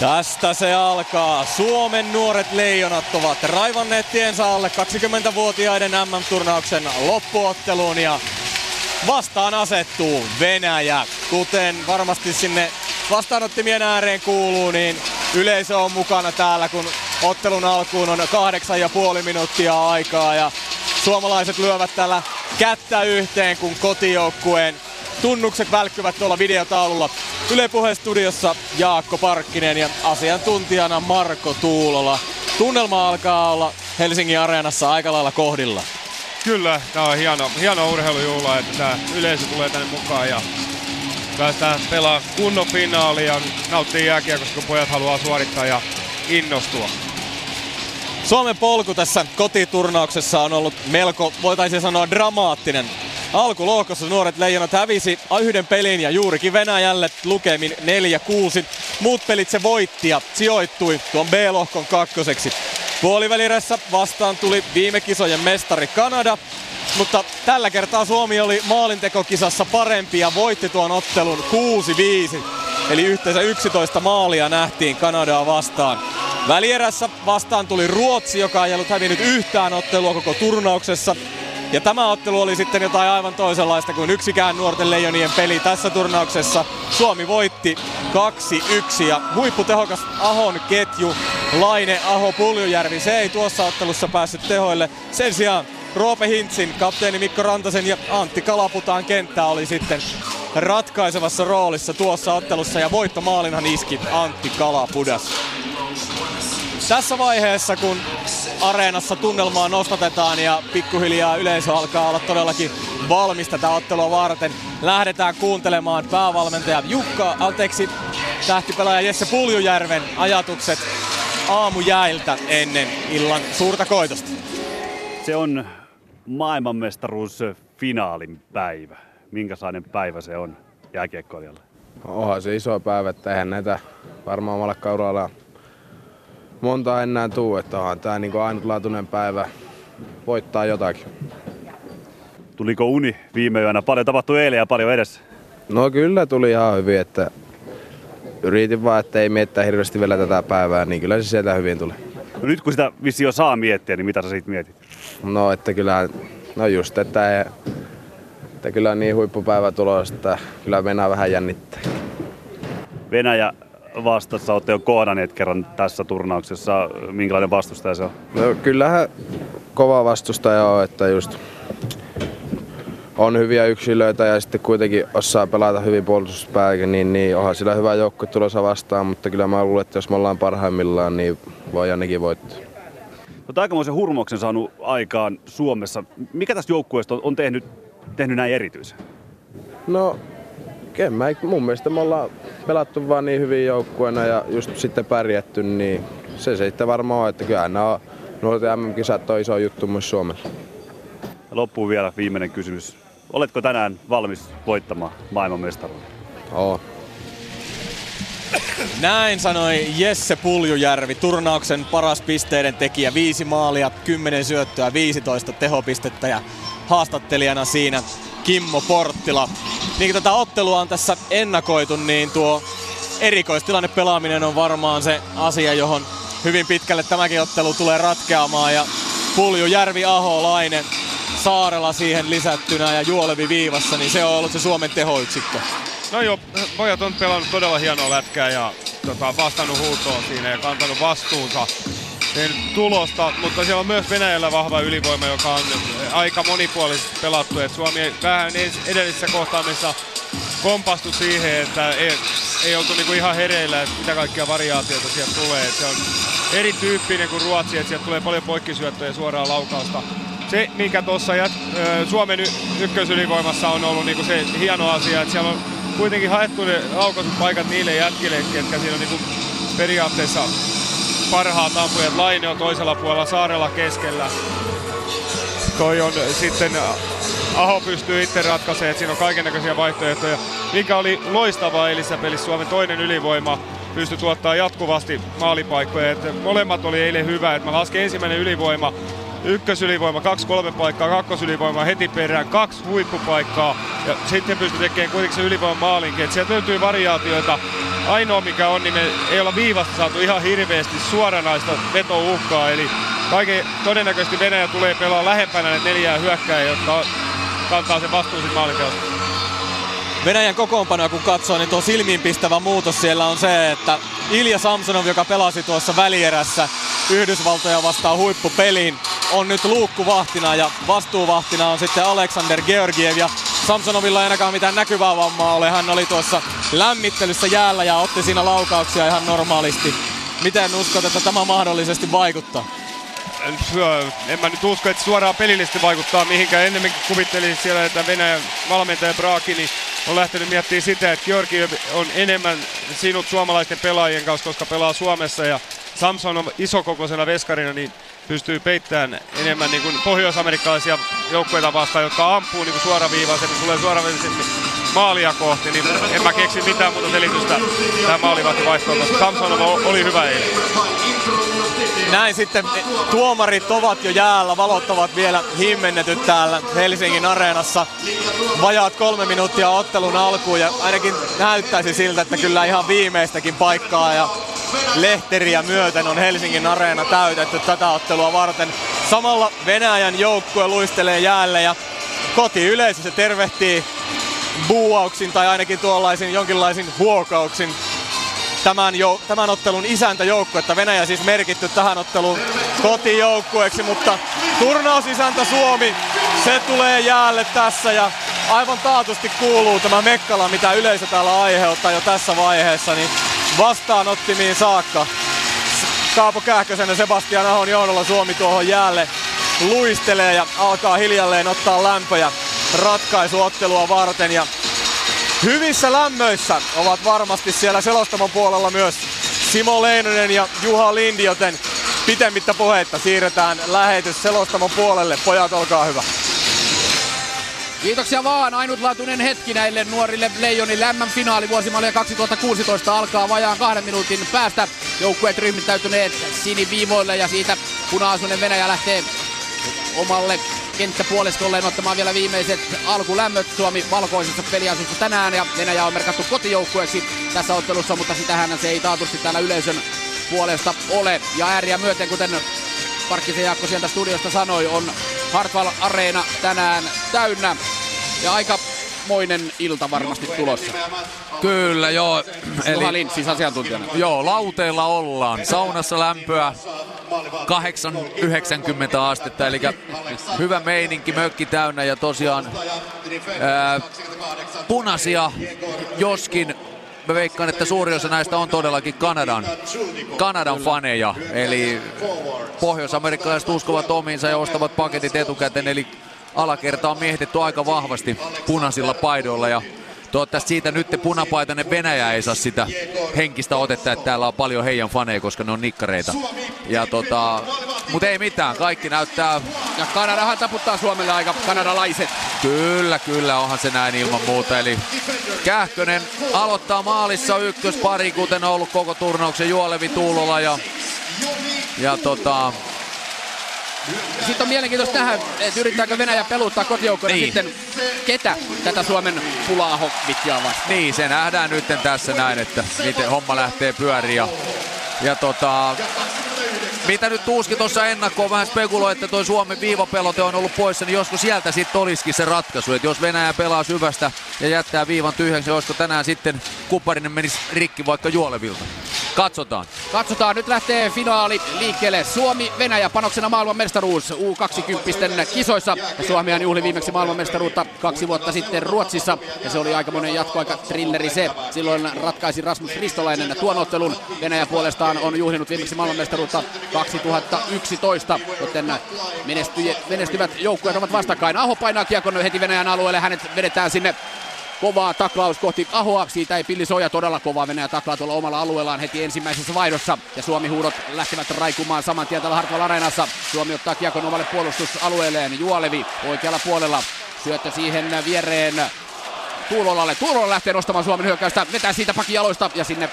Tästä se alkaa. Suomen nuoret leijonat ovat raivanneet tiensä alle 20-vuotiaiden MM-turnauksen loppuotteluun ja vastaan asettuu Venäjä. Kuten varmasti sinne vastaanottimien ääreen kuuluu, niin yleisö on mukana täällä, kun ottelun alkuun on 8,5 minuuttia aikaa ja suomalaiset lyövät täällä kättä yhteen, kun kotijoukkueen tunnukset välkkyvät tuolla videotaululla. Yle Puheen studiossa Jaakko Parkkinen ja asiantuntijana Marko Tuulola. Tunnelma alkaa olla Helsingin Areenassa aika lailla kohdilla. Kyllä, tämä on hieno urheilujuhla, että tämä yleisö tulee tänne mukaan ja päästään pelaa kunnon finaali ja nauttii jääkiekosta, kun pojat haluaa suorittaa ja innostua. Suomen polku tässä kotiturnauksessa on ollut melko, voitaisiin sanoa, dramaattinen. Alkulohkossa nuoret leijonat hävisi yhden pelin ja juurikin Venäjälle lukemin 4-6. Muut pelit se voitti ja sijoittui tuon B-lohkon kakkoseksi. Puolivälirässä vastaan tuli viime kisojen mestari Kanada, mutta tällä kertaa Suomi oli maalintekokisassa parempi ja voitti tuon ottelun 6-5. Eli yhteensä 11 maalia nähtiin Kanadaa vastaan. Välierässä vastaan tuli Ruotsi, joka ei ollut hävinnyt yhtään ottelua koko turnauksessa. Ja tämä ottelu oli sitten jotain aivan toisenlaista kuin yksikään nuorten leijonien peli tässä turnauksessa. Suomi voitti 2-1 ja huipputehokas Ahon ketju, Laine, Aho, Puljujärvi, se ei tuossa ottelussa päässyt tehoille. Sen sijaan Roope Hintzin, kapteeni Mikko Rantasen ja Antti Kalaputaan kenttä oli sitten ratkaisevassa roolissa tuossa ottelussa ja voittomaalinhan iski Antti Kalapudas. Tässä vaiheessa, kun areenassa tunnelmaa nostatetaan ja pikkuhiljaa yleisö alkaa olla todellakin valmis tätä ottelua varten, lähdetään kuuntelemaan päävalmentaja tähtipelaaja Jesse Puljujärven ajatukset aamujäiltä ennen illan suurta koitosta. Se on maailmanmestaruusfinaalin päivä. Minkälainen päivä se on jääkiekkoilijalle? Onhan se iso päivä, että eihän näitä varmaan omalla kaudella monta enää tuu, että onhan tää niinku ainutlaatuinen päivä voittaa jotakin. Tuliko uni viime yönä? Paljon tapahtui eilen ja paljon edessä. No kyllä tuli ihan hyvin, että yritin vaan, että ei miettää hirveästi vielä tätä päivää, niin kyllä se sieltä hyvin tuli. No nyt kun sitä visio saa miettiä, niin mitä sä siitä mietit? No että kyllä, no just, että kyllä on niin huippupäivä tulos, että kyllä mennään vähän jännittää. Venäjä vastassa olette jo kohdanneet kerran tässä turnauksessa. Minkälainen vastustaja se on? No, kyllähän kova vastustaja on, että just on hyviä yksilöitä ja sitten kuitenkin osaa pelata hyvin puolustuspäällä, niin onhan sillä hyvä joukko tulossa vastaan, mutta kyllä mä luulen, että jos me ollaan parhaimmillaan, niin voi ainakin voittaa. No, aikamoisen hurmoksen saanut aikaan Suomessa. Mikä tässä joukkueesta on tehnyt näin erityisen? No, mun mielestä me ollaan pelattu vaan niin hyvin joukkueena ja just sitten pärjätty, niin se sitten varmaan on, että kyllähän nämä nuorten MM-kisat on iso juttu myös Suomessa. Loppuun vielä viimeinen kysymys. Oletko tänään valmis voittamaan maailmanmestaruuden? Oo. Näin sanoi Jesse Puljujärvi, turnauksen paras pisteiden tekijä. 5 maalia, 10 syöttöä, 15 tehopistettä ja haastattelijana siinä Kimmo Porttila. Niin kuin tätä ottelua on tässä ennakoitu, niin tuo erikoistilanne pelaaminen on varmaan se asia, johon hyvin pitkälle tämäkin ottelu tulee ratkeamaan. Ja Puljujärvi, Aho, Laine, Saarela siihen lisättynä ja Juolevi viivassa, niin se on ollut se Suomen tehoyksikkö. No joo, pojat on pelannut todella hienoa lätkää ja vastannut huutoon siinä ja kantanut vastuunsa. Tehnyt tulosta, mutta siellä on myös Venäjällä vahva ylivoima, joka on aika monipuolisesti pelattu. Et Suomi vähän edellisissä kohtaamissa kompastui siihen, että ei oltu niinku ihan hereillä, että mitä kaikkia variaatioita sieltä tulee. Et se on erityyppinen kuin Ruotsi, että sieltä tulee paljon poikkisyöttöjä suoraan laukausta. Se, mikä tuossa Suomen ykkösylivoimassa on ollut niinku se hieno asia, että siellä on kuitenkin haettu ne laukaisupaikat niille jätkille, ketkä siinä on niinku periaatteessa parhaat ampujat. Laine on toisella puolella, Saarella keskellä. Toi on sitten, Aho pystyy itse ratkaisemaan, että siinä on kaikennäköisiä vaihtoehtoja. Mikä oli loistavaa eilisessä pelissä, Suomen toinen ylivoima pystyi tuottaa jatkuvasti maalipaikkoja. Et molemmat oli eilen hyvä, että mä lasken ensimmäinen ylivoima, ykkösylivoima, 2-3 paikkaa, kakkosylivoima heti perään, 2 huippupaikkaa. Ja sitten pystyi tekemään kuitenkin se ylivoiman maalinkin, että sieltä löytyy variaatioita. Ainoa mikä on, niin me ei olla viivasta saatu ihan hirveästi suoranaista vetouhkaa, eli kaiken todennäköisesti Venäjä tulee pelaa lähempänä ne 4 hyökkääjää, jotka kantaa sen vastuun sitten maalinteosta. Venäjän kokoonpanoa kun katsoo, niin tuo silmiinpistävä muutos siellä on se, että Ilja Samsonov, joka pelasi tuossa välierässä Yhdysvaltoja vastaan huippupeliin, on nyt luukkuvahtina ja vastuuvahtina on sitten Aleksander Georgiev. Ja Samsonovilla ei ainakaan mitään näkyvää vammaa ole. Hän oli tuossa lämmittelyssä jäällä ja otti siinä laukauksia ihan normaalisti. Miten uskot, että tämä mahdollisesti vaikuttaa? En mä nyt usko, että suoraan pelillisesti vaikuttaa mihinkään. Ennemminkin kuvittelin siellä, että Venäjän valmentaja Braaki niin on lähtenyt miettimään sitä, että Georgiev on enemmän sinut suomalaisten pelaajien kanssa, koska pelaa Suomessa. Ja Samson on isokokoisena veskarina, niin pystyy peittämään enemmän niin kuin pohjois-amerikkalaisia joukkueita vastaan, jotka ampuu niin suoraviivaisemmin, niin tulee suoraviivaisemmin maalia kohti. Niin en mä keksi mitään muuta selitystä tähän maalivahtivaihtoon, koska Samson oli hyvä eilen. Näin sitten tuomarit ovat jo jäällä, valot ovat vielä himmennetyt täällä Helsingin areenassa. Vajaat 3 minuuttia ottelun alkuun ja ainakin näyttäisi siltä, että kyllä ihan viimeistäkin paikkaa ja lehteriä myöten on Helsingin areena täytetty tätä ottelua varten. Samalla Venäjän joukkue luistelee jäälle ja kotiyleisö se tervehtii buuauksin tai ainakin tuollaisin jonkinlaisin huokauksin. Tämän ottelun isäntäjoukkuetta. Venäjä siis merkitty tähän otteluun kotijoukkueeksi, mutta turnausisäntä Suomi, se tulee jäälle tässä ja aivan taatusti kuuluu tämä mekkala, mitä yleisö täällä aiheuttaa jo tässä vaiheessa, niin vastaanottimiin saakka. Kaapo Kähkösen ja Sebastian Ahon johdolla Suomi tuohon jäälle luistelee ja alkaa hiljalleen ottaa lämpöjä ratkaisuottelua varten ja hyvissä lämmöissä ovat varmasti siellä selostamon puolella myös Simo Leinonen ja Juha Lindi, joten pitemmittä puheitta siirretään lähetys selostamon puolelle. Pojat, olkaa hyvä. Kiitoksia vaan. Ainutlaatuinen hetki näille nuorille Leijonille. MM-finaali vuosimallia 2016 alkaa vajaan 2 minuutin päästä. Joukkueet ryhmittäytyneet siniviivoille ja siitä puna-asuinen Venäjä lähtee omalle kenttäpuolestolleen ottamaan vielä viimeiset alkulämmöt. Suomi valkoisessa peliasussa tänään ja Venäjä on merkattu kotijoukkueeksi tässä ottelussa, mutta sitähän se ei taatusti täällä yleisön puolesta ole. Ja ääriä myöten, kuten Parkkisen Jaakko sieltä studiosta sanoi, on Hartwall Areena tänään täynnä ja aikamoinen ilta varmasti tulossa. Kyllä, joo. Juha Lind, siis asiantuntijana. Joo, lauteilla ollaan. Saunassa lämpöä 8-90 astetta, eli hyvä meininki, mökki täynnä ja tosiaan punaisia, joskin mä veikkaan, että suuri osa näistä on todellakin Kanadan faneja, eli pohjois-amerikkalaiset uskovat omiinsa ja ostavat paketit etukäteen, eli alakerta on miehitetty aika vahvasti punaisilla paidoilla ja toivottavasti siitä nyt punapaitainen Venäjä ei saa sitä henkistä otetta, että täällä on paljon heidän faneja, koska ne on nikkareita. Ja mutta ei mitään, kaikki näyttää. Ja Kanadahan taputtaa Suomelle aika kanadalaiset. Kyllä, kyllä, onhan se näin ilman muuta. Eli Kähkönen aloittaa maalissa ykköspari, kuten on ollut koko turnauksen Juolevi, Tuulola ja sitten on mielenkiintoista nähdä, että yrittääkö Venäjä peluttaa kotijoukkoina niin sitten ketä tätä Suomen pulaa hokkitjaa vastaan. Niin, se nähdään nyt tässä näin, että miten homma lähtee pyöriin. Mitä nyt Tuuski tuossa ennakkoon vähän spekuloi, että toi Suomen viivapelote on ollut poissa, niin joskus sieltä sitten olisikin se ratkaisu, että jos Venäjä pelaa syvästä ja jättää viivan tyhjäksi, olisiko tänään sitten Kuparinen menisi rikki vaikka Juolevilta. Katsotaan. Katsotaan, nyt lähtee finaali liikkeelle. Suomi-Venäjä panoksena maailmanmestaruus U20 kisoissa. Suomihan juhli viimeksi maailmanmestaruutta 2 vuotta sitten Ruotsissa. Ja se oli aikamoinen jatkoaikatrilleri se. Silloin ratkaisi Rasmus Ristolainen tuon ottelun. Venäjä puolestaan on juhlinut viimeksi maailmanmestaruutta 2011. Joten menestyvät joukkueet ovat vastakkain. Aho painaa kiekon heti Venäjän alueelle. Hänet vedetään sinne. Kovaa taklaus kohti Ahoa, siitä ei pillisoja, todella kovaa Venäjä taklaa tuolla omalla alueellaan heti ensimmäisessä vaihdossa. Ja Suomi huudot lähtevät raikumaan saman tien täällä Hartwall Areenassa. Suomi ottaa kiekon omalle puolustusalueelleen, Juolevi oikealla puolella, syöttö siihen viereen Tuulolalle. Tuulola lähtee nostamaan Suomen hyökkäystä, vetää siitä pakijaloista ja sinne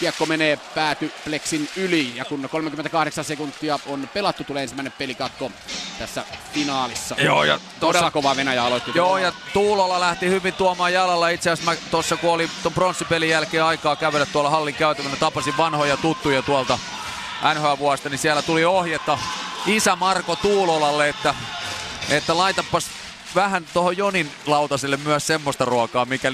Kiekko menee päätypleksin yli ja kun 38 sekuntia on pelattu, tulee ensimmäinen pelikatko tässä finaalissa. Joo, ja todella kova Venäjä aloitti. Joo, ja Tuulola lähti hyvin tuomaan jalalla. Itse asiassa mä tuossa, kun oli tuon pronssipelin jälkeen aikaa kävellä tuolla hallin käytävänä, tapasin vanhoja tuttuja tuolta NHL-vuodesta, niin siellä tuli ohjetta isä Marko Tuulolalle, että laitapas vähän tuohon Jonin lautaselle myös semmoista ruokaa, mikä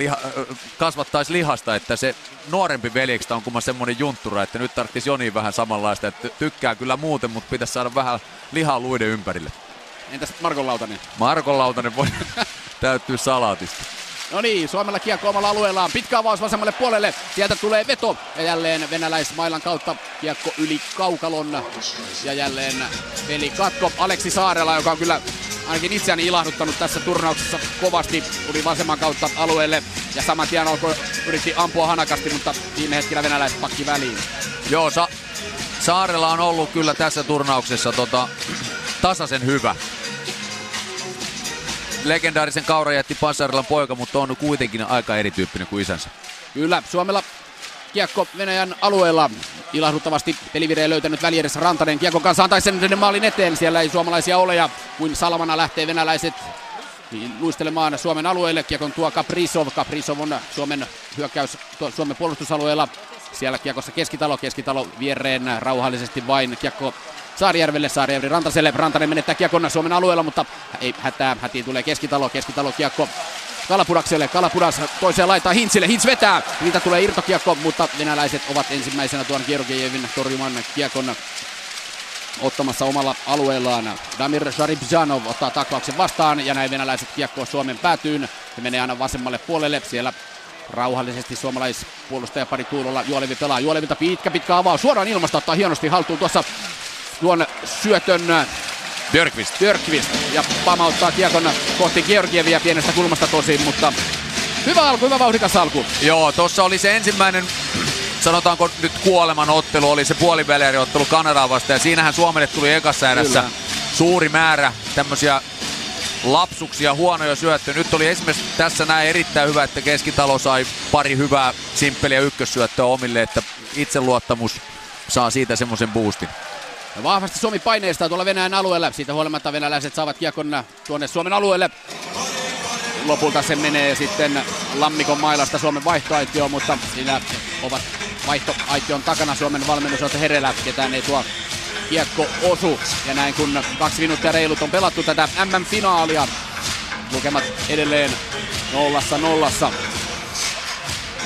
kasvattaisi lihasta, että se nuorempi veljeksestä on kumman semmoinen junttura, että nyt tarvitsisi Joniin vähän samanlaista, että tykkää kyllä muuten, mutta pitäisi saada vähän lihaa luiden ympärille. Entäs Markon lautanen? Markon lautanen voi täyttyä salaatista. No niin, Suomella kiekko omalla alueellaan. Pitkä avaus vasemmalle puolelle. Sieltä tulee veto. Ja jälleen venäläismailan kautta kiekko yli kaukalon. Ja jälleen pelikatko. Aleksi Saarela, joka on kyllä ainakin itseäni ilahduttanut tässä turnauksessa kovasti. Tuli vasemman kautta alueelle. Ja saman tien alkoi yritti ampua hanakasti, mutta viime hetkellä venäläispakki väliin. Joo, Saarela on ollut kyllä tässä turnauksessa tasaisen hyvä. Legendaarisen kauran jätti Passarillan poika, mutta on kuitenkin aika erityyppinen kuin isänsä. Kyllä, Suomella kiekko Venäjän alueella. Ilahduttavasti pelivireen löytänyt väliedessä Rantanen. Kiekko kanssa antaisi sen maalin eteen. Siellä ei suomalaisia ole ja kuin salmana lähtee venäläiset luistelemaan Suomen alueelle. Kiekon tuo Kaprizov. Kaprizov on Suomen hyökkäys Suomen puolustusalueella. Siellä kiekossa keskitalo viereen rauhallisesti vain kiekko Saarijärvelle, Saarijärvi Rantaselle. Rantanen menettää kiekon Suomen alueella, mutta ei hätää. Hätiin tulee keskitalo kiekko Kalapudakselle. Kalapudas toiseen laitaan Hintzille. Hintz vetää. Niitä tulee irtokiekko, mutta venäläiset ovat ensimmäisenä tuon Georgievin torjuman kiekon ottamassa omalla alueellaan. Damir Sharibzhanov ottaa taklauksen vastaan ja näin venäläiset kiekko Suomen päätyyn. Se menee aina vasemmalle puolelle. Siellä rauhallisesti suomalaispuolustaja pari Tuulolla. Juolevi pelaa. Juolevilta pitkä avaus. Suoraan ilmasta ottaa hienosti haltuun tuossa tuon syötön Björkqvist ja pamauttaa kiekon kohti Georgieviä pienestä kulmasta tosin, mutta hyvä vauhdikas alku. Joo, tuossa oli se ensimmäinen, sanotaanko nyt kuoleman ottelu, oli se puolivälieri ottelu Kanadaa vastaan ja siinähän Suomelle tuli ekassa erässä suuri määrä tämmöisiä lapsuksia, huonoja syöttöjä. Nyt oli esimerkiksi tässä näin erittäin hyvä, että Keskitalo sai pari hyvää simppeliä ykkössyöttöä omille, että itseluottamus saa siitä semmoisen boostin. Vahvasti Suomi paineistaa tuolla Venäjän alueella. Siitä huolimatta venäläiset saavat kiekon tuonne Suomen alueelle. Lopulta se menee sitten Lammikon mailasta Suomen vaihtoaitioon, mutta siinä ovat vaihtoaition takana Suomen valmennusjohtaja Herelä. Ketään ei tuo kiekko osu. Ja näin kun 2 minuuttia reilut on pelattu tätä MM-finaalia. Lukemat edelleen 0-0.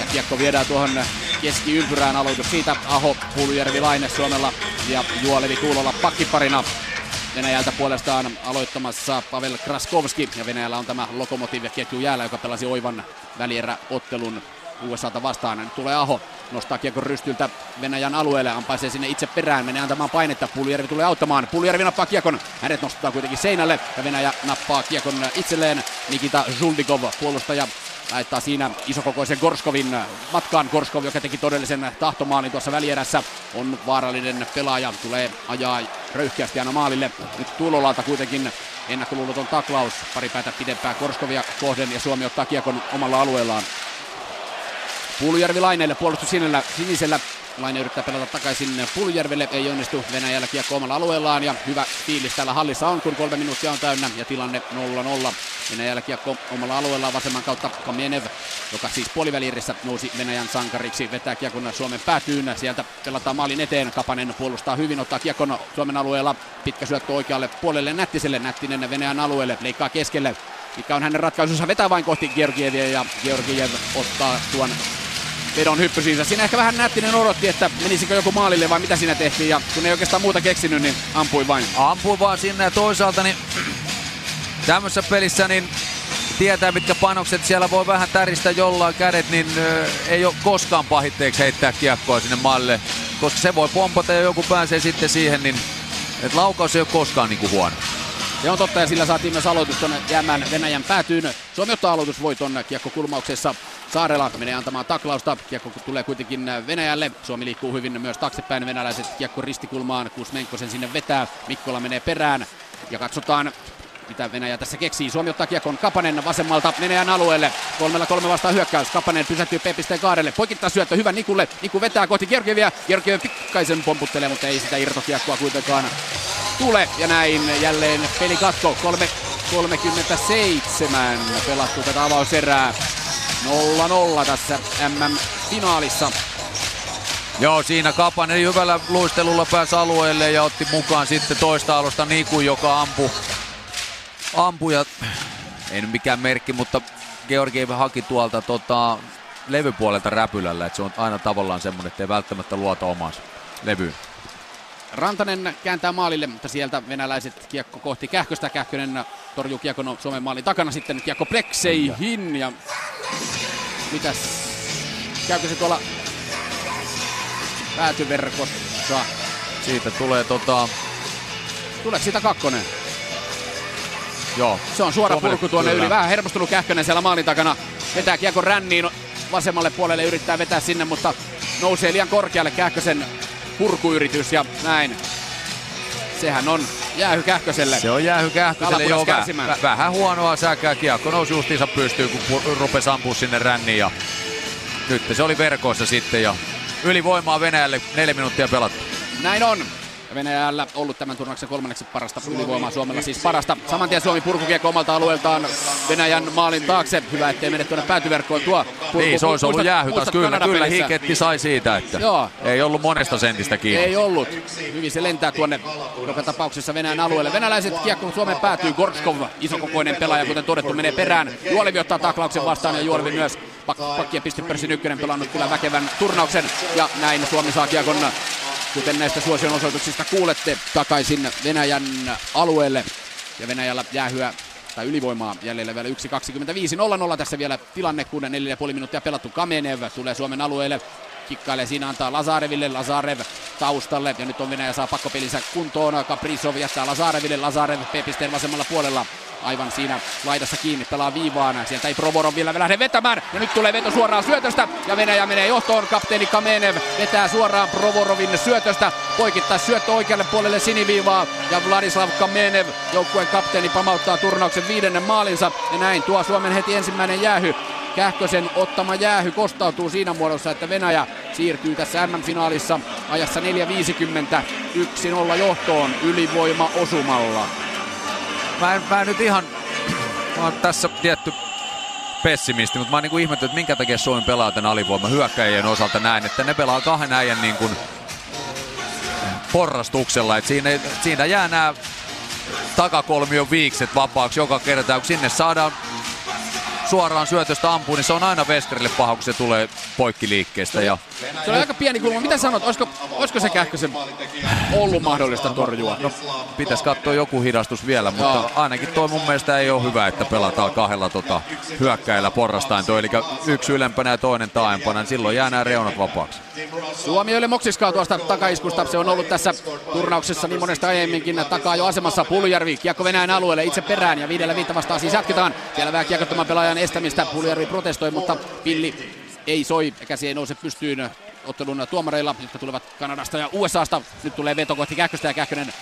Ja kiekko viedään tuohon keskiympyrään, aloitus siitä Aho, Puljujärvi, Laine Suomella ja Juolevi Tuulolla pakkiparina. Venäjältä puolestaan aloittamassa Pavel Kraskovski ja Venäjällä on tämä Lokomotiv ja ketju jäällä, joka pelasi oivan välieräottelun USAta vastaan. Nyt tulee Aho, nostaa kiekon rystyltä Venäjän alueelle, ampaisee sinne itse perään, menee antamaan painetta, Puljujärvi tulee auttamaan. Puljujärvi nappaa kiekon, hänet nostaa kuitenkin seinälle ja Venäjä nappaa kiekon itselleen. Nikita Zhuldikov, puolustaja, laittaa siinä isokokoisen Gorskovin matkaan. Gorskov, joka teki todellisen tahtomaalin tuossa välierässä, on vaarallinen pelaaja. Tulee ajaa röyhkeästi aina maalille. Nyt Tuulolalta kuitenkin ennakkoluuloton taklaus. Pari päätä pidempää Gorskovia kohden ja Suomi ottaa kiekon omalla alueellaan. Puljujärvi Laineelle, puolustus sinisellä. Laine yrittää pelata takaisin Puljujärvelle, ei onnistu. Venäjällä kiekko omalla alueellaan ja hyvä fiilis täällä hallissa on, kun 3 minuuttia on täynnä ja tilanne 0-0. Venäjällä kiekko omalla alueellaan vasemman kautta Kamenev, joka siis puoliväliirissä nousi Venäjän sankariksi. Vetää kiekon Suomen päätyyn, sieltä pelataan maalin eteen. Kapanen puolustaa hyvin, ottaa kiekon Suomen alueella. Pitkä syöttö oikealle puolelle Nättiselle, Nättinen Venäjän alueelle, leikkaa keskelle. Mikä on hänen ratkaisunsa, vetää vain kohti Georgievia ja Georgiev ottaa tuon vedon hyppysiinsä. Siinä ehkä vähän Nättinen odotti, että menisikö joku maalille vai mitä siinä tehtiin. Ja kun ei oikeastaan muuta keksinyt, niin ampui vain. Ampui vaan sinne ja toisaalta niin tämmöisessä pelissä niin tietää mitkä panokset. Siellä voi vähän täristä jollain kädet, niin ei ole koskaan pahitteeksi heittää kiekkoa sinne maalille. Koska se voi pompata ja joku pääsee sitten siihen, niin että laukaus ei ole koskaan niin kuin huono. Se on totta ja sillä saatiin myös aloitus tuonne jäämään Venäjän päätyyn. Suomi ottaa aloitusvoiton kiekkokulmauksessa. Saarela menee antamaan taklausta. Kiekko tulee kuitenkin Venäjälle. Suomi liikkuu hyvin myös taksepäin. Venäläiset kiekko ristikulmaan. Kuzmenko sen sinne vetää. Mikkola menee perään. Ja katsotaan mitä Venäjä tässä keksii. Suomi ottaa kiekon. Kapanen vasemmalta Venäjän alueelle. 3-3 vastaan hyökkäys. Kapanen pysähtyy P-pisteen kaarelle. Poikittaa syöttö. Hyvä Nikulle. Niku vetää kohti Georgievia. Georgiev pikkaisen pomputtelee, mutta ei sitä irtokiekkoa kuitenkaan tule. Ja näin jälleen pelikatko. 3:37 pelattu tätä avauserää. 0-0 tässä MM-finaalissa. Joo, siinä Kapanen hyvällä luistelulla pääsi alueelle ja otti mukaan sitten toista alusta Niku, joka ampui ja ei nyt mikään merkki, mutta Georgiev haki tuolta levypuolelta räpylällä, että se on aina tavallaan semmoinen, että ei välttämättä luota omaansa levyyn. Rantanen kääntää maalille, mutta sieltä venäläiset kiekko kohti Kähköstä. Kähkönen torjuu kiekon Suomen maalin takana, sitten kiekko plekseihin ja mitäs, käykö se tuolla päätyverkossa? Siitä tulee tuleeko siitä kakkonen? Joo. Se on suora purku tuonne yli. Vähän hermostunut Kähkönen siellä maalin takana. Vetää kiekon ränniin vasemmalle puolelle, yrittää vetää sinne, mutta nousee liian korkealle Kähkösen purkuyritys ja näin. Sehän on jäähy Kähköselle. Se on jäähy Kähköselle jo vähän huonoa säkää. Kiekko nousi justiinsa pystyy, kun rupes ampuu sinne ränniin ja nyt se oli verkoissa sitten ja ylivoimaa Venäjälle, 4 minuuttia pelattu. Näin on. Venäjällä ollut tämän turnauksen kolmanneksi parasta ylivoimaa, Suomella siis parasta. Samantien Suomi purkukiekko omalta alueeltaan Venäjän maalin taakse. Hyvä, ettei mene tuonne päätyverkkoon tuo purku. Niin, se olisi ollut jäähy taas. Kyllä, hiketti sai siitä, että joo. Ei ollut monesta sentistä kiinni. Ei ollut. Hyvin se lentää tuonne joka tapauksessa Venäjän alueelle. Venäläiset kiekko Suomen päätyy. Gorskov, isokokoinen pelaaja, kuten todettu, menee perään. Juolevi ottaa taklauksen vastaan ja Juolevi myös. Pakkia pistepörssin ykkönen pelannut kyllä väkevän turnauksen. Ja näin Suomi saa kiekon, kuten näistä suosion osoituksista kuulette, takaisin Venäjän alueelle. Ja Venäjällä jäähyä tai ylivoimaa jäljellä vielä 1.25. 0-0 tässä vielä tilanne, kun 4,5 minuuttia pelattu. Kamenev tulee Suomen alueelle. Kikkailee siinä, antaa Lazareville, Lazarev taustalle. Ja nyt on Venäjä saa pakkopelinsä kuntoon. Kaprizov jättää Lazareville, Lazarev P-pisteen vasemmalla puolella. Aivan siinä laidassa kiinni, pelaa viivaan. Sieltä ei Provorov vielä lähde vetämään. Ja nyt tulee veto suoraan syötöstä. Ja Venäjä menee johtoon. Kapteeni Kamenev vetää suoraan Provorovin syötöstä. Poikittaa syöttö oikealle puolelle siniviivaa. Ja Vladislav Kamenev, joukkueen kapteeni, pamauttaa turnauksen 5. maalinsa. Ja näin tuo Suomen heti ensimmäinen jäähy. Kähkösen ottama jäähy kostautuu siinä muodossa, että Venäjä siirtyy tässä MM-finaalissa ajassa 4.50 1-0 johtoon ylivoima osumalla. Mä en nyt ihan, mä oon tässä tietty pessimisti, mutta mä oon niinku ihmettänyt, että minkä takia Suomi pelaa tän alivoiman hyökkäjien osalta näin, että ne pelaa kahden äijän niin kuin porrastuksella, että siinä jää nämä takakolmion viikset vapaaksi joka kerta, kun sinne saadaan suoraan syötöstä ampuu, niin se on aina Westerille paha, kun se tulee poikkiliikkeestä. Ja se on aika pieni kulma. Mitä sanot? Olisiko se Kähkösen ollut mahdollista torjua? No, pitäisi katsoa joku hidastus vielä, mutta ainakin toi mun mielestä ei ole hyvä, että pelataan kahdella hyökkäillä porrastain toi. Eli yksi ylempänä ja toinen taaempana, niin silloin jää nämä reunat vapaaksi. Suomi ei ole moksiskaan tuosta takaiskusta. Se on ollut tässä turnauksessa niin monesta aiemminkin. Takaa jo asemassa Puljujärvi. Kiekko Venäjän alueelle itse perään ja 5:5 vastaan siis jatketaan. Siellä vähän kiekkottoman pelaajan estämistä. Puljujärvi protestoi, mutta pilli ei soi. Käsi ei nouse pystyyn ottelun tuomareilla, jotka tulevat Kanadasta ja USAsta. Nyt tulee veto kohti Kähköstä ja Kähkönen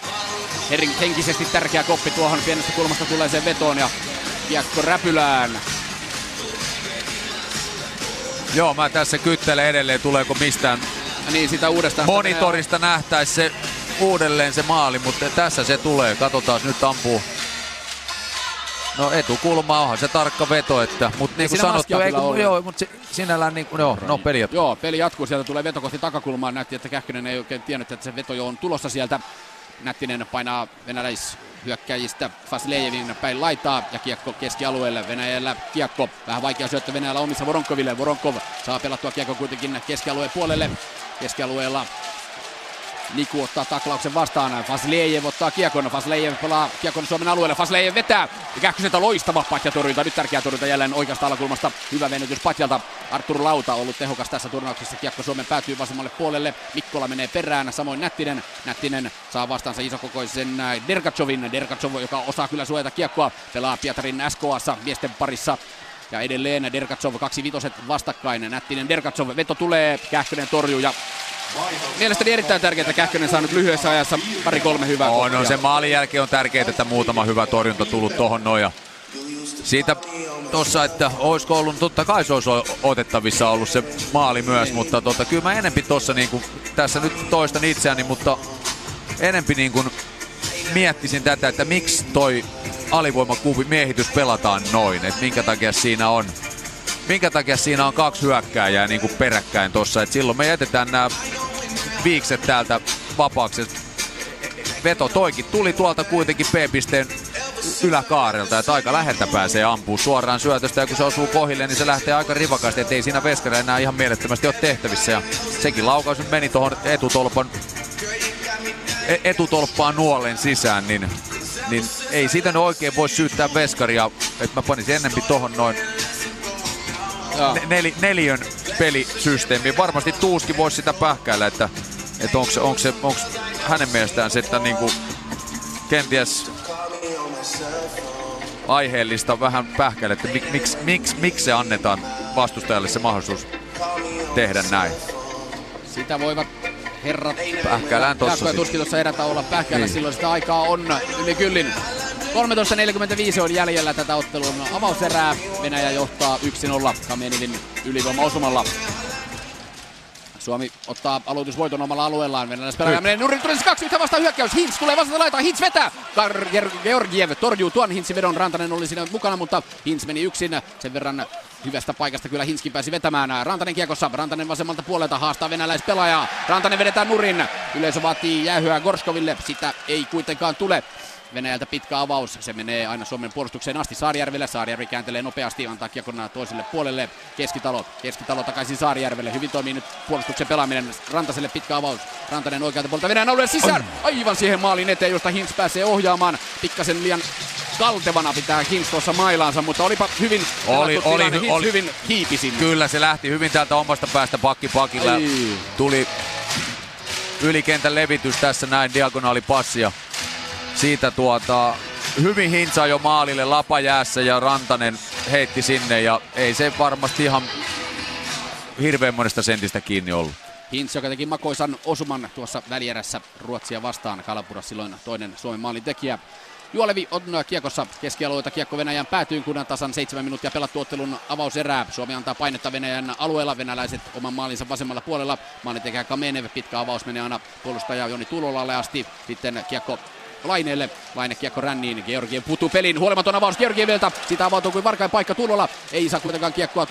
henkisesti tärkeä koppi tuohon pienestä kulmasta tulleeseen vetoon ja kiekko räpylään. Joo, mä tässä kyttelen edelleen, tuleeko mistään. Niin, sitä uudestaan. Monitorista nähtäisi se uudelleen se maali, mutta tässä se tulee. Katsotaan, nyt ampuu. No, etukulma, onhan se tarkka veto, että, mut niin kuin sanottu, ei kun, joo, mutta sinällään niin kuin, no peli jatkuu. Joo, peli jatkuu, sieltä tulee veto kohti takakulmaa, näytti, että Kähkönen ei oikein tiennyt, että se veto jo on tulossa sieltä. Nättinen painaa venäläishyökkäjistä Faslejevin päin laitaa ja kiekko keskialueelle. Venäjällä kiekko, vähän vaikea syöttö Venäjällä omissa Voronkoville. Voronkov saa pelattua kiekko kuitenkin keskialueen puolelle. Keskialueella Niku ottaa taklauksen vastaan. Faslejev ottaa kiekon. Faslejev pelaa kiekon Suomen alueelle. Faslejev vetää. Kähköseltä loistava patjatorjunta. Nyt tärkeä torjunta jälleen oikeasta alakulmasta. Hyvä venytys patjalta. Artur Lauta ollut tehokas tässä turnauksessa. Kiekko Suomen päätyy vasemmalle puolelle. Mikkola menee perään. Samoin Nättinen. Nättinen saa vastaansa isokokoisen Dergatsovin. Dergatsov, joka osaa kyllä suojata kiekkoa. Pelaa Pietarin SK:ssa miesten parissa. Ja edelleen Dergatsov, 2 vitoset vastakkain. Nättinen Dergatsov. Veto tulee. Kähkönen torjuu ja Mielestäni erittäin tärkeää, että Kähkönen saa nyt lyhyessä ajassa pari-kolme hyvää kohtia. No se maalin jälkeen on tärkeää, että muutama hyvä torjunta tullut tuohon noin. Siitä tuossa, että olisiko ollut, totta kai se olisi otettavissa ollut se maali myös, mutta kyllä mä enempi tuossa, niin tässä nyt toistan itseäni, mutta enempi niin kuin miettisin tätä, että miksi toi alivoimakuvi miehitys pelataan noin, että minkä takia siinä on kaksi hyökkääjää niin kuin peräkkäin tuossa, että silloin me jätetään nämä viikset täältä vapaaksi. Veto toikin tuli tuolta kuitenkin P-pisteen yläkaarelta, että aika läheltä pääsee ampuu suoraan syötöstä, ja kun se osuu kohille, niin se lähtee aika rivakasti, ettei siinä Veskarilla enää ihan mielettömästi ole tehtävissä, ja sekin laukaus nyt meni tuohon etutolppaan nuolen sisään, niin ei siitä oikein voi syyttää Veskaria, että mä panisin enemmän tuohon noin neljön pelisysteemiin. Varmasti Tuuskin voisi sitä pähkäillä, että onko hänen mielestään se, että niinku kenties aiheellista vähän pähkäillä, että miksi se annetaan vastustajalle se mahdollisuus tehdä näin. Sitä voivat herrat pähkäilään tossa. Jaakko ja Tuski tuossa erätä olla pähkäillä, niin silloin sitä aikaa on yli kyllin. 13.45 on jäljellä tätä ottelun avauserää. Venäjä johtaa 1-0 Kamenevin ylivoimaosumalla. Suomi ottaa aloitusvoiton omalla alueellaan. Venäläispelaaja menee nurin, tulisi 2-1 vastaan hyökkäys. Hintz tulee vastaan laitaan, Hintz vetää. Georgiev torjuu tuon Hintzin vedon. Rantanen oli siinä mukana, mutta Hintz meni yksin. Sen verran hyvästä paikasta kyllä Hintzkin pääsi vetämään. Rantanen kiekossa, Rantanen vasemmalta puolelta haastaa venäläispelaajaa. Rantanen vedetään nurin. Yleisö vaatii jäähyä Gorskoville. Sitä ei kuitenkaan tule. Venäjältä pitkä avaus, se menee aina Suomen puolustukseen asti Saarijärvelle. Saarijärvi kääntelee nopeasti, antaa kiekon toiselle puolelle. Keskitalo takaisin Saarijärvelle. Hyvin toimii nyt puolustuksen pelaaminen. Rantaselle pitkä avaus. Rantanen oikealta puolelta Venäjän alueen sisään. Aivan siihen maalin eteen, josta Hintz pääsee ohjaamaan. Pikkasen liian kaltevana pitää Hintz tuossa mailaansa, mutta olipa hyvin oli hyvin hiipisin. Kyllä, se lähti hyvin täältä omasta päästä pakilla. Tuli ylikentän levitys tässä näin, diagonaalipassia. Siitä hyvin Hintz jo maalille lapajäässä ja Rantanen heitti sinne, ja ei se varmasti ihan hirveän monesta sentistä kiinni ollut. Hintz, joka teki makoisan osuman tuossa välierässä Ruotsia vastaan. Kalapura silloin toinen Suomen maalintekijä. Juolevi on kiekossa, keskialueelta kiekko Venäjän päätyyn, kun on tasan 7 minuuttia pelattu ottelun avauserää. Suomi antaa painetta Venäjän alueella, venäläiset oman maalinsa vasemmalla puolella. Maalintekijä Kamenev, pitkä avaus menee aina puolustaja Joni Tuulolalle asti, sitten kiekko Laineelle. Laine kiekko ränniin. Georgiev puuttuu pelin. Huolimaton avaus Georgievilta. Sitä avautuu kuin varkain paikka Tuulola. Ei saa kuitenkaan kiekkoa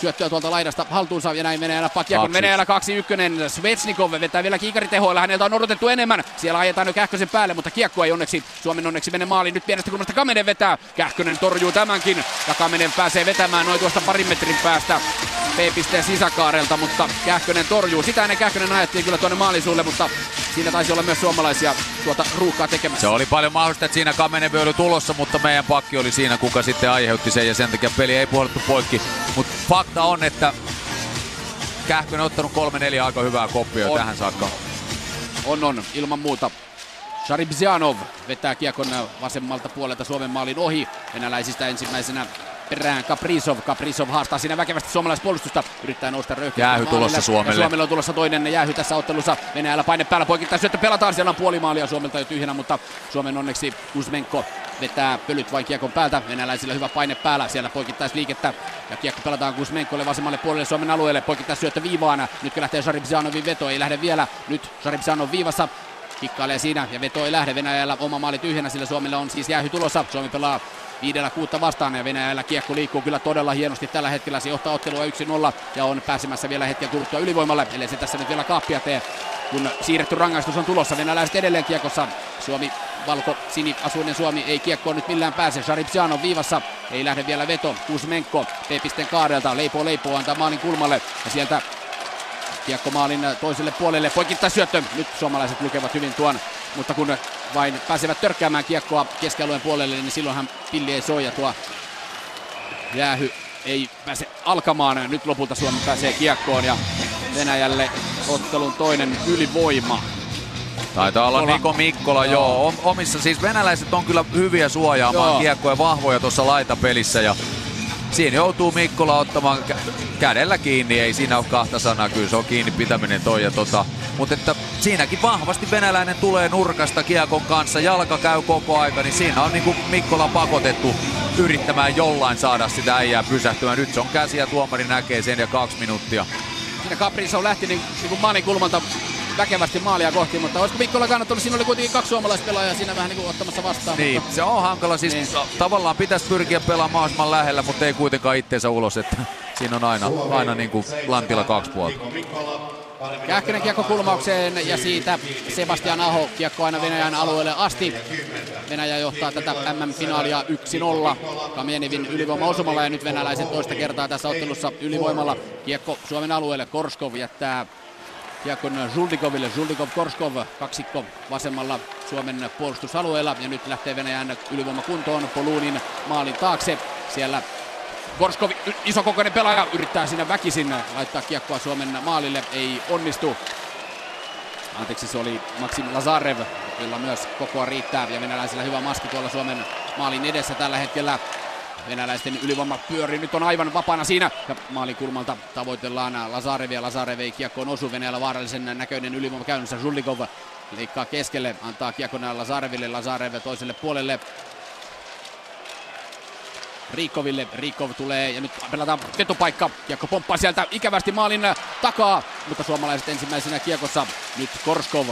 syöttöä tuolta laidasta haltuunsa. Ja näin Venäjä nappaa kiekon. Venäjällä 2-1. Svechnikov vetää vielä kiikaritehoilla. Häneltä on odotettu enemmän. Siellä ajetaan jo Kähkösen päälle, mutta kiekko ei onneksi Suomen onneksi mene maaliin. Nyt pienestä kulmasta Kamenev vetää. Kähkönen torjuu tämänkin. Ja Kamenev pääsee vetämään noin tuosta parin metrin päästä P-pisteen sisäkaarelta, mutta Kähkönen torjuu. Sitä ennen Kähkönen ajettiin kyllä tuonne maalisuulle, mutta siinä taisi olla myös suomalaisia ruuhkaa tekemässä. Se oli paljon mahdollista, että siinä Kamenevi oli tulossa, mutta meidän pakki oli siinä, kuka sitten aiheutti sen, ja sen takia peli ei puolettu poikki. Mutta fakta on, että Kähkönen on ottanut 3-4 aika hyvää koppia tähän saakka. On, ilman muuta. Sharibzianov vetää kiekon vasemmalta puolelta Suomen maalin ohi. Venäläisistä ensimmäisenä perään Kaprizov haastaa siinä väkevästi suomalaispuolustusta, yrittää nousta röyhkeästi. Jäähy tulossa Suomelle. Suomella on tulossa toinen jäähy tässä ottelussa. Venäjällä paine päällä, poikittaa syöttö pelataan, siellä on puoli maalia Suomelta jo tyhjänä, mutta Suomen onneksi Kuzmenko vetää pölyt vain kiekon päältä. Venäläisillä hyvä paine päällä, siellä poikittais liikettä ja kiekko pelataan Kuzmenkolle vasemmalle puolelle Suomen alueelle, poikittais syöttö viivaana. Nytkö lähtee Sharibzianovin veto, ei lähde vielä. Nyt Sharibzianov viivassa. Kikkailee siinä ja veto ei lähde. Venäjällä oma maali tyhjänä, sillä Suomella on siis jäähy tulossa. Suomi pelaa 5-6 vastaan ja Venäjällä kiekko liikkuu kyllä todella hienosti tällä hetkellä. Se johtaa ottelua 1-0 ja on pääsemässä vielä hetken kuluttua ylivoimalle, eli se tässä nyt vielä kaappia tee, kun siirretty rangaistus on tulossa. Venäläiset edelleen kiekossa. Suomi, valko, sini, asuinen Suomi ei kiekkoon nyt millään pääse. Sharibzianov viivassa, ei lähde vielä veto. Kuzmenko P-pisteen kaarelta leipoo antaa maalin kulmalle ja sieltä kiekko maalin toiselle puolelle, poikittaa syöttö. Nyt suomalaiset lukevat hyvin tuon, mutta kun vain pääsevät törkkäämään kiekkoa keskialueen puolelle, niin silloinhan pilli ei soi ja tuo jäähy ei pääse alkamaan. Nyt lopulta Suomi pääsee kiekkoon ja Venäjälle ottelun toinen ylivoima. Taitaa olla Niko Mikkola, joo. Omissa siis venäläiset on kyllä hyviä suojaamaan kiekkoja, vahvoja tuossa laitapelissä ja Siinä joutuu Mikkola ottamaan kädellä kiinni, ei siinä ole kahta sanaa, kyllä se on kiinni pitäminen toi ja tota. Mutta että siinäkin vahvasti venäläinen tulee nurkasta kiekon kanssa, jalka käy koko aika, niin siinä on niinku Mikkola pakotettu yrittämään jollain saada sitä äijää pysähtymään. Nyt se on käsi ja tuomari näkee sen ja 2 minuuttia. Siinä Kaprizov lähti niin maalikulmalta väkevästi maalia kohti, mutta olisiko Mikkola kannattanut? Siinä oli kuitenkin 2 suomalaispelaajaa siinä vähän niin ottamassa vastaan. Niin, mutta se on hankala. Siis niin. Tavallaan pitäisi pyrkiä pelaamaan mahdollisimman lähellä, mutta ei kuitenkaan itteensä ulos. Että siinä on aina niin kuin lantilla 2 puolta. Kähkönen kiekko kulmaukseen ja siitä Sebastian Aho kiekko aina Venäjän alueelle asti. Venäjä johtaa tätä MM-finaalia 1-0 Kamenevin ylivoimaosumalla ja nyt venäläiset toista kertaa tässä ottelussa ylivoimalla. Kiekko Suomen alueelle, Korskov jättää kiekon Zuldikoville. Zuldikov-Korskov kaksikko vasemmalla Suomen puolustusalueella ja nyt lähtee Venäjän ylivoimakuntoon Poluunin maalin taakse. Siellä Korskov, isokokoinen pelaaja, yrittää siinä väkisin laittaa kiekkoa Suomen maalille, ei onnistu. Anteeksi, se oli Maksim Lazarev, jolla myös kokoa riittää ja venäläisillä hyvä maski tuolla Suomen maalin edessä tällä hetkellä. Venäläisten ylivoima pyörii, nyt on aivan vapaana siinä ja maalikulmalta tavoitellaan Lazarevia. Lazarev ei kiekkoon osu, Venäjällä vaarallisen näköinen ylivoima käynnissä. Zullikov leikkaa keskelle, antaa kiekon Lazareville, Lazarev toiselle puolelle. Rikoville, Rikov tulee ja nyt pelataan vetopaikka. Kiekko pomppaa sieltä ikävästi maalin takaa, mutta suomalaiset ensimmäisenä kiekossa. Nyt Korskov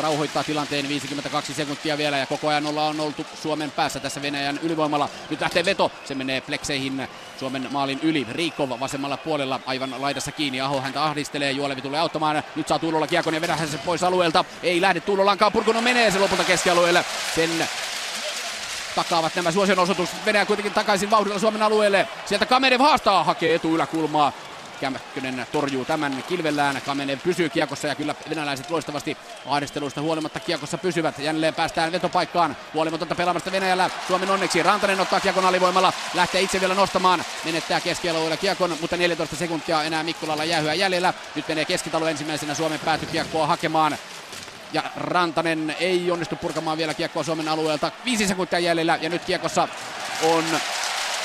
rauhoittaa tilanteen, 52 sekuntia vielä ja koko ajan ollaan oltu Suomen päässä tässä Venäjän ylivoimalla. Nyt lähtee veto, se menee plekseihin Suomen maalin yli. Rikov vasemmalla puolella aivan laidassa kiinni, Aho häntä ahdistelee, Juolevi tulee auttamaan. Nyt saa Tuulola kiekon ja vedähän se pois alueelta. Ei lähde Tuulolankaan, Purkuno menee se lopulta keskialueelle. Sen takaavat nämä suosionosoitus. Venäjä kuitenkin takaisin vauhdilla Suomen alueelle. Sieltä Kamenev haastaa, hakee etuyläkulmaa. Kämäkkönen torjuu tämän kilvellään. Kamenev pysyy kiekossa ja kyllä venäläiset loistavasti ahdisteluista huolimatta kiekossa pysyvät. Jälleen päästään vetopaikkaan. Huolimatonta pelaamasta Venäjällä Suomen onneksi. Rantanen ottaa kiekon alivoimalla. Lähtee itse vielä nostamaan. Menettää keskialueella kiekon, mutta 14 sekuntia enää Mikkolalla jäähyä jäljellä. Nyt menee keskitalo ensimmäisenä Suomen päätykiekkoa hakemaan. Ja Rantanen ei onnistu purkamaan vielä kiekkoa Suomen alueelta. 5 sekuntia jäljellä ja nyt kiekossa on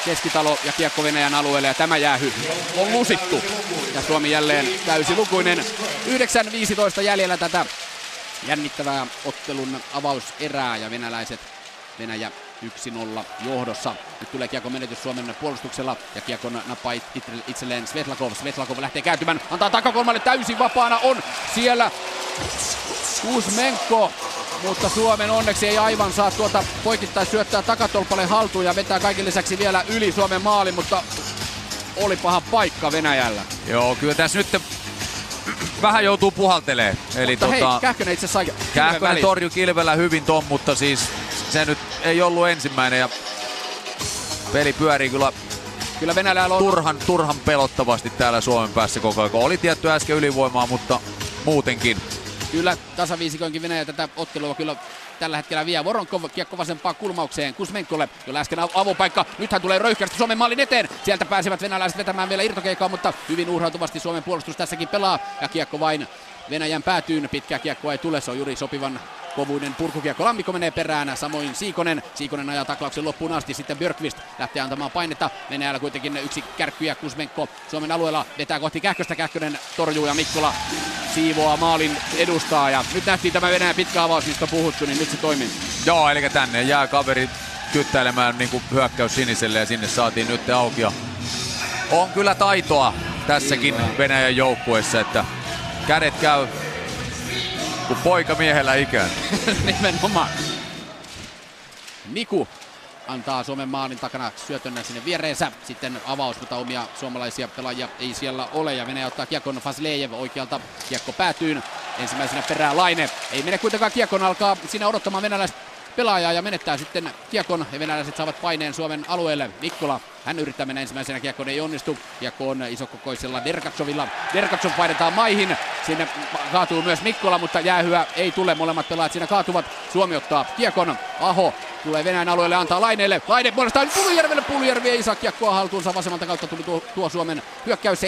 keskitalo ja kiekko Venäjän alueelle. Ja tämä jäähy on lusittu. Ja Suomi jälleen täysilukuinen. 9.15 jäljellä tätä jännittävää ottelun avauserää. Ja Venäjä 1-0 johdossa. Nyt tulee kiekko menetys Suomen puolustuksella ja kiekon nappaa itselleen Svetlakov. Svetlakov lähtee kääntymään, antaa takakolmalle, täysin vapaana on siellä Kuzmenko, mutta Suomen onneksi ei aivan saa tuota poikittain syöttää takatolpalle haltuun ja vetää kaiken lisäksi vielä yli Suomen maali, mutta oli paha paikka Venäjällä. Joo, kyllä tässä nyt vähän joutuu puhaltelemaan. Eli mutta hei, Kähkönen itse sai Kähkönen torjui kilvellä hyvin ton, mutta siis se nyt ei ollut ensimmäinen ja peli pyörii kyllä Venäjällä on turhan pelottavasti täällä Suomen päässä koko ajan. Oli tietty äsken ylivoimaa, mutta muutenkin. Kyllä tasaviisikoinkin Venäjä tätä ottelua kyllä tällä hetkellä vie. Voronkov kiekko vasempaan kulmaukseen Kuzmenkolle, jolla äsken avopaikka. Nythän tulee röyhkästi Suomen maalin eteen. Sieltä pääsevät venäläiset vetämään vielä irtokeikaa, mutta hyvin uhrautuvasti Suomen puolustus tässäkin pelaa. Ja kiekko vain Venäjän päätyyn. Pitkää kiekkoa ei tule, se on juuri sopivan kovuinen purkukiekko. Lammikko menee perään, samoin Siikonen ajaa taklauksen loppuun asti. Sitten Björkqvist lähtee antamaan painetta. Venäjällä kuitenkin yksi kärkky ja Kuzmenko Suomen alueella vetää kohti Kähköstä. Kähkönen torjuu ja Mikkola siivoaa maalin edustaa. Ja nyt nähtiin tämä Venäjän pitkä avaus, mistä on puhuttu, niin nyt se toimii. Joo, eli tänne jää kaveri kyttäilemään niin kuin hyökkäys siniselle ja sinne saatiin nyt auki. Ja on kyllä taitoa tässäkin Venäjän joukkueessa, että kädet käy kun poika miehellä ikään. Nimenomaan. Niku antaa Suomen maalin takana syötön sinne viereensä. Sitten avaus, mutta omia suomalaisia pelaajia ei siellä ole. Ja Venäjä ottaa kiekon Faslejev oikealta. Kiekko päätyyn. Ensimmäisenä perään Laine. Ei mene kuitenkaan kiekon, alkaa siinä odottamaan venäläistä pelaajaa ja menettää sitten kiekon. Ja venäläiset saavat paineen Suomen alueelle. Mikkola, hän yrittää mennä ensimmäisenä, kiekkoon ei onnistu. Kiekko on isokokoisella Dergatsovilla. Dergatsov painetaan maihin. Sinne kaatuu myös Mikkola, mutta jäähyä ei tule. Molemmat pelaajat siinä kaatuvat. Suomi ottaa kiekon. Aho tulee Venäjän alueelle, antaa Laineelle. Laine puolestaan Puljujärvelle. Puljujärvi ei saa kiekkoa haltuunsa. Vasemmalta kautta tuli tuo Suomen hyökkäys. 7.55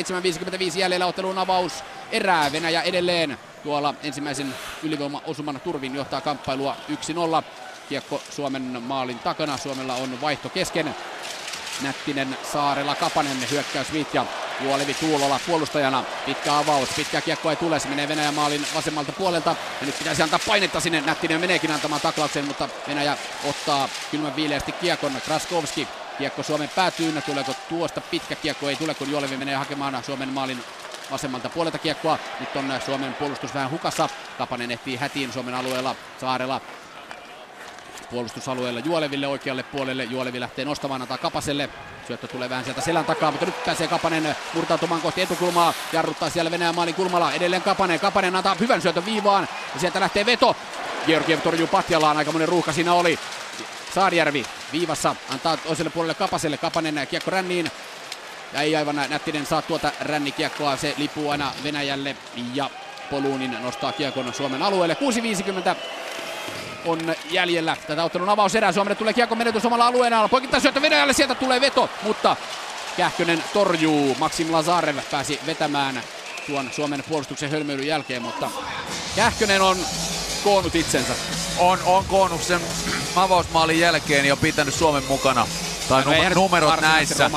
jäljellä ottelun avaus erää. Venäjä edelleen tuolla ensimmäisen ylivoimaosuman turvin johtaa kamppailua 1-0. Kiekko Suomen maalin takana. Suomella on vaihto kesken. Nättinen, Saarela, Kapanen hyökkäysvitja. Juolevi, Tuulola puolustajana. Pitkä avaus, pitkä kiekko ei tule. Se menee Venäjän maalin vasemmalta puolelta. Ja nyt pitäisi antaa painetta sinne. Nättinen meneekin antamaan taklauksen, mutta Venäjä ottaa kylmän viileästi kiekon. Kraskovski, kiekko Suomen päätyyn. Tuleeko tuosta pitkä kiekko? Ei tule, kun Juolevi menee hakemaan Suomen maalin vasemmalta puolelta kiekkoa. Nyt on Suomen puolustus vähän hukassa. Kapanen ehtii hätiin Suomen alueella. Saarela puolustusalueella Juoleville oikealle puolelle. Juolevi lähtee nostamaan, antaa Kapaselle. Syöttö tulee vähän sieltä selän takaa, mutta nyt pääsee Kapanen murtautumaan kohti etukulmaa. Jarruttaa siellä Venäjän maalin kulmalla. Edelleen Kapanen. Kapanen antaa hyvän syötön viivaan. Ja sieltä lähtee veto. Georgiev torjuu Patjalaan. Aikamoinen ruuhka siinä oli. Saarjärvi viivassa. Antaa toiselle puolelle Kapaselle. Kapanen kiekko ränniin. Ja ei aivan Nättinen saa tuota rännikiekkoa. Se lipuu aina Venäjälle. Ja Poluunin nostaa kiekon Suomen alueelle. 6.50. on jäljellä tätä ottelun avauserää. Suomelle tulee kiekko menetys omalla alueella. Poikittain syöttö Venäjälle, sieltä tulee veto, mutta Kähkönen torjuu. Maxim Lazarev pääsi vetämään tuon Suomen puolustuksen hölmöilyn jälkeen, mutta Kähkönen on koonnut itsensä. On koonnut sen avausmaalin jälkeen ja pitänyt Suomen mukana. Tai numerot näissä.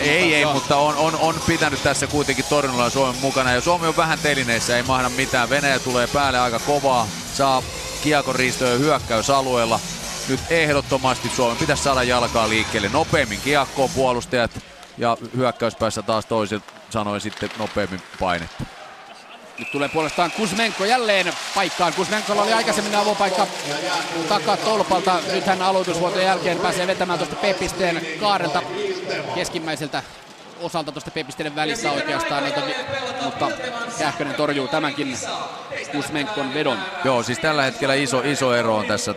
Ei, mutta on pitänyt tässä kuitenkin torjunnalla Suomen mukana. Ja Suomi on vähän telineissä, ei mahda mitään. Venäjä tulee päälle aika kovaa. Saa kiekonriistojen hyökkäysalueella. Nyt ehdottomasti Suomen pitäisi saada jalkaa liikkeelle. Nopeammin kiekkoon puolustajat ja hyökkäyspäässä taas toiset sanoen sitten nopeammin painetta. Nyt tulee puolestaan Kuzmenko jälleen paikkaan. Kuzmenkolla oli aikaisemmin avopaikka takatolpalta. Nyt hän aloitusvuoton jälkeen pääsee vetämään tuosta P-pisteen kaarelta keskimmäiseltä osalta tuosta P-pisteiden välissä oikeastaan, mutta Kähkönen torjuu tämänkin Kuzmenkon vedon. Joo, siis tällä hetkellä iso ero on tässä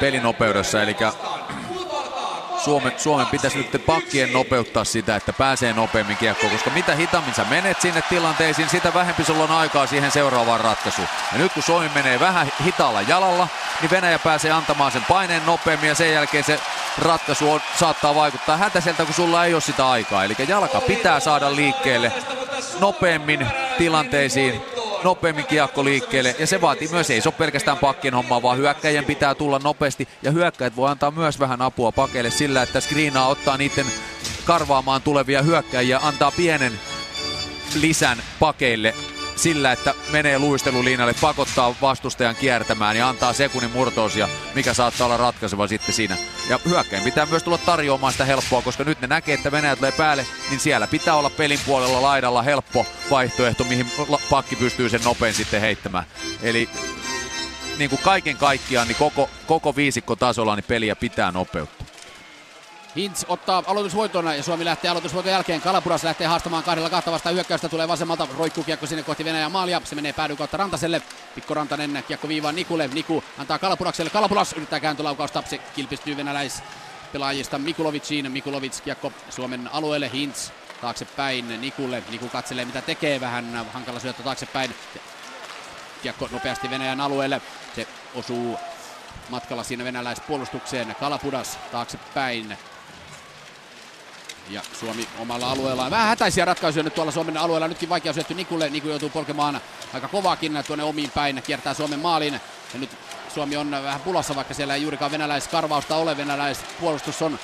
pelinopeudessa, eli Suomen pitäisi nyt pakkien nopeuttaa sitä, että pääsee nopeammin kiekkoon, koska mitä hitaammin sä menet sinne tilanteisiin, sitä vähempi sulla on aikaa siihen seuraavaan ratkaisuun. Ja nyt kun Suomi menee vähän hitaalla jalalla, niin Venäjä pääsee antamaan sen paineen nopeammin ja sen jälkeen se ratkaisu saattaa vaikuttaa hätäiseltä, kun sulla ei ole sitä aikaa. Eli jalka pitää saada liikkeelle nopeammin tilanteisiin, nopeammin kiekko liikkeelle, ja se vaatii myös, ei se ole pelkästään pakkien hommaa, vaan hyökkäjien pitää tulla nopeasti, ja hyökkäjät voi antaa myös vähän apua pakeille sillä, että skriinaa ottaa niiden karvaamaan tulevia hyökkäjiä, antaa pienen lisän pakeille sillä, että menee luistelulinjalle, pakottaa vastustajan kiertämään ja antaa sekunnin murtoosia, mikä saattaa olla ratkaiseva sitten siinä. Ja hyökkäin pitää myös tulla tarjoamaan sitä helppoa, koska nyt ne näkee, että Venäjä tulee päälle, niin siellä pitää olla pelin puolella laidalla helppo vaihtoehto, mihin pakki pystyy sen nopein sitten heittämään. Eli niin kuin kaiken kaikkiaan, niin koko viisikko tasolla niin peliä pitää nopeuttaa. Hintz ottaa aloitusvoitona ja Suomi lähtee aloitusvoiton jälkeen. Kalapudas lähtee haastamaan kahdella kahta vastaan hyökkäystä. Tulee vasemmalta roikkukiekko sinne kohti Venäjän maalia. Se menee päädyn kautta Rantaselle. Mikko Rantanen kiekko viivaan Nikulle. Niku antaa Kalapudakselle. Kalapudas yrittää kääntölaukausta. Se kilpistyy venäläispelaajista Mikuloviciin. Mikulovic kiekko Suomen alueelle. Hintz taaksepäin Nikulle. Niku katselee mitä tekee. Vähän hankala syöttö taaksepäin. Kiekko nopeasti Venäjän alueelle. Se osuu matkalla siinä venäläispuolustukseen. Kalapudas taaksepäin. Ja Suomi omalla alueellaan. Vähän hätäisiä ratkaisuja nyt tuolla Suomen alueella. Nytkin vaikea syötty Nikulle. Niku joutuu polkemaan aika kovaakin tuonne omiin päin. Kiertää Suomen maalin. Ja nyt Suomi on vähän pulassa, vaikka siellä ei juurikaan venäläiskarvausta ole. Venäläispuolustus on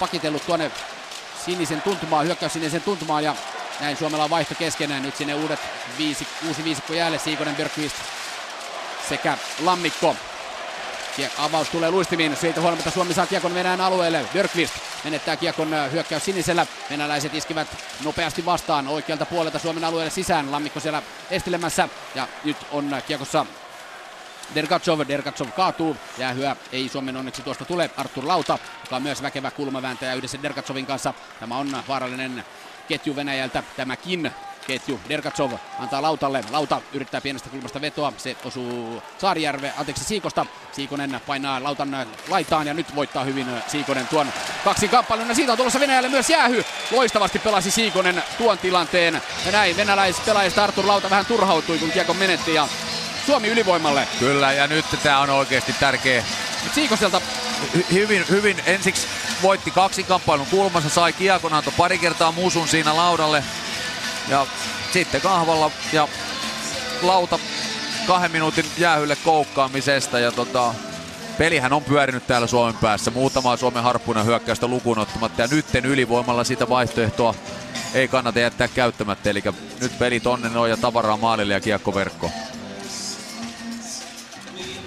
pakitellut tuonne sinisen tuntumaan, hyökkäys sinisen tuntumaan. Ja näin Suomella on vaihto keskenään. Nyt sinne uusi viisikko jäälle. Siikonen, Björkqvist sekä Lammikko. Avaus tulee luistimiin. Siitä huolimatta Suomi saa kiekon Venäjän alueelle. Björkqvist menettää kiekon hyökkäys sinisellä. Venäläiset iskivät nopeasti vastaan oikealta puolelta Suomen alueelle sisään. Lammikko siellä estelemässä. Ja nyt on kiekossa Dergatsov. Dergatsov kaatuu. Jäähyä ei Suomen onneksi tuosta tule. Artur Lauta, joka on myös väkevä kulmavääntäjä yhdessä Dergatsovin kanssa. Tämä on vaarallinen ketju Venäjältä. Tämäkin ketju. Dergatsov antaa Lautalle. Lauta yrittää pienestä kulmasta vetoa. Se osuu Siikosta. Siikonen painaa Lautan laitaan ja nyt voittaa hyvin Siikonen tuon kaksi kamppailun. Siitä on tulossa Venäjälle myös jäähy. Loistavasti pelasi Siikonen tuon tilanteen. Ja näin venäläispelaajista Artur Lauta vähän turhautui, kun kiekon menetti ja Suomi ylivoimalle. Kyllä, ja nyt tämä on oikeasti tärkeä. Nyt Siikoselta hyvin ensiksi voitti kaksi kamppailun kulmassa, sai kiekon, antoi pari kertaa musun siinä laudalle. Ja sitten kahvalla ja Lauta 2 minuutin jäähylle koukkaamisesta ja Pelihän on pyörinyt täällä Suomen päässä. Muutamaa Suomen harppuinen hyökkäystä lukuun ottamatta. Ja nytten ylivoimalla sitä vaihtoehtoa ei kannata jättää käyttämättä. Eli nyt peli tonne noin ja tavaraa maalille ja kiekko verkko.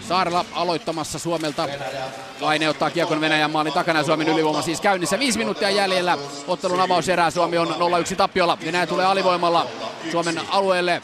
Saarela aloittamassa Suomelta. Laine ottaa kiekon Venäjän maalin takana. Suomen ylivoima siis käynnissä. 5 minuuttia jäljellä. Ottelun avauserää. Suomi on 0-1 tappiolla. Venäjä tulee alivoimalla Suomen alueelle.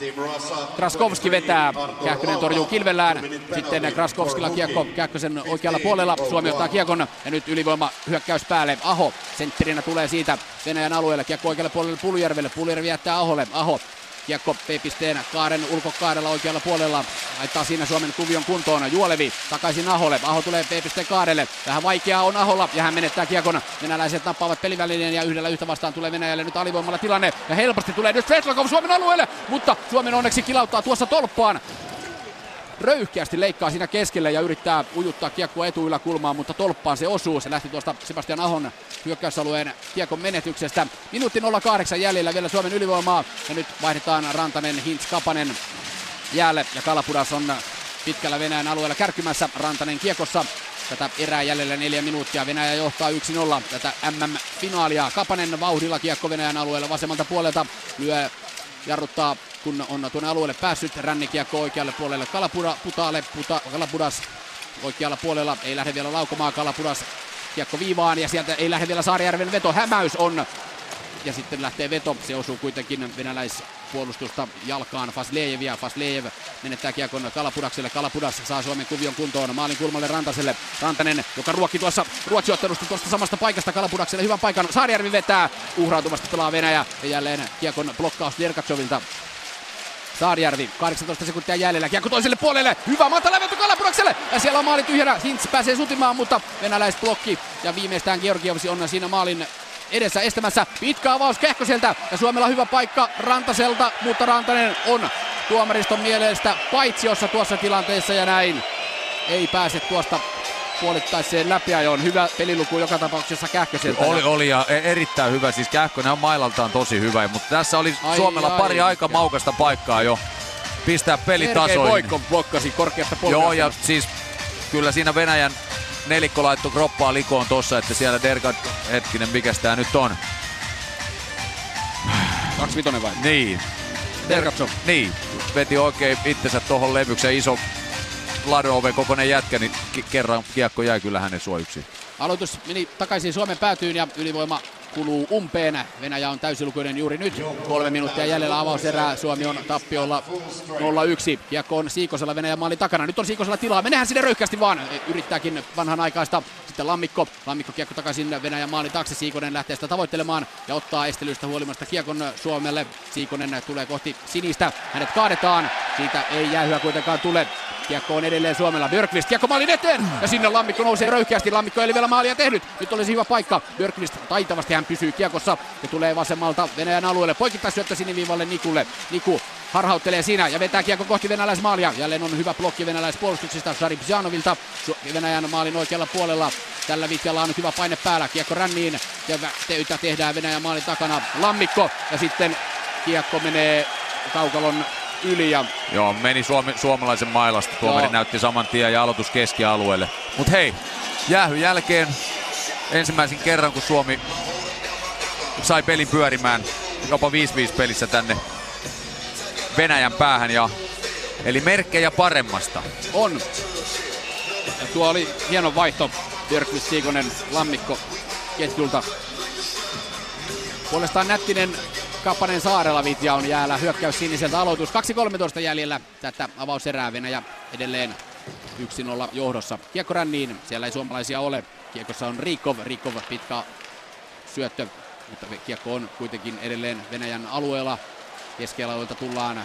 Kraskovski vetää. Kähkönen torjuu kilvellään. Sitten Kraskovskilla kiekko Kähkösen oikealla puolella. Suomi ottaa kiekon ja nyt ylivoima hyökkäys päälle. Aho sentterinä tulee siitä Venäjän alueelle. Kiekko oikealle puolelle Puljujärvelle. Puljujärvi jättää Aholle. Aho. Kiekko P-pisteen kaaren ulkokaarella oikealla puolella. Laittaa siinä Suomen kuvion kuntoon. Juolevi takaisin Aholle. Aho tulee P-pisteen kaarelle. Vähän vaikeaa on Aholla ja hän menettää kiekon. Venäläiset nappaavat pelivälineen ja yhdellä yhtä vastaan tulee Venäjälle nyt alivoimalla tilanne. Ja helposti tulee nyt Svetlakov Suomen alueelle. Mutta Suomen onneksi kilauttaa tuossa tolppaan. Röyhkeästi leikkaa siinä keskelle ja yrittää ujuttaa kiekkoa etuyläkulmaan, mutta tolppaan se osuu. Se lähti tuosta Sebastian Ahon hyökkäysalueen kiekon menetyksestä. Minuutti 08 jäljellä vielä Suomen ylivoimaa. Ja nyt vaihdetaan Rantanen, Hintz, Kapanen jäälle. Ja Kalapudas on pitkällä Venäjän alueella kärkymässä. Rantanen kiekossa. Tätä erää jäljellä 4 minuuttia. Venäjä johtaa 1-0 tätä MM-finaalia. Kapanen vauhdilla kiekko Venäjän alueella vasemmalta puolelta. Lyö jarruttaa, kun on tuonne alueelle päässyt. Rännikiekko oikealle puolelle Kalapudas oikealla puolella. Ei lähde vielä laukomaan Kalapudas. Kiekko viivaan ja sieltä ei lähde vielä Saarijärven veto. Hämäys on. Ja sitten lähtee veto. Se osuu kuitenkin venäläispuolustusta jalkaan Faslejeviä. Faslejev menettää kiekon Kalapudakselle. Kalapudas saa Suomen kuvion kuntoon. Maalin kulmalle Rantaselle. Rantanen, joka ruokki tuossa ruotsiottelusta tuosta samasta paikasta Kalapudakselle. Hyvän paikan. Saarijärvi vetää. Uhrautuvasti pelaa Venäjä. Ja jälleen kiekon blokkaus Dergatsovilta. Saarijärvi, 18 sekuntia jäljellä, kiekko toiselle puolelle, hyvä matala veto Kalapudakselle ja siellä on maali tyhjänä, Hintz pääsee sutimaan, mutta venäläisblokki ja viimeistään Georgiev on siinä maalin edessä estämässä, pitkä avaus Kähköseltä ja Suomella hyvä paikka Rantaselta, mutta Rantanen on tuomariston mielestä paitsiossa tuossa tilanteessa ja näin ei pääse tuosta puolittaiseen läpiajoon. Hyvä peliluku joka tapauksessa Kähköseltä. Oli ja erittäin hyvä. Siis Kähkönen on mailaltaan tosi hyvä, mutta tässä oli Suomella pari aika maukasta paikkaa jo pistää pelitasoihin. Erkei Voikko blokkasi korkeasta polvesta. Joo, ja siis kyllä siinä Venäjän nelikko laittoi kroppaa likoon tossa, että siellä hetkinen, mikäs tää nyt on? 25 vai? Niin. Dergatsov. Niin. Veti oikein itsensä tohon levykseen iso Ladoven kokoinen jätkä, niin kerran kiekko jäi kyllä hänen suojuksiin. Aloitus meni takaisin Suomen päätyyn ja ylivoima kuluu umpeen. Venäjä on täysilukuinen juuri nyt. 3 minuuttia jäljellä avauserää. Suomi on tappiolla 0-1. Kiekko on Siikosella Venäjän maalin takana. Nyt on Siikosella tilaa. Menehän sinne röyhkästi vaan. Yrittääkin vanhanaikaista. Sitten Lammikko. Lammikko kiekko takaisin Venäjän maalin taakse. Siikonen lähtee sitä tavoittelemaan ja ottaa estelystä huolimasta kiekon Suomelle. Siikonen tulee kohti sinistä. Hänet kaadetaan. Siitä ei jäähyä kuitenkaan tule. Kiekko on edelleen Suomella. Björkqvist kiekko maalin eteen ja sinne Lammikko nousee röyhkeästi. Lammikko ei vielä maalia tehnyt. Nyt olisi hyvä paikka. Björkqvist taitavasti hän pysyy kiekossa ja tulee vasemmalta Venäjän alueelle. Poikittaisyöttö siniviivalle Nikulle. Niku harhauttelee siinä ja vetää kiekko kohti venäläismaalia. Jälleen on hyvä blokki venäläispuolustuksesta Saripjanovilta. Venäjän maalin oikealla puolella. Tällä vitkalla on hyvä paine päällä. Kiekko ränniin ja töitä tehdään Venäjän maalin takana. Lammikko ja sitten kiekko menee kaukalon yli ja... Joo, meni suomalaisen mailasta. Tuomari näytti saman tien ja aloitus keskialueelle. Mut hei, jäähyn jälkeen ensimmäisen kerran kun Suomi sai pelin pyörimään jopa 5-5 pelissä tänne Venäjän päähän ja eli merkkejä paremmasta. On. Ja tuo oli hieno vaihto Björkqvist, Siikonen, Lammikko ketjulta. Puolestaan Nättinen, Kapanen, Saarela, Vitja on jäällä. Hyökkäys siniseltä aloitus. 2.13 jäljellä tätä avauserää. Venäjä edelleen 1-0 johdossa. Kiekko ränniin. Siellä ei suomalaisia ole. Kiekossa on Rikov. Rikov pitkä syöttö. Mutta kiekko on kuitenkin edelleen Venäjän alueella. Keskialueelta tullaan.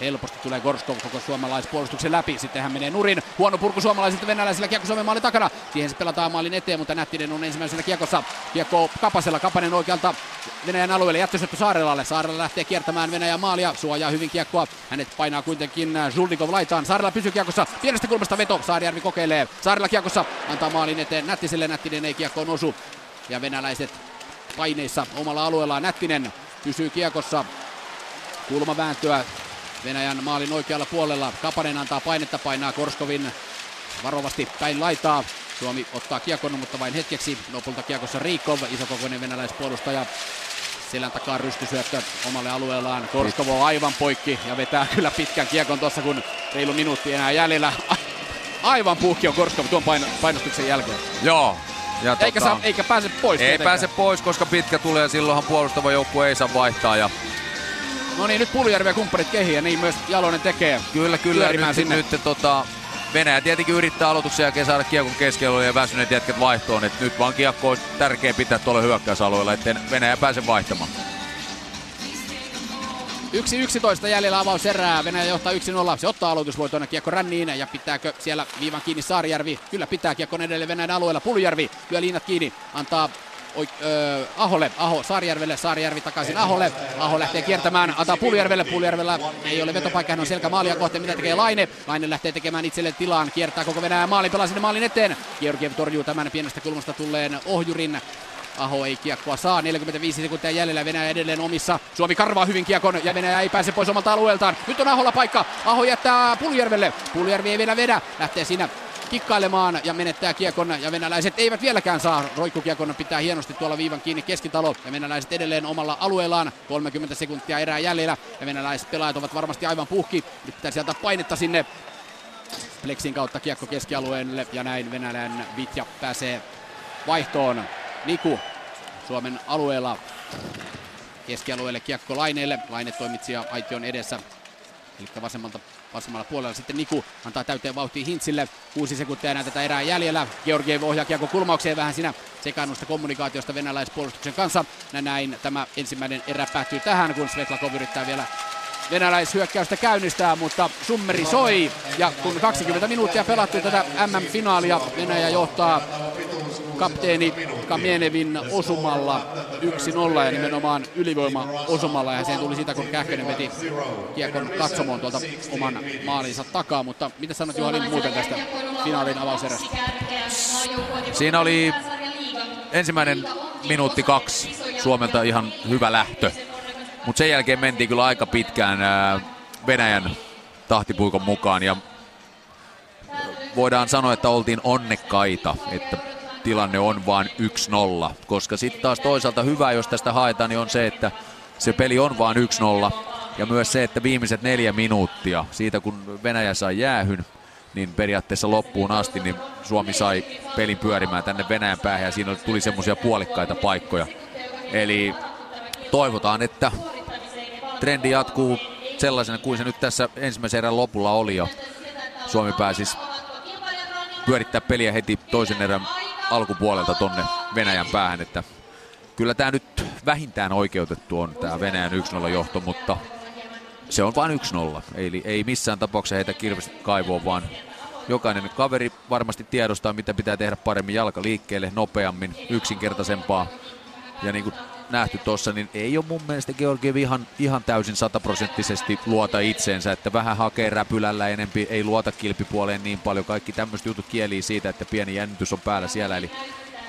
Helposti tulee Gorskov koko suomalaispuolustuksen läpi. Sitten hän menee nurin. Huono purku suomalaisilta venäläisillä. Kiekko Suomen maalin takana. Siihen se pelataan maalin eteen, mutta Nättinen on ensimmäisenä kiekossa. Kiekko Kapasella. Kapanen oikealta Venäjän alueelle. Jättösyöttö Saarelalle. Saarela lähtee kiertämään Venäjän maalia. Suojaa hyvin kiekkoa. Hänet painaa kuitenkin Zulnikov laitaan. Saarela pysyy kiekossa. Pienestä kulmasta veto. Saarijärvi kokeilee. Saarela kiekossa antaa maalin eteen Nättiselle. Nättinen ei kiekkoon osu. Ja venäläiset paineissa omalla alueellaan. Nättinen pysyy kiekossa. Kulmavääntöä Venäjän maalin oikealla puolella. Kapanen antaa painetta, painaa Korskovin varovasti päin laitaa. Suomi ottaa kiekon, mutta vain hetkeksi. Lopulta kiekossa Rikov, isokokoinen venäläispuolustaja. Selän takaa rystysyöttö omalle alueellaan. Korskovo on aivan poikki ja vetää kyllä pitkän kiekon tuossa, kun reilu minuutti enää jäljellä. Aivan puhki on Korskovo tuon painostuksen jälkeen. Joo. Ja eikä pääse pois. Ei tietenkään pääse pois, koska pitkä tulee ja silloinhan puolustava joukkue ei saa vaihtaa. Ja no niin, nyt Puljujärvi ja kumppanit kehii ja niin myös Jalonen tekee. Kyllä. Nyt Venäjä tietenkin yrittää aloituksen jälkeen saada kiekon keskellä ja väsyneet jätkät vaihtoon. Et nyt vaan kiekko olisi tärkeä pitää tuolla hyökkäysalueella, ettei Venäjä pääse vaihtamaan. 1.11 jäljellä avauserää. Venäjä johtaa 1-0. Se ottaa aloitusvoitona kiekko ränniin ja pitääkö siellä viivan kiinni Saarijärvi? Kyllä pitää, kiekko on edelleen Venäjän alueella. Puljujärvi lyö liinat kiinni, antaa Aholle, Aho Saarijärvelle, Saarijärvi takaisin Aholle, Aho lähtee kiertämään, antaa Puljujärvelle, Puljujärvellä ei ole vetopaikka, hän on selkä maalia kohti, mitä tekee Laine, Laine lähtee tekemään itselle tilaan, kiertää koko Venäjän maalin, pelaa sinne maalin eteen, Georgiev torjuu tämän pienestä kulmasta tulleen ohjurin, Aho ei kiekkoa saa, 45 sekuntia jäljellä, Venäjä edelleen omissa, Suomi karvaa hyvin kiekon ja Venäjä ei pääse pois omalta alueeltaan, nyt on Aholla paikka, Aho jättää Puljujärvelle, Puljujärvi ei vielä vedä, lähtee siinä kikkailemaan ja menettää kiekon ja venäläiset eivät vieläkään saa. Roikkukiekon pitää hienosti tuolla viivan kiinni keskitalo ja venäläiset edelleen omalla alueellaan. 30 sekuntia erää jäljellä ja venäläiset pelaajat ovat varmasti aivan puhki. Nyt pitää sieltä painetta sinne Plexin kautta kiekko keskialueelle ja näin Venäjän Vitja pääsee vaihtoon. Niku Suomen alueella keskialueelle kiekko Laineelle. Laine toimitsija aition edessä. Elikkä vasemmalla puolella sitten Niku antaa täyteen vauhtiin Hintzille. 6 sekuntia enää tätä erää jäljellä. Georgiev ohjaa kiekko kulmaukseen, vähän siinä sekaannusta kommunikaatiosta venäläispuolustuksen kanssa. Näin tämä ensimmäinen erä päättyy tähän, kun Svetlakov yrittää vielä venäläishyökkäystä käynnistää, mutta summeri soi. Ja kun 20 minuuttia pelattu tätä MM-finaalia, Venäjä johtaa kapteeni Kamenevin osumalla 1-0 ja nimenomaan ylivoimaosumalla. Ja se tuli siitä, kun Kähkönen veti kiekon katsomoon tuolta oman maalinsa takaa. Mutta mitä sanot, Juha, muuten tästä finaalin avauserästä? Siinä oli ensimmäinen minuutti 2 Suomelta ihan hyvä lähtö. Mutta sen jälkeen mentiin kyllä aika pitkään Venäjän tahtipuikon mukaan ja voidaan sanoa, että oltiin onnekkaita, että tilanne on vain 1-0. Koska sitten taas toisaalta hyvä, jos tästä haetaan, niin on se, että se peli on vain 1-0 ja myös se, että viimeiset 4 minuuttia siitä, kun Venäjä sai jäähyn, niin periaatteessa loppuun asti niin Suomi sai pelin pyörimään tänne Venäjän päähän ja siinä tuli semmoisia puolikkaita paikkoja. Eli toivotaan, että trendi jatkuu sellaisena kuin se nyt tässä ensimmäisen erän lopulla oli ja Suomi pääsisi pyörittää peliä heti toisen erän alkupuolelta tonne Venäjän päähän. Että kyllä tämä nyt vähintään oikeutettu on tämä Venäjän 1-0 johto, mutta se on vain 1-0. Eli ei missään tapauksessa heitä kirvestä kaivoon, vaan jokainen kaveri varmasti tiedostaa, mitä pitää tehdä paremmin jalkaliikkeelle, nopeammin, yksinkertaisempaa ja niin kuin nähty tuossa, niin ei ole mun mielestä Georgiev ihan täysin 100% luota itseensä, että vähän hakee räpylällä enempi, ei luota kilpipuoleen niin paljon. Kaikki tämmöiset jutut kielii siitä, että pieni jännitys on päällä siellä, eli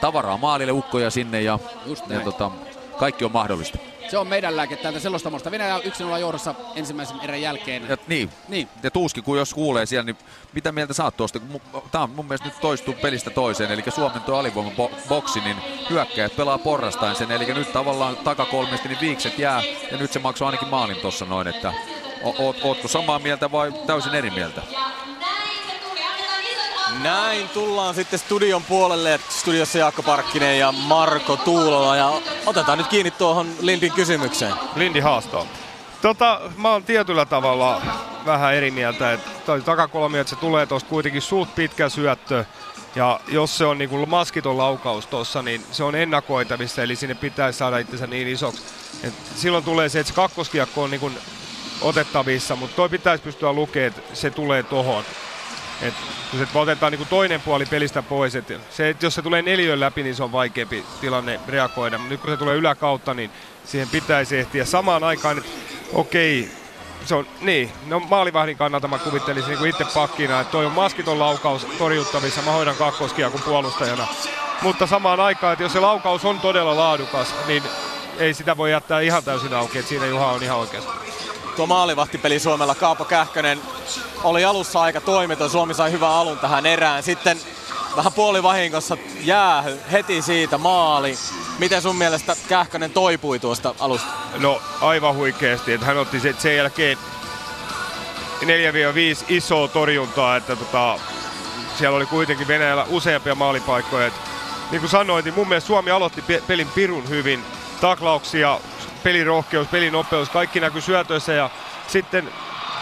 tavaraa maalille, ukkoja sinne ja kaikki on mahdollista. Se on meidän lääke täältä selostamosta. Venäjä 1-0 johdossa ensimmäisen erän jälkeen. Ja niin. Ja tuuskin, kun jos kuulee siellä, niin mitä mieltä saat tuosta? Tämä on mun mielestä nyt toistuu pelistä toiseen. Eli Suomen tuo alivoimaboksi, niin hyökkäjät pelaa porrastain sen. Eli nyt tavallaan takakolmesti niin viikset jää. Ja nyt se maksoi ainakin maalin tuossa noin. Että ootko samaa mieltä vai täysin eri mieltä? Näin tullaan sitten studion puolelle. Studiossa Jaakko Parkkinen ja Marko Tuulola. Ja otetaan nyt kiinni tuohon Lindin kysymykseen. Lindi haastaa. Mä oon tietyllä tavalla vähän eri mieltä. Takakolmio, että se tulee tuosta kuitenkin suht pitkä syöttö. Ja jos se on niin kuin maskiton laukaus tuossa, niin se on ennakoitavissa. Eli sinne pitäisi saada itsensä niin isoksi. Et silloin tulee se, että se kakkoskiekko on niin kuin otettavissa. Mutta toi pitäisi pystyä lukemaan, että se tulee tohon. Kun se otetaan niin toinen puoli pelistä pois, että jos se tulee neliön läpi, niin se on vaikeampi tilanne reagoida. Mutta nyt kun se tulee yläkautta, niin siihen pitäisi ehtiä samaan aikaan, että okei, se on niin. No maalivahdin kannalta mä kuvittelisin niin itse pakkina, että toi on maskiton laukaus torjuttavissa, mä hoidan kakkoskiekon puolustajana. Mutta samaan aikaan, että jos se laukaus on todella laadukas, niin ei sitä voi jättää ihan täysin auki, että siinä Juha on ihan oikeassa. Tuo maalivahtipeli Suomella, Kaapo Kähkönen, oli alussa aika toimiton. Suomi sai hyvän alun tähän erään. Sitten vähän puolivahingossa jäähy, heti siitä maali. Miten sun mielestä Kähkönen toipui tuosta alusta? No aivan huikeasti, että hän otti sen jälkeen 4-5 isoa torjuntaa, että siellä oli kuitenkin Venäjällä useampia maalipaikkoja. Et, niin kuin sanoin, niin mun mielestä Suomi aloitti pelin pirun hyvin. Taklauksia, pelirohkeus, pelinopeus, kaikki näkyy syötöissä ja sitten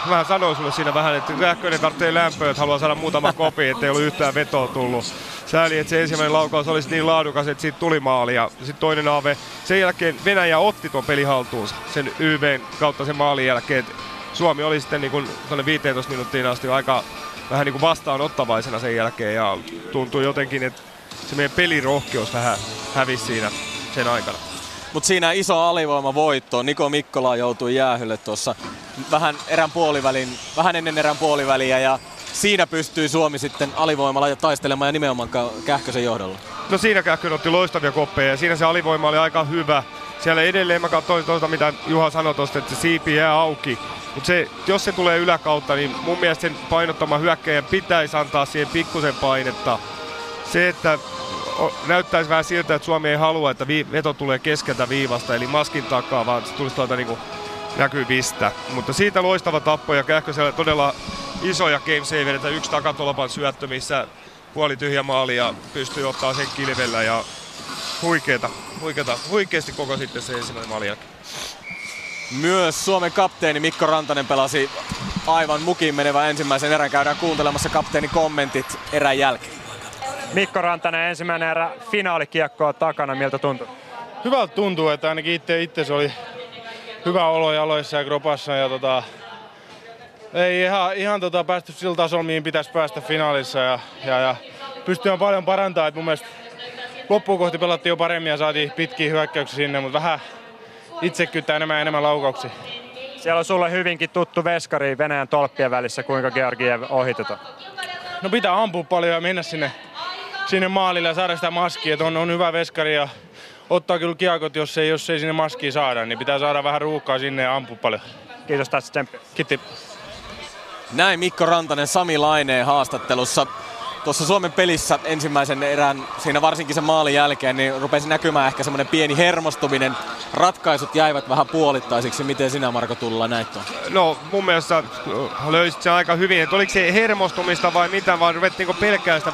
vähän sanoin sulle siinä vähän, että Kähkönen tarvitsee lämpöä, että haluaa saada muutama kopi, ettei ollut yhtään vetoa tullut. Sääli, että se ensimmäinen laukaus olisi niin laadukas, että siitä tuli maali ja sitten toinen AV. Sen jälkeen Venäjä otti tuon pelin haltuunsa sen YVn kautta sen maalin jälkeen. Suomi oli sitten niin kuin 15 minuuttiin asti aika vähän niin kuin vastaanottavaisena sen jälkeen ja tuntui jotenkin, että se meidän pelirohkeus vähän hävisi siinä sen aikana. Mutta siinä iso alivoimavoitto. Niko Mikkola joutui jäähylle tuossa vähän ennen erän puoliväliä ja siinä pystyi Suomi sitten alivoimalla ja taistelemaan ja nimenomaan Kähkösen johdolla. No siinä Kähkönen otti loistavia koppeja ja siinä se alivoima oli aika hyvä. Siellä edelleen mä katsoin tuosta mitä Juha sanoi tuosta, että se siipi jää auki. Mutta jos se tulee yläkautta, niin mun mielestä sen painottama hyökkäjän pitäisi antaa siihen pikkusen painetta. Se, että näyttäisi vähän siltä, että Suomi ei halua, että veto tulee keskeltä viivasta, eli maskin takaa, vaan se tulisi tuolta niin näkyvistä. Mutta siitä loistava tappo ja Kähkösellä todella isoja game savereita. Yksi takatolpan syöttö, missä puoli tyhjä maali ja pystyy ottaa sen kilvellä. Ja huikeasti koko sitten se ensimmäinen maali jälkeen. Myös Suomen kapteeni Mikko Rantanen pelasi aivan mukiin menevän ensimmäisen erän. Käydään kuuntelemassa kapteenin kommentit erän jälkeen. Mikko Rantanen, ensimmäinen erä finaalikiekkoa takana. Miltä tuntuu? Hyvältä tuntuu, että ainakin itse se oli hyvä olo jaloissa ja kropassa. Ja ei ihan päästy sillä tasolla, mihin pitäisi päästä finaalissa. Ja pystytään paljon parantamaan. Mun mielestä loppuun kohti pelattiin jo paremmin ja saatiin pitkiä hyökkäyksiä sinne, mutta vähän itsekkyyttä enemmän ja enemmän laukauksia. Siellä on sulle hyvinkin tuttu veskari Venäjän tolppien välissä. Kuinka Georgiev ohitetaan? No pitää ampua paljon ja mennä sinne maalille ja saada sitä maskia. Että on hyvä veskari ja ottaa kyllä kiekot, jos ei sinne maskia saada. Niin pitää saada vähän ruuhkaa sinne ja ampua paljon. Kiitos tästä tsemppiä. Kiitti. Näin Mikko Rantanen Sami Laineen haastattelussa. Tuossa Suomen pelissä ensimmäisen erän, siinä varsinkin sen maalin jälkeen, niin rupesi näkymään ehkä semmoinen pieni hermostuminen. Ratkaisut jäivät vähän puolittaisiksi. Miten sinä, Marko Tullula, näit tuon? No mun mielestä löysit sen aika hyvin. Et oliko se hermostumista vai mitä, vaan ruvettiinko pelkää sitä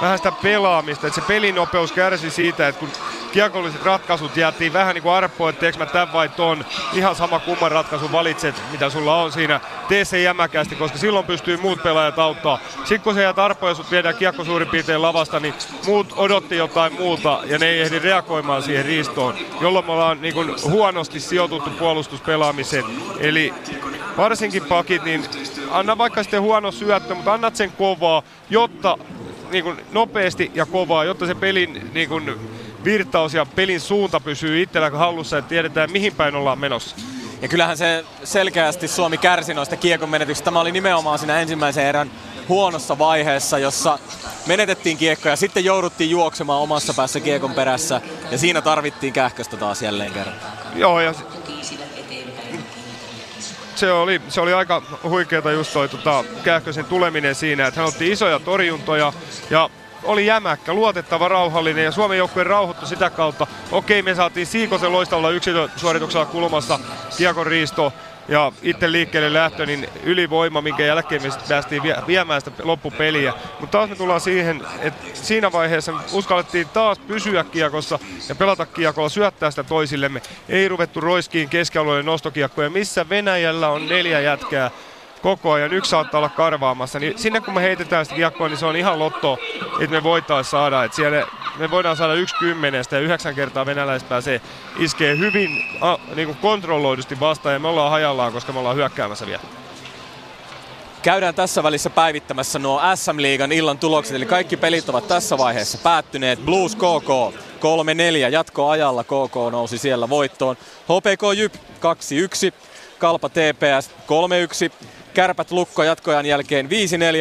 vähän sitä pelaamista. Et se pelinopeus kärsi siitä, että kun kiekolliset ratkaisut jäätiin vähän niin kuin arpoon, että teekö mä tän vai ton. Ihan sama kumman ratkaisun valitset, mitä sulla on siinä. Tee se jämäkästi, koska silloin pystyy muut pelaajat auttaa. Sitten kun sä jäät arpoon ja sut viedään kiekko suurin piirtein lavasta, niin muut odotti jotain muuta ja ne ei ehdi reagoimaan siihen riistoon, jolloin me ollaan niin kuin huonosti sijoituttu puolustuspelaamiseen. Eli varsinkin pakit, niin anna vaikka sitten huono syöttö, mutta annat sen kovaa, jotta niin kuin nopeasti ja kovaa, jotta se pelin niin kuin virtaus ja pelin suunta pysyy itsellä hallussa, että tiedetään mihin päin ollaan menossa. Ja kyllähän se selkeästi Suomi kärsi noista kiekon menetyksistä. Tämä oli nimenomaan siinä ensimmäisen erän huonossa vaiheessa, jossa menetettiin kiekkoja ja sitten jouduttiin juoksemaan omassa päässä kiekon perässä. Ja siinä tarvittiin Kähköstä taas jälleen kerran. Joo, ja se oli aika huikeeta just toi Kähkösen tuleminen siinä, että hän otti isoja torjuntoja ja oli jämäkkä, luotettava, rauhallinen ja Suomen joukkueen rauhoittui sitä kautta. Okei, me saatiin Siikosen loistavalla yksilösuorituksella kulmassa kiekon riisto ja itse liikkeelle lähtö, niin ylivoima, minkä jälkeen me päästiin viemään sitä loppupeliä. Mutta taas me tullaan siihen, että siinä vaiheessa uskallettiin taas pysyä kiekossa ja pelata kiekolla, syöttää sitä toisillemme. Ei ruvettu roiskiin keskialueelle nostokiekkoja, missä Venäjällä on 4 jätkää koko ajan. Yksi saattaa olla karvaamassa. Niin sinne kun me heitetään sitä kiekkoa, niin se on ihan lottoa, että me voitaisiin saada. Et siellä me voidaan saada 1/10 ja 9 kertaa venäläiset pääsee iskee hyvin niin kontrolloidusti vastaan. Ja me ollaan hajallaan, koska me ollaan hyökkäämässä vielä. Käydään tässä välissä päivittämässä nuo SM-liigan illan tulokset. Eli kaikki pelit ovat tässä vaiheessa päättyneet. Blues KK 3-4. Jatkoajalla KK nousi siellä voittoon. HPK JYP 2-1. Kalpa TPS 3-1. Kärpät Lukko jatkoajan jälkeen 5-4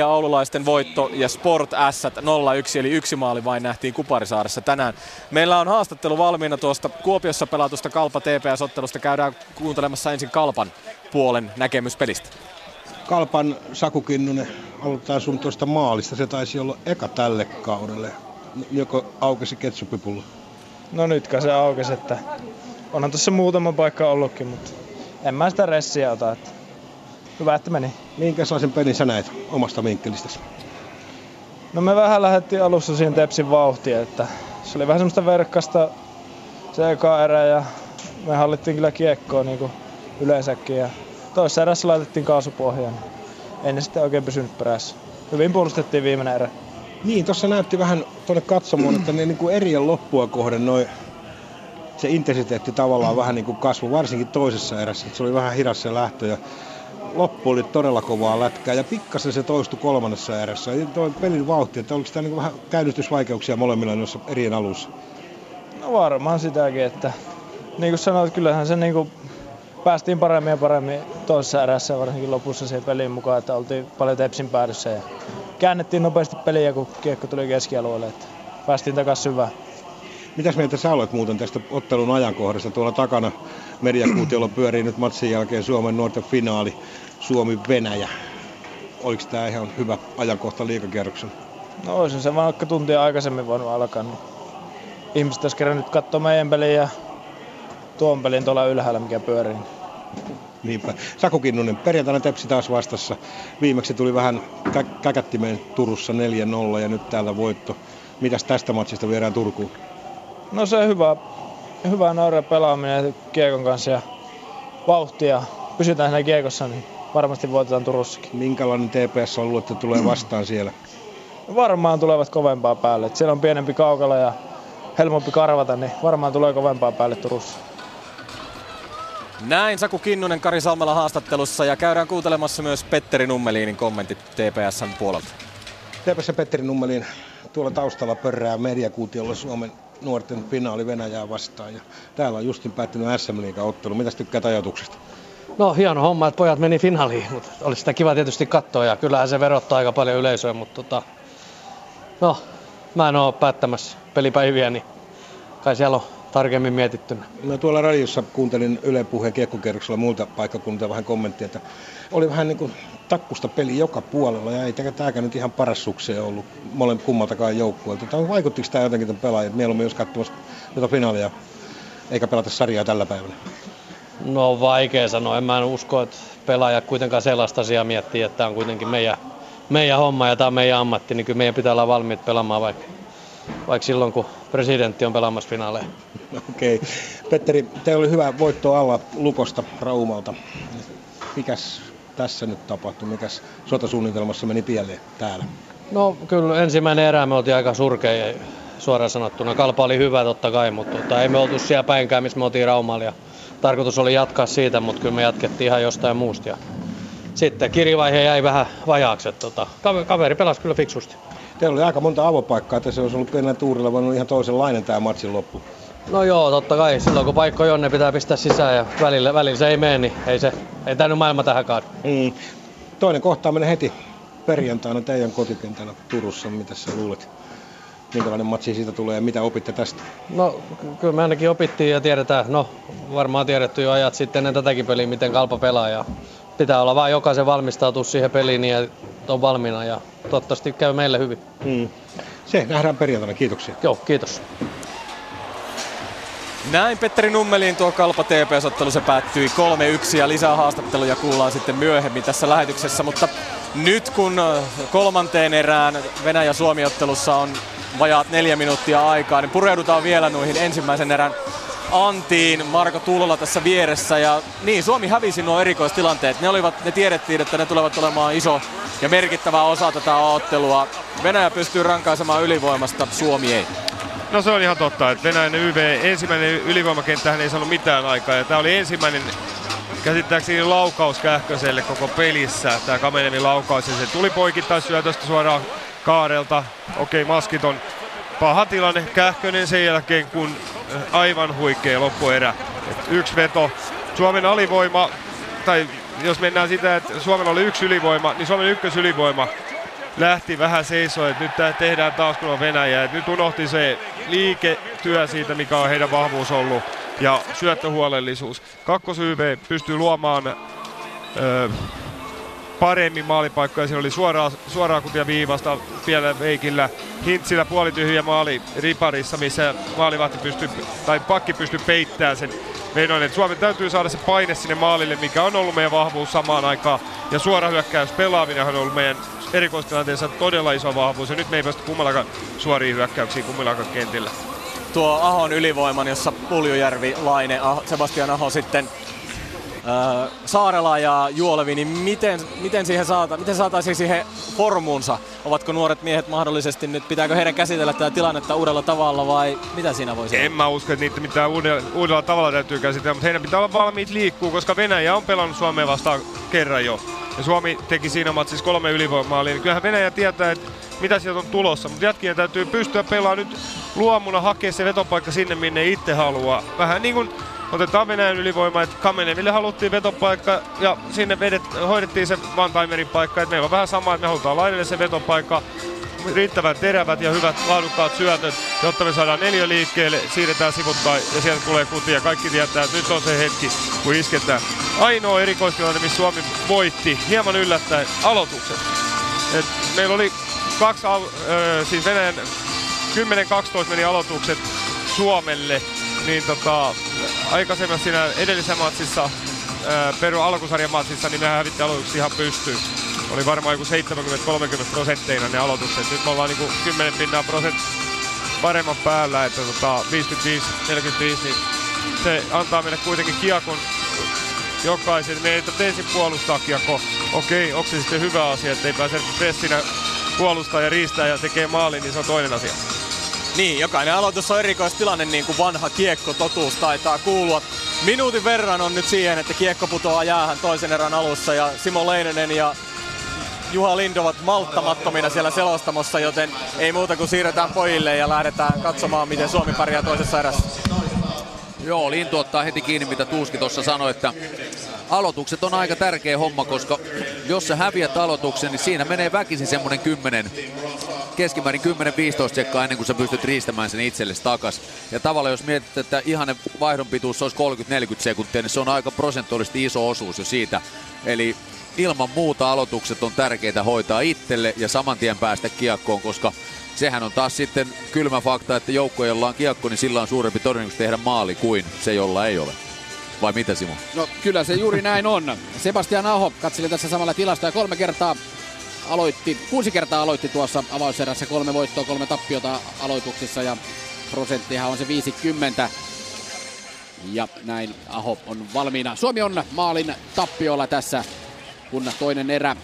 oululaisten voitto ja Sport Ässät 0-1, eli yksi maali vain nähtiin Kuparisaaressa tänään. Meillä on haastattelu valmiina tuosta Kuopiossa pelatusta Kalpa TPS-ottelusta. Käydään kuuntelemassa ensin Kalpan puolen näkemys pelistä. Kalpan Saku Kinnunen aloittaa sun tuosta maalista. Se taisi olla eka tälle kaudelle. Joko aukesi ketsupipulla? No nytkään se aukesi, että onhan tuossa muutama paikka ollutkin, mutta en mä sitä ressiä ota. Että hyvä, että meni. Minkälaisen pelin sä näet omasta vinkkelistäsi? No me vähän lähdettiin alussa siihen Tepsin vauhtiin, että se oli vähän semmoista verkkasta se eka erä ja me hallittiin kyllä kiekkoa niin kuin yleensäkin ja toisessa erässä laitettiin kaasupohjaan. Ei ne sitten oikein pysynyt perässä. Hyvin puolustettiin viimeinen erä. Niin, tuossa näytti vähän tuonne katsomaan, että ne niin kuin erien loppua kohden noi, se intensiteetti tavallaan vähän niin kuin kasvoi, varsinkin toisessa erässä. Se oli vähän hidas se lähtö ja loppu oli todella kovaa lätkää ja pikkasen se toistui kolmannessa erässä. Ja toi pelin vauhti, että oliko tämä niin vähän käynnistysvaikeuksia molemmilla noissa erien alussa? No varmaan sitäkin, että niin kuin sanoit, kyllähän se niin kuin päästiin paremmin ja paremmin toisessa erässä, varsinkin lopussa siihen peliin mukaan, että oltiin paljon Tepsin päädyssä ja käännettiin nopeasti peliä, kun kiekko tuli keskialueelle, että päästiin takaisin syvään. Mitäs mieltä sä olet muuten tästä ottelun ajankohdasta? Tuolla takana mediakuutiolla pyörii nyt matsin jälkeen Suomen nuorten finaali Suomi-Venäjä. Oliko tämä ihan hyvä ajankohta liigakierroksella? No olisin se vaikka tuntia aikaisemmin voinut alkaa. Niin ihmiset olisi kerännyt katsoa meidän peliä ja tuon pelin tuolla ylhäällä, mikä pyörii. Niinpä. Saku Kinnunen, perjantaina Tepsi taas vastassa. Viimeksi tuli vähän käkättimeen Turussa 4-0 ja nyt täällä voitto. Mitäs tästä matsista viedään Turkuun? No se on hyvä naurea pelaaminen kiekon kanssa ja vauhtia. Pysytään siinä kiekossa, niin varmasti voitetaan Turussakin. Minkälainen TPS on luottu tulee vastaan siellä? Varmaan tulevat kovempaa päälle. Et siellä on pienempi kaukala ja helpompi karvata, niin varmaan tulee kovempaa päälle Turussa. Näin Saku Kinnunen Kari Salmela haastattelussa ja käydään kuuntelemassa myös Petteri Nummelinin kommentit TPS:n puolelta. TPS:n Petteri Nummelin tuolla taustalla pörrää mediakuutiolla Suomen nuorten finaali Venäjää vastaan ja täällä on justin päättynyt SM-liigan ottelu. Mitäs tykkäät ajatuksesta? No hieno homma, että pojat meni finaaliin, mutta oli sitä kiva tietysti katsoa ja kyllähän se verottaa aika paljon yleisöä, mutta no mä en oo päättämässä pelipäiviä, niin kai siellä on tarkemmin mietittynä. No tuolla radiossa kuuntelin Yle Puheen kiekkokerroksella muilta paikkakunnilta vähän kommenttia, että oli vähän niin kuin takkusta peli joka puolella ja ei tämäkään nyt ihan paras sukseen ollut molemmat kummaltakaan joukkueelta. Vaikuttiko tämä jotenkin tämän pelaajat? Mieluummin jos katsomassa jotain finaalia eikä pelata sarjaa tällä päivänä. No vaikea sanoa. En usko, että pelaajat kuitenkaan sellaista asiaa miettii, että tämä on kuitenkin meidän homma ja tämä on meidän ammatti, niin kyllä meidän pitää olla valmiit pelaamaan vaikka silloin, kun presidentti on pelaamassa finaaleja. Okei. Petteri, teillä oli hyvä voitto alla Lukosta Raumalta. Mikäs tässä nyt tapahtui? Mikäs sotasuunnitelmassa meni pieleen täällä? No kyllä ensimmäinen erä me oltiin aika surkea suoraan sanottuna. Kalpa oli hyvä totta kai, mutta ei me oltu siellä päinkään, missä me oltiin Raumalla. Ja tarkoitus oli jatkaa siitä, mutta kyllä me jatkettiin ihan jostain muusta. Ja sitten kirivaihe jäi vähän vajaaksi. Kaveri pelasi kyllä fiksusti. Teillä oli aika monta avopaikkaa, että se olisi ollut enää tuurilla vaan ihan toisenlainen tämä matsin loppu. No joo, totta kai. Silloin kun paikkoja on, ne pitää pistää sisään ja välillä se ei mene, niin ei tämä nyt maailma tähän kaadu. Toinen kohtaaminen heti perjantaina teidän kotikentällä Turussa. Mitä sä luulet? Minkälainen matsi siitä tulee ja mitä opitte tästä? No kyllä me ainakin opittiin ja tiedetään, varmaan tiedetty jo ajat sitten ennen tätäkin peliä, miten Kalpa pelaa. Ja pitää olla vaan jokaisen valmistautua siihen peliin ja on valmiina ja toivottavasti käy meille hyvin. Se nähdään perjantaina. Kiitoksia. Joo, kiitos. Näin Petteri Nummelin tuo Kalpa TPS-ottelu, se päättyi 3-1 ja lisää haastatteluja kuullaan sitten myöhemmin tässä lähetyksessä. Mutta nyt kun kolmanteen erään Venäjä-Suomi-ottelussa on vajaat 4 minuuttia aikaa, niin pureudutaan vielä noihin ensimmäisen erän antiin. Marko Tuulola tässä vieressä ja niin Suomi hävisi nuo erikoistilanteet. Ne tiedettiin, että ne tulevat olemaan iso ja merkittävä osa tätä ottelua. Venäjä pystyy rankaisemaan ylivoimasta, Suomi ei. No se on ihan totta, että Venäjän ensimmäinen ylivoimakenttähän ei saanut mitään aikaa ja tämä oli ensimmäinen käsittääkseni laukaus Kähköselle koko pelissä, tämä Kamenevin laukaus ja se tuli poikittaisyötöstä suoraan Kaarelta. Okei, maskiton paha tilanne, Kähkönen sen jälkeen kun aivan huikea loppuerä. Yksi veto, Suomen alivoima, tai jos mennään sitä, että Suomella oli yksi ylivoima, niin Suomen ykkösylivoima lähti vähän seisoon, että nyt tää tehdään taas kun on Venäjä. Et nyt unohti se liiketyö siitä, mikä on heidän vahvuus ollut ja syöttöhuolellisuus. Kakkos YV pystyy luomaan paremmin maalipaikkoja. Siinä oli suoraan kutia viivasta vielä Veikillä. Hintzillä puolityhjä maali riparissa, missä maalivahti pakki pystyy peittämään sen vedon. Et Suomen täytyy saada se paine sinne maalille, mikä on ollut meidän vahvuus samaan aikaan. Ja suora hyökkäys pelaaminen on ollut meidän erikoistilanteessa todella iso vahvuus. Ja nyt me ei päästä kummallakaan suoriin hyökkäyksiin kummallakaan kentillä. Tuo Ahon ylivoiman, jossa Puljujärvi, Laine, Sebastian Aho sitten Saarela ja Juolevi, niin miten saataisiin siihen formuunsa? Ovatko nuoret miehet mahdollisesti nyt, pitääkö heidän käsitellä tätä tilannetta uudella tavalla vai mitä siinä voisi olla? En mä usko, että niitä mitään uudella tavalla täytyy käsitellä, mutta heidän pitää olla valmiit liikkuu, koska Venäjä on pelannut Suomea vastaan kerran jo. Ja Suomi teki siinä matsissa 3 ylivoimaalia, niin kyllähän Venäjä tietää, että mitä sieltä on tulossa, mutta jatkien täytyy pystyä pelaamaan nyt luomuna, hakea se vetopaikka sinne, minne itse haluaa. Vähän niin kuin otetaan Venäjän ylivoima, että Kameneville haluttiin vetopaikka ja sinne hoidettiin se one-timerin paikka. Et meillä on vähän sama, että me halutaan Lainelle se vetopaikka, riittävän terävät ja hyvät laadukkaat syötöt, jotta me saadaan neliö liikkeelle, siirretään sivuttain ja sieltä tulee kutia. Kaikki tietää, että nyt on se hetki, kun isketään. Ainoa erikoistilanne, missä Suomi voitti, hieman yllättäen, aloitukset. Et meillä oli siis Venäjän 10-12 meni aloitukset Suomelle, niin aikaisemmin siinä edellisessä matsissa, alkusarjan matsissa, niin me hävittiin aloitukset ihan pystyyn. Oli varmaan joku 70-30% ne aloitukset. Nyt me ollaan niinku 10% paremman päällä, että 55-45, niin se antaa meille kuitenkin kiekon jokaisen. Me ei ensin puolustaa kiekko. Okei, onko se sitten hyvä asia, ettei pääse pressinä puolustaa ja riistää ja tekee maalin, niin se on toinen asia. Niin, jokainen aloitus on erikoistilanne, niin kuin vanha kiekkototuus taitaa kuulua. Minuutin verran on nyt siihen, että kiekko putoaa jäähän toisen erän alussa ja Simo Leinonen ja Juha Lind ovat malttamattomina siellä selostamossa, joten ei muuta kuin siirretään pojille ja lähdetään katsomaan, miten Suomi pärjää toisessa erässä. Joo, Lintu ottaa heti kiinni, mitä Tuuski tuossa sanoi, että aloitukset on aika tärkeä homma, koska jos sä häviät aloituksen, niin siinä menee väkisin semmonen 10, keskimäärin 10-15 sekkaa ennen kuin sä pystyt riistämään sen itsellesi takas. Ja tavallaan jos mietit, että ihanen vaihdon pituus olisi 30-40 sekuntia, niin se on aika prosentuaalisesti iso osuus jo siitä. Eli ilman muuta aloitukset on tärkeitä hoitaa itselle ja saman tien päästä kiekkoon, koska sehän on taas sitten kylmä fakta, että joukko, jolla on kiekko, niin sillä on suurempi todennäköisyys tehdä maali kuin se, jolla ei ole. Vai mitä, Simo? No kyllä se juuri näin on. Sebastian Aho katseli tässä samalla tilastoja 6 kertaa aloitti tuossa avauserässä, 3 voittoa, 3 tappiota aloituksissa ja prosenttihan on se 50. Ja näin Aho on valmiina. Suomi on maalin tappiolla tässä, kun toinen erä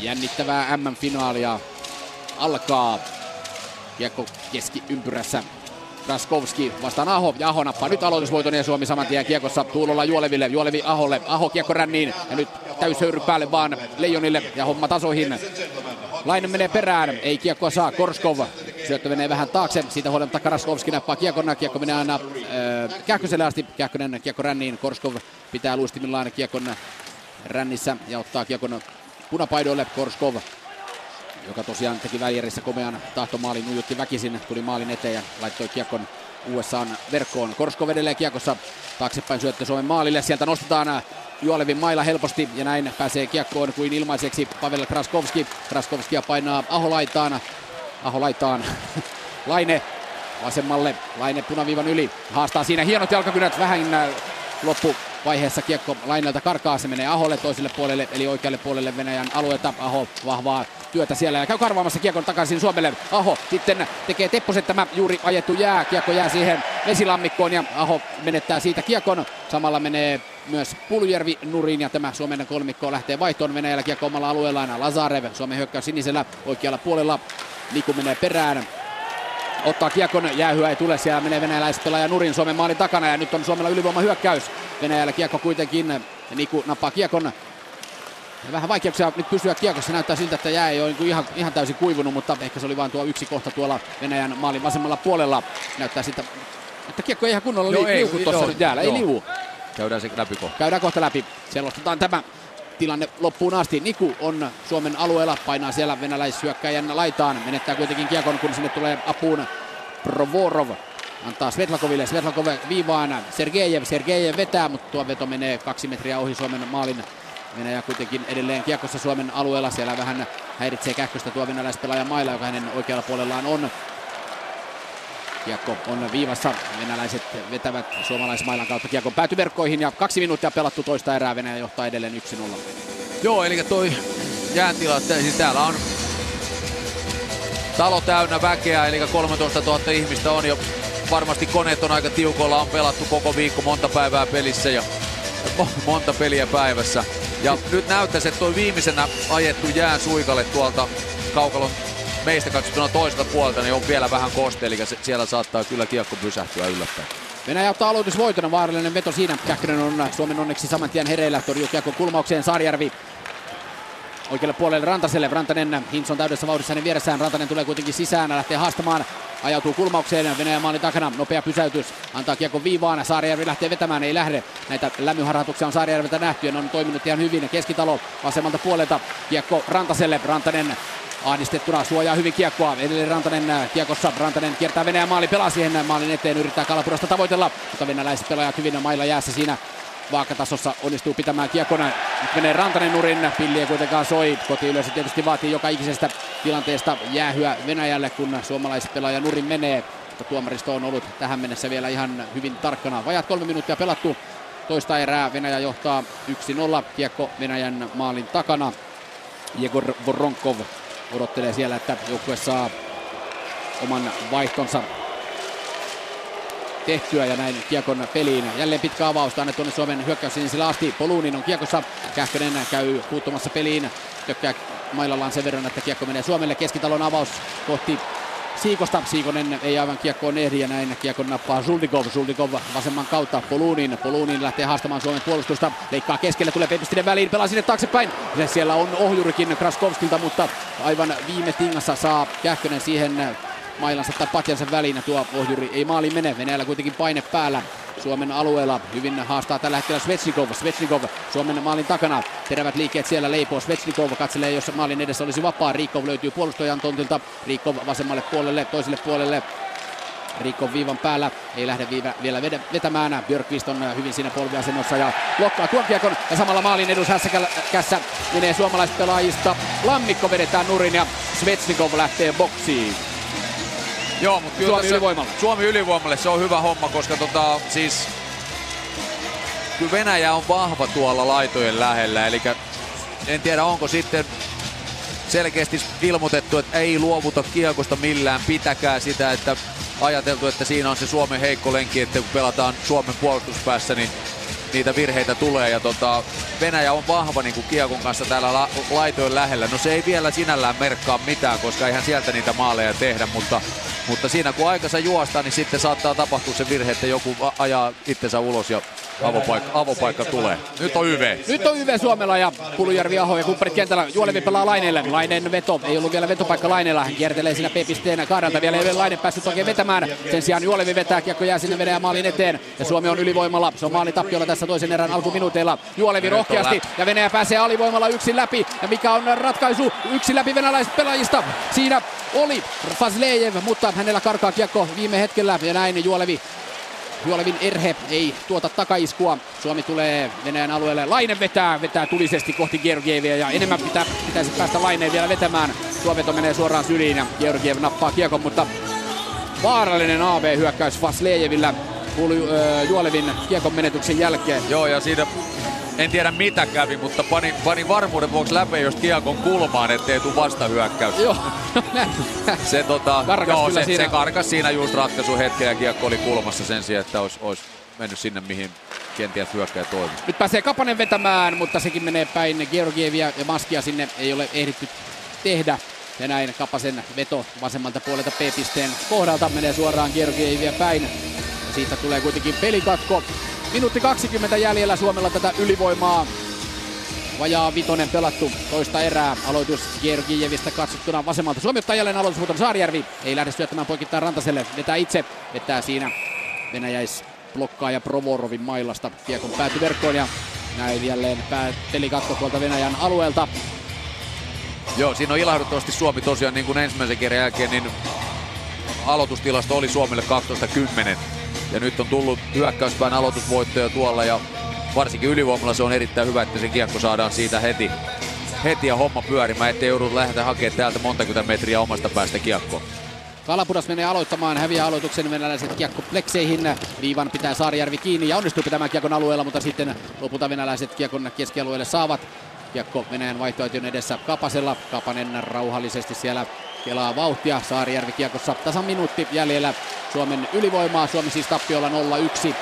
jännittävää MM-finaalia alkaa. Kiekko keskiympyrässä. Kraskovski vastaan Aho, ja Aho nappaa nyt aloitusvoiton ja Suomi saman tien kiekossa Tuulolla Juoleville, Juolevi Aholle, Aho kiekko ränniin ja nyt täyshöyry päälle vaan Leijonille ja homma tasoihin. Laine menee perään, ei kiekkoa saa, Korskov, syöttö menee vähän taakse, siitä huolimatta Kraskovski nappaa kiekon, kiekko menee aina Kähköselle asti, Kähkönen kiekko ränniin, Korskov pitää luistimillaan kiekon rännissä ja ottaa kiekon punapaidoille, Korskov, joka tosiaan teki välijärissä komean tahtomaalin, ujutti väkisin, tuli maalin eteen ja laittoi kiekon USA:n verkkoon. Korskov edelleen kiekossa, taaksepäin syöttö Suomen maalille, sieltä nostetaan Juolevin maila helposti ja näin pääsee kiekkoon kuin ilmaiseksi Pavel Kraskovski. Kraskovskia painaa Aho laitaan. Laine vasemmalle, Laine punaviivan yli, haastaa siinä hienot jalkakynät vähän loppuvaiheessa kiekko Lainelta karkaa, se menee Aholle toiselle puolelle eli oikealle puolelle Venäjän alueelta. Aho vahvaa työtä siellä ja käy karvaamassa kiekon takaisin Suomelle. Aho sitten tekee tepposet, tämä juuri ajettu jää. Kiekko jää siihen vesilammikkoon ja Aho menettää siitä kiekon. Samalla menee myös Puljujärvi nurin ja tämä Suomen kolmikko lähtee vaihtoon. Venäjällä kiekko omalla alueellaan. Lazarev, Suomen hyökkäys sinisellä oikealla puolella. Niku menee perään. Ottaa kiekon, jäähyä ei tule, siellä menee venäläispelaaja nurin Suomen maalin takana ja nyt on Suomella ylivoimahyökkäys. Venäjällä kiekko kuitenkin, Niku nappaa kiekon. Ja vähän vaikeuksia nyt pysyä kiekossa, näyttää siltä, että jää ei ole ihan täysin kuivunut, mutta ehkä se oli vain tuo yksi kohta tuolla Venäjän maalin vasemmalla puolella. Näyttää siltä, että kiekko ei ihan kunnolla liuku tuossa nyt jäällä, ei liu. Käydään se läpi kohta. Käydään kohta läpi, selostetaan tämä tilanne loppuun asti. Niku on Suomen alueella, painaa siellä venäläishyökkäjän laitaan, menettää kuitenkin kiekon, kun sinne tulee apuun Provorov. Antaa Svetlakoville, Svetlakov viivaan Sergejev vetää, mutta tuo veto menee 2 metriä ohi Suomen maalin Venäjä kuitenkin edelleen kiekossa Suomen alueella. Siellä vähän häiritsee Kähköstä tuo venäläispelaaja mailla, joka hänen oikealla puolellaan on. Kiekko on viivassa. Venäläiset vetävät suomalaismailan kautta kiekon päätyverkkoihin. Ja 2 minuuttia pelattu toista erää. Venäjä johtaa edelleen 1-0. Joo, eli toi jääntila, siis täällä on talo täynnä väkeä, eli 13 000 ihmistä on jo. Varmasti koneet on aika tiukolla, on pelattu koko viikko monta päivää pelissä ja monta peliä päivässä. Ja nyt näyttäisi, että tuo viimeisenä ajettu jään suikalle tuolta kaukalon meistä katsottuna toiselta puolelta, niin on vielä vähän koste, eli siellä saattaa kyllä kiekko pysähtyä yllättäen. Venäjä ottaa aloitusvoitona, vaarallinen veto siinä. Kähkönen on Suomen onneksi saman tien hereillä, torjuu kiekko kulmaukseen. Saarijärvi oikealle puolelle Rantaselle. Rantanen, Hintz on täydessä vauhdissa hänen vieressään. Rantanen tulee kuitenkin sisään, lähtee haastamaan. Ajautuu kulmaukseen Venäjän maalin takana. Nopea pysäytys. Antaa kiekon viivaan. Saarijärvi lähtee vetämään. Ei lähde. Näitä lämyharhatuksia on Saarijärveltä nähty. Ne on toiminut ihan hyvin. Keskitalo vasemmalta puolelta. Kiekko Rantaselle. Rantanen ahdistettuna suojaa hyvin kiekkoa. Edelleen Rantanen kiekossa. Rantanen kiertää Venäjän maali. Pelaa siihen maalin eteen. Yrittää Kalapurasta tavoitella. Mutta venäläiset pelaajat hyvin mailla jäässä siinä. Vaakatasossa onnistuu pitämään kiekona. Nyt menee Rantanen nurin. Pilliä kuitenkaan soi. Kotiyleisö tietysti vaatii joka ikisestä tilanteesta jäähyä Venäjälle, kun suomalaispelaaja nurin menee. Mutta tuomaristo on ollut tähän mennessä vielä ihan hyvin tarkkana. Vajaat 3 minuuttia pelattu. Toista erää. Venäjä johtaa 1-0. Kiekko Venäjän maalin takana. Jegor Voronkov odottelee siellä, että joukkue saa oman vaihtonsa tehtyä ja näin kiekon peliin. Jälleen pitkä avaus tänne tuonne Suomen hyökkäyssinisillä asti. Poluunin on kiekossa. Kähkönen käy puuttumassa peliin. Tökkää mailallaan sen verran, että kiekko menee Suomelle. Keskitalon avaus kohti Siikosta. Siikonen ei aivan kiekkoon ehdi ja näin kiekon nappaa Zuldikov. Zuldikov vasemman kautta Poluunin. Poluunin lähtee haastamaan Suomen puolustusta. Leikkaa keskelle, tulee Pepistinen väliin, pelaa sinne taaksepäin. Ja siellä on ohjurikin Kraskovskilta, mutta aivan viime tingassa saa Kähkönen siihen mailansa tai patjansa väliin. Tuo ohjuri ei maali mene. Venäjällä kuitenkin paine päällä Suomen alueella. Hyvin haastaa tällä hetkellä Svechnikov. Svechnikov Suomen maalin takana. Terävät liikkeet siellä leipoo. Svechnikov katselee, jos maalin edessä olisi vapaa. Rikov löytyy puolustajan tontilta. Rikov vasemmalle puolelle, toiselle puolelle. Rikov viivan päällä. Ei lähde vielä vetämään. Björkqvist on hyvin siinä polviasennossa ja blokkaa tuon kiekon. Ja samalla maalin edushässäkässä menee suomalaispelaajista. Lammikko vedetään nurin ja Svechnikov lähtee boksiin. Joo, mutta kyllä Suomi ylivoimalle. Suomi ylivoimalle, se on hyvä homma, koska siis kyllä Venäjä on vahva tuolla laitojen lähellä. Eli en tiedä, onko sitten selkeästi ilmoitettu, että ei luovuta kiekosta millään, pitäkää sitä, että ajateltu, että siinä on se Suomen heikko lenkki, että kun pelataan Suomen puolustuspäässä, niin niitä virheitä tulee. Ja Venäjä on vahva niin kuin kiekon kanssa täällä laitojen lähellä. No se ei vielä sinällään merkkaa mitään, koska eihän sieltä niitä maaleja tehdä, mutta siinä kun aikansa juostaa, niin sitten saattaa tapahtua se virhe, että joku ajaa itsensä ulos ja avopaikka tulee. Nyt on YV. Nyt on YV Suomella ja Puljujärvi, Aho ja kumppanit kentällä. Juolevi pelaa Laineelle. Laineen veto. Ei ollut vielä vetopaikka Laineella. Hän kiertelee siinä P-pisteen kaarelta. Vielä ei Laine päässyt oikein vetämään. Sen sijaan Juolevi vetää. Kiekko jää sinne Venäjän maalin eteen. Ja Suomi on ylivoimalla. Se on maalitappiolla tässä toisen erän alkuminuuteilla. Juolevi rohkeasti. Ja Venäjä pääsee alivoimalla yksin läpi. Ja mikä on ratkaisu? Yksin läpi venäläisistä pelaajista. Siinä oli Faslejev, mutta hänellä karkaa kiekko viime hetkellä. Ja näin Juolevin erhe ei tuota takaiskua. Suomi tulee Venäjän alueelle. Laine vetää tulisesti kohti Georgievia ja enemmän pitäisi päästä Laineen vielä vetämään. Tuo veto menee suoraan syliin ja Georgiev nappaa kiekon, mutta vaarallinen AV-hyökkäys Faslejevillä Juolevin kiekon menetyksen jälkeen. Joo, ja siinä en tiedä mitä kävi, mutta pani varmuuden vuoksi läpi jos kiekon kulmaan, ettei tule vastahyökkäys. Joo. Se karkas siinä just ratkaisu hetkellä ja kiekko oli kulmassa sen sijaan, että olisi mennyt sinne mihin kenties hyökkää toimi. Nyt pääsee Kapanen vetämään, mutta sekin menee päin Georgievia ja Maskia sinne ei ole ehditty tehdä. Ja näin Kapasen veto vasemmalta puolelta P-pisteen kohdalta menee suoraan Georgievia päin. Ja siitä tulee kuitenkin pelikatko. Minuutti 20 jäljellä Suomella tätä ylivoimaa. Vajaa vitonen pelattu toista erää. Aloitus Georgievistä katsottuna vasemmalta. Suomi ottaa jälleen aloitushuuton. Saarijärvi ei lähde syöttämään, poikittaa Rantaselle. Vetää itse. Vetää siinä venäläisblokkaaja Provorovin mailasta. Kiekon päätyverkkoon ja näin jälleen pelikatko tuolta Venäjän alueelta. Joo, siinä on ilahduttavasti Suomi tosiaan niin kuin ensimmäisen kerran jälkeen, niin aloitustilasto oli Suomelle 12-10. Ja nyt on tullut hyökkäyspään aloitusvoittoja tuolla ja varsinkin ylivoimalla se on erittäin hyvä, että se kiekko saadaan siitä heti ja homma pyörimään, ettei joudu lähteä hakemaan täältä montakymmentä metriä omasta päästä kiekkoon. Kalapudas menee aloittamaan, häviää aloituksen venäläiset kiekkoplekseihin. Viivan pitää Saarijärvi kiinni ja onnistuu pitämään kiekon alueella, mutta sitten lopulta venäläiset kiekon keskialueelle saavat. Kiekko Venäjän vaihtoehtojen edessä Kapasella. Kapanen rauhallisesti siellä kelaa vauhtia. Saarijärvi kiekossa tasan minuutti jäljellä Suomen ylivoimaa. Suomi siis tappiolla 0-1.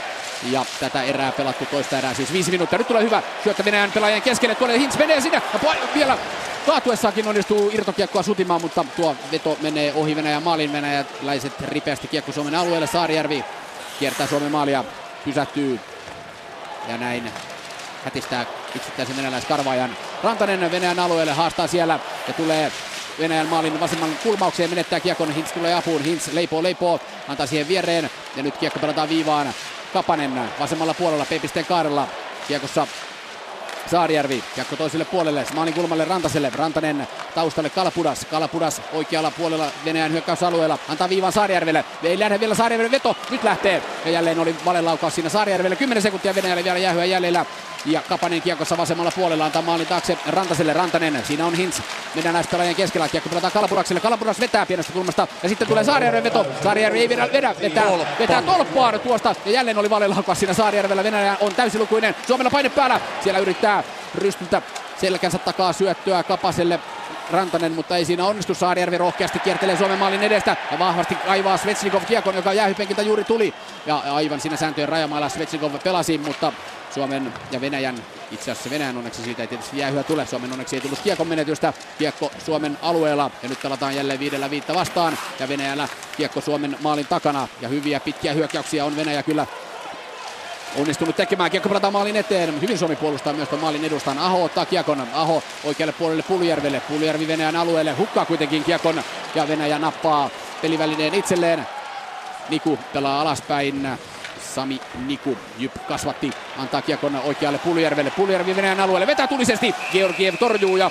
Ja tätä erää pelattu toista erää siis 5 minuuttia. Nyt tulee hyvä syöttö Venäjän pelaajien keskelle. Tuolle Hintz menee sinne ja vielä kaatuessaakin onnistuu irtokiekkoa sutimaan, mutta tuo veto menee ohi Venäjän maalin. Venäjäläiset ripeästi kiekko Suomen alueelle. Saarijärvi kiertää Suomen maalia, pysähtyy ja näin hätistää yksittäisen venäläiskarvaajan. Rantanen Venäjän alueelle haastaa siellä ja tulee Venäjän maalin vasemman kulmaukseen, menettää kiekon. Hintz tulee apuun, Hintz leipoo, antaa siihen viereen ja nyt kiekko pelataan viivaan. Kapanen vasemmalla puolella P-pisteen kaarella kiekossa Saarijärvi. Kiekko toiselle puolelle, maalin kulmalle Rantaselle. Rantanen taustalle Kalapudas. Kalapudas oikealla puolella Venäjän hyökkäysalueella. Antaa viivan Saarijärvelle. Ei lähde vielä Saarijärvelle veto. Nyt lähtee. Ja jälleen oli valelaukaus siinä Saarijärvelle. 10 sekuntia Venäjälle vielä jäähyä jäljellä. Ja Kapanen kiekossa vasemmalla puolella antaa maalin taakse Rantaselle. Rantanen. Siinä on Hintz. Venäläispelaajien keskellä. Kiekko pelataan Kalapudakselle. Kalapudas vetää pienestä kulmasta. Ja sitten tulee Saarijärven veto. Saarijärvi ei vetää tolppaan tuosta. Ja jälleen oli valelaukaus siinä Saarijärvellä. Venäjä on täysilukuinen. Suomella paine päällä. Siellä yrittää rystyltä selkänsä takaa syöttöä Kapaselle. Rantanen, mutta ei siinä onnistu. Saarijärvi rohkeasti kiertelee Suomen maalin edestä ja vahvasti kaivaa Svechnikov kiekon, joka jäähypenkiltä juuri tuli. Ja aivan siinä sääntöjen rajamailla Svechnikov pelasi, mutta Suomen ja Venäjän, itse asiassa Venäjän onneksi siitä ei tietysti jäähyä tule. Suomen onneksi ei tullut kiekon menetystä. Kiekko Suomen alueella ja nyt pelataan jälleen 5-5 vastaan ja Venäjällä kiekko Suomen maalin takana ja hyviä pitkiä hyökkäyksiä on Venäjä kyllä onnistunut tekemään. Kiekko pelataan maalin eteen. Hyvin Suomi puolustaa myös tuon maalin edustan. Aho ottaa kiekon. Aho oikealle puolelle Puljujärvelle. Puljujärvi Venäjän alueelle. Hukkaa kuitenkin kiekon ja Venäjä nappaa pelivälineen itselleen. Niku pelaa alaspäin. Sami Niku Jyp kasvatti. Antaa kiekon oikealle Puljujärvelle. Puljujärvi Venäjän alueelle. Vetää tulisesti. Georgiev torjuu ja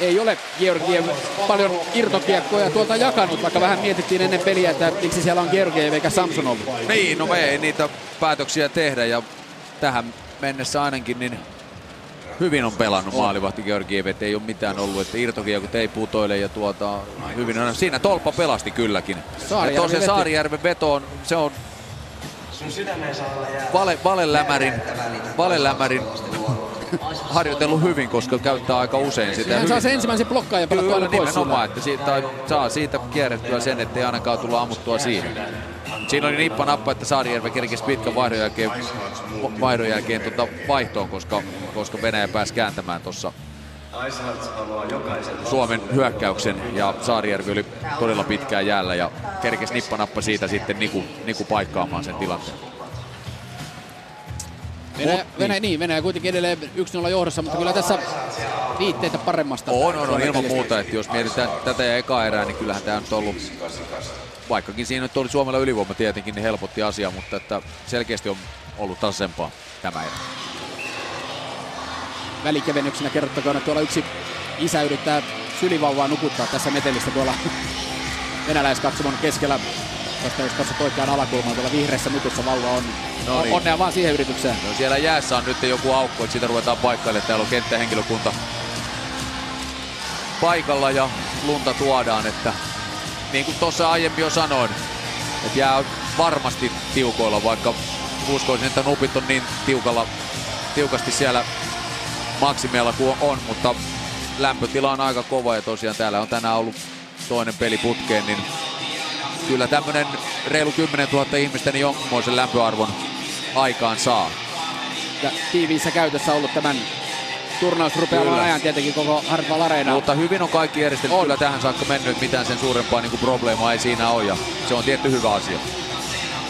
ei ole Georgiev paljon irtokiekkoja tuolta jakanut, vaikka vähän mietittiin ennen peliä, että miksi siellä on Georgiev eikä Samsonov. Niin, no me ei niitä päätöksiä tehdä ja tähän mennessä ainakin niin hyvin on pelannut maalivahti Georgiev, ettei ole mitään ollut, että irtokiekot ei putoile ja hyvin on. Siinä tolppa pelasti kylläkin. Saarijärven vetoon, se on valelämärin harjoitellut hyvin, koska käyttää aika usein sitä. Hän saa sen ensimmäisen blokkaan ja pelata aina pois sillä. Että saa siitä kierrettyä sen, ettei ainakaan tulla ammuttua siihen. Siinä oli nippa nappa, että Saarijärvi kerkesi pitkän vaihdon jälkeen vaihtoon, koska Venäjä pääsi kääntämään tuossa Suomen hyökkäyksen ja Saarijärvi oli todella pitkään jäällä ja kerkesi nippa nappa siitä sitten Niku paikkaamaan sen tilanteen. Venäjä kuitenkin edelleen 1-0 johdossa, mutta kyllä tässä viitteitä paremmasta. On ilman muuta, että jos mietitään tätä ja ekaa erää, niin kyllähän tämä on ollut, vaikkakin siinä nyt oli Suomella ylivoima tietenkin, niin helpotti asiaa, mutta että selkeästi on ollut tasaisempaa tämä erä. Välikevennyksenä kerrottakoon, että tuolla yksi isä yrittää sylivauvaa nukuttaa tässä metelissä tuolla venäläiskatsomon keskellä. Tästä jos katsot oikeaan alakulmaan, tuolla vihreässä mytyssä vauva on. No niin. Onnea vaan siihen yritykseen. No siellä jäässä on nyt joku aukko, että siitä ruvetaan paikkailemaan. Täällä on kenttähenkilökunta paikalla ja lunta tuodaan. Että, niin kuin tuossa aiemmin jo sanoin, että jää varmasti tiukoilla, vaikka uskoisin, että nupit on niin tiukasti siellä maksimeilla kuin on. Mutta lämpötila on aika kova ja tosiaan täällä on tänään ollut toinen peli putkeen. Niin kyllä tämmönen reilu 10 000 ihmistä niin jonkunmoisen lämpöarvon aikaan saa. Ja tiiviissä käytössä ollut tämän turnausrupeaman ajan tietenkin koko Hartwall Areena. Mutta hyvin on kaikki järjestelty. Kyllä tähän saakka mennyt, mitään sen suurempaa niin kuin probleemaa ei siinä ole ja se on tietty hyvä asia.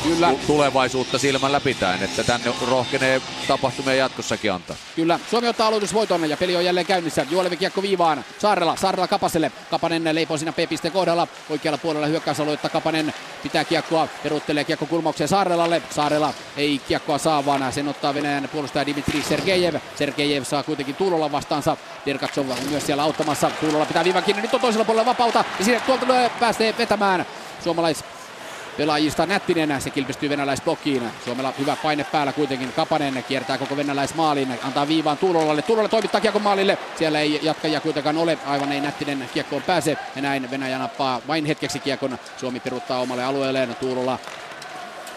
Kyllä. Tulevaisuutta silmällä pitäen, että tänne rohkenee tapahtumia jatkossakin antaa. Kyllä, Suomi ottaa aloitusvoiton ja peli on jälleen käynnissä. Juolevi kiekko viivaan, Saarela Kapaselle. Kapanen leipoo siinä P-pisteen kohdalla. Oikealla puolella hyökkäysaloittaa Kapanen pitää kiekkoa, peruttelee kiekko kulmaukseen Saarelalle. Saarela ei kiekkoa saa, vaan sen ottaa Venäjän puolustaja Dmitri Sergejev. Sergejev saa kuitenkin Tuulolan vastaansa. Dergatsov on myös siellä auttamassa. Tuulola pitää viivan kiinni, nyt on toisella puolella vapauta ja sinne tuolta pääsee vetämään suomalais pelaajista Nättinen, se kilpistyy venäläisblokkiin. Suomella hyvä paine päällä kuitenkin. Kapanen kiertää koko venäläismaalin, antaa viivaan Tuulolalle. Tuulola toimittaa kiekon maalille. Siellä ei jatkajia kuitenkaan ole. Aivan ei Nättinen kiekkoon pääse. Ja näin Venäjä nappaa vain hetkeksi kiekon. Suomi peruuttaa omalle alueelleen. Tuulola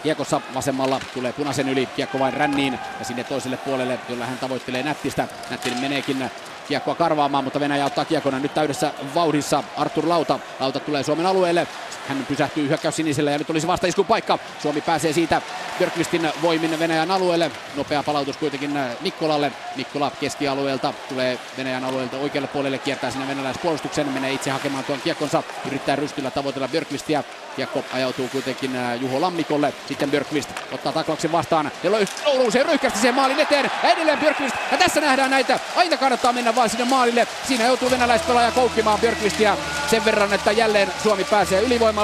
kiekossa vasemmalla tulee punaisen yli. Kiekko vain ränniin ja sinne toiselle puolelle, jolla hän tavoittelee Nättistä. Nättinen meneekin kiekkoa karvaamaan, mutta Venäjä ottaa kiekona nyt täydessä vauhdissa. Artur Lauta. Lauta tulee Suomen alueelle. Hän pysähtyy hyökkäys sinisellä ja nyt olisi vastaiskun paikka. Suomi pääsee siitä Björkqvistin voimin Venäjän alueelle. Nopea palautus kuitenkin Mikkolalle. Mikkola keskialueelta tulee Venäjän alueelta oikealle puolelle. Kiertää sinne venäläispuolustuksen. Menee itse hakemaan tuon kiekkonsa. Yrittää rystyllä tavoitella Björkqvistia. Kiekko ajautuu kuitenkin Juho Lammikolle. Sitten Björkqvist ottaa taklauksen vastaan. Ja nousee röyhkästi sen maalin eteen. Ja edelleen Björkqvist. Ja tässä nähdään näitä. Aina kannattaa mennä vaan sinne maalille. Siinä joutuu venäläispelaaja koukkimaan Björkqvistiä sen verran, että jälleen Suomi pääsee ylivoimalle.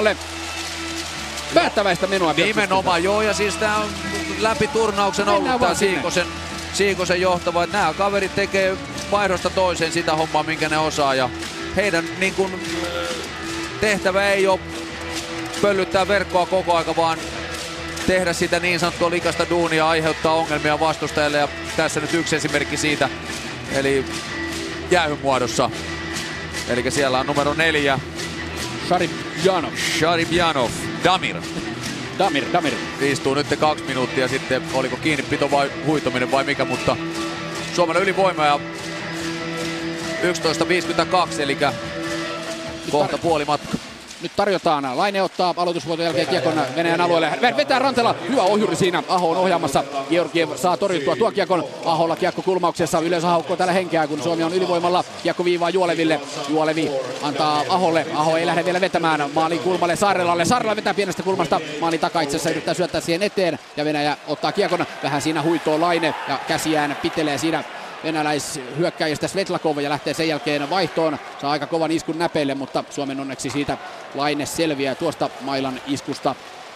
Päättäväistä menoa. Nimenomaan, joo, ja siis tämä on läpi turnauksen ollut tämä Siikosen johtava. Että nämä kaverit tekee vaihdosta toiseen sitä hommaa, minkä ne osaa. Ja heidän niin kun, tehtävä ei ole pöllyttää verkkoa koko aika, vaan tehdä sitä niin sanottua likasta duunia, aiheuttaa ongelmia vastustajalle. Ja tässä nyt yksi esimerkki siitä. Eli jäähyn muodossa. Eli siellä on numero 4. Sharibjanov. Damir. Istuu nyt 2 minuuttia sitten. Oliko kiinnipito vai huitominen vai mikä, mutta Suomella ylivoima ja 11.52, eli kohta puoli matka. Nyt tarjotaan. Laine ottaa aloitusvuoton jälkeen kiekon Venäjän alueelle. Hän vetää Rantala. Hyvä ohjuri siinä. Aho on ohjaamassa. Georgiev saa torjuttua tuo kiekon. Aholla kiekko kulmauksessa. Yleensä haukkoo täällä henkeä, kun Suomi on ylivoimalla. Kiekko viivaa Juoleville. Juolevi antaa Aholle. Aho ei lähde vielä vetämään. Maalin kulmalle Saarelalle. Saarela vetää pienestä kulmasta. Maalin takaa itse asiassa yrittää syöttää siihen eteen. Ja Venäjä ottaa kiekon. Vähän siinä huitoo Laine. Ja käsiään pitelee siinä venäläishyökkäjästä Svetlakov ja lähtee sen jälkeen vaihtoon. Saa aika kovan iskun näpeille, mutta Suomen onneksi siitä Laine selviää tuosta mailan iskusta.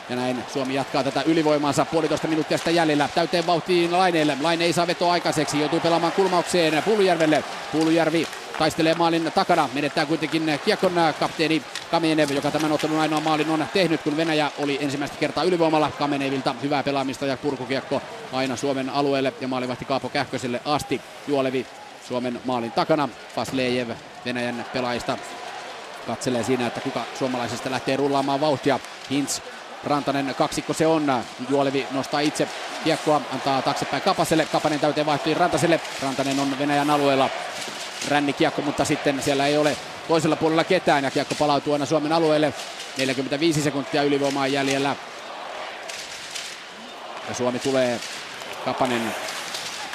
Ja näin Suomi jatkaa tätä ylivoimaansa. 1,5 minuuttia sitä jäljellä. Täyteen vauhtiin Laineelle. Laine ei saa vetoa aikaiseksi. Joutuu pelaamaan kulmaukseen Puljujärvelle. Puljujärvi taistelee maalin takana. Menettää kuitenkin kiekon kapteeni Kamenev, joka tämän ottelun ainoa maalin on tehnyt, kun Venäjä oli ensimmäistä kertaa ylivoimalla. Kamenevilta hyvää pelaamista ja purkukiekko aina Suomen alueelle ja maalivahti Kaapo Kähköselle asti. Juolevi Suomen maalin takana. Faslejev Venäjän pelaajista katselee siinä, että kuka suomalaisesta lähtee rullaamaan vauhtia. Hintz Rantanen kaksikko se on. Juolevi nostaa itse kiekkoa, antaa taksepäin Kapaselle. Kapanen täyteen vaihtuu Rantaselle. Rantanen on Venäjän alueella. Rännikiekko, mutta sitten siellä ei ole toisella puolella ketään ja kiekko palautuu aina Suomen alueelle. 45 sekuntia ylivoimaa jäljellä. Ja Suomi tulee. Kapanen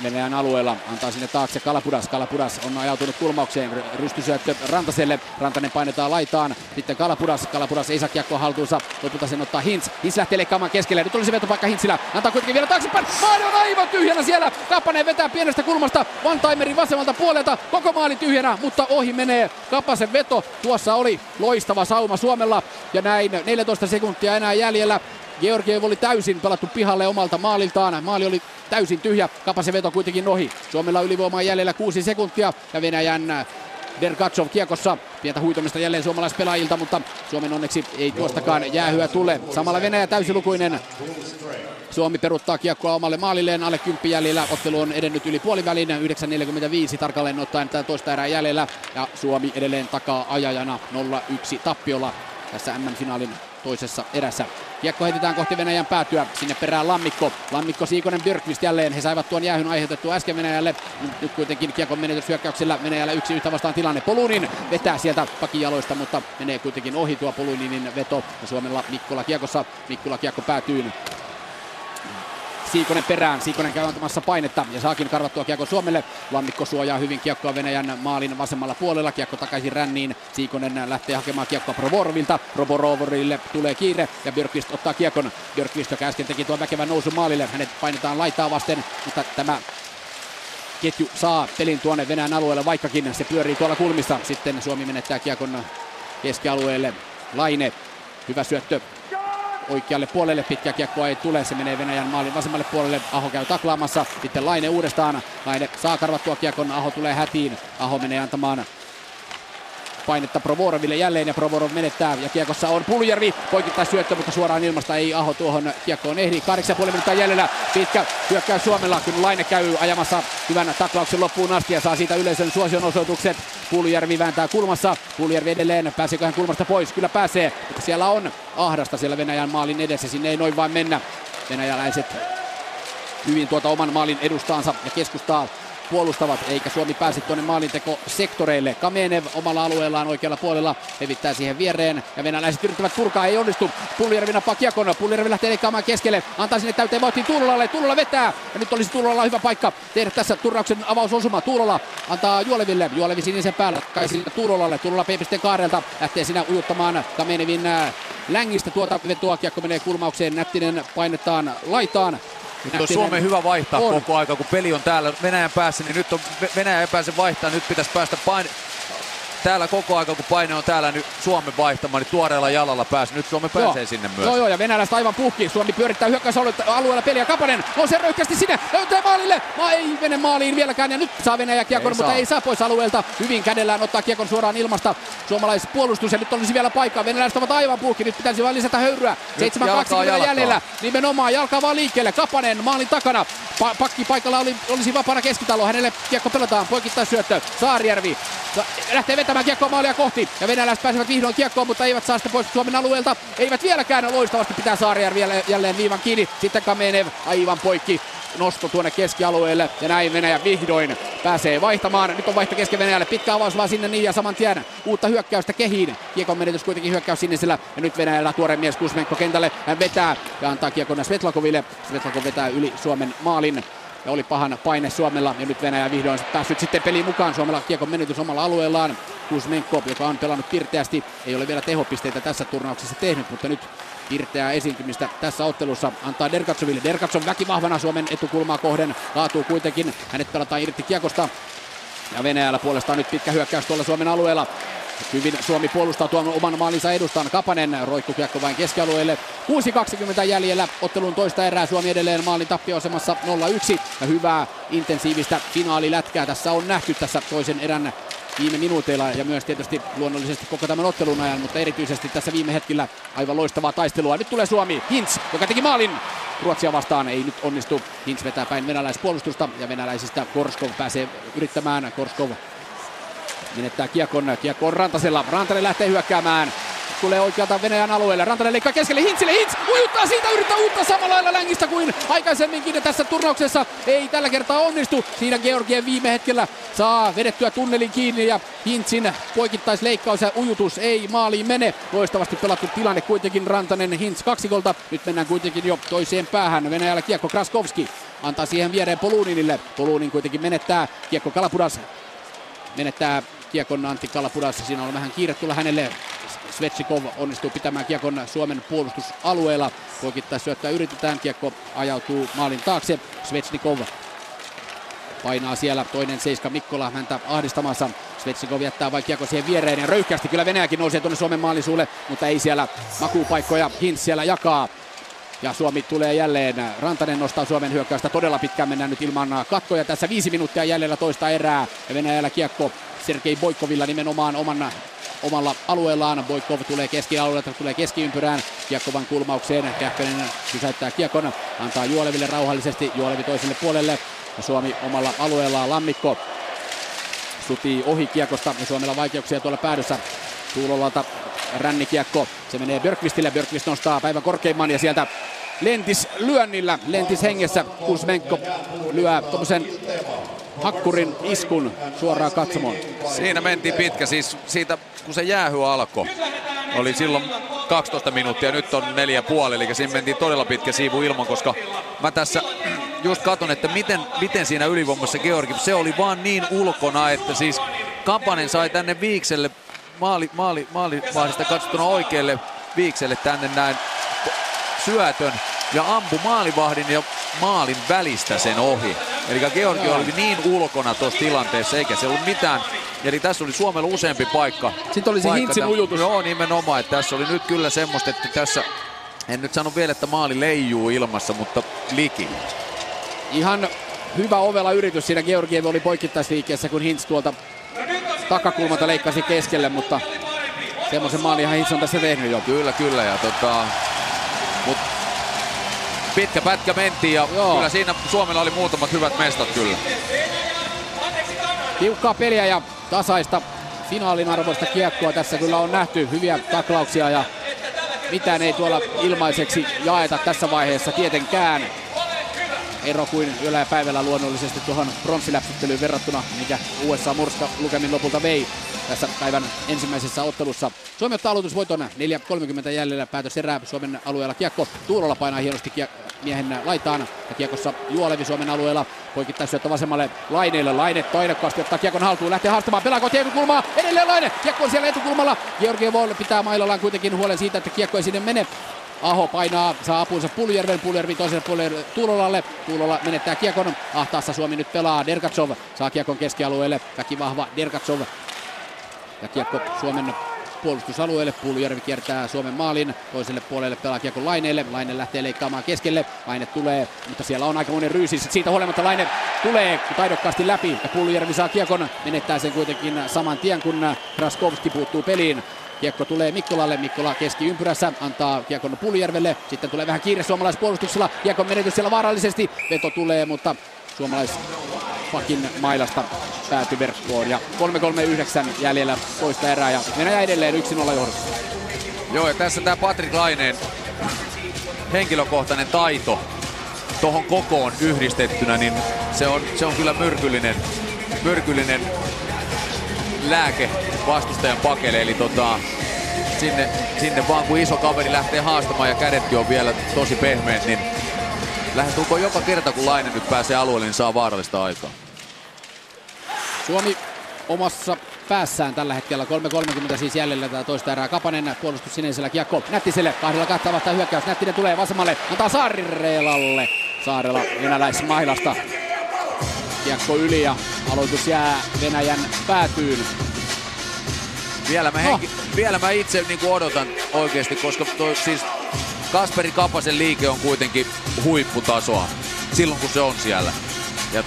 Venäjän alueella antaa sinne taakse Kalapudas. Kalapudas on ajautunut kulmaukseen. Rystysyöttö Rantaselle. Rantanen painetaan laitaan. Sitten Kalapudas. Kalapudas ei saa kiekkoa haltuunsa. Lopulta sen ottaa Hintz. Hintz lähtee leikkaamaan keskelle. Nyt olisi vetopaikka Hintzillä. Antaa kuitenkin vielä taaksepäin. Maali on aivan tyhjänä siellä. Kapanen vetää pienestä kulmasta. One-timerin vasemmalta puolelta. Koko maali tyhjänä, mutta ohi menee. Kapasen veto. Tuossa oli loistava sauma Suomella. Ja näin 14 sekuntia enää jäljellä. Georgiev oli täysin pelattu pihalle omalta maaliltaan. Maali oli täysin tyhjä. Kapasen veto kuitenkin ohi. Suomella ylivoimaa jäljellä 6 sekuntia. Ja Venäjän Dergatsov kiekossa. Pientä huitomista jälleen suomalaispelaajilta, mutta Suomen onneksi ei tuostakaan jäähyä tule. Samalla Venäjä täysilukuinen. Suomi peruuttaa kiekkoa omalle maalilleen. Alle 10 jäljellä. Ottelu on edennyt yli puolivälin. 9.45 tarkalleen ottaen tätä toista erää jäljellä. Ja Suomi edelleen takaa ajajana 0-1 tappiolla tässä MM-finaalin toisessa erässä. Kiekko heitetään kohti Venäjän päätyä. Sinne perään Lammikko. Lammikko, Siikonen, Björkqvist jälleen. He saivat tuon jäähyn aiheutettua äsken Venäjälle. Nyt kuitenkin kiekon menetyshyökkäyksellä Venäjällä 1-1 vastaan tilanne. Poluunin vetää sieltä pakijaloista, mutta menee kuitenkin ohi tuo Poluunin veto. Ja Suomella Mikkola kiekossa. Mikkola kiekko päätyy. Siikonen perään. Siikonen käy antamassa painetta ja saakin karvattua kiekko Suomelle. Lammikko suojaa hyvin kiekkoa Venäjän maalin vasemmalla puolella. Kiekko takaisin ränniin. Siikonen lähtee hakemaan kiekkoa Provorovilta. Provorovorille tulee kiire ja Björkqvist ottaa kiekon. Björkqvist, joka äsken teki tuon väkevän nousun maalille. Hänet painetaan laitaa vasten, mutta tämä ketju saa pelin tuonne Venäjän alueelle, vaikkakin se pyörii tuolla kulmissa. Sitten Suomi menettää kiekon keskialueelle. Laine. Hyvä syöttö. Oikealle puolelle, pitkä kiekkoa ei tule, se menee Venäjän maalin vasemmalle puolelle, Aho käy taklaamassa, sitten Laine uudestaan, Laine saa karvattua kiekon, Aho tulee hätiin, Aho menee antamaan painetta Provoroville jälleen ja Provorov menettää ja kiekossa on Puljujärvi. Poikittain syöttö, mutta suoraan ilmasta ei Aho tuohon kiekkoon ehdi. 8,5 minuuttia jäljellä. Pitkä hyökkäys Suomella, kun Laine käy ajamassa hyvän taklauksen loppuun asti ja saa siitä yleisön suosion osoitukset. Puljujärvi vääntää kulmassa. Puljujärvi edelleen. Pääseekö hän kulmasta pois? Kyllä pääsee. Mutta siellä on ahdasta siellä Venäjän maalin edessä. Sinne ei noin vain mennä. Venäjäläiset hyvin tuota oman maalin edustaansa ja keskustaa puolustavat, eikä Suomi pääse tuonne maalintekosektoreille. Kamenev omalla alueellaan oikealla puolella levittää siihen viereen ja venäläiset yrittävät purkaa, ei onnistu. Puljujärvi nappaa kiekon, Puljujärvi lähtee leikkaamaan keskelle, antaa sinne täyteen vauhtiin Tuulolalle, Tuulola vetää ja nyt olisi Tuulolalla hyvä paikka tehdä tässä turnauksen avausosuma. Tuulola antaa Juoleville, Juolevi sinisen päällä, kai sinne Tuulolalle, Tuulola P-pisteen kaarelta lähtee sinä ujuttamaan Kamenevin längistä tuota vetoa, kiekko menee kulmaukseen, Nättinen painetaan laitaan. Nyt on Suomen hyvä vaihtaa on koko aika, kun peli on täällä Venäjän päässä, niin nyt on Venäjä ei pääse vaihtaa, nyt pitäisi päästä paine täällä koko aika, kun paine on täällä nyt Suomen vaihtamaan, niin tuoreella jalalla pääsi. Nyt Suomi pääsee sinne myös. Joo, ja venäläiset aivan puhki. Suomi pyörittää hyökkäysalueella peliä. Kapanen on sen röyhkästi sinne. Löytää maalille. Ei mene maaliin vieläkään. Ja nyt saa Venäjä kiekon, mutta ei saa pois alueelta. Hyvin kädellään ottaa kiekon suoraan ilmasta. Suomalaispuolustus ja nyt olisi vielä paikkaa. Venäläiset ovat aivan puhki. Nyt pitäisi vain lisätä höyryä. 7.20 jäljellä. Nimenomaan jalkaa vaan liikkeelle. Kapanen maalin takana. Pakki paikalla olisi vapaana keskitalo. Hänelle kiekko pelataan. Poikittain syöttö. Saarijärvi lähtee vetämään kiekkoa maalia kohti ja venäläiset pääsevät vihdoin kiekkoon, mutta eivät saa sitä pois Suomen alueelta. Eivät vieläkään, loistavasti pitää Saarijärvi jälleen viivan kiinni. Sitten Kamenev aivan poikki, nosto tuonne keskialueelle ja näin Venäjä vihdoin pääsee vaihtamaan. Nyt on vaihto kesken Venäjälle, pitkä avaus vaan sinne niin ja saman tien uutta hyökkäystä kehiin. Kiekon menetys kuitenkin hyökkäys sinisellä ja nyt Venäjällä tuore mies Kuzmenko kentälle. Hän vetää ja antaa kiekon Svetlakoville. Svetlakov vetää yli Suomen maalin. Ja oli pahan paine Suomella ja nyt Venäjä vihdoin päässyt sitten peliin mukaan. Suomella kiekon menetys omalla alueellaan. Kuzmenko, joka on pelannut pirteästi, ei ole vielä tehopisteitä tässä turnauksessa tehnyt, mutta nyt pirteää esiintymistä tässä ottelussa antaa Dergatsoville. Dergatsov väkivahvana Suomen etukulmaa kohden, kaatuu kuitenkin. Hänet pelataan irti kiekosta ja Venäjällä puolestaan nyt pitkä hyökkäys tuolla Suomen alueella. Hyvin Suomi puolustaa tuon oman maalinsa edustaan. Kapanen roikkuu kiekko vain keskialueelle. 6.20 jäljellä ottelun toista erää. Suomi edelleen maalin tappioasemassa 0-1. Ja hyvää intensiivistä finaalilätkää tässä on nähty tässä toisen erän viime minuuteilla ja myös tietysti luonnollisesti koko tämän ottelun ajan, mutta erityisesti tässä viime hetkellä aivan loistavaa taistelua. Nyt tulee Suomi, Hintz, joka teki maalin Ruotsia vastaan, ei nyt onnistu. Hintz vetää päin venäläispuolustusta ja venäläisistä Korskov pääsee yrittämään. Korskov menettää kiekon, kiekko on Rantasella. Rantanen lähtee hyökkäämään. Tulee oikealta Venäjän alueelle. Rantanen leikkaa keskelle Hintzille. Hintz ujuttaa siitä, yrittää uutta samalla lailla längistä kuin aikaisemminkin tässä turnauksessa. Ei tällä kertaa onnistu. Siinä Georgiev viime hetkellä saa vedettyä tunnelin kiinni ja Hintzin poikittaisleikkaus ja ujutus ei maaliin mene. Loistavasti pelattu tilanne kuitenkin Rantanen Hintz kaksikolta. Nyt mennään kuitenkin jo toiseen päähän. Venäjällä kiekko Kraskovski antaa siihen viereen Poluuninille. Poluunin kuitenkin menettää. Kiekko Kalapudas menettää. Kiekon Antti Kalapudas, siinä on vähän kiire tulla hänelle. Svechnikov onnistuu pitämään kiekon Suomen puolustusalueella. Poikittain syöttää yritetään, kiekko ajautuu maalin taakse. Svechnikov painaa siellä, toinen seiska Mikkola häntä ahdistamassa. Svechnikov jättää vain kiekko siihen viereen ja röyhkästi kyllä Venäjäkin nousee tuonne Suomen maalisuulle, mutta ei siellä makuupaikkoja. Hintz siellä jakaa. Ja Suomi tulee jälleen. Rantanen nostaa Suomen hyökkäystä todella pitkään. Mennään nyt ilman katkoja. Tässä 5 minuuttia jäljellä toista erää. Ja Venäjällä kiekko Sergei Boikovilla nimenomaan omalla alueellaan. Boikov tulee keskialueelta, tulee keskiympyrään. Kiekko vain kulmaukseen. Kähkönen pysäyttää kiekon. Antaa Juoleville rauhallisesti. Juolevi toiselle puolelle. Ja Suomi omalla alueellaan. Lammikko sutii ohi kiekosta. Ja Suomella vaikeuksia tuolla päädyssä. Tuulolalta rännikiekko. Se menee Björkqvistille. Björkqvist nostaa päivän korkeimman ja sieltä lentislyönnillä, lentishengessä Kuzmenko lyö tommosen hakkurin iskun suoraan katsomoon. Siinä mentiin pitkä, siis siitä kun se jäähy alkoi, oli silloin 12 minuuttia, nyt on 4,5, eli siinä mentiin todella pitkä siivu ilman, koska mä tässä just katon, että miten siinä ylivoimassa Georgiev, se oli vaan niin ulkona, että siis Kapanen sai tänne viikselle maalivahdista katsottuna oikealle viikselle tänne näin syötön ja ampu maalivahdin ja maalin välistä sen ohi. Eli Georgiev oli niin ulkona tuossa tilanteessa, eikä se ollut mitään. Eli tässä oli Suomella useampi paikka. Sitten oli se Hintzin ujutus. Joo, nimenomaan. Että tässä oli nyt kyllä semmoista, että tässä, en nyt sano vielä, että maali leijuu ilmassa, mutta liki. Ihan hyvä ovela yritys siinä Georgiev oli poikittaisliikkeessä, kun Hintz tuolta takakulmalta leikkasi keskelle, mutta semmoisen maalihan Hintz on tässä tehnyt jo. Kyllä ja mut pitkä pätkä mentiin ja Joo. Kyllä siinä Suomella oli muutamat hyvät mestat kyllä. Tiukkaa peliä ja tasaista finaalin arvoista kiekkoa tässä kyllä on nähty, hyviä taklauksia ja mitään ei tuolla ilmaiseksi jaeta tässä vaiheessa tietenkään. Ero kuin yöllä ja päivällä luonnollisesti tuohon pronssiläpsyttelyyn verrattuna, mikä USA Murska lukemin lopulta vei tässä päivän ensimmäisessä ottelussa. Suomi ottaa aloitusvoiton 4.30 jäljellä päätöserää Suomen alueella. Kiekko Tuulola painaa hienosti miehen laitaan ja kiekossa Juolevi Suomen alueella. Poikittaa syöttö vasemmalle Laineelle. Laine taidokkaasti ottaa kiekon haltuun, lähtee haastamaan, pelaa kohti etukulmaa, edelleen Laine. Kiekko on siellä etukulmalla. Georgiev pitää mailallaan kuitenkin huolen siitä, että kiekko ei sinne mene. Aho painaa, saa apuunsa Puljujärven, Puljujärvi toiselle puolelle Tuulolalle. Tuulola menettää kiekon, ahtaassa Suomi nyt pelaa. Dergatsov saa kiekon keskialueelle, väkivahva Dergatsov. Ja kiekko Suomen puolustusalueelle, Puljujärvi kiertää Suomen maalin, toiselle puolelle pelaa kiekon Laineelle. Laine lähtee leikkaamaan keskelle, Laine tulee, mutta siellä on aikamoinen ryysis. Siitä huolimatta Laine tulee taidokkaasti läpi ja Puljujärvi saa kiekon, menettää sen kuitenkin saman tien kun Kraskovski puuttuu peliin. Kiekko tulee Mikkolalle, Mikkola keskiympyrässä, antaa kiekon Puljujärvelle, sitten tulee vähän kiire suomalaispuolustuksella, kiekon menetys siellä vaarallisesti, veto tulee, mutta suomalaispakin mailasta pääty verkkoon ja 3.39 jäljellä toista erää ja Venäjä edelleen 1-0 johdossa. Joo, ja tässä tämä Patrick Laineen henkilökohtainen taito tohon kokoon yhdistettynä, niin se on kyllä myrkyllinen lääke vastustajan pakele, eli sinne vaan kun iso kaveri lähtee haastamaan ja kädetkin on vielä tosi pehmeät, niin lähestulkoon joka kerta kun Laine nyt pääsee alueelle, niin saa vaarallista aikaa. Suomi omassa päässään tällä hetkellä, 3.30 siis jäljellä tätä toista erää. Kapanen puolustus sinisellä, kiekko Nättiselle, kahdella kahtaa vastaan hyökkäys, Nättinen tulee vasemmalle, antaa Saarelalle, Saarela venäläismailasta. Kiekko yli ja aloitus jää Venäjän päätyyn. Vielä mä itse niin odotan oikeasti, koska siis Kasperi Kapasen liike on kuitenkin huipputasoa silloin kun se on siellä. Ja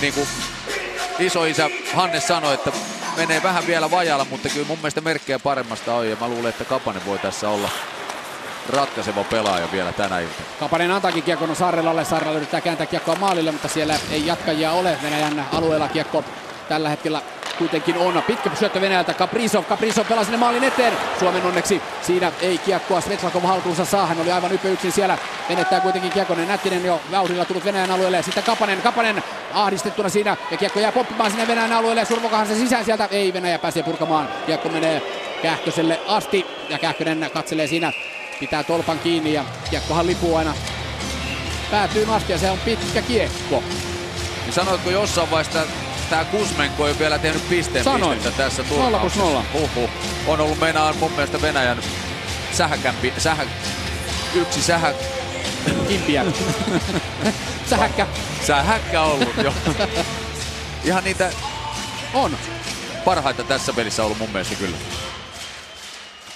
niin kuin isoisä Hannes sanoi, että menee vähän vielä vajaalla, mutta kyllä mun mielestä merkkejä paremmasta on ja mä luulen, että Kapanen voi tässä olla ratkaiseva pelaaja vielä tänä iltana. Kapanen antaakin kiekon Saarelalle. Saarela yrittää kääntää kiekkoa maalille, mutta siellä ei jatkajia ole. Venäjän alueella kiekko tällä hetkellä kuitenkin on. Pitkä syöttö Venäjältä. Kaprizov pelaa sinne maalin eteen. Suomen onneksi siinä ei kiekkoa Svetlakov haltuunsa saa. Hän oli aivan yksin siellä. Menettää kuitenkin Kiekonen. Nättinen jo vauhdilla tullut Venäjän alueelle. Sitten Kapanen ahdistettuna siinä. Ja kiekko jää poppimaan sinne Venäjän alueelle. Survokahan se sisään sieltä. Ei, Venäjä pääsee purkamaan. Kiekko menee Kähköselle asti. Ja Kähkönen katselee siinä. Pitää tolpan kiinni ja kiekkohan lipuu aina päätyy asti ja se on pitkä kiekko. Ja sanoitko jossain vaiheessa, että tämä Kuzmenko ei vielä tehnyt pistettä tässä turnauksessa? 0-0. On ollut meinaan mun mielestä Venäjän sähäkkä ollut jo. Ihan niitä on parhaita tässä pelissä ollut mun mielestä kyllä.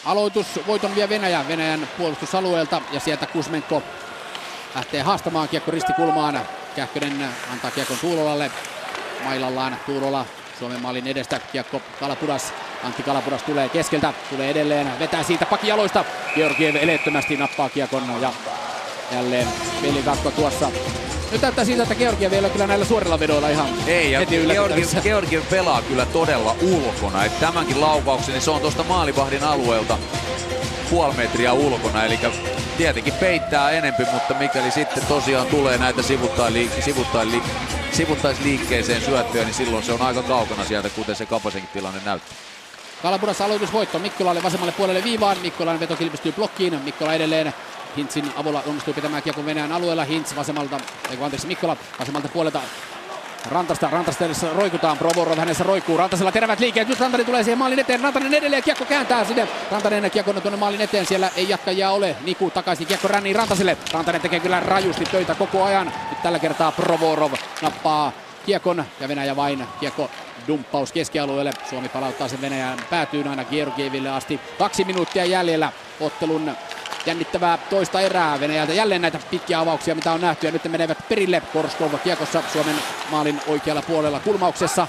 Aloitus voiton vie Venäjän puolustusalueelta ja sieltä Kuzmenko lähtee haastamaan kiekko ristikulmaan. Kähkönen antaa kiekon Tuulolalle. Mailallaan Tuulola Suomen maalin edestä. Kiekko Kalapudas. Antti Kalapudas tulee keskeltä. Tulee edelleen. Vetää siitä pakijaloista. Georgiev eleettömästi nappaa kiekon ja jälleen pelikatko tuossa. Nyt näyttää siltä, että Georgiev ei ole kyllä näillä suorilla vedoilla ihan heti yllättävissä. Georgiev pelaa kyllä todella ulkona. Et tämänkin laukauksen niin se on tuosta maalivahdin alueelta puoli metriä ulkona. Eli tietenkin peittää enempi, mutta mikäli sitten tosiaan tulee näitä sivuttaisliikkeeseen syöttöjä, niin silloin se on aika kaukana sieltä, kuten se Kapasenkin tilanne näyttää. Kalapurassa aloitusvoitto Mikkolalle vasemmalle puolelle viivaan. Mikkolan veto kilpistyy blokkiin. Mikkola edelleen. Hintzin avulla onnistuu pitämään kiekon Venäjän alueella. Hintz Mikkola vasemmalta puolelta Rantasta roikutaan. Provorov hänessä roikkuu. Rantasella terävät liikkeet. Nyt Rantanen tulee siihen maalin eteen. Rantanen edelleen kiekko kääntää sinne. Rantanen kiekko tuonne maalin eteen. Siellä ei jatkajia ole. Niku takaisin kiekko ränniin Rantaselle. Rantanen tekee kyllä rajusti töitä koko ajan. Nyt tällä kertaa Provorov nappaa kiekon ja Venäjä vain kiekko. Dumppaus keskialueelle. Suomi palauttaa sen Venäjän päätyyn aina Georgieville asti. 2 minuuttia jäljellä ottelun jännittävää toista erää. Venäjältä jälleen näitä pitkiä avauksia, mitä on nähty. Ja nyt ne menevät perille. Korskova kiekossa Suomen maalin oikealla puolella kulmauksessa.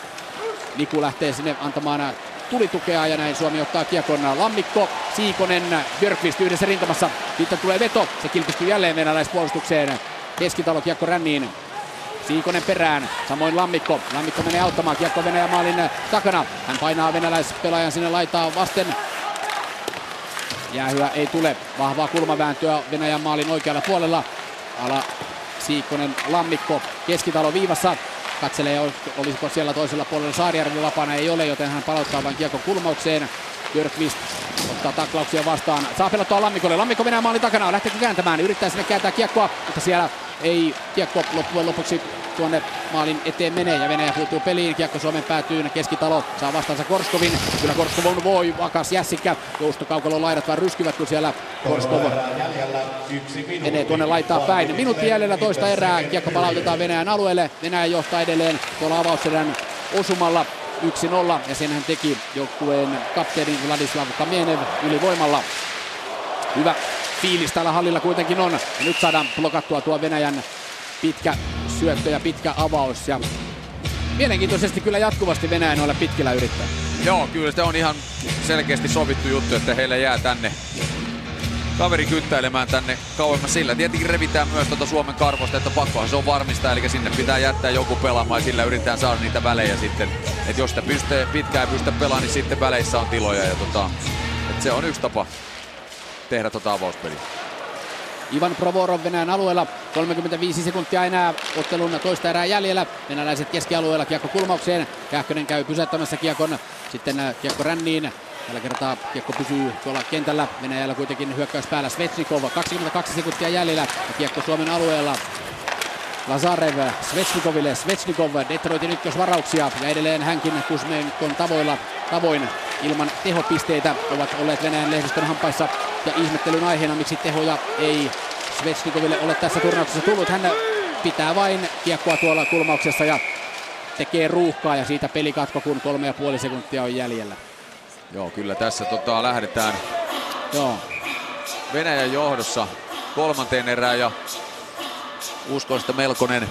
Niku lähtee sinne antamaan tulitukea ja näin Suomi ottaa kiekon. Lammikko, Siikonen, Björkqvist yhdessä rintamassa. Sitten tulee veto. Se kilpistyy jälleen venäläispuolustukseen. Keskitalo kiekko ränniin. Siikonen perään, samoin Lammikko. Lammikko menee auttamaan kiekko Venäjä maalin takana. Hän painaa venäläispelaajan sinne laitaa vasten. Jäähyä ei tule. Vahvaa kulmavääntöä Venäjän maalin oikealla puolella. Ala Siikonen, Lammikko, Keskitalo viivassa. Katselee, olisiko siellä toisella puolella Saarijärvi vapana, ei ole, joten hän palauttaa vain kiekon kulmaukseen. Björkqvist ottaa taklauksia vastaan. Saa pelottaa Lammikolle. Lammikko Venäjän maalin takana. Lähteekö kääntämään? Yrittää sinne kääntää kiekkoa, mutta siellä ei kiekko loppujen lopuksi tuonne maalin eteen menee ja Venäjä puuttuu peliin. Kiekko Suomen päätyyn. Keskitalo saa vastaansa Korskovin. Kyllä Korskovon voi. Vakas jässikkä. Joustokaukalo laidat vaan ryskyvät, kun siellä Korskov menee tuonne laitaa päin. Minuutti jäljellä toista erää. Kiekko palautetaan Venäjän alueelle. Venäjä johtaa edelleen tuolla avauserän osumalla 1-0. Ja senhän teki joukkueen kapteeni Vladislav Kamenev ylivoimalla. Hyvä fiilis täällä hallilla kuitenkin on. Ja nyt saadaan blokattua tuo Venäjän pitkä syöttö ja pitkä avaus. Ja mielenkiintoisesti kyllä jatkuvasti Venäjä noilla pitkillä yrittää. Joo, kyllä se on ihan selkeästi sovittu juttu, että heille jää tänne kaveri kyttäilemään tänne kauemmas sillä. Tietenkin revitään myös tuota Suomen karvosta, että pakkohan se on varmistaa. Eli sinne pitää jättää joku pelaamaan ja sillä yritetään saada niitä välejä sitten. Että jos sitä pitkään ei pystytä pelaamaan, niin sitten väleissä on tiloja. Ja että se on yksi tapa tehdä tuota avauspeliä. Ivan Provorov Venäjän alueella, 35 sekuntia enää ottelun toista erää jäljellä. Venäläiset keskialueella kiekko kulmaukseen. Kähkönen käy pysäyttämässä kiekon, sitten kiekko ränniin. Tällä kertaa kiekko pysyy tuolla kentällä. Venäjällä kuitenkin hyökkäys päällä Svechnikov. 22 sekuntia jäljellä ja kiekko Suomen alueella. Lazarev Svechnikoville. Svechnikov Detroitin ykkösvarauksia ja edelleen hänkin Kuzmenkon tavoin ilman tehopisteitä ovat olleet Venäjän lehdistön hampaissa. Ja ihmettelyn aiheena, miksi tehoja ei Svechnikoville ole tässä turnauksessa tullut. Hän pitää vain kiekkoa tuolla kulmauksessa ja tekee ruuhkaa ja siitä pelikatko, kun 3,5 sekuntia on jäljellä. Joo, kyllä tässä lähdetään. Joo. Venäjän johdossa kolmanteen erään ja uskon, että melkoinen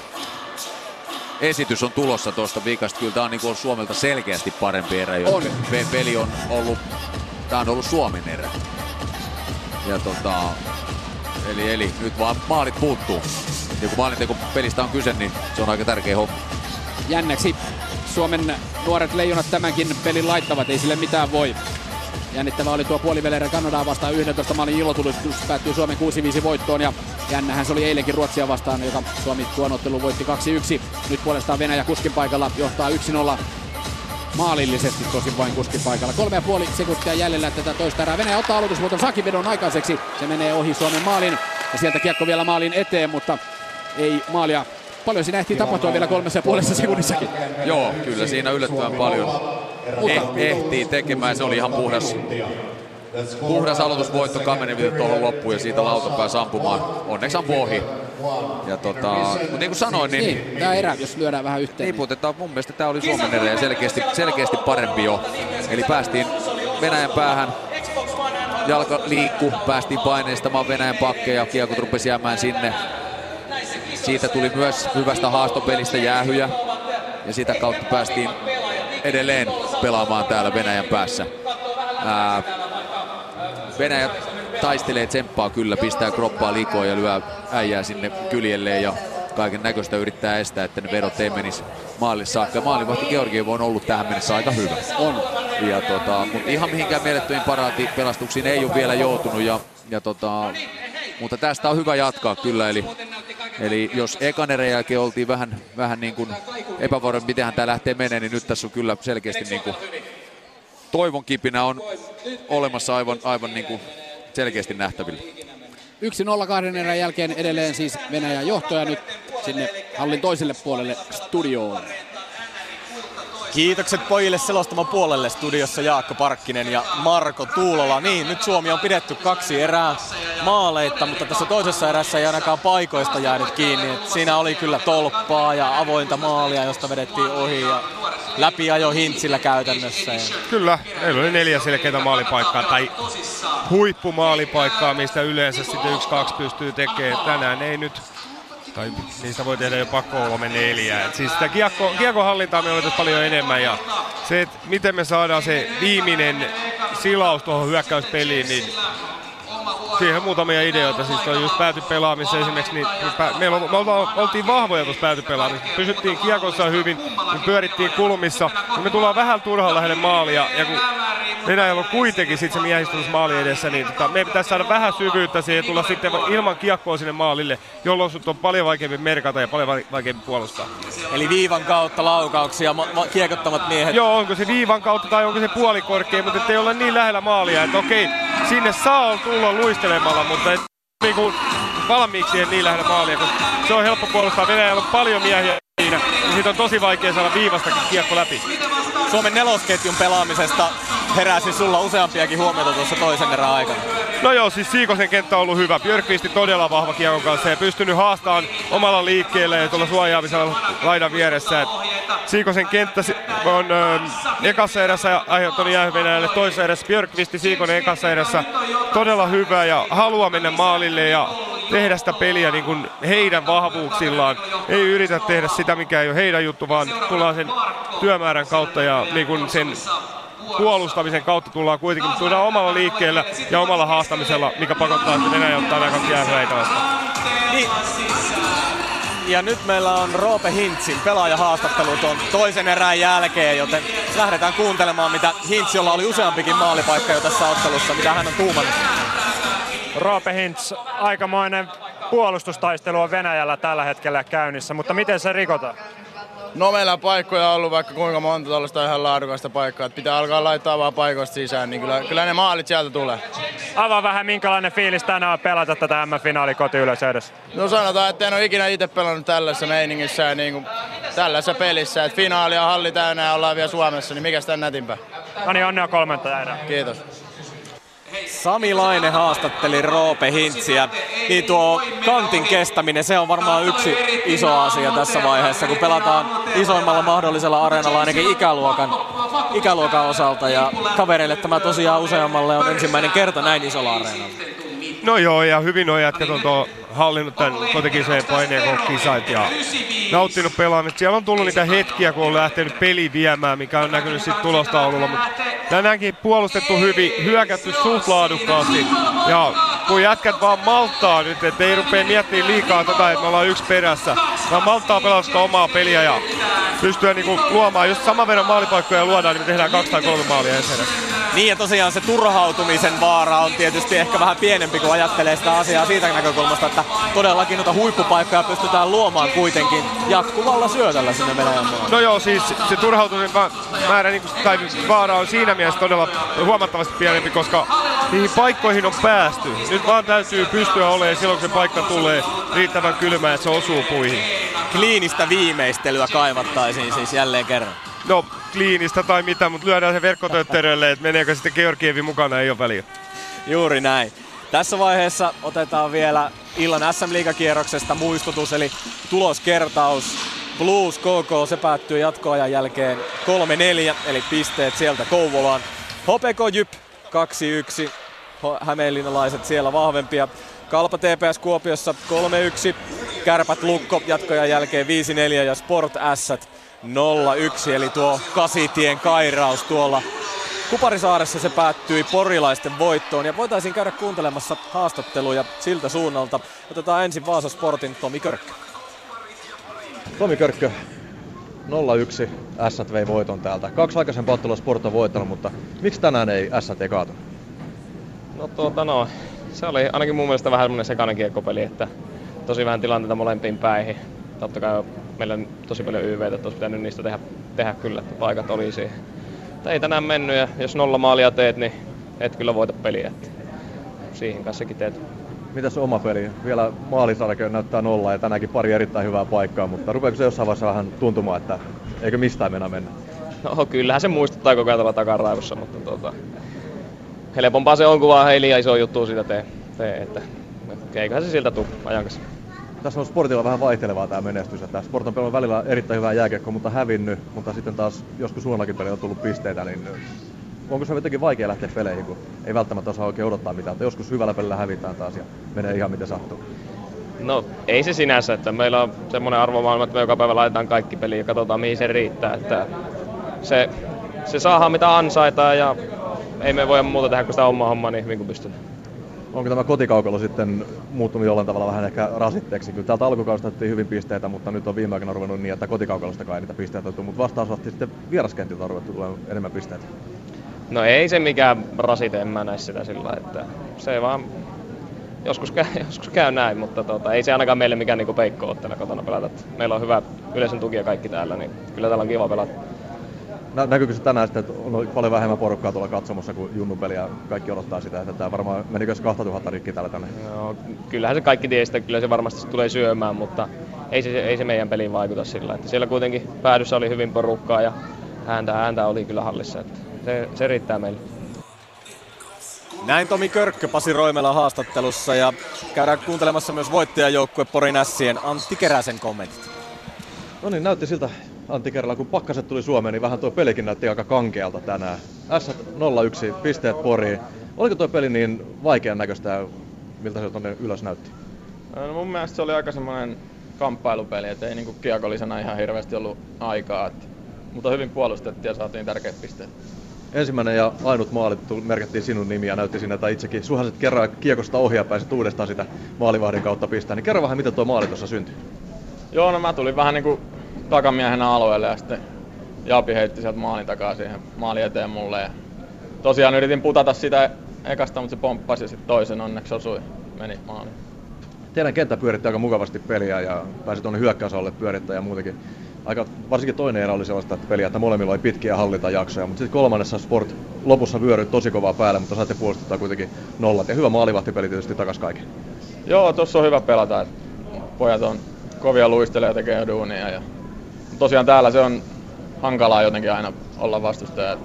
esitys on tulossa tuosta viikasta. Kyllä tämä on, on Suomelta selkeästi parempi erä, jo peli on ollut, tämä on ollut Suomen erä. Ja eli nyt vaan maalit puuttuu. Ja kun maalinteko pelistä on kyse, niin se on aika tärkeä homma. Jännäksi Suomen nuoret leijonat tämänkin pelin laittavat, ei sille mitään voi. Jännittävä oli tuo puolivälerä Kanadaa vastaan 11 maalin ilotulitus päättyi Suomen 6-5 voittoon ja jännähän se oli eilenkin Ruotsia vastaan, joka Suomi tuon ottelun voitti 2-1. Nyt puolestaan Venäjä kuskin paikalla johtaa 1-0. Maalillisesti tosin vain kuskin paikalla. 3,5 sekuntia jäljellä tätä toista erää. Venäjä ottaa aloitusmuoton, saakin vedon aikaiseksi. Se menee ohi Suomen maalin ja sieltä kiekko vielä maalin eteen, mutta ei maalia. Paljon siinä ehtii tapahtua vielä 3,5 sekunnissakin. Joo, kyllä siinä yllättävän paljon ehtii tekemään. Se oli ihan puhdas aloitusvoitto Kameneville tuohon loppuun ja siitä lauta pääsi ampumaan. Onneksi ampui ohi. Ja mutta niin kuin sanoin, niin tämä erä, jos lyödään vähän yhteen. Niiputetaan, mun mielestä tämä oli Suomen erä ja selkeästi parempi jo. Eli päästiin Venäjän päähän, jalka liikkuu, päästiin paineistamaan Venäjän pakkeja, kiekot rupesi jäämään sinne. Siitä tuli myös hyvästä haastopelistä jäähyjä ja sitä kautta päästiin edelleen pelaamaan täällä Venäjän päässä. Venäjä taistelee, tsemppaa kyllä, pistää kroppaa likoon ja lyö äijää sinne kyljelleen ja kaiken näköistä yrittää estää, että ne vedot ei menisi maalille saakka. Maalivahti Georgiev on ollut tähän mennessä aika hyvä. On. Ja mutta ihan mihinkään mielettömiin paraatipelastuksiin ei ole vielä joutunut mutta tästä on hyvä jatkaa kyllä, eli jos ekan erän jälkeen oltiin vähän niin kuin epävarma, miten tämä lähtee menee, niin nyt tässä on kyllä selkeästi niin kuin toivon kipinä on olemassa aivan niin kuin selkeästi nähtävillä. 1-0 kahden erän jälkeen edelleen siis Venäjän johto ja nyt sinne hallin toiselle puolelle studioon. Kiitokset pojille selostaman puolelle studiossa Jaakko Parkkinen ja Marko Tuulola. Niin, nyt Suomi on pidetty 2 erää maaleita, mutta tässä toisessa erässä ei ainakaan paikoista jäänyt kiinni. Et siinä oli kyllä tolppaa ja avointa maalia, josta vedettiin ohi ja läpi ajo Hintzillä käytännössä. Kyllä, meillä oli 4 selkeää maalipaikkaa tai huippumaalipaikkaa, mistä yleensä sitten 1-2 pystyy tekemään. Tänään ei nyt Tai niistä voi tehdä jopa 3-4. Et siis sitä kiekonhallintaa me odotetaan paljon enemmän. Ja se, että miten me saadaan se viimeinen silaus tuohon hyökkäyspeliin, niin siihen muutamia ideoita. Siis on just päätypelaamissa esimerkiksi. Niin me oltiin vahvoja tuossa päätypelaamissa. Pysyttiin kiekossa hyvin, me pyörittiin kulmissa. Niin me tullaan vähän turhaan lähelle maalia. Ja kun Venäjällä on kuitenkin sit se miehistys maali edessä, niin meidän pitäisi saada vähän syvyyttä siihen ja tulla sitten ilman kiekkoa sinne maalille, jolloin sut on paljon vaikeampi merkata ja paljon vaikeampi puolustaa. Eli viivan kautta laukauksia, kiekottamat miehet. Joo, onko se viivan kautta tai onko se puolikorkea, mutta ettei olla niin lähellä maalia, että okei, sinne saa tulla luistelemalla, mutta et niinku valmiiksi en niin lähellä maalia, koska se on helppo puolustaa. Venäjällä on paljon miehiä siinä, niin siitä on tosi vaikea saada viivastakin kiekko läpi. Suomen nelosketjun pelaamisesta heräsi sulla useampiakin huomiota tuossa toisen erään aikana. No joo, siis Siikosen kenttä on ollut hyvä. Björkqvist todella vahva kiekon kanssa ja pystynyt haastamaan omalla liikkeellä ja tuolla suojaamisella laidan vieressä. Et Siikosen kenttä on ekassa erässä aiheuttanut jäähyvenäjälle, toisessa erässä Björkqvist, Siikonen ekassa erässä todella hyvä ja haluaa mennä maalille ja tehdä sitä peliä niin kuin heidän vahvuuksillaan. Ei yritä tehdä sitä, mikä ei ole heidän juttu, vaan tullaan sen työmäärän kautta ja niin kuin sen puolustamisen kautta tullaan kuitenkin omalla liikkeellä ja omalla haastamisella, mikä pakottaa, että Venäjä ottaa nämä kaksi jäähyöitä vastaan. Ja nyt meillä on Roope Hintzin pelaajahaastattelu tuon toisen erään jälkeen, joten lähdetään kuuntelemaan, mitä Hintz, jolla oli useampikin maalipaikka jo tässä ottelussa, mitä hän on tuumannut. Roope Hintz, aikamoinen puolustustaistelu on Venäjällä tällä hetkellä käynnissä, mutta miten se rikotaan? No meillä on paikkoja ollut vaikka kuinka monta tuollaista ihan laadukasta paikkaa, että pitää alkaa laittaa vaan paikoista sisään, niin kyllä ne maalit sieltä tulee. Avaa vähän, minkälainen fiilis tänään on pelata tätä M-finaali kotiyleisön edessä? No sanotaan, että en ole ikinä itse pelannut tällaisessa meiningissä ja niin kuin tällaisessa pelissä, että finaalia halli täynnä ja ollaan vielä Suomessa, niin mikäs tämän nätimpää? No niin, onnea kolmenta enää. Kiitos. Sami Laine haastatteli Roope Hintziä, niin tuo kantin kestäminen, se on varmaan yksi iso asia tässä vaiheessa, kun pelataan isoimmalla mahdollisella areenalla ainakin ikäluokan osalta, ja kavereille tämä tosiaan useammalle on ensimmäinen kerta näin isolla areenalla. No joo, ja hyvin on jätkät on hallinnut tämän kotikiseen paineen kun kisat ja nauttinut pelaamista. Siellä on tullut niitä hetkiä, kun on lähtenyt peli viemään, mikä on näkynyt sitten tulostaululla, mutta tänäänkin puolustettu hyvin, hyökätty suht laadukkaasti. Ja kun jätkät vaan malttaa nyt, ettei rupea miettimään liikaa tätä, että me ollaan yksi perässä, vaan malttaa pelata omaa peliä ja pystyä niinku luomaan. Jos saman verran maalipaikkoja luodaan, niin me tehdään 2 tai 3 maalia ensin. Niin ja tosiaan se turhautumisen vaara on tietysti ehkä vähän pienempi, kun ajattelee sitä asiaa siitä näkökulmasta, että todellakin noita huippupaikkoja pystytään luomaan kuitenkin jatkuvalla syötöllä sinne Venäjän maahan. No joo, siis se turhautumisen määrä niin kuin, tai vaara on siinä mielessä todella huomattavasti pienempi, koska niihin paikkoihin on päästy. Nyt vaan täytyy pystyä olemaan silloin, kun se paikka tulee riittävän kylmää, että se osuu puihin. Kliinistä viimeistelyä kaivattaisiin siis jälleen kerran. No, kliinistä tai mitä, mutta lyödään se verkkotötterölle, että meneekö sitten Georgievin mukana, ei ole väliä. Juuri näin. Tässä vaiheessa otetaan vielä illan SM-liigakierroksesta muistutus, eli tuloskertaus. Blues KK, se päättyy jatkoajan jälkeen 3-4, eli pisteet sieltä Kouvolaan. HPK JYP 2-1, hämeenlinnalaiset siellä vahvempia. Kalpa TPS Kuopiossa 3-1, Kärpät Lukko jatkoajan jälkeen 5-4 ja Sport Ässät 0-1, eli tuo Kasitien kairaus tuolla Kuparisaaressa, se päättyi porilaisten voittoon ja voitaisiin käydä kuuntelemassa haastatteluja siltä suunnalta. Otetaan ensin Vaasa Sportin Tomi Körkkö. Tomi Körkkö, 0-1, Ässät vei voiton täältä. 2 aikaisempaa ottelua Sport on voittanut, mutta miksi tänään ei Ässät ei kaatunut? No se oli ainakin mun mielestä vähän semmoinen sekainen kiekkopeli, että tosi vähän tilanteita molempiin päihin. Totta kai meillä on tosi paljon YVtä, että olisi pitänyt niistä tehdä kyllä, että paikat oli siihen. Mutta ei tänään mennyt ja jos 0 maalia teet, niin et kyllä voita peliä. Siihen kanssa teet. Mitäs oma peli? Vielä maalisarke näyttää 0 ja tänäänkin pari erittäin hyvää paikkaa, mutta rupeeko se jossain vaiheessa vähän tuntumaan, että eikö mistään mennä? No kyllähän se muistuttaa koko ajan takaraivossa, mutta helpompaa se on, kun vaan ei liian iso juttu siitä tee, että eiköhän se siltä tule ajan kanssa. Tässä on Sportilla vähän vaihtelevaa tämä menestys. Tämä Sport on pelannut välillä erittäin hyvää jääkiekkoa, mutta hävinnyt, mutta sitten taas joskus suunnallakin peli on tullut pisteitä, niin onko se jotenkin vaikea lähteä peleihin, kun ei välttämättä osaa oikein odottaa mitään, että joskus hyvällä pelillä hävitään taas ja menee ihan miten sattuu? No ei se sinänsä, että meillä on semmoinen arvomaailma, että me joka päivä laitetaan kaikki peliin ja katsotaan mihin se riittää. Että se saadaan mitä ansaitaan ja ei me voi muuta tehdä kuin sitä omaa hommaa niin hyvin kuin pystytään. Onko tämä kotikaukalo sitten muuttunut jollain tavalla vähän ehkä rasitteeksi? Kyllä täältä alkukaudesta otettiin hyvin pisteitä, mutta nyt on viime aikoina ruvennut niin, että kotikaukalostakaan ei niitä pisteitä tullut, mutta vastaavasti sitten vieraskentiltä on ruvettu tulemaan enemmän pisteitä. No ei se mikään rasite, en mä näe sitä sillä, että se vaan joskus käy näin, mutta ei se ainakaan meille mikään niinku peikko ole täällä kotona pelata. Meillä on hyvä yleisön tuki ja kaikki täällä, niin kyllä täällä on kiva pelata. Näkyykö se tänään sitten, että on paljon vähemmän porukkaa tuolla katsomassa kuin junnupeliä ja kaikki odottaa sitä, että tämä varmaan menikö se 2000 rikki täällä tänne? No, kyllähän se kaikki tiedä sitä, kyllä se varmasti tulee syömään, mutta ei se meidän peliin vaikuta sillä. Että siellä kuitenkin päädyssä oli hyvin porukkaa ja ääntä oli kyllä hallissa, että se riittää meille. Näin Tomi Körkkö Pasi Roimela haastattelussa ja käydään kuuntelemassa myös voittajajoukkue Porin Ässien Antti Keräsen kommentit. No niin, näytti siltä Antti Kerralla, kun pakkaset tuli Suomeen, niin vähän tuo pelikin näytti aika kankealta tänään. Ässät 0-1, pisteet Poriin. Oliko tuo peli niin vaikean näköistä ja miltä se tuonne ylös näytti? No mun mielestä se oli aika semmoinen kamppailupeli, ettei niinku kiekollisena ihan hirveästi ollut aikaa. Mutta hyvin puolustettiin ja saatiin tärkeät pisteet. Ensimmäinen ja ainut maali merkattiin sinun nimiä, näytti sinä, että itsekin suhasit kerran kiekosta ohi ja pääsit uudestaan sitä maalivahdin kautta pistää. Niin kerro vähän, mitä tuo maali tuossa syntyi? Joo, no mä tulin vähän niinku takamiehenä alueelle ja sitten Jaapi heitti sieltä maalin takaa siihen maalin eteen mulle. Ja tosiaan yritin putata sitä ekasta, mutta se pomppasi ja sitten toisen onneksi osui. Meni maaliin. Teidän kenttä pyöritti aika mukavasti peliä ja pääsi tuonne hyökkäysalueelle pyörittämään ja muutenkin. Varsinkin toinen erä oli sellaista että peliä, että molemmilla oli pitkiä hallintajaksoja, mutta sitten kolmannessa Sport lopussa vyöryi tosi kovaa päälle, mutta saitte puolustettua kuitenkin nollat. Ja hyvä maalivahtipeli tietysti takas kaiken. Joo, tossa on hyvä pelata. Pojat on kovia luisteleja tekee duunia. Ja tosiaan täällä se on hankalaa jotenkin aina olla vastustaja.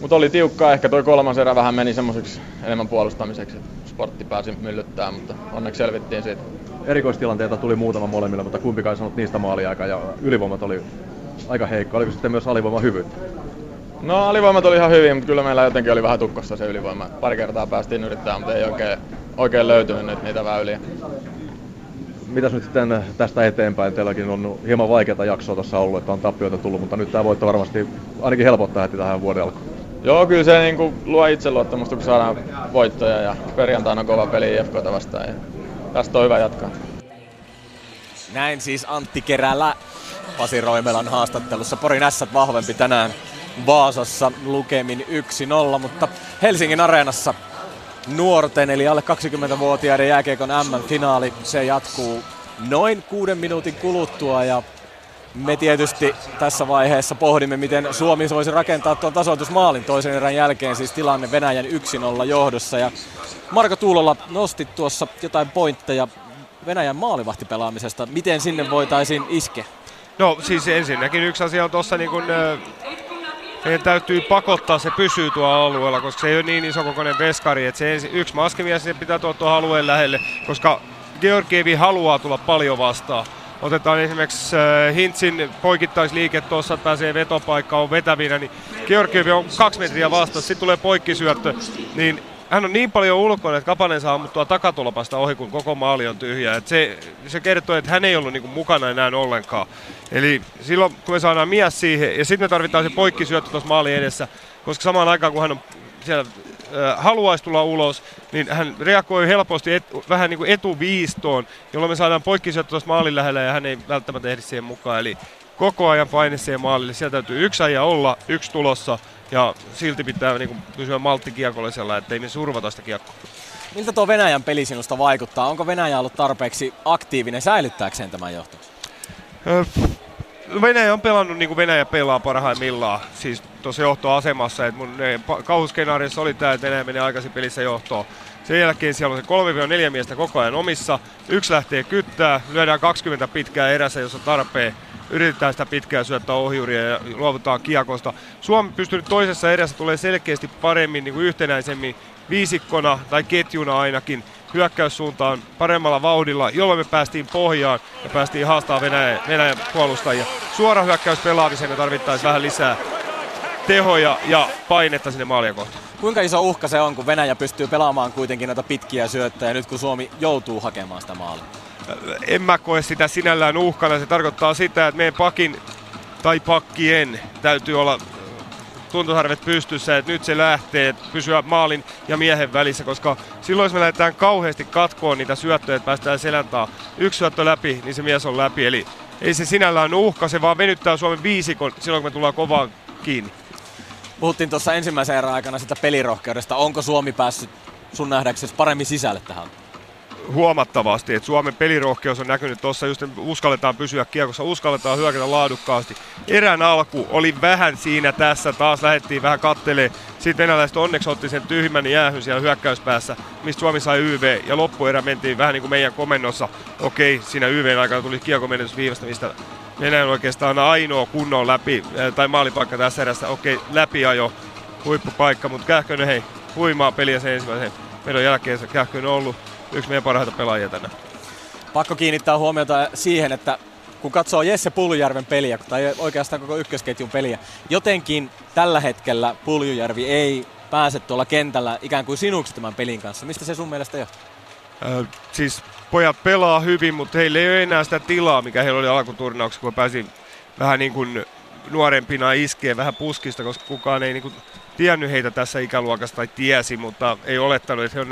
Mutta oli tiukkaa, ehkä toi kolmas erä vähän meni semmoiseksi enemmän puolustamiseksi. Sportti pääsi myllyttämään, mutta onneksi selvittiin siitä. Erikoistilanteita tuli muutama molemmilla, mutta kumpikaan ei sanonut niistä maaliaikaa ja ylivoimat oli aika heikko. Oliko sitten myös alivoiman hyvyyttä? No alivoimat oli ihan hyviä, mutta kyllä meillä jotenkin oli vähän tukkossa se ylivoima. Pari kertaa päästiin yrittämään, mutta ei oikein löytynyt nyt niitä väyliä. Mitäs nyt sitten tästä eteenpäin? Teilläkin on hieman vaikeata jaksoa tuossa ollut, että on tappioita tullut, mutta nyt tämä voitto varmasti ainakin helpottaa heti tähän vuoden alkuun. Joo, kyllä se niinku luo itseluottamusta, kun saadaan voittoja ja perjantaina on kova peli IFK:ta vastaan. Ja tästä on hyvä jatkaa. Näin siis Antti Kerälä Pasi Roimelan haastattelussa. Porin Ässät vahvempi tänään Vaasassa lukemin 1-0, mutta Helsingin areenassa nuorten eli alle 20-vuotiaiden jääkiekon M-finaali, se jatkuu noin 6 minuutin kuluttua ja me tietysti tässä vaiheessa pohdimme, miten Suomi voisi rakentaa tuon tasoitusmaalin toisen erän jälkeen, siis tilanne Venäjän 1-0 johdossa. Ja Marko Tuulola nosti tuossa jotain pointteja Venäjän maalivahtipelaamisesta. Miten sinne voitaisiin iskeä? No siis ensinnäkin yksi asia on tuossa niin kuin meidän täytyy pakottaa, se pysyy tuolla alueella, koska se ei ole niin iso kokoinen veskari, että se yksi maskimies pitää tuoda tuohon alueen lähelle, koska Georgievi haluaa tulla paljon vastaan. Otetaan esimerkiksi Hintzin poikittaisliike tuossa, että pääsee vetopaikkaan, on vetävinä, niin Georgievi on 2 metriä vastaan, sitten tulee poikkisyöttö, niin hän on niin paljon ulkona, että Kapanen saa ammuttua takatolpasta ohi, kun koko maali on tyhjä. Et se kertoo, että hän ei ollut niinku mukana enää ollenkaan. Eli silloin, kun me saadaan mies siihen, ja sitten me tarvitaan se poikkisyöttö tuossa maalin edessä, koska samaan aikaan, kun hän on siellä haluaisi tulla ulos, niin hän reagoi helposti vähän niin kuin etuviistoon, jolloin me saadaan poikkisyöttö tuossa maalin lähellä, ja hän ei välttämättä ehdi siihen mukaan. Eli koko ajan paine siihen maalille. Siellä täytyy 1 äijä olla, 1 tulossa. Ja silti pitää niin kuin pysyä malttikiekollisella, ettei me survata sitä kiekkoa. Miltä tuo Venäjän peli sinusta vaikuttaa? Onko Venäjä ollut tarpeeksi aktiivinen säilyttääkseen tämän johtoon? Venäjä on pelannut niin kuin Venäjä pelaa parhaimmillaan, siis tuossa johtoasemassa. Et mun kauhuskenaariossa oli tämä, että Venäjä menee aikaisin pelissä johtoon. Sen jälkeen siellä on se 3-4 miestä koko ajan omissa. 1 lähtee kyttää, lyödään 20 pitkää erässä, jos on tarpeen. Yritetään sitä pitkää syöttää ohjuria ja luovutaan kiekosta. Suomi pystynyt toisessa erässä tulee selkeästi paremmin, niin kuin yhtenäisemmin viisikkona tai ketjuna ainakin hyökkäyssuuntaan paremmalla vauhdilla, jolloin me päästiin pohjaan ja päästiin haastamaan Venäjän puolustajia. Suora hyökkäys pelaamiseen me tarvittaisiin vähän lisää. tehoja ja painetta sinne maalia kohti. Kuinka iso uhka se on, kun Venäjä pystyy pelaamaan kuitenkin noita pitkiä syöttöjä nyt kun Suomi joutuu hakemaan sitä maalia? En mä koe sitä sinällään uhkana. Se tarkoittaa sitä, että meidän pakin tai pakkien täytyy olla tuntosarvet pystyssä, että nyt se lähtee pysyä maalin ja miehen välissä, koska silloin jos me lähdetään kauheasti katkoon niitä syöttöjä, että päästään seläntaa yksi syöttö läpi, niin se mies on läpi. Eli ei se sinällään uhka, se vaan venyttää Suomen viisikon silloin, kun me tullaan kovaan kiinni. Puhuttiin tuossa ensimmäisen erän aikana sitä pelirohkeudesta. Onko Suomi päässyt sun nähdäksesi paremmin sisälle tähän? Huomattavasti, että Suomen pelirohkeus on näkynyt tuossa, just uskalletaan pysyä kiekossa, uskalletaan hyökätä laadukkaasti. Erän alku oli vähän siinä tässä, taas lähdettiin vähän kattelemaan. Sitten venäläiset onneksi otti sen tyhmän jäähyn siellä hyökkäyspäässä, mistä Suomi sai YV, ja loppuerä mentiin vähän niin kuin meidän komennossa. Okei, siinä YVn aikana tuli kiekomenetys viivästämistä. Venäjän oikeastaan ainoa kunnon läpi, tai maalipaikka tässä erässä. Okei, läpiajo, huippupaikka, mutta Kähkönen hei, huimaa peliä sen ensimmäisen meidän jälkeen, se Kähkönen on ollut yksi meidän parhaita pelaajia tänään. Pakko kiinnittää huomiota siihen, että kun katsoo Jesse Puljujärven peliä, tai oikeastaan koko ykkösketjun peliä, jotenkin tällä hetkellä Puljujärvi ei pääse tuolla kentällä ikään kuin sinuksi tämän pelin kanssa. Mistä se sun mielestä johtuu? Siis pojat pelaa hyvin, mutta heillä ei ole enää sitä tilaa, mikä heillä oli alkuturnauksessa, kun pääsin vähän niin kuin nuorempina iskeen vähän puskista, koska kukaan ei niin kuin tiennyt heitä tässä ikäluokassa tai tiesi, mutta ei olettanut, että he on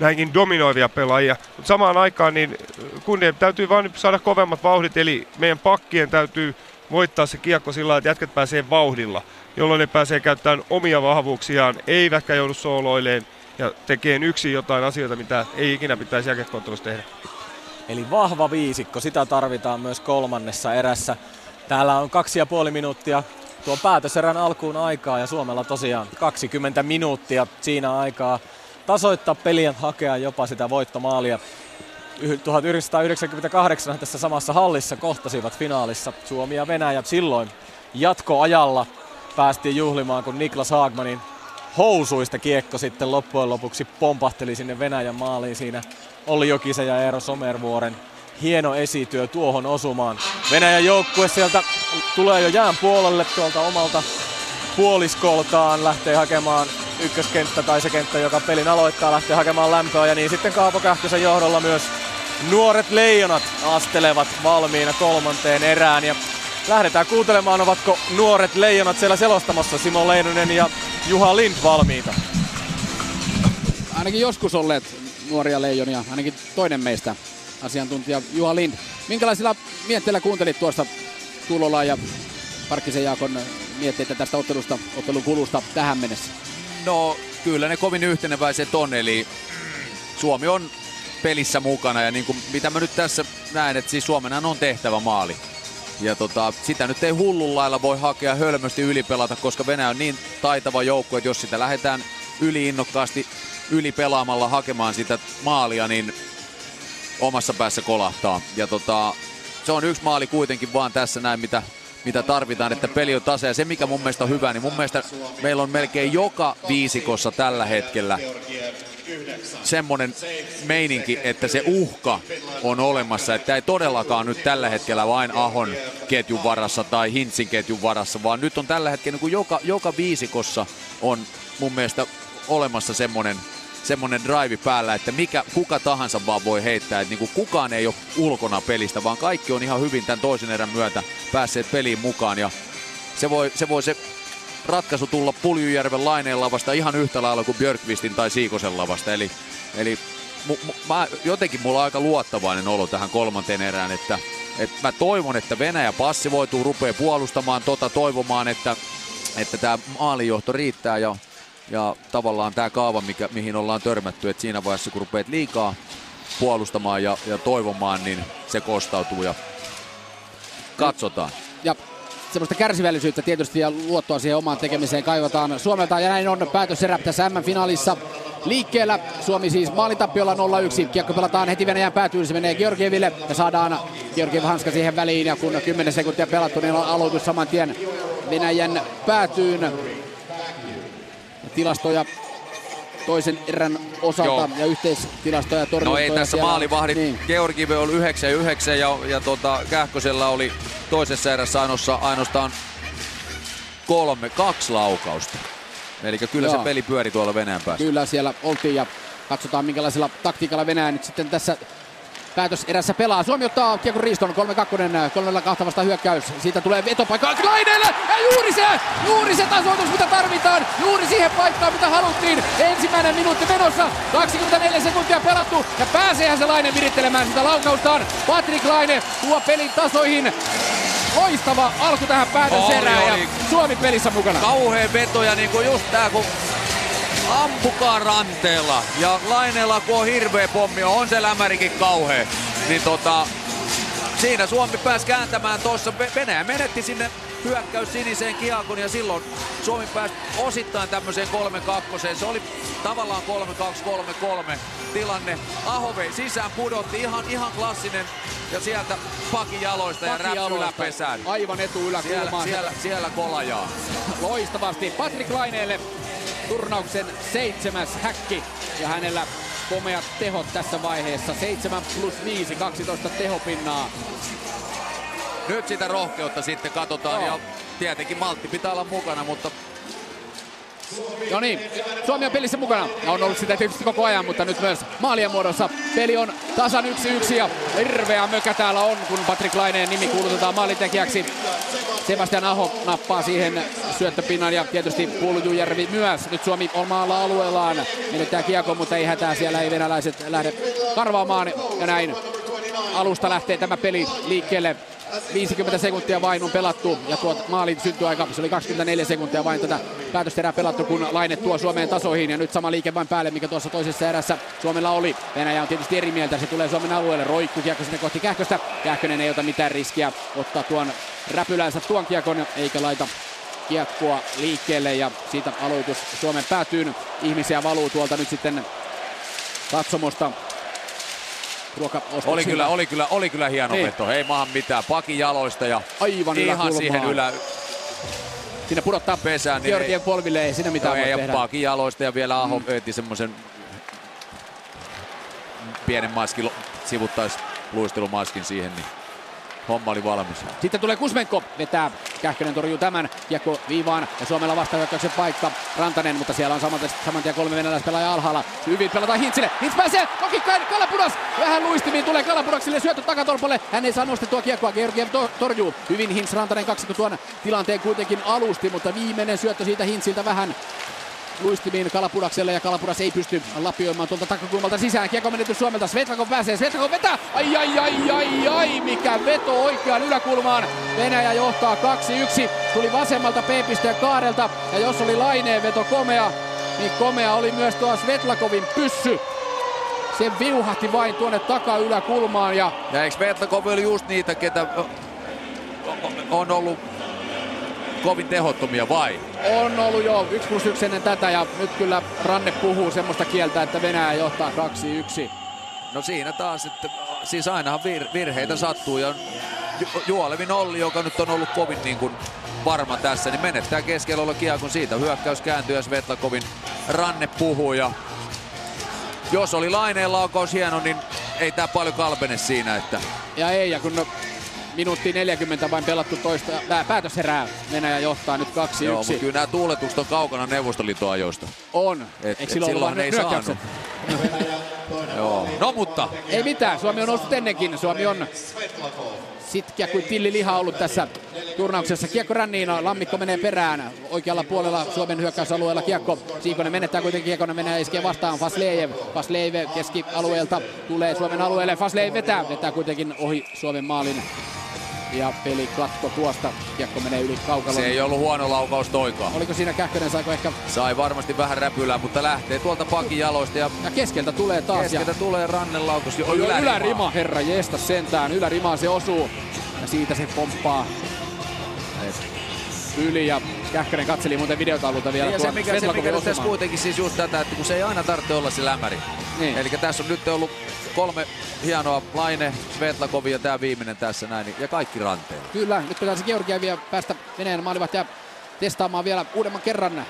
näinkin dominoivia pelaajia, mutta samaan aikaan niin kunnien täytyy vain saada kovemmat vauhdit, eli meidän pakkien täytyy voittaa se kiekko sillä lailla, että jätkät pääsee vauhdilla, jolloin ne pääsee käyttämään omia vahvuuksiaan, eivätkä joudu sooloilleen ja tekee yksin jotain asioita, mitä ei ikinä pitäisi jääkiekkoottelussa tehdä. Eli vahva viisikko, sitä tarvitaan myös kolmannessa erässä. Täällä on 2,5 minuuttia tuo päätöserän alkuun aikaa ja Suomella tosiaan 20 minuuttia siinä aikaa tasoittaa peliä, hakea jopa sitä voittomaalia. 1998 tässä samassa hallissa kohtasivat finaalissa Suomi ja Venäjä. Silloin jatkoajalla päästiin juhlimaan, kun Niklas Hagmanin housuista kiekko sitten loppujen lopuksi pompahteli sinne Venäjän maaliin. Siinä Olli Jokisen ja Eero Somervuoren hieno esityö tuohon osumaan. Venäjän joukkue sieltä tulee jo jään puolelle tuolta omalta puoliskoltaan, lähtee hakemaan ykköskenttä tai se kenttä, joka pelin aloittaa, lähtee hakemaan lämpöä ja niin sitten Kaapo Kähkösen johdolla myös nuoret leijonat astelevat valmiina kolmanteen erään ja lähdetään kuuntelemaan, ovatko nuoret leijonat siellä selostamassa Simo Leinonen ja Juha Lind valmiita. Ainakin joskus olleet nuoria leijonia, ainakin toinen meistä, asiantuntija Juha Lind. Minkälaisilla mietteillä kuuntelit tuosta Tuulolaa ja Parkkisen Jaakon mietteitä tästä ottelusta, ottelun kulusta tähän mennessä? No kyllä ne kovin yhteneväiset on, eli Suomi on pelissä mukana ja niin kuin mitä mä nyt tässä näen, että siis Suomenhan on tehtävä maali. Ja sitä nyt ei hullun lailla voi hakea hölmösti ylipelata, koska Venäjä on niin taitava joukko, että jos sitä lähdetään yliinnokkaasti ylipelaamalla hakemaan sitä maalia, niin omassa päässä kolahtaa. Ja se on yksi maali kuitenkin vaan tässä näin, mitä tarvitaan, että peli on tasa. Ja se, mikä mun mielestä on hyvä, niin mun mielestä meillä on melkein joka viisikossa tällä hetkellä semmoinen meininki, että se uhka on olemassa. Että ei todellakaan nyt tällä hetkellä vain Ahon ketjun varassa tai Hintzin ketjun varassa, vaan nyt on tällä hetkellä, kun joka viisikossa on mun mielestä olemassa semmoinen drive päällä, että kuka tahansa vaan voi heittää, että niin kukaan ei ole ulkona pelistä, vaan kaikki on ihan hyvin tämän toisen erän myötä päässeet peliin mukaan ja se ratkaisu tulla Puljujärven Laineen lavasta ihan yhtä lailla kuin Björkqvistin tai Siikosen lavasta, eli jotenkin mulla on aika luottavainen olo tähän kolmanteen erään, että mä toivon, että Venäjä passivoituu, rupeaa puolustamaan toivomaan, että tämä maalinjohto riittää ja tavallaan tämä kaava, mihin ollaan törmätty, että siinä vaiheessa kun rupeat liikaa puolustamaan ja toivomaan, niin se kostautuu ja katsotaan. Ja semmoista kärsivällisyyttä tietysti ja luottoa siihen omaan tekemiseen kaivataan Suomelta ja näin on päätöserä tässä M-finaalissa liikkeellä. Suomi siis maalitappiolla 0-1. Kiekko pelataan heti Venäjän päätyyn, se menee Georgieville ja saadaan Georgiev hanska siihen väliin ja kun 10 sekuntia pelattu, niin aloitus saman tien Venäjän päätyyn. Tilastoja toisen erän osalta. Joo. Ja yhteistilastoja torjuntoja. No ei tässä maalivahdit. Niin. Georgiev oli 9 ja Kähkösellä oli toisessa erässä ainoastaan kaksi laukausta. Eli kyllä se peli pyöri tuolla Venäjän päässä. Kyllä siellä oltiin ja katsotaan minkälaisella taktiikalla Venäjä nyt sitten tässä päätöserässä pelaa. Suomi ottaa kiekon riiston 3-2, 3-2 vasta hyökkäys. Siitä tulee vetopaikka Lainelle! Ja juuri se tasoitus mitä tarvitaan, juuri siihen paikkaan mitä haluttiin. Ensimmäinen minuutti menossa, 24 sekuntia pelattu ja pääseehän se Laine virittelemään sitä laukaustaan. Patrick Laine tuo pelin tasoihin. Loistava alku tähän päätöserään ja Suomi pelissä mukana. Kauhea veto ja niin kuin just tää kun ampukaa ranteella ja Laineella kun on hirveä pommi, on se lämärikin kauhea, niin siinä Suomi pääsi kääntämään tuossa. Venäjä menetti sinne hyökkäys siniseen kiekkoon ja silloin Suomi pääsi osittain tämmöiseen 3-2. Se oli tavallaan 3-2-3-3 tilanne. Aho vei sisään, pudotti ihan klassinen ja sieltä pakin jaloista ja räpsi yläpesään. Aivan etu yläkulmaan. Siellä kolajaa. Loistavasti Patrick Laineelle turnauksen 7. häkki ja hänellä komeat tehot tässä vaiheessa. 7+5, 12 tehopinnaa. Nyt sitä rohkeutta sitten katsotaan ja tietenkin maltti pitää olla mukana, mutta... No niin, Suomi on pelissä mukana. On ollut sitä tietysti koko ajan, mutta nyt myös maalien muodossa. Peli on tasan 1-1 ja hirveä mökä täällä on, kun Patrick Laineen nimi kuulutetaan maalintekijäksi. Sebastian Aho nappaa siihen syöttöpinnan ja tietysti Puljujärvi myös. Nyt Suomi omalla alueellaan menettää kiekon, mutta ei hätää, siellä ei venäläiset lähde karvaamaan. Ja näin alusta lähtee tämä peli liikkeelle. 50 sekuntia vain on pelattu ja tuo maalin syntyaika, se oli 24 sekuntia vain tätä päätösterää pelattu, kun Laine tuo Suomeen tasoihin ja nyt sama liike vain päälle, mikä tuossa toisessa erässä Suomella oli. Venäjä on tietysti eri mieltä, se tulee Suomen alueelle, roikkuu kiekko sinne kohti Kähköstä. Kähkönen ei ota mitään riskiä ottaa tuon räpylänsä tuon kiekon eikä laita kiekkoa liikkeelle ja siitä aloitus Suomen päätyyn. Ihmisiä valuu tuolta nyt sitten katsomosta. Oli kyllä hieno veto. Ei maahan mitään. Pakin jaloista ja aivan ihan siihen Siinä pudottaa pesään. Georgiev polville ei siinä mitään voi tehdä. Pakin jaloista ja vielä Aho öiti semmoisen pienen maskin, sivuttaisi luistelumaskin siihen. Niin homma oli valmis. Sitten tulee Kuzmenko, vetää, Kähkönen torjuu tämän, kiekko viivaan ja Suomella vastahyökkäyksen paikka Rantanen, mutta siellä on samantien kolme venäläispelaajaa alhaalla. Hyvin pelataan Hintzille, Hintz pääsee, toki Kalapudas, vähän luistimiin tulee Kalapudaksille, syöttö takatolpalle, hän ei saa nostettua kiekkoa, Georgiev torjuu. Hyvin Hintz Rantanen kaksikko tuon tilanteen kuitenkin alusti, mutta viimeinen syöttö siitä Hintziltä vähän luistimiin Kalapudakselle ja Kalapudas ei pysty lapioimaan tuolta takakulmalta sisään. Kiekko menetys Suomelta. Svetlakov pääsee. Svetlakov vetää. Ai, mikä veto oikeaan yläkulmaan. Venäjä johtaa 2-1. Tuli vasemmalta P-pisteen kaarelta. Ja jos oli Laineen veto komea, niin komea oli myös tuo Svetlakovin pyssy. Se viuhahti vain tuonne takayläkulmaan. Ja eikö Svetlakov oli just niitä, ketä on ollut kovin tehottomia vai? On ollut jo 1+1 ennen tätä ja nyt kyllä Ranne puhuu semmoista kieltä, että Venäjä johtaa 2-1. No siinä taas, että siis ainahan virheitä sattuu ja Juolevi Olli, joka nyt on ollut kovin niin kuin varma tässä, niin menettää keskellä olla kiekon siitä. Hyökkäys kääntyy ja Svetlakovin Ranne puhuu ja jos oli Laineen laukaus hieno, niin ei tää paljon kalpene siinä, että... Ja kun minuutti 40 vain pelattu toista päätöserää. Venäjä johtaa nyt 2-1. Joo, mutta kyllä nämä tuuletukset on kaukana Neuvostoliiton ajoista. On. Eikö silloin ollut vain hyökkäykset? Joo. No mutta. Ei mitään. Suomi on noussut ennenkin. Suomi on sitkeä kuin tilliliha ollut tässä turnauksessa. Kiekko ränniin. Lammikko menee perään. Oikealla puolella Suomen hyökkäysalueella kiekko. Siikonen menettää kuitenkin kiekon. Venäjä iskee vastaan. Faslejev keskialueelta tulee Suomen alueelle. Faslejev vetää kuitenkin ohi Suomen maalin. Ja peli katko tuosta. Kiekko menee yli kaukaloon. Se ei ollut huono laukaus toikaan. Oliko siinä Kähkönen? Saiko ehkä? Sai varmasti vähän räpylää, mutta lähtee tuolta pakin jaloista. Ja keskeltä tulee taas. Keskeltä tulee Rannen laukaus. Ylärima, herra jesta sentään. Ylärimaan se osuu. Ja siitä se pomppaa yli. Ja Kähkönen katseli muuten videotaululta vielä. Ja se mikä nyt tässä kuitenkin siis just tätä, että kun se ei aina tarvitse olla se lämäri. Niin. Eli tässä on nyt ollut... 3 hienoa, Laine, Svetlakovi ja tämä viimeinen tässä näin, ja kaikki ranteen. Kyllä, nyt pitäisi Georgievia päästä Venäjän maalivahtia testaamaan vielä uudemman kerran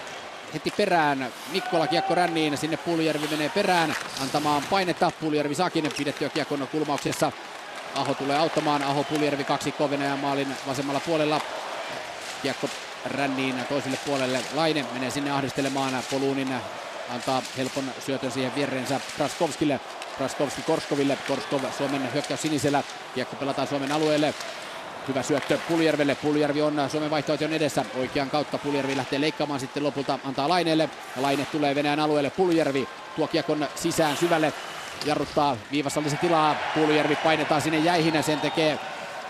heti perään. Mikkola kiekko ränniin, sinne Puljujärvi menee perään antamaan painetta. Puljujärvi saakin pidettyä kiekon kulmauksessa. Aho tulee auttamaan, Aho Puljujärvi kaksikko Venäjän maalin vasemmalla puolella. Kiekko ränniin toiselle puolelle. Laine menee sinne ahdistelemaan. Poluunin antaa helpon syötön siihen viereensä Kraskovskille. Kraskovski Korskoville. Korskov Suomen hyökkäys sinisellä. Kiekko pelataan Suomen alueelle. Hyvä syöttö Puljärvelle. Puljärvi on Suomen vaihtoehtojen edessä. Oikean kautta Puljärvi lähtee leikkaamaan, sitten lopulta antaa Laineelle. Laine tulee Venäjän alueelle. Puljärvi tuo kiekon sisään syvälle. Jarruttaa viivassa olisi tilaa. Puljärvi painetaan sinne jäihin. Sen tekee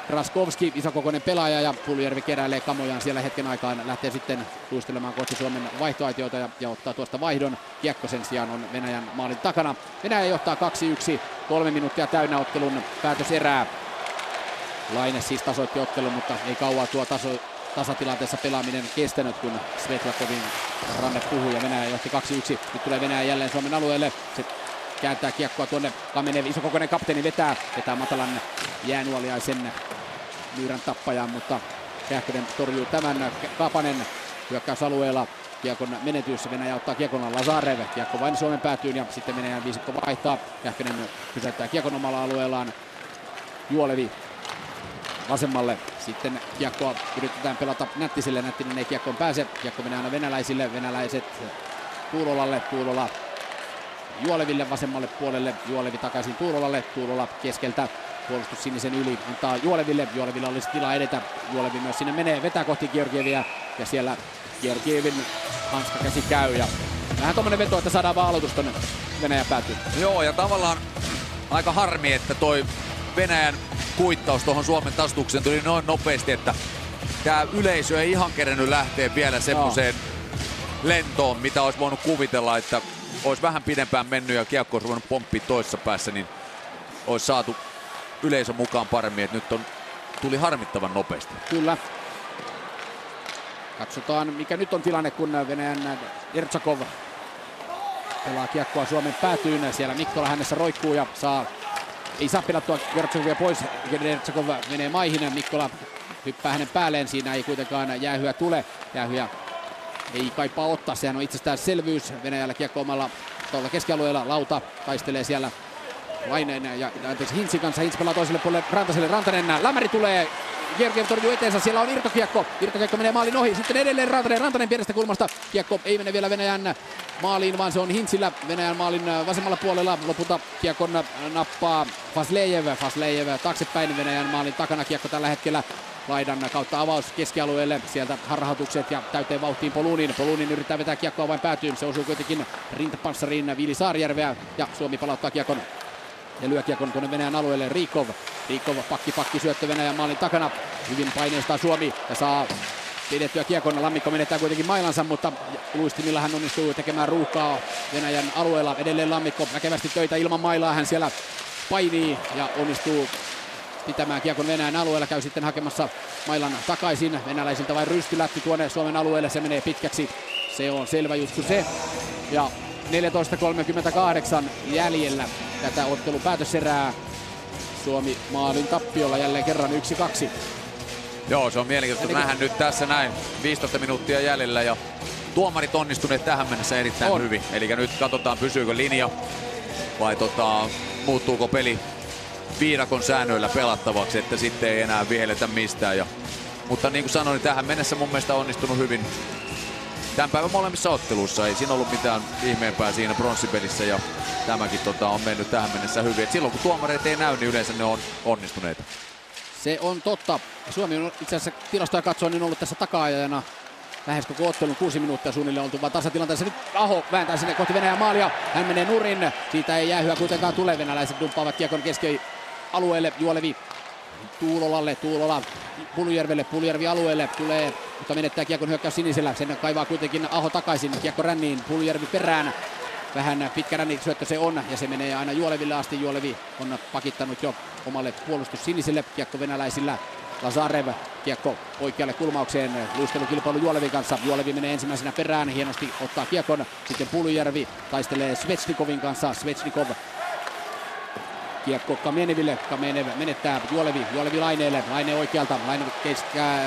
Kraskovski, isokokoinen pelaaja, ja Puljärvi keräilee kamojaan siellä hetken aikaan. Lähtee sitten luistelemaan kohti Suomen vaihtoaitiota ja ottaa tuosta vaihdon. Kiekko sen sijaan on Venäjän maalin takana. Venäjä johtaa 2-1. 3 minuuttia täynnä ottelun päätöserää. Laine siis tasoitti ottelun, mutta ei kauaa tuo tasatilanteessa pelaaminen kestänyt, kun Svetlakovin ranne puhui ja Venäjä johti 2-1. Nyt tulee Venäjä jälleen Suomen alueelle. Se kääntää kiekkoa tuonne Kamenev. Isokokoinen kapteeni vetää matalan jäänuoliaisen myyrän tappajan, mutta Kähkönen torjuu tämän. Kapanen hyökkäysalueella. Kiekon menetyssä Venäjä ottaa kiekon Lazarev. Kiekko vain Suomen päätyyn ja sitten Venäjän viisikko vaihtaa. Kähkönen pysäyttää kiekon omalla alueellaan. Juolevi vasemmalle. Sitten kiekkoa yritetään pelata Nättiselle. Nättinen ei kiekkoon pääse. Kiekko menee aina venäläisille. Venäläiset Tuulolalle. Tuulola Juoleville vasemmalle puolelle. Juolevi takaisin Tuulolalle. Tuulola keskeltä. Puolustus sinisen yli antaa Juoleville. Juolevilla olisi tilaa edetä. Juolevi myös sinne menee. Vetää kohti Georgievia. Ja siellä Georgievin hanska käsi käy. Ja vähän tommonen veto, että saadaan vaan aloitus tonne Venäjä päätyy. Joo, ja tavallaan aika harmi, että toi Venäjän kuittaus tuohon Suomen tastukseen tuli noin nopeasti, että tämä yleisö ei ihan kerennyt lähteä vielä semmoiseen lentoon, mitä olisi voinut kuvitella, että olisi vähän pidempään mennyt ja kiekko olisi voinut pomppia toisessa päässä, niin olisi saatu yleisö mukaan paremmin, että nyt tuli harmittavan nopeasti. Kyllä. Katsotaan, mikä nyt on tilanne, kun Venäjän Dergatsov pelaa kiekkoa Suomen päätyyn. Siellä Mikkola hänessä roikkuu ja ei saa pelattua Dergatsovia pois. Dergatsov menee maihin. Mikkola hyppää hänen päälleen. Siinä ei kuitenkaan jäähyä tule. Jäähyä ei kaipaa ottaa. Sehän on itsestäänselvyys. Venäjällä kiekko omalla tuolla keskialueella. Lauta taistelee siellä Laineen ja Hintzin kanssa. Hintz pelaa toiselle puolelle Rantaselle. Rantanen lämäri tulee. Georgiev torjuu eteensä. Siellä on irtokiekko. Irtokiekko menee maalin ohi. Sitten edelleen Rantanen. Rantanen pienestä kulmasta. Kiekko ei mene vielä Venäjän maaliin, vaan se on Hintzillä Venäjän maalin vasemmalla puolella. Lopulta kiekon nappaa Faslejev. Faslejev taaksepäin Venäjän maalin takana. Kiekko tällä hetkellä laidan kautta avaus keskialueelle. Sieltä harhautukset ja täyteen vauhtiin Poluunin. Poluunin yrittää vetää kiekkoa vain päätyyn. Se osuu kuitenkin rintapanssariin Viili Saarijärveä ja Suomi palauttaa kiekon. Ja lyö kiekon tuonne Venäjän alueelle Rikov. Rikov pakki syöttö Venäjän maalin takana. Hyvin paineistaa Suomi ja saa pidettyä kiekon. Lammikko menettää kuitenkin mailansa, mutta luistimilla hän onnistuu tekemään ruuhkaa Venäjän alueella. Edelleen Lammikko väkevästi töitä ilman mailaa. Hän siellä painii ja onnistuu pitämään kiekon Venäjän alueella. Käy sitten hakemassa mailan takaisin. Venäläisiltä vain rystylätty tuonne Suomen alueelle. Se menee pitkäksi. Se on selvä juttu se. Ja 14.38 jäljellä tätä ottelun päätöserää. Suomi maalin tappiolla jälleen kerran 1-2. Joo, se on mielenkiintoista nähdä nyt tässä näin. 15 minuuttia jäljellä ja tuomarit onnistuneet tähän mennessä erittäin hyvin. Eli nyt katsotaan, pysyykö linja vai muuttuuko peli viidakon säännöillä pelattavaksi, että sitten ei enää viheletä mistään. Mutta niin kuin sanoin, niin tähän mennessä mun mielestä on onnistunut hyvin. Tämän päivän molemmissa otteluissa ei siinä ollut mitään ihmeempää siinä bronssipelissä ja tämäkin on mennyt tähän mennessä hyvin. Et silloin kun tuomareita ei näy, niin yleensä ne on onnistuneita. Se on totta. Suomi on itse asiassa tilastoja katsoen niin ollut tässä taka-ajajana lähes koko ottelun. 6 minuuttia suunnilleen oltu vaan tasatilanteessa. Nyt Aho vääntää sinne kohti Venäjän maalia. Hän menee nurin. Siitä ei jäähyä kuitenkaan tule. Venäläiset dumppaavat kiekon keskialueelle. Juolevi Tuulolalle. Tuulola Puljärvelle. Puljärvi alueelle tulee, mutta menettää kiekon hyökkäys sinisellä. Sen kaivaa kuitenkin Aho takaisin. Kiekko ränniin. Puljärvi perään. Vähän pitkä rännisyöttö se on ja se menee aina Juoleville asti. Juolevi on pakittanut jo omalle puolustus siniselle. Kiekko venäläisillä. Lazarev. Kiekko oikealle kulmaukseen. Luistelukilpailu Juolevin kanssa. Juolevi menee ensimmäisenä perään. Hienosti ottaa kiekon. Sitten Puljärvi taistelee Svechnikovin kanssa. Svechnikov. Kiekko Kameneville. Kamenev menettää. Juolevi Laineelle. Laine oikealta. Laine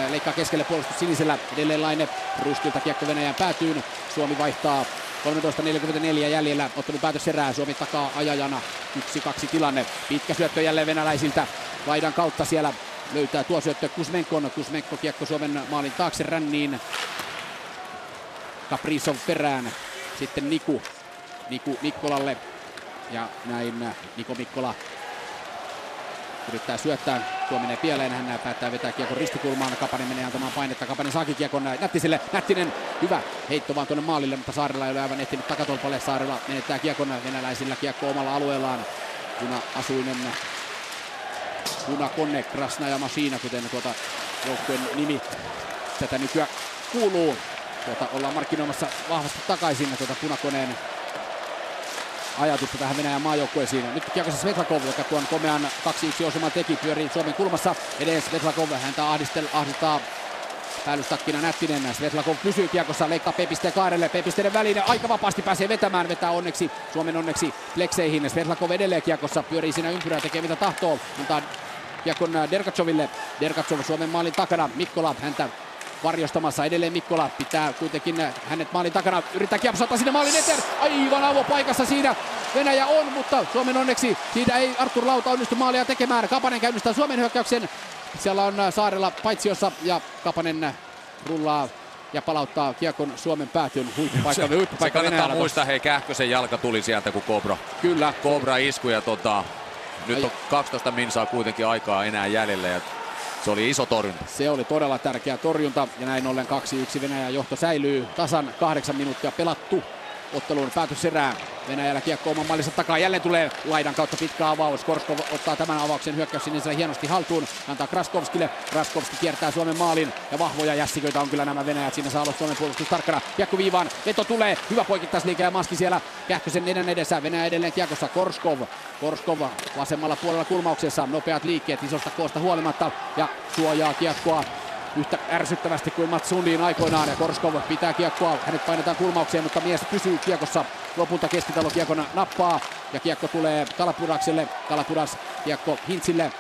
leikkaa keskelle puolustus sinisellä. Edelleen Laine. Ruskilta kiekko Venäjän päätyyn. Suomi vaihtaa. 13.44 jäljellä. Ottelun päätös erää. Suomi takaa ajajana. 1-2 tilanne. Pitkä syöttö jälleen venäläisiltä. Laidan kautta siellä löytää tuo syöttö Kuzmenkon. Kuzmenko kiekko Suomen maalin taakse ränniin. Kaprizov perään. Sitten Niku Mikkolalle. Ja näin Niko Mikkola yrittää syöttää. Tuo menee pieleen. Hän päättää vetää kiekon ristikulmaan. Kapanen menee antamaan painetta. Kapanen saakin kiekon Nättiselle. Nättinen. Hyvä heitto vaan tuonne maalille, mutta Saarela ei ole aivan ehtinyt takatolpalle. Saarela menettää kiekon venäläisillä. Kiekko omalla alueellaan. Punakone, Krasna ja Masina, kuten tuota joukkueen nimi tätä nykyään kuuluu. Tuota ollaan markkinoimassa vahvasti takaisin tuota Punakoneen ajatusta tähän Venäjän maajoukkueeseen. Nyt kiekko Svetlakov, joka tuon komean 2-1 osuman teki, pyörii Suomen kulmassa. Edes Svetlakov, häntä ahdistaa päällystakkiina Nättinen. Svetlakov pysyy kiekossa, leikkaa Pepiste Kaarelle. Pepisten väline aika vapaasti pääsee vetämään. Vetää onneksi, Suomen onneksi flekseihin. Svetlakov edelleen kiekossa, pyörii siinä ympyrää, tekee mitä tahtoo. Antaa kiekon Dergatsoville. Dergatsov Suomen maalin takana. Mikkola häntä varjostamassa. Edelleen Mikkola pitää kuitenkin hänet maalin takana. Yrittää kiepsata sinne maalin eteen. Aivan avopaikassa siinä Venäjä on, mutta Suomen onneksi siitä ei Arttur Lauta onnistu maalia tekemään. Kapanen käynnistää Suomen hyökkäyksen. Siellä on Saarella paitsiossa ja Kapanen rullaa ja palauttaa kiekon Suomen päätyyn. Se kannattaa muistaa, hei, Kähkösen jalka tuli sieltä kuin Kobra. Kyllä. Kobra isku ja nyt on 12 minsaa kuitenkin aikaa enää jäljellä ja se oli iso torjunta. Se oli todella tärkeä torjunta ja näin ollen 2-1 Venäjän johto säilyy. Tasan 8 minuuttia pelattu otteluun päätöserään. Venäjällä kiekko oman mallinsa takaa. Jälleen tulee laidan kautta pitkä avaus. Korskov ottaa tämän avauksen hyökkäys sinne hienosti haltuun. Antaa Kraskovskille. Kraskovski kiertää Suomen maalin. Ja vahvoja jässiköitä on kyllä nämä Venäjät. Siinä saa olla Suomen puolustus tarkkana. Kiekko viivaan. Veto tulee. Hyvä poikittaisliike ja Maski siellä Kähkösen edessä. Venäjä edelleen kiekossa. Korskov vasemmalla puolella kulmauksessa. Nopeat liikkeet isosta koosta huolimatta. Ja suojaa kiekkoa yhtä ärsyttävästi kuin Mats Sundin aikoinaan. Ja Korskov pitää kiekkoa. Hänet painetaan kulmaukseen, mutta mies pysyy kiekossa. Lopulta keskitalo kiekon nappaa ja kiekko tulee Kalapurakselle. Kalapuras kiekko Hintzille.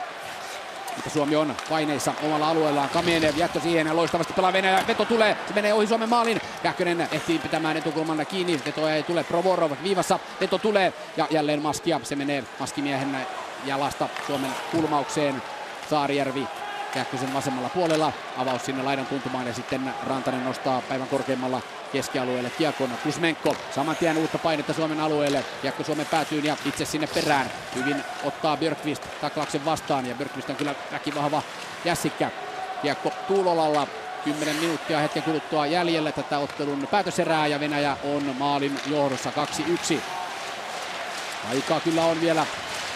Mutta Suomi on paineissa omalla alueellaan. Kamenev jättö siihen ja loistavasti pelaa Venäjä. Veto tulee. Se menee ohi Suomen maalin. Kähkönen ehtii pitämään etukulman kiinni. Veto ei tule. Provorov viivassa. Veto tulee ja jälleen Maskia. Se menee Maskimiehen jalasta Suomen kulmaukseen. Saarijärvi Kähkösen vasemmalla puolella. Avaus sinne laidan tuntumaan ja sitten Rantanen nostaa päivän korkeimmalla keskialueelle kiekon. Kuzmenko saman tien uutta painetta Suomen alueelle. Kiekko Suomen päätyyn ja itse sinne perään. Hyvin ottaa Björkqvist taklauksen vastaan ja Björkqvist on kyllä väkivahva jässikkä. Kiekko Tuulolalla. 10 minuuttia hetken kuluttua jäljellä tätä ottelun päätöserää ja Venäjä on maalin johdossa 2-1. Aikaa kyllä on vielä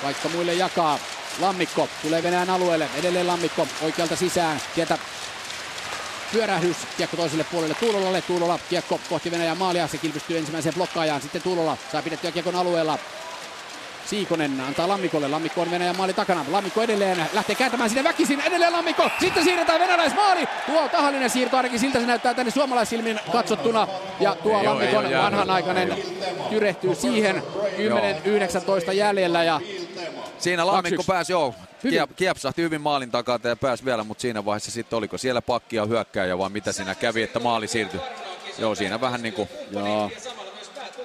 vaikka muille jakaa. Lammikko tulee Venäjän alueelle. Edelleen Lammikko oikealta sisään. Sieltä pyörähdys. Kiekko toiselle puolelle Tuulolalle. Tuulola kiekko kohti Venäjän maalia. Se kilpistyy ensimmäiseen blokkaajaan. Sitten Tuulola saa pidettyä kiekon alueella. Siikonen antaa Lammikolle. Lammikko on Venäjän maali takana. Lammikko edelleen lähtee kääntämään sinne väkisin. Edelleen Lammikko. Sitten siirretään venäläismaali. Tuo tahallinen siirto ainakin siltä se näyttää tänne suomalaissilmin katsottuna. Ja tuo Lammikon vanhanaikainen tyrehtyy siihen. 10-19 jäljellä ja siinä Lammikko pääsi, joo, kiepsahti hyvin maalin takaa ja pääsi vielä, mutta siinä vaiheessa sitten oliko siellä pakkia hyökkääjä vai mitä siinä kävi, että maali siirtyi. Joo, siinä vähän niinku, joo.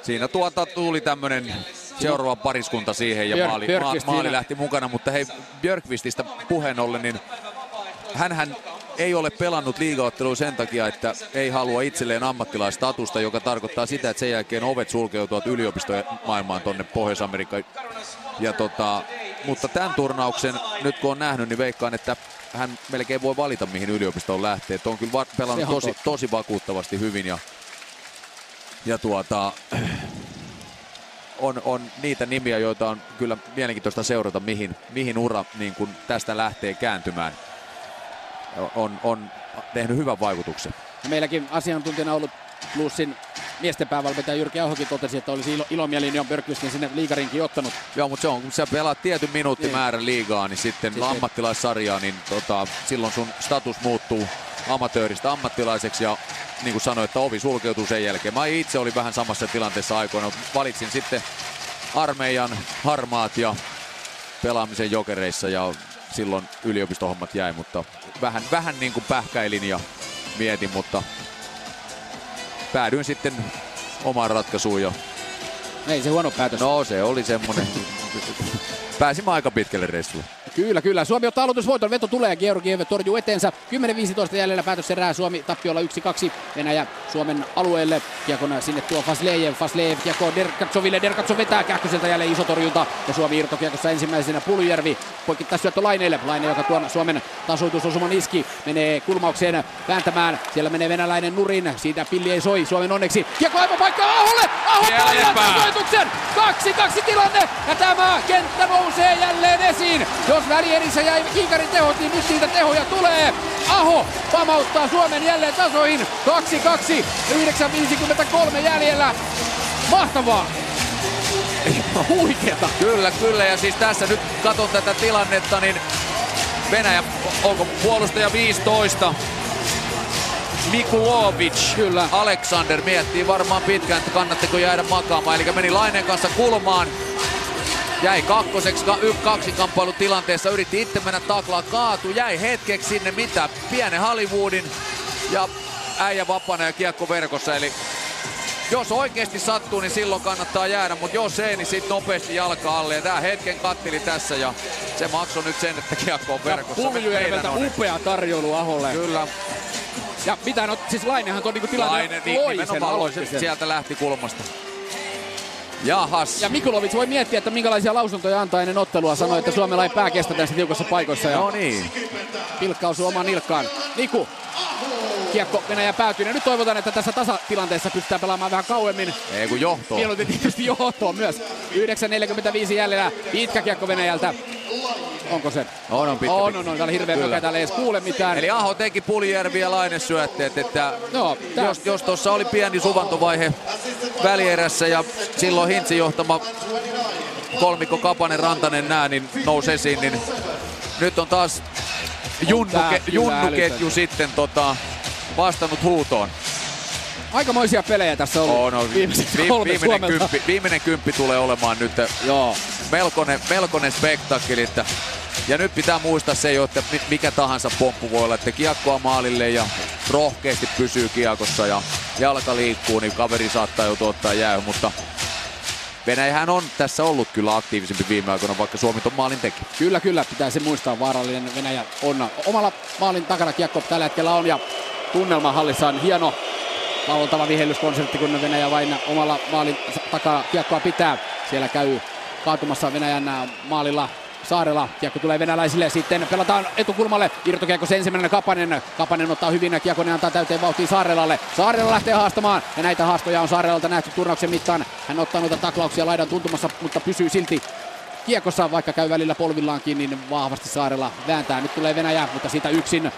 Siinä tuli tämmönen seuraava pariskunta siihen ja maali lähti mukana, mutta hei, Björkqvististä puheen ollen, niin hänhän ei ole pelannut liigaottelua sen takia, että ei halua itselleen ammattilaistatusta, joka tarkoittaa sitä, että sen jälkeen ovet sulkeutuvat yliopistomaailmaan tonne Pohjois-Amerikkaan. Ja mutta tämän turnauksen, nyt kun on nähnyt, niin veikkaan, että hän melkein voi valita, mihin yliopistoon lähtee. Että on kyllä pelannut tosi vakuuttavasti hyvin on niitä nimiä, joita on kyllä mielenkiintoista seurata, mihin ura niin kun tästä lähtee kääntymään. On tehnyt hyvän vaikutuksen. Meilläkin asiantuntijana ollut Plussin miesten päävalmentaja Jyrki Ahokin totesi, että olisi ilomielinen jo Björkqvistin sinne liigarinkin ottanut. Joo, mutta se on, kun sä pelaat tietyn minuuttimäärän liigaa, niin sitten ammattilaissarjaa, niin silloin sun status muuttuu amatööristä ammattilaiseksi ja niin kuin sanoin, että ovi sulkeutuu sen jälkeen. Mä itse olin vähän samassa tilanteessa aikoina, valitsin sitten armeijan harmaat ja pelaamisen jokereissa ja silloin yliopistohommat jäi, mutta vähän niin kuin pähkäilin ja mietin, mutta päädyin sitten omaan ratkaisuun jo. Ei se huono päätös. No se oli semmonen. Pääsimme aika pitkälle reissulle. Kyllä, kyllä. Suomi ottaa aloitusvoiton. Veto tulee. Georgiev torjuu eteensä. 10-15 jäljellä päätöserää. Suomi tappiolla 1-2. Venäjä Suomen alueelle. Kiekon sinne tuo Faslejev. Faslejev kiekko Dergatsoville. Dergatsov vetää Kähköseltä jälleen iso torjunta. Ja Suomi irtokiekossa ensimmäisenä Puljujärvi. Poikittaa syöttö Laineelle. Laine, joka tuon Suomen tasoitusosuman iski, menee kulmaukseen vääntämään. Siellä menee venäläinen nurin. Siitä pilli ei soi. Suomen onneksi. Kiekko aivan paikka Aholle. Aho paljastaa soituksen. 2-2 tilanne. Ja tämä kenttä nousee jälleen esiin. Jos välierissä jäi kiikarin tehot, niin nyt siitä tehoja tulee. Aho pamauttaa Suomen jälleen tasoihin. 2-2, 9.53 jäljellä. Mahtavaa! Huikeeta! Kyllä, kyllä. Ja siis tässä nyt katon tätä tilannetta, niin Venäjä, onko puolustaja 15? Mikulovic, kyllä. Aleksander miettii varmaan pitkään, että kannatteko jäädä makaamaan. Eli meni Laineen kanssa kulmaan. Jäi kakkoseksi kaksinkamppailu tilanteessa, yritti itse mennä taklaa, kaatu, jäi hetkeksi sinne mitä, pienen Hollywoodin ja äijä vapana ja kiekko verkossa. Eli jos oikeesti sattuu, niin silloin kannattaa jäädä, mutta jos ei, niin sit nopeasti jalka alle. Ja tää hetken katteli tässä ja se maksoi nyt sen, että kiekko on verkossa. Ja Puljujärveltä upea tarjoulu Aholle. Kyllä. Ja mitä no, siis Lainehan tuon niinku tilanne Laine, loi sen. Sieltä lähti kulmasta. Jahas. Ja Mikulovic voi miettiä, että minkälaisia lausuntoja antaa ennen ottelua. Sanoi, että Suomella ei pää kestä tässä tiukassa paikoissa. No niin. Pilkka osuu omaan nilkkaan. Niku. Kiekko Venäjä päätyy. Ja nyt toivotaan, että tässä tasatilanteessa pystytään pelaamaan vähän kauemmin. Ei kun johtoon. Mieluiten tietysti johtoon myös. 9.45 jäljellä. Pitkä kiekko Venäjältä. Onko se? On pitkä. On. Täällä hirveä mökä, täällä ei edes kuule mitään. Eli Aho teki Puljujärvi ja Laine syötteet, että no, jos tuossa oli pieni suvantovaihe välierässä ja silloin Hintzin johtama kolmikko Kapanen, Rantanen nää, niin nousi esiin, niin nyt on taas junnuketju sitten vastannut huutoon. Aikamoisia pelejä tässä on ollut. Viimeinen kymppi tulee olemaan nyt. Joo. Melkoinen spektakkeli. Ja nyt pitää muistaa se jo, että mikä tahansa pomppu voi olla, että kiekkoa maalille ja rohkeasti pysyy kiekossa ja jalka liikkuu, niin kaveri saattaa joutua ottaa jäähy, mutta Venäjähän on tässä ollut kyllä aktiivisempi viime aikoina, vaikka Suomi on maalin teki. Kyllä, kyllä, pitää se muistaa, vaarallinen Venäjä on. Omalla maalin takana kiekko tällä hetkellä on ja tunnelma hallissa on hieno. Laultava vihellyskonsertti, kun Venäjä vain omalla maalin takaa kiekkoa pitää. Siellä käy kaatumassa Venäjän maalilla Saarela. Kiekko tulee venäläisille. Sitten pelataan etukulmalle. Irtokiekko se ensimmäinen Kapanen. Kapanen ottaa hyvin. Kiekonen antaa täyteen vauhtiin Saarelalle. Saarela lähtee haastamaan. Ja näitä haastoja on Saarelalta nähty turnauksen mittaan. Hän ottaa noita taklauksia laidan tuntumassa, mutta pysyy silti kiekossa. Vaikka käy välillä polvillaankin, niin vahvasti Saarela vääntää. Nyt tulee Venäjä, mutta siitä yksin.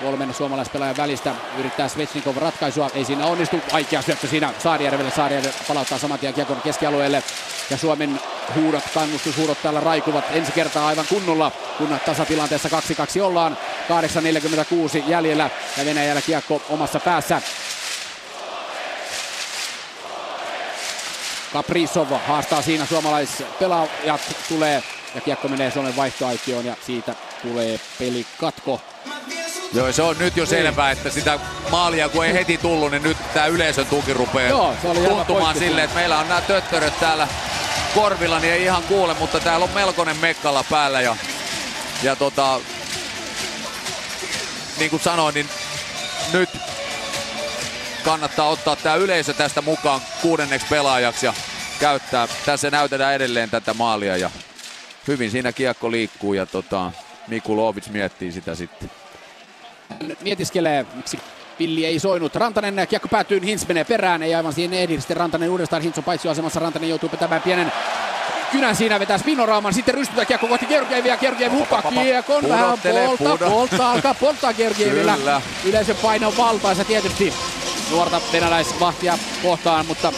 Kolmen suomalaispelaajan välistä yrittää Svechnikov ratkaisua. Ei siinä onnistu. Aikea syöttö siinä Saarijärvelle. Saarijärvi palauttaa saman tien kiekon keskialueelle. Ja Suomen huudot, kannustushuudot täällä raikuvat ensi kertaa aivan kunnolla, kun tasatilanteessa 2-2 ollaan. 8.46 jäljellä ja Venäjällä kiekko omassa päässä. Kaprizov haastaa siinä suomalaispelaajat. Tulee ja kiekko menee Suomen vaihtoaitioon ja siitä tulee pelikatko. Joo, se on nyt jo selvää, että sitä maalia kun ei heti tullut, niin nyt tää yleisön tuki rupeaa tuntumaan silleen, että meillä on nämä töttöröt täällä korvilla, niin ei ihan kuule, mutta täällä on melkoinen mekkala päällä ja niin kuin sanoin, niin nyt kannattaa ottaa tää yleisö tästä mukaan kuudenneksi pelaajaksi ja käyttää, tässä näytetään edelleen tätä maalia ja hyvin siinä kiekko liikkuu ja Mikulovic miettii sitä sitten. Mietiskelee, miksi pilli ei soinut. Rantanen kiekko päätyy, Hintz menee perään, ei aivan siihen ehdi. Sitten Rantanen uudestaan, Hintz on paitsioasemassa, Rantanen joutuu petämään pienen kynän siinä, vetää spinoraaman, sitten rystytää kiekko kohti Georgievia, Georgiev huppaa kiekon, vähän polttaa Georgievillä. Yleisön paino on valtaisa tietysti nuorta venäläisvahtia kohtaan, mutta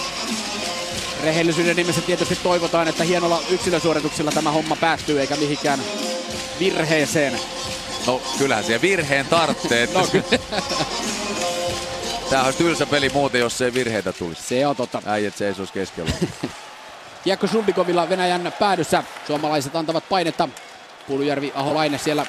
rehellisyyden nimessä tietysti toivotaan, että hienolla yksilösuorituksella tämä homma päättyy, eikä mihinkään virheeseen. No kyllähän siellä virheen tarvitsee. No, tämähän olisi tylsä peli muuten, jos ei virheitä tulisi. Se on totta. Äijät seisois keskellä. Kiekko Suldikovilla Venäjän päädyssä. Suomalaiset antavat painetta. Puljujärvi, Aholainen siellä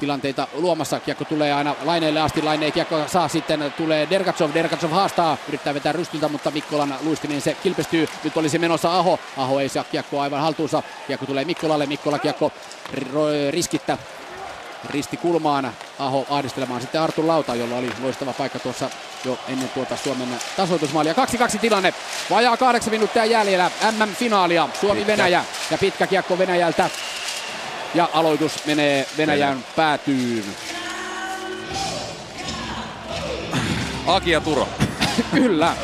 tilanteita luomassa. Kiekko tulee aina Laineelle asti. Laine kiekko saa, sitten tulee Dergatsov. Dergatsov haastaa, yrittää vetää rystiltä, mutta Mikkolan luistimeen se kilpistyy. Nyt olisi menossa Aho. Aho ei saa kiekkoa aivan haltuunsa. Kiekko tulee Mikkolalle. Mikkola kiekko riskittä ristikulmaan. Aho ahdistelemaan sitten Artun Lauta, jolla oli loistava paikka tuossa jo ennen tuota Suomen tasoitusmaalia. 2-2 tilanne. Vajaa 8 minuuttia jäljellä MM-finaalia. Suomi-Venäjä ja pitkä kiekko Venäjältä. Ja aloitus menee Venäjän päätyyn. Aki ja Turo. Kyllä.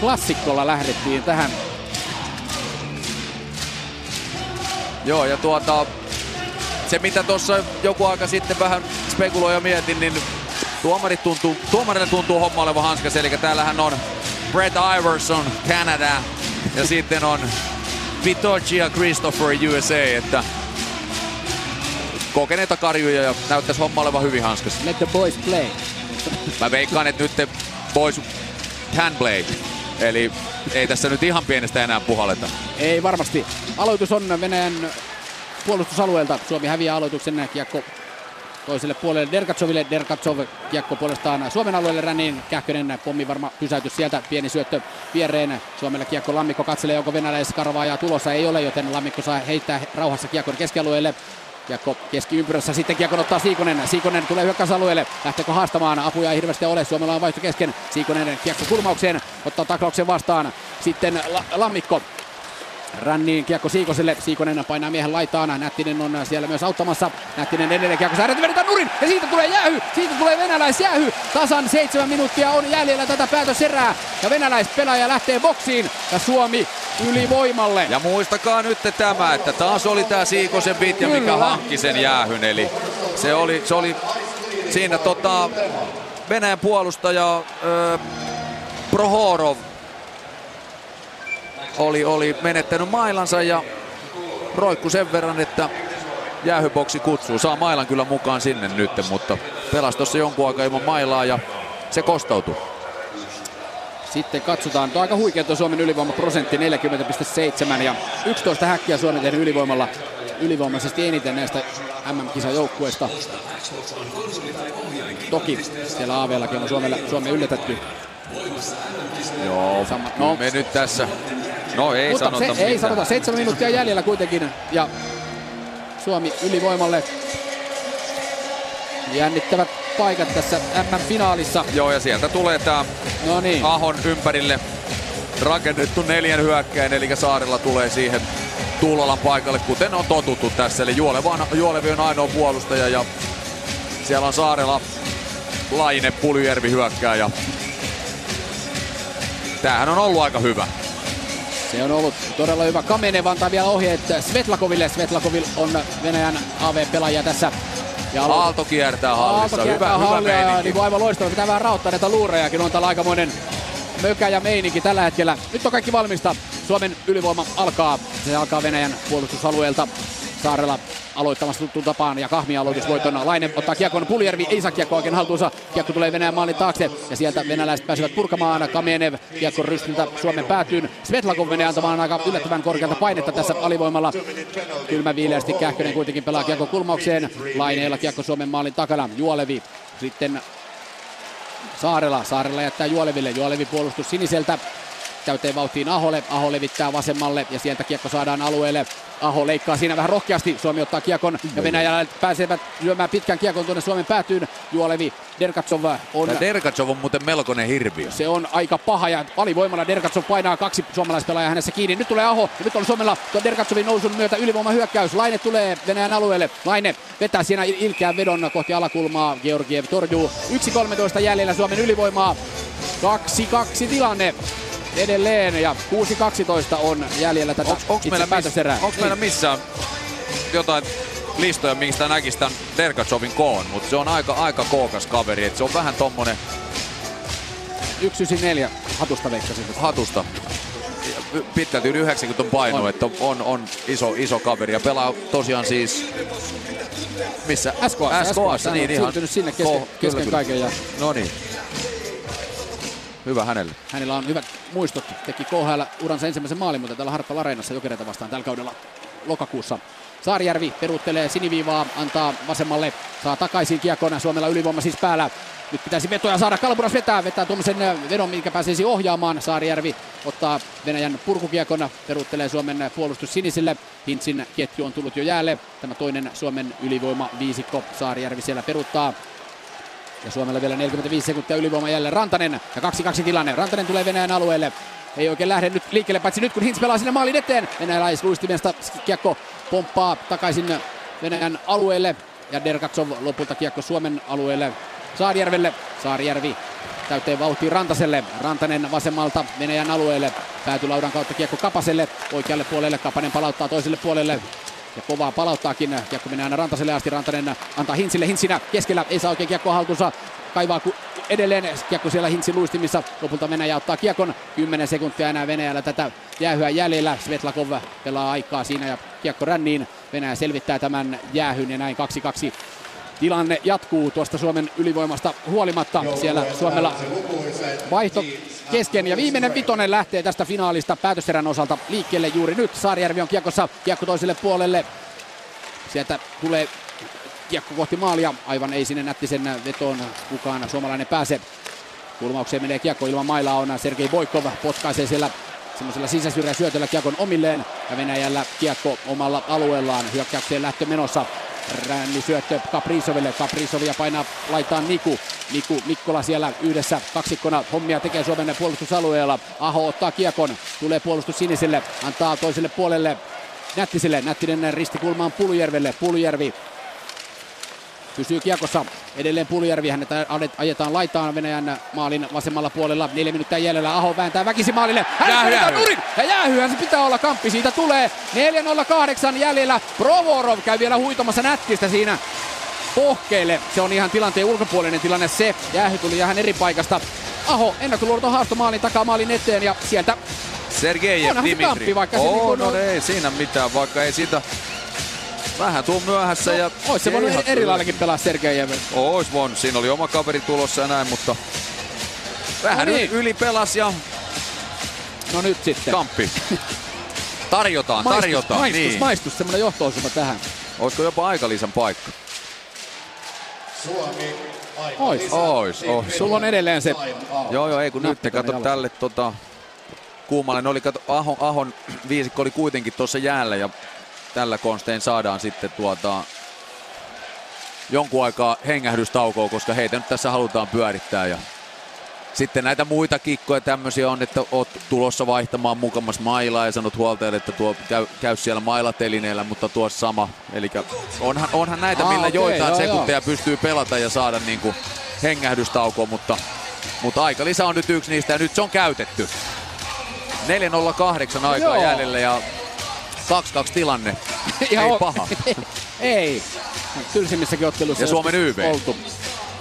Klassikkolla lähdettiin tähän. Joo, ja se mitä tuossa joku aika sitten vähän spekuloi ja mietin, niin tuomarille tuntuu homma oleva hanskas. Eli täällähän on Brett Iverson, Canada, ja sitten on Vitoccia Christopher, USA. Että kokeneita karjuja ja näyttäisi homma olevan hyvin hanskassa. Let the boys play. Mä veikkaan, että nyt the boys can play. Eli ei tässä nyt ihan pienestä enää puhalleta. Ei varmasti. Aloitus on Venäjän puolustusalueelta. Suomi häviää aloituksen. Kiekko toiselle puolelle Dergatsoville. Dergatsov kiekko puolestaan Suomen alueelle ränniin. Kähkönen pommi varma pysäytys sieltä. Pieni syöttö viereen. Suomella kiekko. Lammikko katselee, onko venäläiskarvaajaa tulossa. Ei ole, joten Lammikko saa heittää rauhassa kiekon keskialueelle. Kiekko keskiympyrässä, sitten kiekko ottaa Siikonen. Siikonen tulee hyökkäysalueelle. Lähteekö haastamaan? Apuja ei hirveästi ole. Suomella on vaihto kesken. Siikonen kiekko kulmaukseen. Ottaa taklauksen vastaan. Sitten Lammikko. Ränniin kiekko Siikoselle. Siikonen painaa miehen laitaan. Nättinen on siellä myös auttamassa. Nättinen edelleen kiekko. Säädetty vedetään nurin. Ja siitä tulee jäähy. Siitä tulee venäläisjäähy. Tasan 7 minuuttia on jäljellä tätä päätöserää. Ja venäläispelaaja lähtee boksiin. Ja Suomi ylivoimalle. Ja muistakaa nyt tämä, että taas oli tää Siikosen vitja, mikä hankki sen jäähyn. Eli se oli siinä Venäjän puolustaja Provorov oli menettänyt mailansa ja roikku sen verran, että jäähyboksi kutsuu. Saa mailan kyllä mukaan sinne nyt, mutta pelasi tuossa jonkun aikaa ilman mailaa ja se kostautui. Sitten katsotaan. Tuo aika huikea tuo Suomen ylivoimaprosentti 40,7 ja 11 häkkiä Suomi tehnyt ylivoimaisesti eniten näistä MM-kisajoukkueista. Toki siellä AV-lakin on Suomen yllätetty. Joo, no me nyt tässä. No ei mutta sanota mitään. Ei sanota. 7 minuuttia jäljellä kuitenkin ja Suomi ylivoimalle. Jännittävät paikat tässä MM-finaalissa. Joo, ja sieltä tulee tää Ahon ympärille rakennettu 4 hyökkäin, eli Saarella tulee siihen Tuulolan paikalle, kuten on totuttu tässä. Eli Juolevi on ainoa puolustaja, ja siellä on Saarela, Laine, Puljujärvi hyökkää, ja tämähän on ollut aika hyvä. Se on ollut todella hyvä. Kamenev antaa vielä ohjeet Svetlakoville. Svetlakovil on Venäjän AV-pelaaja tässä. Aalto kiertää hallissa. Hyvä meininki. Niin aivan loistava. Pitää vähän raottaa näitä luurejakin. On täällä aikamoinen mökä ja meininki tällä hetkellä. Nyt on kaikki valmista. Suomen ylivoima alkaa. Se alkaa Venäjän puolustusalueelta. Saarela aloittamassa tuttuun tapaan ja Kahmi aloitusvoitona. Laine ottaa kiekon. Puljärvi ei saa kiekkoa oikein haltuunsa. Kiekko tulee Venäjän maalin taakse ja sieltä venäläiset pääsevät purkamaan. Kamenev kiekko rystiltä Suomen päätyyn. Svetlakov menee antamaan aika yllättävän korkealta painetta tässä alivoimalla. Kylmäviileästi Kähkönen kuitenkin pelaa kiekko kulmaukseen. Laineella kiekko Suomen maalin takana. Juolevi sitten Saarela. Saarela jättää Juoleville. Juolevi puolustus siniseltä. Täyteen vauhtiin Aholle. Aho levittää vasemmalle ja sieltä kiekko saadaan alueelle. Aho leikkaa siinä vähän rohkeasti. Suomi ottaa kiekon ja Venäjä pääsevät lyömään pitkän kiekon tuonne Suomen päätyyn. Juolevi. Dergatsov on muuten melkoinen hirviö. Se on aika paha ja alivoimalla Dergatsov painaa 2 suomalaispelaajaa hänessä kiinni. Nyt tulee Aho ja nyt on Suomella tuon Dergatsovin nousun myötä ylivoimahyökkäys. Laine tulee Venäjän alueelle. Laine vetää siinä ilkeän vedon kohti alakulmaa. Georgiev torjuu. 1.13 jäljellä Suomen ylivoimaa. 2-2 tilanne edelleen ja 6.12 on jäljellä tätä. Onko meillä missään jotain listoja, mistä näkisi tämän Dergatsovin koon, mutta se on aika kookas kaveri, että se on vähän tommonen 194 hatusta veikkasin. Hatusta. Pitkälti 90 on paino, että on iso kaveri ja pelaa tosiaan siis missä SK:ssa niin ihan sinne kesken kaiken ja no niin. Hyvä hänelle. Hänellä on hyvät muistot. Teki KHL uransa ensimmäisen maalin, mutta täällä Hartwall Areenassa Jokereita vastaan tällä kaudella lokakuussa. Saarijärvi peruuttelee siniviivaa, antaa vasemmalle, saa takaisin kiekon. Suomella ylivoima siis päällä. Nyt pitäisi vetoja saada. Kalpuras vetää tuommoisen vedon, minkä pääsisi ohjaamaan. Saarijärvi ottaa Venäjän purkukiekon, peruuttelee Suomen puolustus sinisille. Hintzin ketju on tullut jo jäälle. Tämä toinen Suomen ylivoima viisikko. Saarijärvi siellä peruuttaa. Ja Suomella vielä 45 sekuntia ylivoima jälleen. Rantanen ja 2-2 tilanne. Rantanen tulee Venäjän alueelle. Ei oikein lähde nyt liikkeelle, paitsi nyt kun Hintz pelaa sinne maalin eteen. Venäläisluistimesta kiekko pomppaa takaisin Venäjän alueelle. Ja Dergatsov lopulta kiekko Suomen alueelle. Saarijärvelle. Saarijärvi täyteen vauhtiin Rantaselle. Rantanen vasemmalta Venäjän alueelle. Päätylaudan kautta kiekko Kapaselle. Oikealle puolelle. Kapanen palauttaa toiselle puolelle. Ja kovaa palauttaakin. Kiekko menee aina Rantaselle asti. Rantanen antaa Hintzille. Hintzinä keskellä. Ei saa oikein kiekkoa haltuunsa. Kaivaa edelleen. Kiekko siellä Hintzin luistimissa. Lopulta Venäjä ottaa kiekon. 10 sekuntia enää Venäjällä tätä jäähyä jäljellä. Svetlakov pelaa aikaa siinä ja kiekko ränniin. Venäjä selvittää tämän jäähyn ja näin 2-2. Tilanne jatkuu tuosta Suomen ylivoimasta huolimatta. Siellä Suomella vaihto kesken ja viimeinen vitonen lähtee tästä finaalista päätöserän osalta liikkeelle juuri nyt. Saarijärvi on kiekossa, kiekko toiselle puolelle. Sieltä tulee kiekko kohti maalia. Aivan ei sinne Nättisen vetoon kukaan suomalainen pääse. Kulmaukseen menee kiekko ilman mailaa on Sergei Boikov. Potkaisee siellä semmoisella sisäsyrjäsyötöllä kiekon omilleen. Ja Venäjällä kiekko omalla alueellaan. Hyökkäykseen lähtö menossa. Rännisyöttö Kaprizoville. Kaprizovia painaa laitaan Niku. Niku Mikkola siellä yhdessä kaksikkona hommia tekee Suomen puolustusalueella. Aho ottaa kiekon. Tulee puolustus siniselle. Antaa toiselle puolelle Nättiselle. Nättinen ristikulmaan Puljujärvelle. Puljujärvi pysyy kiekossa. Edelleen Puljujärvi. Hänet ajetaan laitaan Venäjän maalin vasemmalla puolella. 4 minuuttia jäljellä. Aho vääntää väkisin maalille. Hän jäähyä. Nurin. Ja jäähyhän se pitää olla. Kamppi siitä tulee. 4.08 jäljellä. Provorov käy vielä huitomassa Nättistä siinä pohkeille. Se on ihan tilanteen ulkopuolinen tilanne se. Jäähy tuli ihan eri paikasta. Aho ennakkoluodoton haasto maalin takaa maalin eteen ja sieltä Sergejev Dimitri. Ei siinä mitään, vaikka ei siitä... Vähän tuon myöhässä no, ja... Ois se voinut eri laillakin pelaa Sergejev. Ois voinut, siinä oli oma kaveri tulossa ja näin, mutta... Vähän yli pelas ja... No nyt sitten. Kamppi. Tarjotaan, tarjotaan. Maistus, semmonen johto-osuma tähän. Oisko jopa aikalisän paikka? Suomi, ois. Sulla on edelleen se... Joo, ei kun nyt kato jalo. Tälle Kuumalle oli, kato, Ahon viisikko oli kuitenkin tuossa jäällä ja... Tällä konstein saadaan sitten jonkun aikaa hengähdystaukoa, koska heitä nyt tässä halutaan pyörittää. Ja sitten näitä muita kikkoja tämmöisiä on, että oot tulossa vaihtamaan mukamas mailaa ja sanot huoltajalle, että tuo käy siellä mailatelineellä, mutta tuo sama. Eli onhan näitä, millä joitain sekunteja pystyy pelata ja saada niinku hengähdystaukoa, mutta aikalisä on nyt yksi niistä ja nyt se on käytetty. 4.08 aikaa jäljellä ja... 2-2 tilanne. Ei paha. Ei. Tylsimmissäkin ottelussa. Ja Suomen YV. Oltu.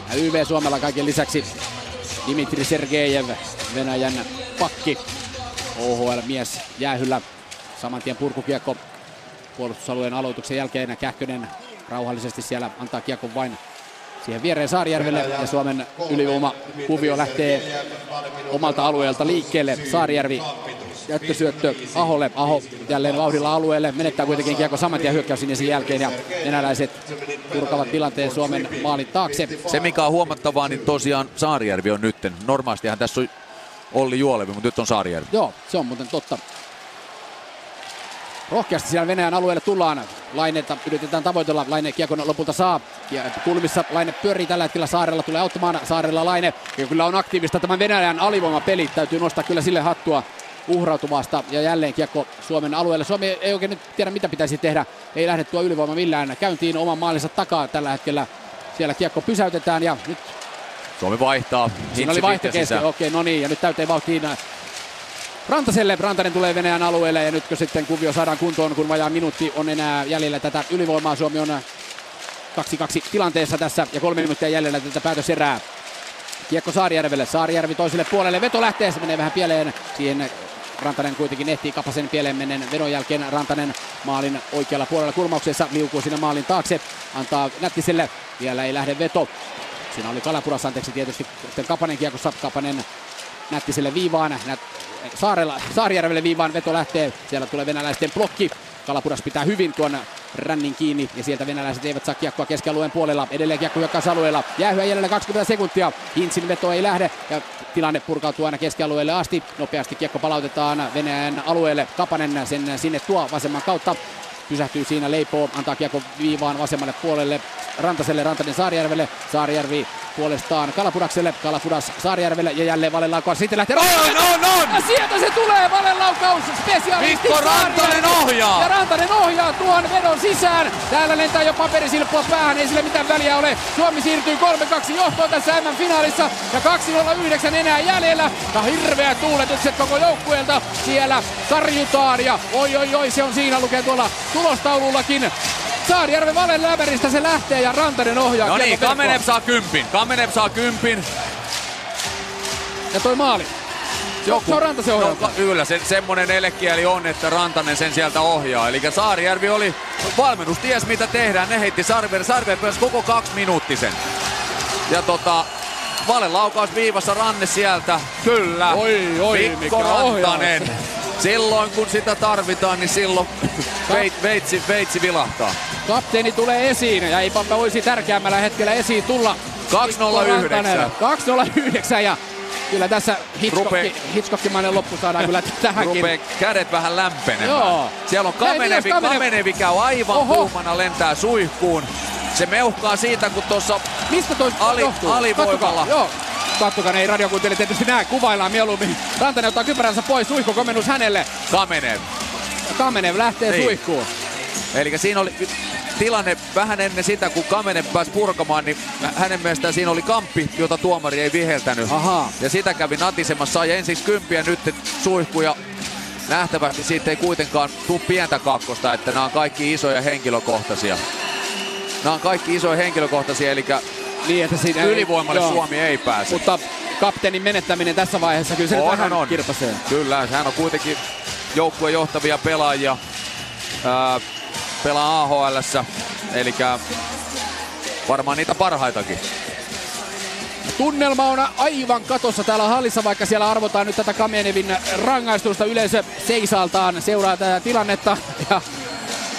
Ja YV Suomella kaiken lisäksi. Dimitri Sergejev, Venäjän pakki. OHL-mies jäähyllä. Samantien purkukiekko puolustusalueen aloituksen jälkeen. Kähkönen rauhallisesti siellä antaa kiekon vain siihen viereen Saarijärvelle. Ja Suomen ylivoimakuvio lähtee omalta alueelta liikkeelle. Saarijärvi. Jättösyöttö Aholle. Aho jälleen vauhdilla alueelle. Menettää kuitenkin kiekko saman tien hyökkäysin sen jälkeen ja venäläiset purkavat tilanteen Suomen maalin taakse. Se mikä on huomattavaa, niin tosiaan Saarijärvi on nytten. Normaalistihan tässä on Olli Juolevi, mutta nyt on Saarijärvi. Joo, se on muuten totta. Rohkeasti siellä Venäjän alueelle tullaan. Lainetta yritetään tavoitella. Laine kiekon lopulta saa. Kulmissa Laine pyörii tällä hetkellä. Saarella tulee auttamaan. Saarella Laine. Ja kyllä on aktiivista tämä Venäjän alivoimapeli. Täytyy nostaa kyllä sille hattua. Uhrautumasta ja jälleen kiekko Suomen alueelle. Suomi ei oikein nyt tiedä mitä pitäisi tehdä. Ei lähde tuo ylivoima millään. Käyntiin oman maalinsa takaa tällä hetkellä. Siellä kiekko pysäytetään ja nyt Suomi vaihtaa. Siinä oli vaihto kesken. Okei, no niin. Ja nyt täyteen vauhtiin Rantaselle. Rantanen tulee Venäjän alueelle ja nytkö sitten kuvio saadaan kuntoon, kun vajaa minuutti on enää jäljellä tätä ylivoimaa. Suomi on 2-2 tilanteessa tässä ja 3 minuuttia jäljellä tätä päätöserää. Kiekko Saarijärvelle. Saarijärvi toiselle puolelle. Veto lähtee. Se menee vähän pieleen. Siihen Rantanen kuitenkin ehtii Kapasen pieleen menneen vedon jälkeen. Rantanen maalin oikealla puolella kulmauksessa. Liukuu siinä maalin taakse. Antaa Nättiselle. Vielä ei lähde veto. Siinä oli Kalapurassa anteeksi tietysti. Sitten Kapanen kiekossa. Kapanen Nättiselle viivaan. Saarijärvelle viivaan. Veto lähtee. Siellä tulee venäläisten blokki. Kalapuras pitää hyvin tuon rännin kiinni ja sieltä venäläiset eivät saa kiekkoa keskialueen puolella. Edelleen kiekko hyökkäysalueella. Jäähyä jäljellä 20 sekuntia. Hintzin veto ei lähde ja tilanne purkautuu aina keskialueelle asti. Nopeasti kiekko palautetaan Venäjän alueelle. Kapanen sen sinne tuo vasemman kautta. Pysähtyy siinä, leipoo, antaa kiekko viivaan vasemmalle puolelle Rantaselle, Rantanen Saarijärvelle, Saarijärvi puolestaan Kalapudakselle, Kalapudas Saarijärvelle ja jälleen valelaukaus, sitten lähtee on! Ja sieltä se tulee valelaukaus, spesialisti Mikko Rantanen ohjaa! Ja Rantanen ohjaa tuon vedon sisään, täällä lentää jo paperisilppua päähän, ei sillä mitään väliä ole. Suomi siirtyy 3-2 johtoon tässä M-finaalissa ja 2:09 enää jäljellä. Ja hirveä tuuletukset koko joukkueelta, siellä tarjutaan ja oi se on siinä, lukee tuolla tulostaulullakin. Saarijärven valen läpäristä se lähtee ja Rantanen ohjaa. No niin, Kamenev saa kympin. Ja toi maali. Joku. Se on Rantasen ohjaa. No, kyllä, semmonen elekieli on, että Rantanen sen sieltä ohjaa. Eli Saarijärvi oli valmennus, ties mitä tehdään. Ne heitti Sarver pääsi koko 2-minuuttisen. Ja valen laukaus viivassa, Ranne sieltä. Kyllä. Oi, Mikko Rantanen. Ohjaa. Silloin kun sitä tarvitaan, niin silloin veitsi vilahtaa. Kapteeni tulee esiin ja eipä voisi tärkeämmällä hetkellä esiin tulla. 2:09 ja kyllä tässä Hitchcockimainen loppu saadaan kyllä tähänkin. Rupee kädet vähän lämpenemään. Joo. Siellä on Kamenevi käy aivan kuumana, lentää suihkuun. Se meuhkaa siitä kun tuossa alivoimalla. Kattokaa, ei radiokuuntelijat tietysti näe, kuvaillaan mieluummin. Rantanen ottaa kypäränsä pois, suihkukomennus hänelle. Kamenev lähtee niin suihkuun. Elikkä siinä oli tilanne vähän ennen sitä, kun Kamenev pääsi purkamaan, niin hänen mielestään siinä oli kamppi, jota tuomari ei viheltänyt. Aha. Ja sitä kävi natisemassa, sai ensiksi 10 nyt suihkuja. Nähtävästi siitä ei kuitenkaan tule pientä kakkosta, että nämä on kaikki isoja henkilökohtaisia. Elikkä niin, että ylivoimalle joo. Suomi ei pääse. Mutta kapteenin menettäminen tässä vaiheessa kyllä se on, vähän on. Kirpasee. Kyllä, hän on kuitenkin joukkueen johtavia pelaajia. Pelaa AHL:ssä, eli varmaan niitä parhaitakin. Tunnelma on aivan katossa täällä hallissa, vaikka siellä arvotaan nyt tätä Kamenevin rangaistusta. Yleisö seisaltaan seuraa tätä tilannetta ja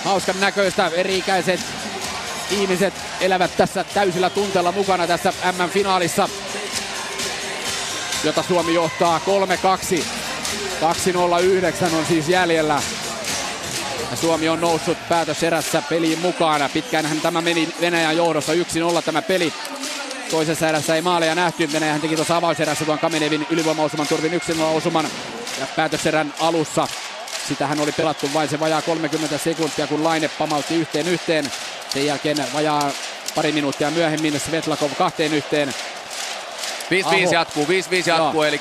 hauskan näköistä eri-ikäiset ihmiset elävät tässä täysillä tunteella mukana tässä MM-finaalissa, jota Suomi johtaa 3-2. 2:09 on siis jäljellä. Ja Suomi on noussut päätöserässä peliin mukana. Pitkäänhän tämä meni Venäjän johdossa 1-0 tämä peli. Toisessa erässä ei maaleja nähty. Venäjähän teki tuossa avauserässä tuon Kamenevin ylivoimaosuman turvin 1-0 osuman ja päätöserän alussa. Sitähän oli pelattu vain se vajaa 30 sekuntia, kun Laine pamautti yhteen. Sen jälkeen vajaa pari minuuttia myöhemmin Svetlakov 2-1. 5-5 jatkuu, eli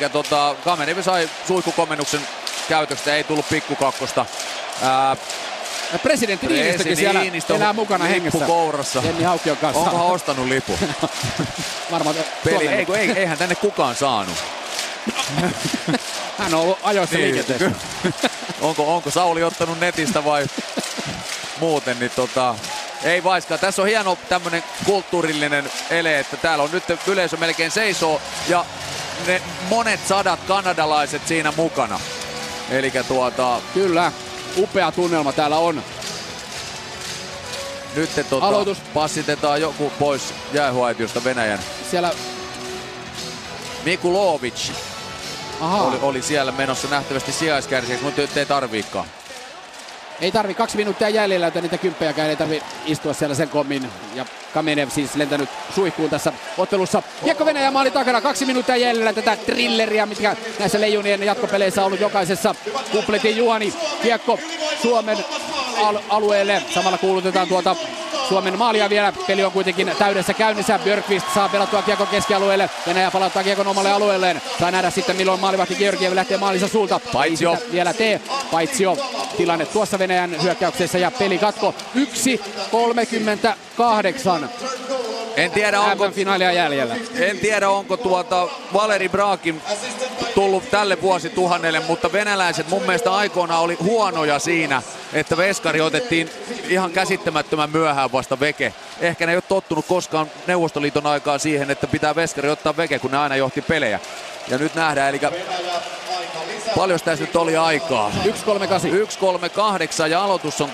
Kamenevi sai suihkukomennuksen käytöstä, ei tullut pikkukakkosta. Presidentti Niinistökin siellä elää mukana hengessä. Jenni Haukion kanssa. Onkohan ostanut lipu? Varmaan eihän tänne kukaan saanut. Hän on ollut ajoissa liikenteessä. Onko Sauli ottanut netistä vai muuten, niin ei vaiskaan. Tässä on hieno tämmönen kulttuurillinen ele, että täällä on nyt yleisö melkein seisoo ja ne monet sadat kanadalaiset siinä mukana. Elikkä kyllä, upea tunnelma täällä on. Nyt aloitus. Passitetaan joku pois jäähuaitiosta Venäjän. Siellä Mikulovic oli siellä menossa nähtävästi sijaiskärsijäksi, mutta nyt ei tarviikaan. Ei tarvi, 2 minuuttia jäljellä, joten niitä kymppejäkään ei tarvi istua siellä sen kommin. Ja Kamenev siis lentänyt suihkuun tässä ottelussa. Kiekko Venäjä maali takana, 2 minuuttia jäljellä tätä thrilleriä, mitkä näissä leijunien jatkopeleissä on ollut jokaisessa. Kupletin Juhani, kiekko Suomen alueelle. Samalla kuulutetaan Suomen maalia vielä. Peli on kuitenkin täydessä käynnissä. Björkqvist saa pelattua kiekon keskialueelle. Venäjä palauttaa kiekon omalle alueelleen. Saa nähdä sitten milloin maalivahti Georgiev lähtee maalinsa suulta. Paitsio. Vielä tee. Paitsio. Tilanne tuossa Venäjän hyökkäyksessä ja pelikatko 1:38. En tiedä onko finaalia jäljellä. En tiedä onko Valeri Brakin tullut tälle vuosituhannelle, mutta venäläiset mun mielestä aikoina oli huonoja siinä, että veskari otettiin ihan käsittämättömän myöhään vasta veke. Ehkä ne ei ole tottunut koskaan Neuvostoliiton aikaan siihen, että pitää veskari ottaa veke, kun ne aina johti pelejä. Ja nyt nähdään, eli paljon tässä nyt oli aikaa. 1:38 ja aloitus on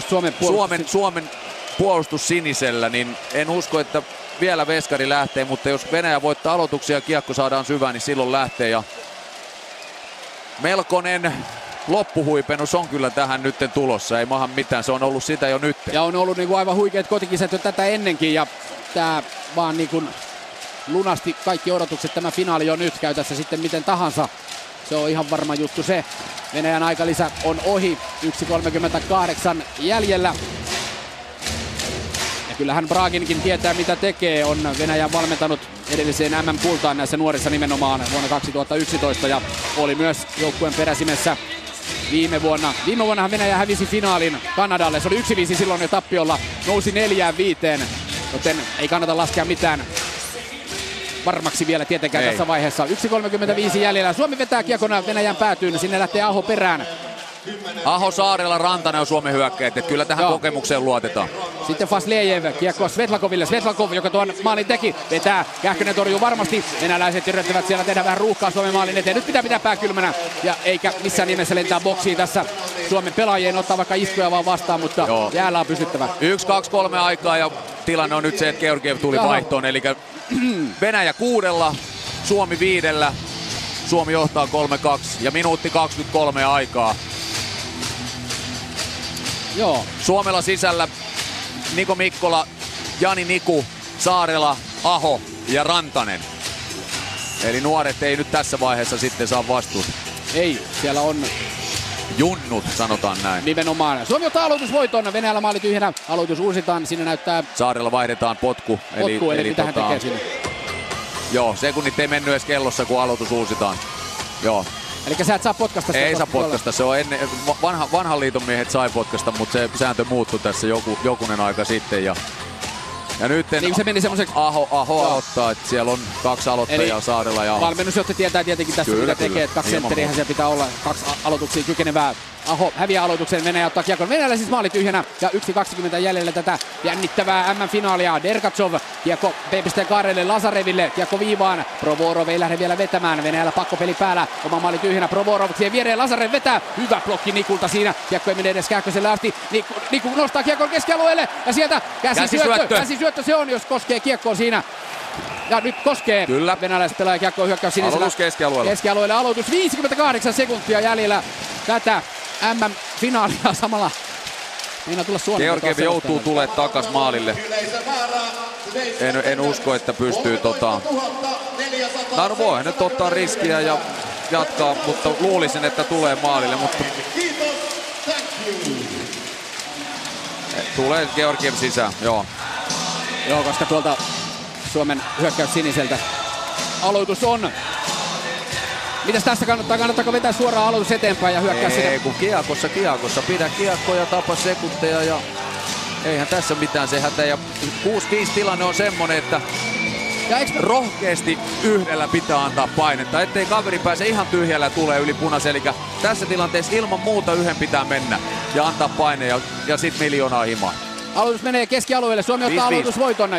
Suomen puolustus sinisellä, niin en usko, että vielä veskari lähtee, mutta jos Venäjä voittaa aloituksia ja kiekko saadaan syvään, niin silloin lähtee. Ja melkoinen loppuhuipennus on kyllä tähän nyt tulossa, ei maahan mitään, se on ollut sitä jo nyt. Ja on ollut niinku aivan huikeat kotikisat jo tätä ennenkin, ja tämä vaan niinku lunasti kaikki odotukset, tämä finaali on nyt, käy tässä sitten miten tahansa. Se on ihan varma juttu se. Venäjän aikalisä on ohi, 1.38 jäljellä. Ja kyllähän Braginkin tietää mitä tekee, on Venäjän valmentanut edelliseen MM-kultaan näissä nuorissa nimenomaan vuonna 2011 ja oli myös joukkueen peräsimessä viime vuonna. Viime vuonnahan Venäjä hävisi finaalin Kanadalle, se oli 1-5 silloin jo tappiolla, nousi 4-5, joten ei kannata laskea mitään varmaksi vielä tietenkään tässä vaiheessa. 1.35 jäljellä. Suomi vetää kiekona Venäjän päätyyn. Sinne lähtee Aho perään. Aho, Saarela, Rantanen on Suomen hyökkäjät. Kyllä tähän kokemukseen luotetaan. Sitten Faslejev kiekko Svetlakoville. Svetlakov, joka tuon maalin teki, vetää. Kähkönen torjuu varmasti. Venäläiset yrittävät siellä tehdä vähän ruuhkaa Suomen maalin eteen. Nyt pitää pitää pää kylmänä. Ja eikä missään nimessä lentää boksiin tässä. Suomen pelaajien ottaa vaikka iskuja vaan vastaan, mutta jäällä on pysyttävä. 1-2-3 aikaa ja tilanne on nyt se, että Georgiev tuli vaihtoon. Eli Venäjä 6, Suomi 5. Suomi johtaa 3-2 ja minuutti 23 aikaa. Joo. Suomella sisällä Niko Mikkola, Jani Niku, Saarela, Aho ja Rantanen. Eli nuoret ei nyt tässä vaiheessa sitten saa vastuuta. Ei, siellä on junnut, sanotaan näin. Nimenomaan. Suomi ottaa aloitusvoiton. Venäjällä maali tyhjänä. Aloitus uusitaan. Siinä näyttää Saarella vaihdetaan potku. Eli mitä hän tekee sinne? Joo, sekunnit ei mennyt edes kellossa, kun aloitus uusitaan. Joo. Elikkä sä et saa potkasta. Ei saa potkasta. Se on ennen, vanhan liiton miehet sai potkasta, mutta se sääntö muuttui tässä jokunen aika sitten. Ja nyt niin se meni semmoiseksi. Aho aloittaa, että siellä on 2 aloittajaa Saarella ja Aho. Valmennusjohtaja tietää tietenkin tässä mitä tekee, että 2 sentteriähän siellä pitää olla, 2 aloituksia kykenevää. Aho häviää aloituksen, Venäjä ottaa kiekon. Venäjällä siis maali tyhjänä ja 1.20 jäljellä tätä jännittävää MM-finaalia. Dergatsov, kiekko B-pisteen kaarelle Lazareville, kiekko viivaan. Provorov ei lähde vielä vetämään, Venäjällä pakkopeli päällä. Oma maali tyhjänä, Provorov siihen viereen, Lazarev vetää. Hyvä blokki Nikulta siinä, kiekko ei mene edes Kähköselle asti. Niku nostaa kiekon keskialueelle ja sieltä käsisyöttö se on, jos koskee kiekkoa siinä. Ja nyt koskee. Kyllä. Venäläiset pelaaja kiekkoa hyökkäys sinisellä. Aloitus keskialueella. Keskialueella aloitus. 58 sekuntia jäljellä tätä MM-finaalia samalla. Meinaa tulla Suomen. Georgiev joutuu tulee takas maalille. En usko, että pystyy voi nyt ottaa riskiä ja jatkaa, mutta luulisin, että tulee maalille, mutta tulee Georgiev sisään, joo. Joo, koska tuolta Suomen hyökkäys siniseltä aloitus on. Mitäs tässä kannattaako vetää suoraan aloitus eteenpäin ja hyökkää sinne? Ei, kun kiekossa. Pidä kiekkoja, tapa sekunteja ja eihän tässä mitään se hätä. Ja 6-5 tilanne on semmonen, että rohkeasti yhdellä pitää antaa painetta, ettei kaveri pääse ihan tyhjällä tulee yli punaisen. Eli tässä tilanteessa ilman muuta yhden pitää mennä ja antaa paine ja sit miljoonaa himaan. Aloitus menee keskialueelle, Suomi ottaa aloitusvoiton.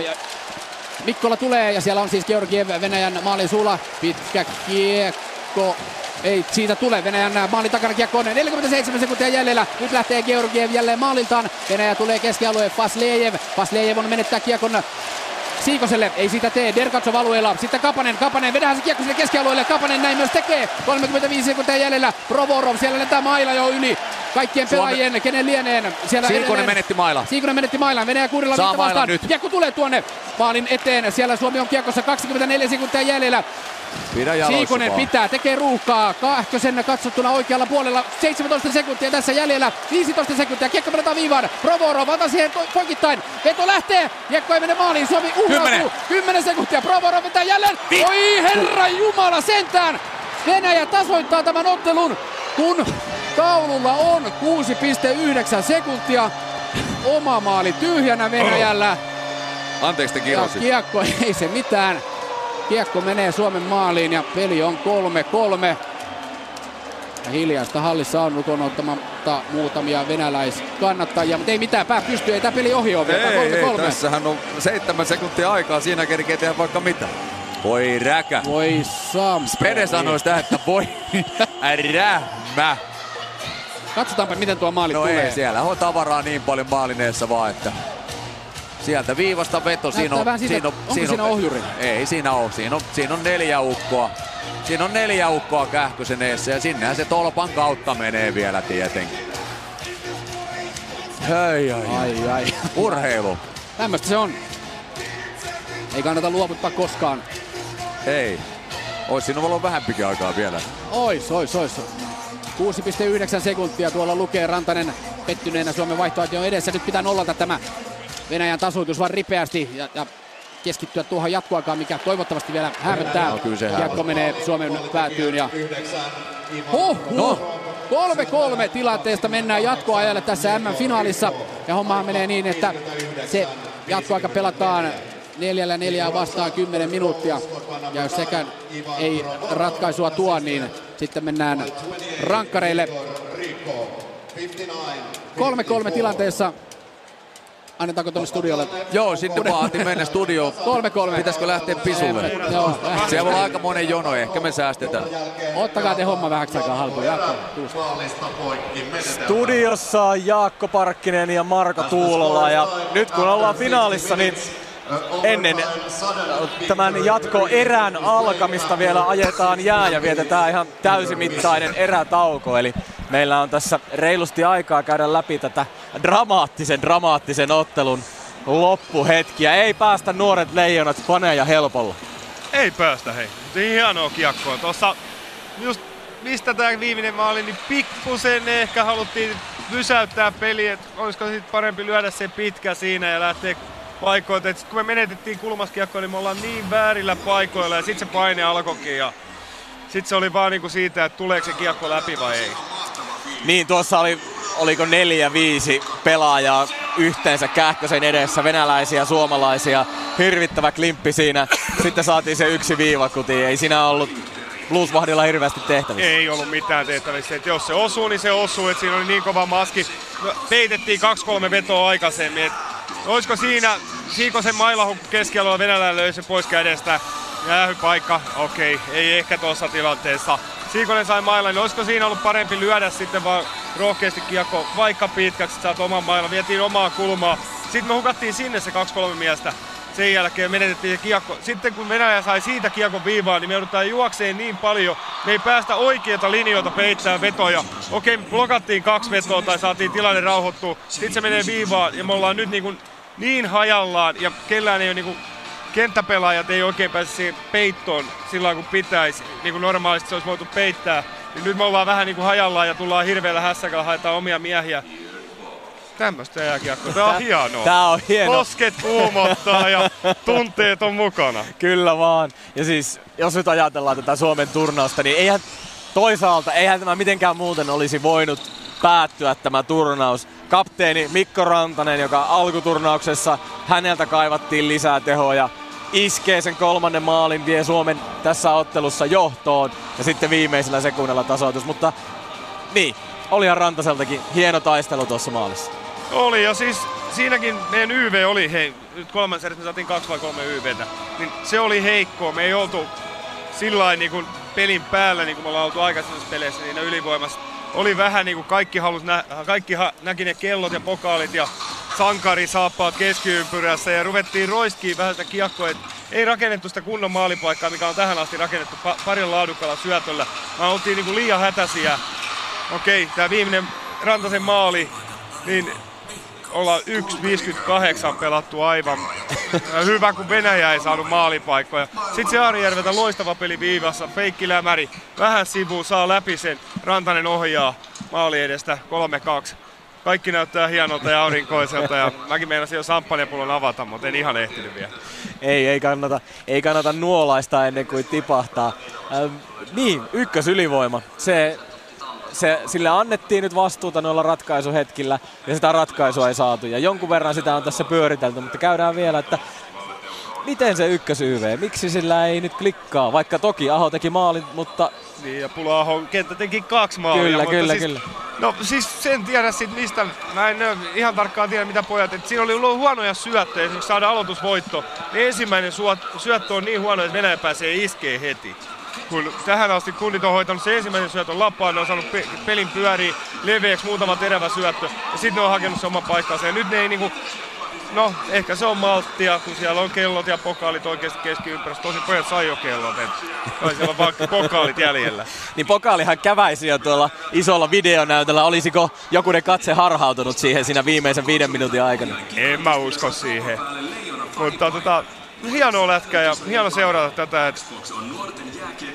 Mikkola tulee ja siellä on siis Georgiev Venäjän maalin suulla. Pitkä kiekko. Ei siitä tule. Venäjän maalin takana kiekko on. 47 sekuntia jäljellä. Nyt lähtee Georgiev jälleen maaliltaan. Venäjä tulee keskialueen Faslejev. Faslejev on menettää kiekon Siikoselle. Ei siitä tee. Dergatsov alueella. Sitten Kapanen. Vedähän se kiekko sinne keskialueelle. Kapanen näin myös tekee. 35 sekuntia jäljellä. Provorov. Siellä lentää maila jo yli. Kaikkien pelaajien, kenen lieneen. Siikonen menetti mailan. Venäjä kuudella saa vastaan. Kiekko tulee tuonne maalin eteen. Siellä Suomi on kiekossa 24 sekuntia jäljellä. Siikonen pitää, tekee ruuhkaa. Kähkösen katsottuna oikealla puolella. 17 sekuntia tässä jäljellä. 15 sekuntia. Kiekko pelataan viivaan. Provorov antaa siihen poikittain. Veto lähtee. Kiekko ei mene maaliin. Suomi uhrautuu. 10 sekuntia. Provorov vetää jälleen. Oi herra jumala sentään. Venäjä tasoittaa tämän ottelun, kun taululla on 6.9 sekuntia. Oma maali tyhjänä Venäjällä. Anteeksi te kirosin. Kiekko ei se mitään. Kiekko menee Suomen maaliin ja peli on 3-3. Hiljaista hallissa on lukuun ottamatta muutamia venäläiskannattajia, mutta ei mitään, pää pystyy, ei tää peli ohi ole vielä, 3-3. Tässähän on 7 sekuntia aikaa, siinä kerkee tehdä vaikka mitä. Voi räkä. Voi Sampo. Spede sanoi sitä, että voi rähmä. Katsotaanpa, miten tuo maali tulee. Ei, siellä on tavaraa niin paljon maalineessa vaan, että sieltä viivasta veto. Siinä on, siinä ohjuri? Ei siinä ole. Siinä on neljä ukkoa. Siinä on neljä ukkoa Kähkösen eessä ja sinnehän se tolpan kautta menee vielä tietenkin. Ai. Urheilu. Tämmöstä se on. Ei kannata luovuttaa koskaan. Ei. Ois siinä ollut vähempikin aikaa vielä. Ois. 6,9 sekuntia tuolla lukee. Rantanen pettyneenä Suomen vaihtoehto on edessä. Nyt pitää nollata tämä Venäjän tasoitus vaan ripeästi ja keskittyä tuohon jatkoaikaan, mikä toivottavasti vielä hämöttää. No, jatko menee Suomen päätyyn ja... No. 3-3 tilanteesta mennään jatkoajalle tässä M-finaalissa. Ja homma menee niin, että se jatkoaika pelataan 4-4 vastaan 10 minuuttia. Ja jos sekään ei ratkaisua tuo, niin sitten mennään rankkareille. 3-3 tilanteessa. Annetaanko tuonne studiolle? Joo, sinne vaati mennä studioon. 3-3. Pitäisikö lähteä pisulle? Joo. Siellä on aikamoinen jono, ehkä me säästetään. Ottakaa te homma vähäksi aikaa haltuun. Studiossa on Jaakko Parkkinen ja Marko Tuulola. Ja nyt kun ollaan finaalissa, niin ennen tämän jatkoerän alkamista vielä ajetaan jää ja vietetään ihan täysimittainen erätauko. Eli meillä on tässä reilusti aikaa käydä läpi tätä dramaattisen ottelun loppuhetkiä. Ei päästä nuoret leijonat faneja helpolla. Ei päästä, hei. Hienoa kiekkoa. Tuossa just mistä tämä viimeinen maali, niin pikkusen ehkä haluttiin pysäyttää peliä. Et olisiko sitten parempi lyödä se pitkä siinä ja lähteä paikoilta. Et sit kun me menetettiin kulmaskiekkoa, niin me ollaan niin väärillä paikoilla ja sitten se paine alkoikin. Sitten se oli vaan niinku siitä, että tuleeko se kiekko läpi vai ei. Niin, tuossa oliko 4-5 pelaajaa yhteensä Kähkösen edessä, venäläisiä, suomalaisia. Hirvittävä klimppi siinä. Sitten saatiin se yksi viiva kutiin. Ei siinä ollut Bluesvahdilla hirveästi tehtävissä. Ei ollut mitään tehtävissä. Et jos se osuu, niin se osuu. Et siinä oli niin kova maski. Peitettiin 2-3 vetoa aikaisemmin. Et olisiko siinä Siikosen mailahukku keskialueella venäläinen löysi pois kädestä? Jäähypaikka, okei, ei ehkä tuossa tilanteessa. Siikonen sai mailan, niin olisiko siinä ollut parempi lyödä sitten vaan rohkeasti kiekko, vaikka pitkäksi saat oman mailan, vietiin omaa kulmaa. Sitten me hukattiin sinne se 2-3 miestä, sen jälkeen menetettiin se kiekko. Sitten kun Venäjä sai siitä kiekon viivaan, niin me joudutaan juokseen niin paljon, me ei päästä oikeita linjoilta peittämään vetoja. Okei, me blokattiin 2 vetoa tai saatiin tilanne rauhoittua, sitten se menee viivaan ja me ollaan nyt niin hajallaan ja kellään ei ole kenttäpelaajat ei oikein pääse siihen peittoon sillä kun pitäisi, niin kuin normaalisti se olisi voitu peittää. Nyt me ollaan vähän niin kuin hajallaan ja tullaan hirveällä hässäkällä, haetaan omia miehiä. Tämmöistä jääkiekkoa. Tää on hienoa. Tää on hienoa. Posket kuumottaa ja tunteet on mukana. Kyllä vaan. Ja siis, jos nyt ajatellaan tätä Suomen turnausta, niin eihän tämä mitenkään muuten olisi voinut päättyä tämä turnaus. Kapteeni Mikko Rantanen, joka alkuturnauksessa häneltä kaivattiin lisää tehoja. Iskee sen 3. maalin, vie Suomen tässä ottelussa johtoon ja sitten viimeisellä sekunnilla tasoitus. Mutta niin, olihan Rantaseltakin hieno taistelu tuossa maalissa. Oli ja siis siinäkin meidän YV oli, hei, nyt 3. erässä me saatiin 2 vai 3 YVtä. Niin se oli heikkoa, me ei oltu sillain niin kuin pelin päällä niin kuin me ollaan oltu aikaisemmissa peleissä siinä ylivoimassa. Oli vähän niin kuin kaikki näki ne kellot ja pokaalit ja sankarisaappaat keskiympyrässä ja ruvettiin roiskiin vähän sitä kiekkoa. Ei rakennettu sitä kunnon maalipaikkaa, mikä on tähän asti rakennettu parilla laadukkaalla syötöllä. Me oltiin niin kuin liian hätäisiä. Okei, tämä viimeinen Rantasen maali, niin ollaan 1.58 pelattu aivan. Hyvä, kun Venäjä ei saanut maalipaikkoja. Sitten se Aarijärveltä loistava peli viivassa, feikkilämäri, vähän sivu, saa läpi sen, Rantanen ohjaa maali edestä 3-2. Kaikki näyttää hienolta ja aurinkoiselta ja mäkin meinasin jo samppanjapullon avata, mutta en ihan ehtinyt vielä. Ei kannata nuolaista ennen kuin tipahtaa. Niin, ykkösylivoima. Sillä annettiin nyt vastuuta noilla ratkaisuhetkillä ja sitä ratkaisua ei saatu. Ja jonkun verran sitä on tässä pyöritelty, mutta käydään vielä, että miten se ykkös-YV, miksi sillä ei nyt klikkaa? Vaikka toki Aho teki maalin, mutta... Niin ja Pula-Aho kenttä teki 2 maalia. Kyllä. No siis sen tiedä sit mistä, mä en ihan tarkkaan tiedä mitä pojat, että siinä oli ollut huonoja syöttöjä, esimerkiksi saada aloitusvoitto. Ensimmäinen syöttö on niin huono, että Venäjä pääsee iskee heti. kun tähän asti kunnit on hoitanut se ensimmäisen syötön lappaan, ne on saanut pelin pyöriin leveäksi, muutama terävä syöttö, ja sitten ne on hakenut se oman paikkaansa. Ja nyt ne ei niinku, no ehkä se on malttia, kun siellä on kellot ja pokaalit oikeasti keskiympäristö. Tosin pojat sai jo kellot, kai siellä on vaan pokaalit jäljellä. Niin pokaalihan käväisi jo tuolla isolla videonäytöllä. Olisiko jokunen katse harhautunut siihen siinä viimeisen 5 minuutin aikana? En mä usko siihen. Mutta hienoa lätkää ja hieno seurata tätä, että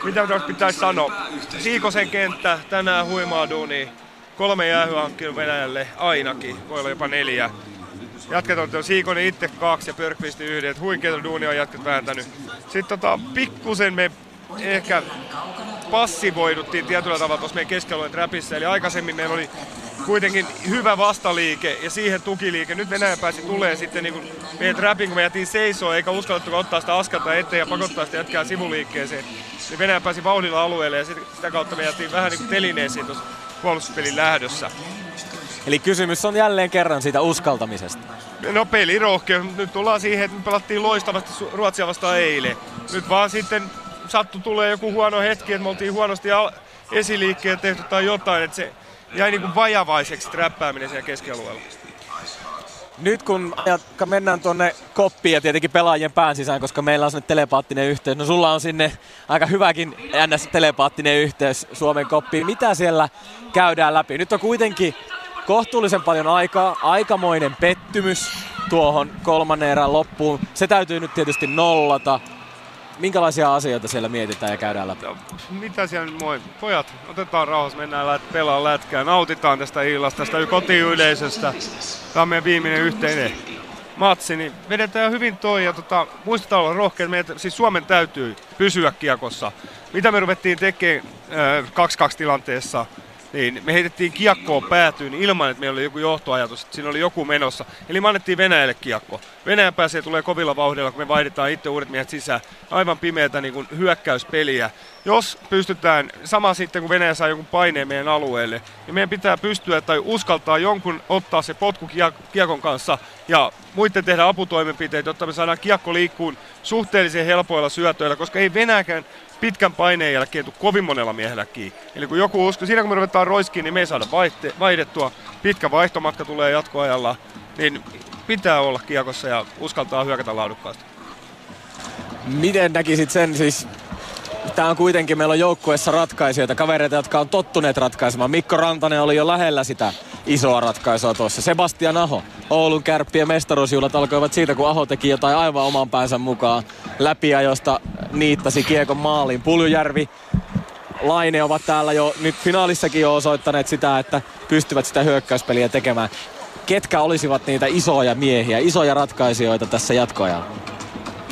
mitä pitäisi sanoa. Siikosen kenttä tänään huimaa duunia. 3 jäähyhankkia Venäjälle ainakin, voi olla jopa 4. Jatketaan on Siikonen itse 2 ja Björkqvistin 1, että huikeita duunia on jatket vääntänyt. Sitten pikkusen me ehkä passivoiduttiin tietyllä tavalla tuossa meidän keskialueen trapissä, eli aikaisemmin meillä oli kuitenkin hyvä vastaliike ja siihen tukiliike. Nyt Venäjä pääsi tulee sitten niin kuin meidän trapiin, kun me jätiin seisoo eikä uskallettu ottaa sitä askelta eteen ja pakottaa sitä jätkää sivuliikkeeseen. Niin Venäjä pääsi vauhdilla alueelle ja sitä kautta me jätiin vähän niin kuin telineisiin tuossa puolustuspelin lähdössä. Eli kysymys on jälleen kerran siitä uskaltamisesta. No pelirohkea. Nyt tullaan siihen, että me pelattiin loistavasti Ruotsia vastaan eilen. Nyt vaan sitten sattui tulee joku huono hetki, että me oltiin huonosti esiliikkeen tehty tai jotain. Että se jäi niin kuin vajavaiseksi träppääminen siellä keskialueella. Nyt kun mennään tuonne koppiin ja tietenkin pelaajien pään sisään, koska meillä on sinne telepaattinen yhteys. No sulla on sinne aika hyväkin NS-telepaattinen yhteys Suomen koppiin. Mitä siellä käydään läpi? Nyt on kuitenkin kohtuullisen paljon aikaa, aikamoinen pettymys tuohon 3. erään loppuun. Se täytyy nyt tietysti nollata. Minkälaisia asioita siellä mietitään ja käydään läpi? No, mitä siellä moi? Pojat, otetaan rauhassa, mennään pelaan lätkää. Nautitaan tästä illasta, tästä kotiyleisöstä. Tämä on meidän viimeinen yhteinen matsi. Niin vedetään hyvin toi ja muistetaan olla rohkeita. Siis Suomen täytyy pysyä kiekossa. Mitä me ruvettiin tekemään 2-2 tilanteessa? Niin, me heitettiin kiekkoon päätyyn ilman, että meillä oli joku johtoajatus, että siinä oli joku menossa. Eli me annettiin Venäjälle kiekko. Venäjä pääsee tulee kovilla vauhdilla, kun me vaihdetaan itse uudet miehet sisään. Aivan pimeätä niin kuin hyökkäyspeliä. Jos pystytään, sama sitten kun Venäjä saa jonkun paineen meidän alueelle, niin meidän pitää pystyä tai uskaltaa jonkun ottaa se potku kiekon kanssa ja muiden tehdä aputoimenpiteitä, jotta me saadaan kiekko liikkuun suhteellisen helpoilla syötöillä, koska ei Venäjäkään pitkän paineen jälkeen tule kovin monella miehellä kiinni. Eli kun joku uskoo, siinä kun me ruvetaan roiskiin, niin me ei saada vaihdettua. Pitkä vaihtomatka tulee jatkoajalla, niin pitää olla kiekossa ja uskaltaa hyökätä laadukkaasti. Miten näkisit sen siis? Tämä on kuitenkin, meillä on joukkueessa ratkaisijoita, kavereita, jotka on tottuneet ratkaisemaan. Mikko Rantanen oli jo lähellä sitä isoa ratkaisua tuossa. Sebastian Aho, Oulun Kärppien mestaruusjuhlat alkoivat siitä, kun Aho teki jotain aivan oman päänsä mukaan. Läpiajosta niittasi kiekon maaliin. Puljujärvi, Laine ovat täällä jo nyt finaalissakin jo osoittaneet sitä, että pystyvät sitä hyökkäyspeliä tekemään. Ketkä olisivat niitä isoja miehiä, isoja ratkaisijoita tässä jatkoajalla?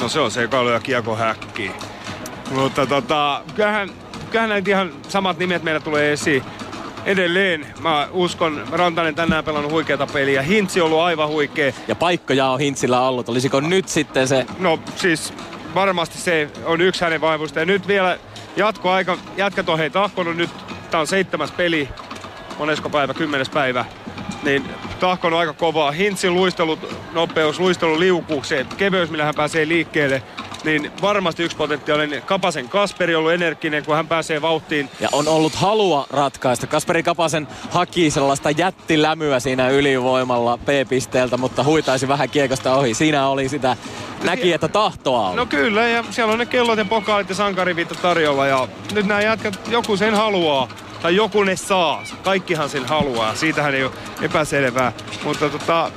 No se on se, joka lyö kiekon häkkiin. Mutta kyllähän näitä ihan samat nimet meillä tulee esiin. Edelleen mä uskon, Rantanen tänään pelannut huikeata peliä. Hintsi on ollut aivan huikea. Ja paikkoja on Hintsillä ollut. Olisiko nyt sitten se? No siis varmasti se on yksi hänen vaivusta. Ja nyt vielä jatkoaika. Jätkät on heitä tahkonut nyt. Tää on 7. peli. Monesko päivä? 10. päivä. Niin tahkonut aika kovaa. Hintsin luistelunopeus, luisteluliuku, se keveys, millä hän pääsee liikkeelle. Niin varmasti yksi potentiaalinen. Kapasen Kasperi on ollut energinen, kun hän pääsee vauhtiin. Ja on ollut halua ratkaista. Kasperi Kapasen haki sellaista jättilämyä siinä ylivoimalla P-pisteeltä, mutta huitaisi vähän kiekosta ohi. Siinä oli sitä, näki, että tahtoa on. No kyllä, ja siellä on ne kellot ja pokaalit ja sankariviitta tarjolla. Ja nyt nämä jätkät, joku sen haluaa, tai joku ne saa. Kaikkihan sen haluaa. Siitähän ei ole epäselvää. Mutta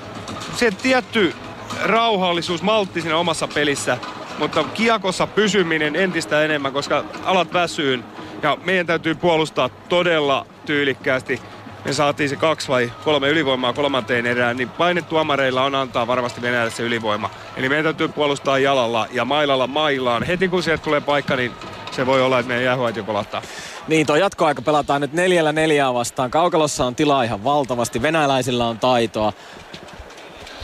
se tietty rauhallisuus, maltti siinä omassa pelissä. Mutta kiekossa pysyminen entistä enemmän, koska alat väsyyn ja meidän täytyy puolustaa todella tyylikkäästi. Me saatiin se 2 vai 3 ylivoimaa 3. erään, niin painetuomareilla on antaa varmasti Venäjälle se ylivoima. Eli meidän täytyy puolustaa jalalla ja mailalla mailaan. Heti kun sieltä tulee paikka, niin se voi olla, että meidän jäähuajat jo kolahtaa. Niin, tuo jatkoaika pelataan nyt 4-4 vastaan. Kaukalossa on tilaa ihan valtavasti, venäläisillä on taitoa.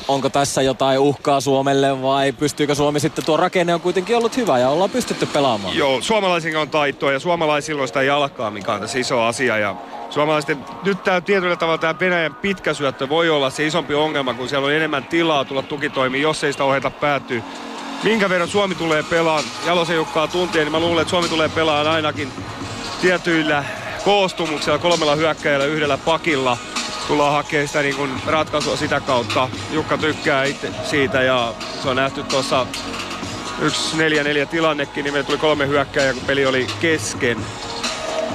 Onko tässä jotain uhkaa Suomelle vai pystyykö Suomi sitten, tuo rakenne on kuitenkin ollut hyvä ja ollaan pystytty pelaamaan? Joo, suomalaisilla on taitoa ja suomalaisilla on sitä jalkaa, mikä on tässä iso asia. Ja suomalaisten, nyt tämä tietyllä tavalla tämä Venäjän pitkä syöttö voi olla se isompi ongelma, kun siellä on enemmän tilaa tulla tukitoimiin, jos ei sitä ohjata päätyy. minkä verran Suomi tulee pelaan. Jalosen Jukkaa tuntien, niin mä luulen, että Suomi tulee pelaan ainakin tietyillä koostumuksella, kolmella hyökkäjällä, yhdellä pakilla. Tullaan hakemaan sitä niin kun ratkaisua sitä kautta. Jukka tykkää itse siitä ja se on nähty tuossa 1-4-4 tilannekin, niin meille tuli kolme hyökkääjää, kun peli oli kesken.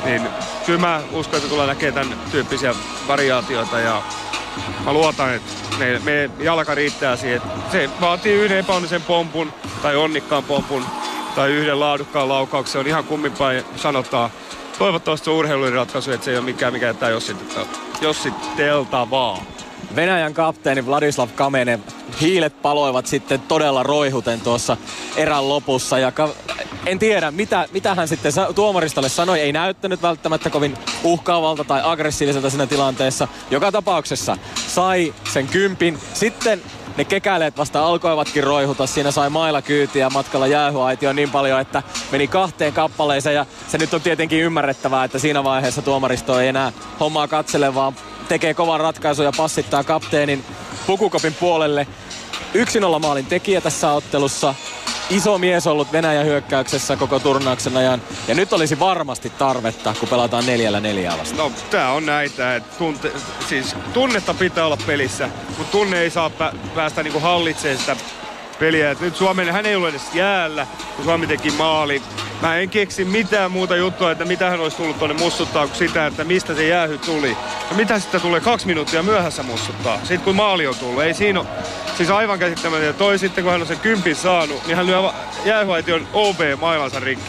Niin kyllä mä uskon, että tullaan näkemään tämän tyyppisiä variaatioita ja mä luotan, että meidän jalka riittää siihen. Se vaatii yhden epäonnisen pompun tai onnikkaan pompun tai yhden laadukkaan laukauksen. Se on ihan kummin päin sanotaan. Toivottavasti se on urheilullinen ratkaisu, että se ei ole mikään mikä jättää jossiteltavaa. Venäjän kapteeni Vladislav Kamenev, hiilet paloivat sitten todella roihuten tuossa erän lopussa. Ja en tiedä, mitä hän sitten tuomaristolle sanoi. Ei näyttänyt välttämättä kovin uhkaavalta tai aggressiiviselta siinä tilanteessa. Joka tapauksessa sai sen kympin. Sitten ne kekäileet vasta alkoivatkin roihuta. Siinä sai mailla kyytiä matkalla jäähyaitioon niin paljon, että meni kahteen kappaleeseen. Ja se nyt on tietenkin ymmärrettävää, että siinä vaiheessa tuomaristo ei enää hommaa katsele, vaan tekee kovan ratkaisun ja passittaa kapteenin pukukopin puolelle. 1-0 maalin tekijä tässä ottelussa. Iso mies ollut Venäjän hyökkäyksessä koko turnauksen ajan. Ja nyt olisi varmasti tarvetta, kun pelataan 4-4 vastaan. No, tää on näitä. Että tunnetta pitää olla pelissä, mutta tunne ei saa päästä niinku hallitsemaan sitä peliä. Et nyt Suomen, hän ei ollut edes jäällä, kun Suomi teki maali. Mä en keksi mitään muuta juttua, että mitä hän olisi tullut tuonne mussuttaa kuin sitä, että mistä se jäähy tuli. Ja mitä sitä tulee 2 minuuttia myöhässä mussuttaa, sitten kun maali on tullut. Ei siinä ole, siis aivan käsittämätöntä. Toi sitten, kun hän on sen kympin saanut, niin hän lyö jäähyaition OB-mailansa rikki.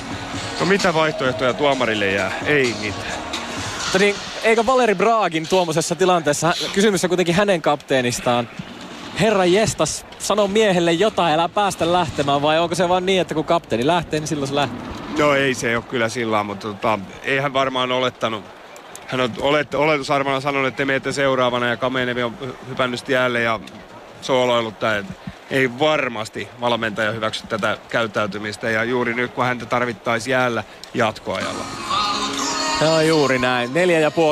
No mitä vaihtoehtoja tuomarille jää? Ei mitään. Mutta niin, eikö Valeri Bragin tuommoisessa tilanteessa, kysymys on kuitenkin hänen kapteenistaan, herra jestas, sano miehelle jotain, älä päästä lähtemään, vai onko se vaan niin, että kun kapteeni lähtee, niin silloin se lähtee? No ei se ole kyllä sillä, mutta ei hän varmaan olettanut. Hän on oletusarvana sanonut, että te menette seuraavana ja Kamenevi on hypännyt jäälle ja sooloillut tämän. Ei varmasti valmentaja hyväksy tätä käyttäytymistä ja juuri nyt, kun häntä tarvittaisi jäällä jatkoajalla. No juuri näin.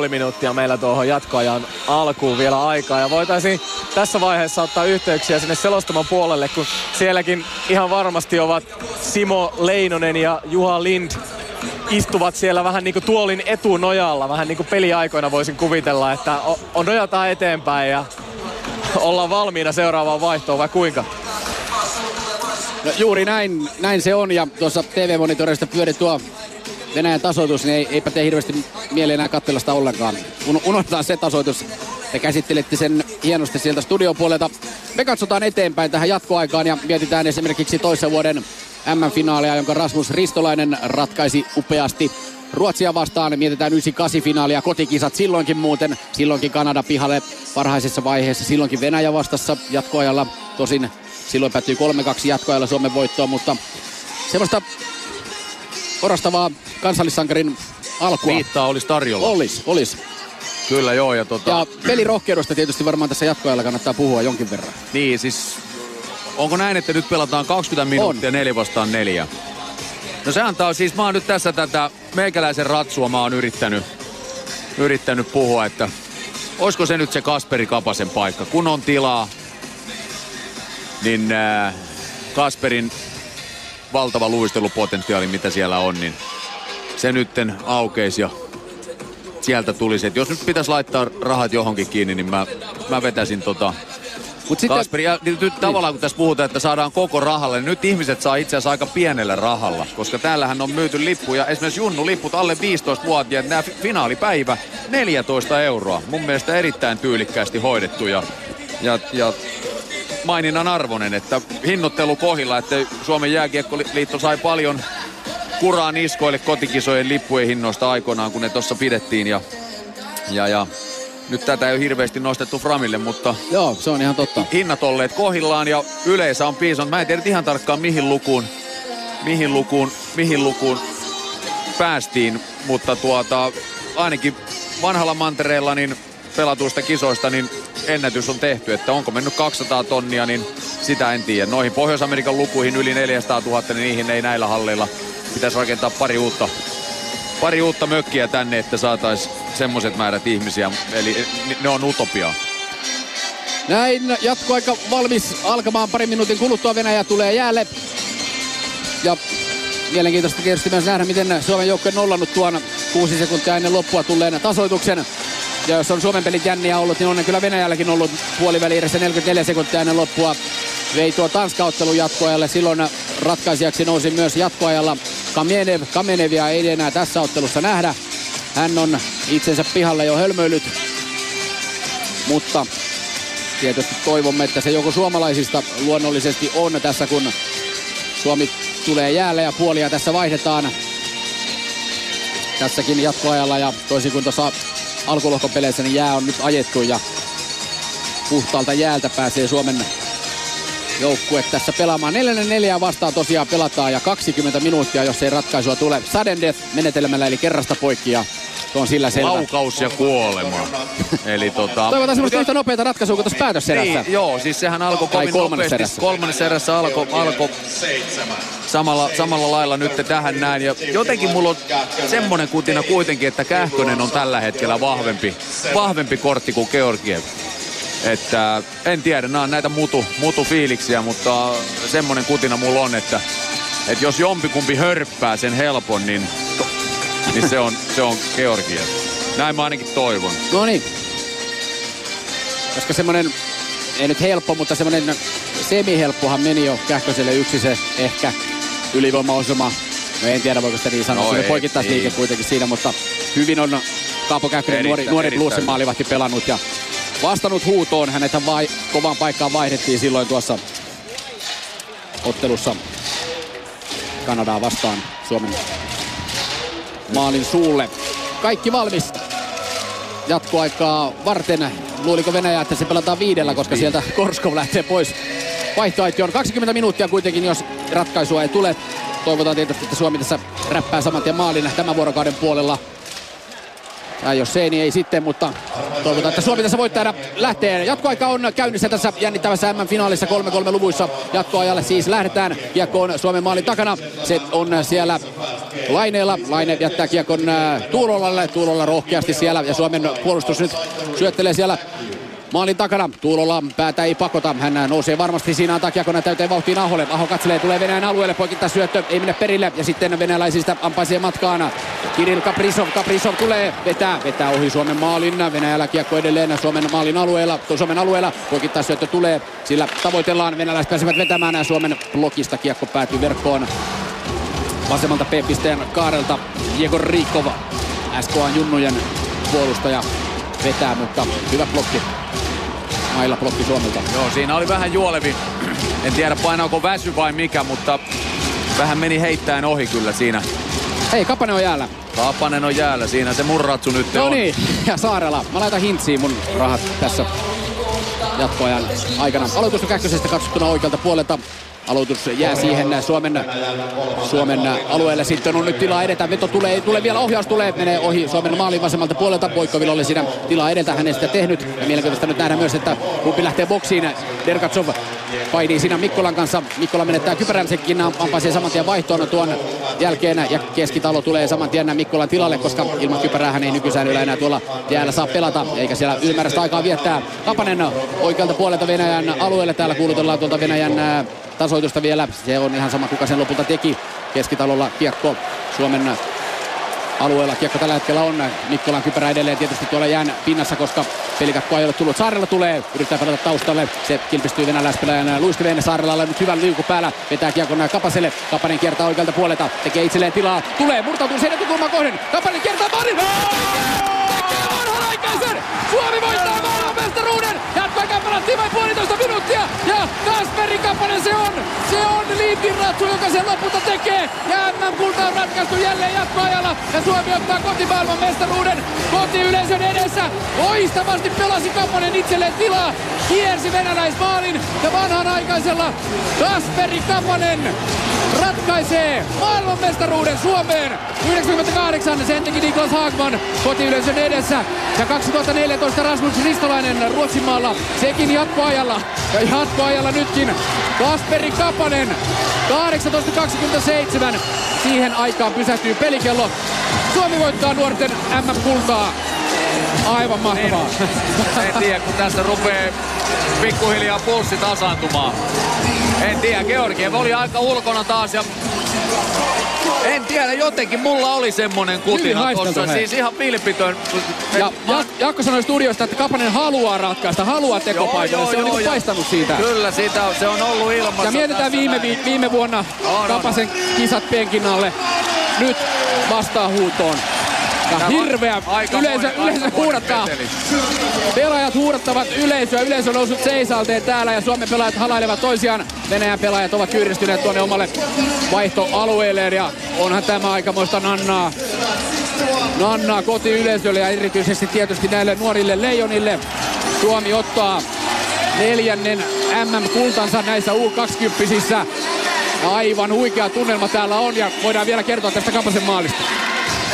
4,5 minuuttia meillä tuohon jatkoajan alkuun vielä aikaa. Ja voitaisiin tässä vaiheessa ottaa yhteyksiä sinne selostaman puolelle, kun sielläkin ihan varmasti ovat Simo Leinonen ja Juha Lind istuvat siellä vähän niin kuin tuolin etunojalla. Vähän niin kuin peliaikoina voisin kuvitella, että on nojataan eteenpäin ja ollaan valmiina seuraavaan vaihtoon, vai kuinka? No, juuri näin se on ja tuossa TV-monitorista pyöri tuo Venäjän tasoitus, niin eipä tee hirveästi mieleen enää katsella sitä ollenkaan. Unohtaa se tasoitus. Te käsittelitte sen hienosti sieltä studiopuolelta. Me katsotaan eteenpäin tähän jatkoaikaan ja mietitään esimerkiksi toisen vuoden M-finaalia, jonka Rasmus Ristolainen ratkaisi upeasti Ruotsia vastaan. Mietitään 98-finaalia, kotikisat silloinkin muuten. Silloinkin Kanada pihalle varhaisessa vaiheessa, silloinkin Venäjä vastassa jatkoajalla. Tosin silloin päättyi 3-2 jatkoajalla Suomen voittoon, mutta semmoista orastavaa kansallissankarin alkua. Viittaa olisi tarjolla. Olis. Kyllä joo. Ja pelirohkeudesta tietysti varmaan tässä jatkoajalla kannattaa puhua jonkin verran. Niin siis, onko näin, että nyt pelataan 20 minuuttia on 4 vastaan 4? No se antaa siis, mä oon nyt tässä tätä meikäläisen ratsua mä oon yrittänyt puhua, että olisiko se nyt se Kasperi Kapasen paikka. Kun on tilaa, niin Kasperin valtava luistelupotentiaali, mitä siellä on, niin se nytten aukeisi ja sieltä tulisi. Et jos nyt pitäisi laittaa rahat johonkin kiinni, niin mä vetäisin Kasperi. Ja nyt tavallaan kun tässä puhutaan, että saadaan koko rahalle, niin nyt ihmiset saa itse asiassa aika pienellä rahalla, koska täällähän on myyty lippuja. Esimerkiksi junnulipput alle 15-vuotiaat, nämä finaalipäivä, 14 euroa. Mun mielestä erittäin tyylikkäästi hoidettu ja maininnan arvoinen, että hinnoittelu kohdilla, että Suomen jääkiekkoliitto sai paljon kuraa niskoille kotikisojen lippujen hinnoista aikoinaan, kun ne tuossa pidettiin ja nyt tätä ei ole hirveästi nostettu framille, mutta joo, se on ihan totta. Hinnat olleet kohdillaan ja yleisö on piisannut. Mä en tiedä ihan tarkkaan mihin lukuun päästiin, mutta ainakin vanhalla mantereella niin pelatuista kisoista, niin ennätys on tehty, että onko mennyt 200 tonnia, niin sitä en tiedä. Noihin Pohjois-Amerikan lukuihin yli 400 000, niin niihin ei näillä halleilla. Pitäisi rakentaa pari uutta mökkiä tänne, että saataisiin semmoiset määrät ihmisiä, eli ne on utopia. Näin, jatkoaika valmis alkamaan 2 minuutin kuluttua. Venäjä tulee jäälle. Ja mielenkiintoista tietysti myös nähdä, miten Suomen joukkue on nollannut tuon 6 sekuntia ennen loppua tulleen tasoituksen. Ja jos on Suomen pelit jänniä ollut, niin on ne kyllä Venäjälläkin ollut puoliväliirissä 44 sekuntia ennen loppua. Vei tuo Tanska-ottelun jatkoajalle. Silloin ratkaisijaksi nousi myös jatkoajalla Kamenev. Kamenevia ei enää tässä ottelussa nähdä. Hän on itsensä pihalle jo hölmöillyt. Mutta tietysti toivomme, että se joku suomalaisista luonnollisesti on tässä, kun Suomi tulee jäälle ja puolia tässä vaihdetaan. Tässäkin jatkoajalla ja toisin kuin tuossa alkulohkopeleissä, niin jää on nyt ajettu ja puhtaalta jäältä pääsee Suomen joukkue tässä pelaamaan. 4-4 vastaan tosiaan pelataan ja 20 minuuttia, jos ei ratkaisua tule. Sudden death menetelmällä eli kerrasta poikki ja se on sillä selvä. Laukaus ja kuolema. Eli toivotaan semmoista yhtä nopeata ratkaisua kuin tuossa päätösserässä. Niin, joo, siis sehän alkoi kovin nopeasti. Kolmannessa erässä alkoi samalla lailla nyt tähän näin. Ja jotenkin mulla on semmoinen kutina kuitenkin, että Kähkönen on tällä hetkellä vahvempi kortti kuin Georgiev. Että en tiedä, nämä on näitä mutufiiliksiä, mutta semmoinen kutina mulla on, että jos jompikumpi hörppää sen helpon, niin se on Georgiev. Näin mä ainakin toivon. No niin. Koska semmonen, ei nyt helppo, mutta semmonen semihelppohan meni jo Kähköselle yksi se ehkä ylivoimaosuma. No en tiedä voiko sitä niin sanoa, no, se poikittais liike kuitenkin siinä, mutta hyvin on Kaapo Kähkönen nuori bluesimaalivahti pelannut ja vastannut huutoon. Hänethän kovaan paikkaan vaihdettiin silloin tuossa ottelussa Kanadaa vastaan Suomen maalin suulle. Kaikki valmis jatkoaikaa varten. Luuliko Venäjä, että se pelataan 5, koska sieltä Korskov lähtee pois vaihtoaitioon. 20 minuuttia kuitenkin, jos ratkaisua ei tule. Toivotaan tietysti, että Suomi tässä räppää saman tien maalin tämän vuorokauden puolella. Tai jos ei, niin ei sitten, mutta toivotaan, että Suomi tässä voittaa lähtee. Jatkoaika on käynnissä tässä jännittävässä M-finaalissa 3-3 luvuissa. Jatkoajalle siis lähdetään. Kiekko on Suomen maalin takana. Se on siellä Laineella. Laine jättää kiekon Tuulolalle. Tuulolla rohkeasti siellä ja Suomen puolustus nyt syöttelee siellä maalin takana. Tuulola päätä ei pakota. Hän nousee varmasti siinä antaa kiekon täyteen vauhtiin Aholle. Aho katselee, tulee Venäjän alueelle. Poikittaa syöttö, ei mene perille. Ja sitten venäläisistä ampaisee matkaana. Kirill Kaprizov. Kaprizov tulee, vetää ohi Suomen maalin. Venäjällä kiekko edelleen Suomen maalin alueella. Suomen alueella poikittaa syöttö tulee. Sillä tavoitellaan. Venäläiset pääsevät vetämään ja Suomen blokista kiekko päätyy verkkoon. Vasemmalta P-pisteen kaarelta Jegor Rikov. SKA:n junnujen puolustaja vetää, mutta hyvä blokki. Mailla blokki Suomelta. Joo, siinä oli vähän Juolevi. En tiedä painaako väsy vai mikä, mutta vähän meni heittäen ohi kyllä siinä. Hei, Kapanen on jäällä. Kapanen on jäällä, siinä se murratsu nyt on. No niin, ja Saarela. Mä laitan Hintsiin mun rahat tässä jatkoajan aikana. Aloitus on Kähkösestä katsottuna oikealta puolelta. Aloitus jää siihen Suomen alueelle. Sitten on nyt tilaa edetä. Veto tulee vielä, ohjaus tulee. Menee ohi Suomen maalin vasemmalta puolelta. Poikkovilla oli siinä tilaa edeltä. Hän ei sitä tehnyt. Ja mielenkiintoista nyt nähdä myös, että kumpi lähtee boksiin. Dergatsov painii siinä Mikkolan kanssa. Mikkola menettää kypäränsäkin. Ampaisee saman tien vaihtoon tuon jälkeen. Ja Keskitalo tulee saman tien Mikkolan tilalle, koska ilman kypärää hän ei nykysäännöllä enää tuolla jäällä saa pelata. Eikä siellä ylimääräistä aikaa viettää. Kapanen oikealta puolelta Venäjän alueelle. Täällä kuulutellaan tuolta Venäjän tasoitusta vielä. Se on ihan sama, kuka sen lopulta teki. Keskitalolla kiekko Suomen alueella. Kiekko tällä hetkellä on. Mikkolan kypärä edelleen tietysti tuolla jään pinnassa, koska pelikatkoa ei ole tullut. Saarella tulee. Yrittää pelata taustalle. Se kilpistyy venäläispelaajan luistiveen. Saarelalla nyt hyvän liuku päällä. Vetää kiekon Kapaselle. Kapanen kiertää oikealta puolelta. Tekee itselleen tilaa. Tulee. Murtautuu sen etukulman kohden. Kapanen kiertää maalin. Onhan aikaisen! Suomi voittaa maailmanmestaruuden! Jatkoaikapelattiin vain puolitoista minuuttia. Ja Kasperi Kapanen se on liitinratsu, joka sen lopulta tekee. Ja MM-kulta on ratkaistu jälleen jatkoajalla. Ja Suomi ottaa kotimaailman mestaruuden kotiyleisön edessä. Loistavasti pelasi Kapanen itselleen tilaa. Kiersi venäläismaalin ja vanhanaikaisella Kasperi Kapanen ratkaisee maailmanmestaruuden Suomeen. 98 sen teki Niklas Hagman kotiyleisön edessä. Ja 2014 Rasmus Ristolainen Ruotsinmaalla sekin jatkoajalla. Ja jatkoajalla nytkin Kasperi Kapanen. 18.27. Siihen aikaan pysähtyy pelikello. Suomi voittaa nuorten MM-kultaa. Aivan mahtavaa. En tiedä, kun tästä rupeaa pikkuhiljaa pulssi tasaantumaan. En tiedä, Georgiev oli aika ulkona taas ja En tiedä, jotenkin mulla oli semmonen kutina tossa, siis ihan vilpitön. Jaakko sanoi studiosta, että Kapanen haluaa ratkaista, haluaa tekopaikalle, se on niinku paistanut siitä. Kyllä, siitä on, se on ollut ilmassa. Ja mietitään viime vuonna Kapasen kisat penkin alle, nyt vastaa huutoon. Ja hirveä yleisö huudattaa. Pelaajat huudattavat yleisöä. Yleisö on noussut seisalteen täällä ja Suomen pelaajat halailevat toisiaan. Venäjän pelaajat ovat kyydistyneet tuonne omalle vaihtoalueelleen ja onhan tämä aikamoista nannaa. Nannaa kotiyleisölle ja erityisesti tietysti näille nuorille leijonille. Suomi ottaa 4. MM-kultansa näissä U20-sissä. Aivan huikea tunnelma täällä on ja voidaan vielä kertoa tästä Kapasen maalista.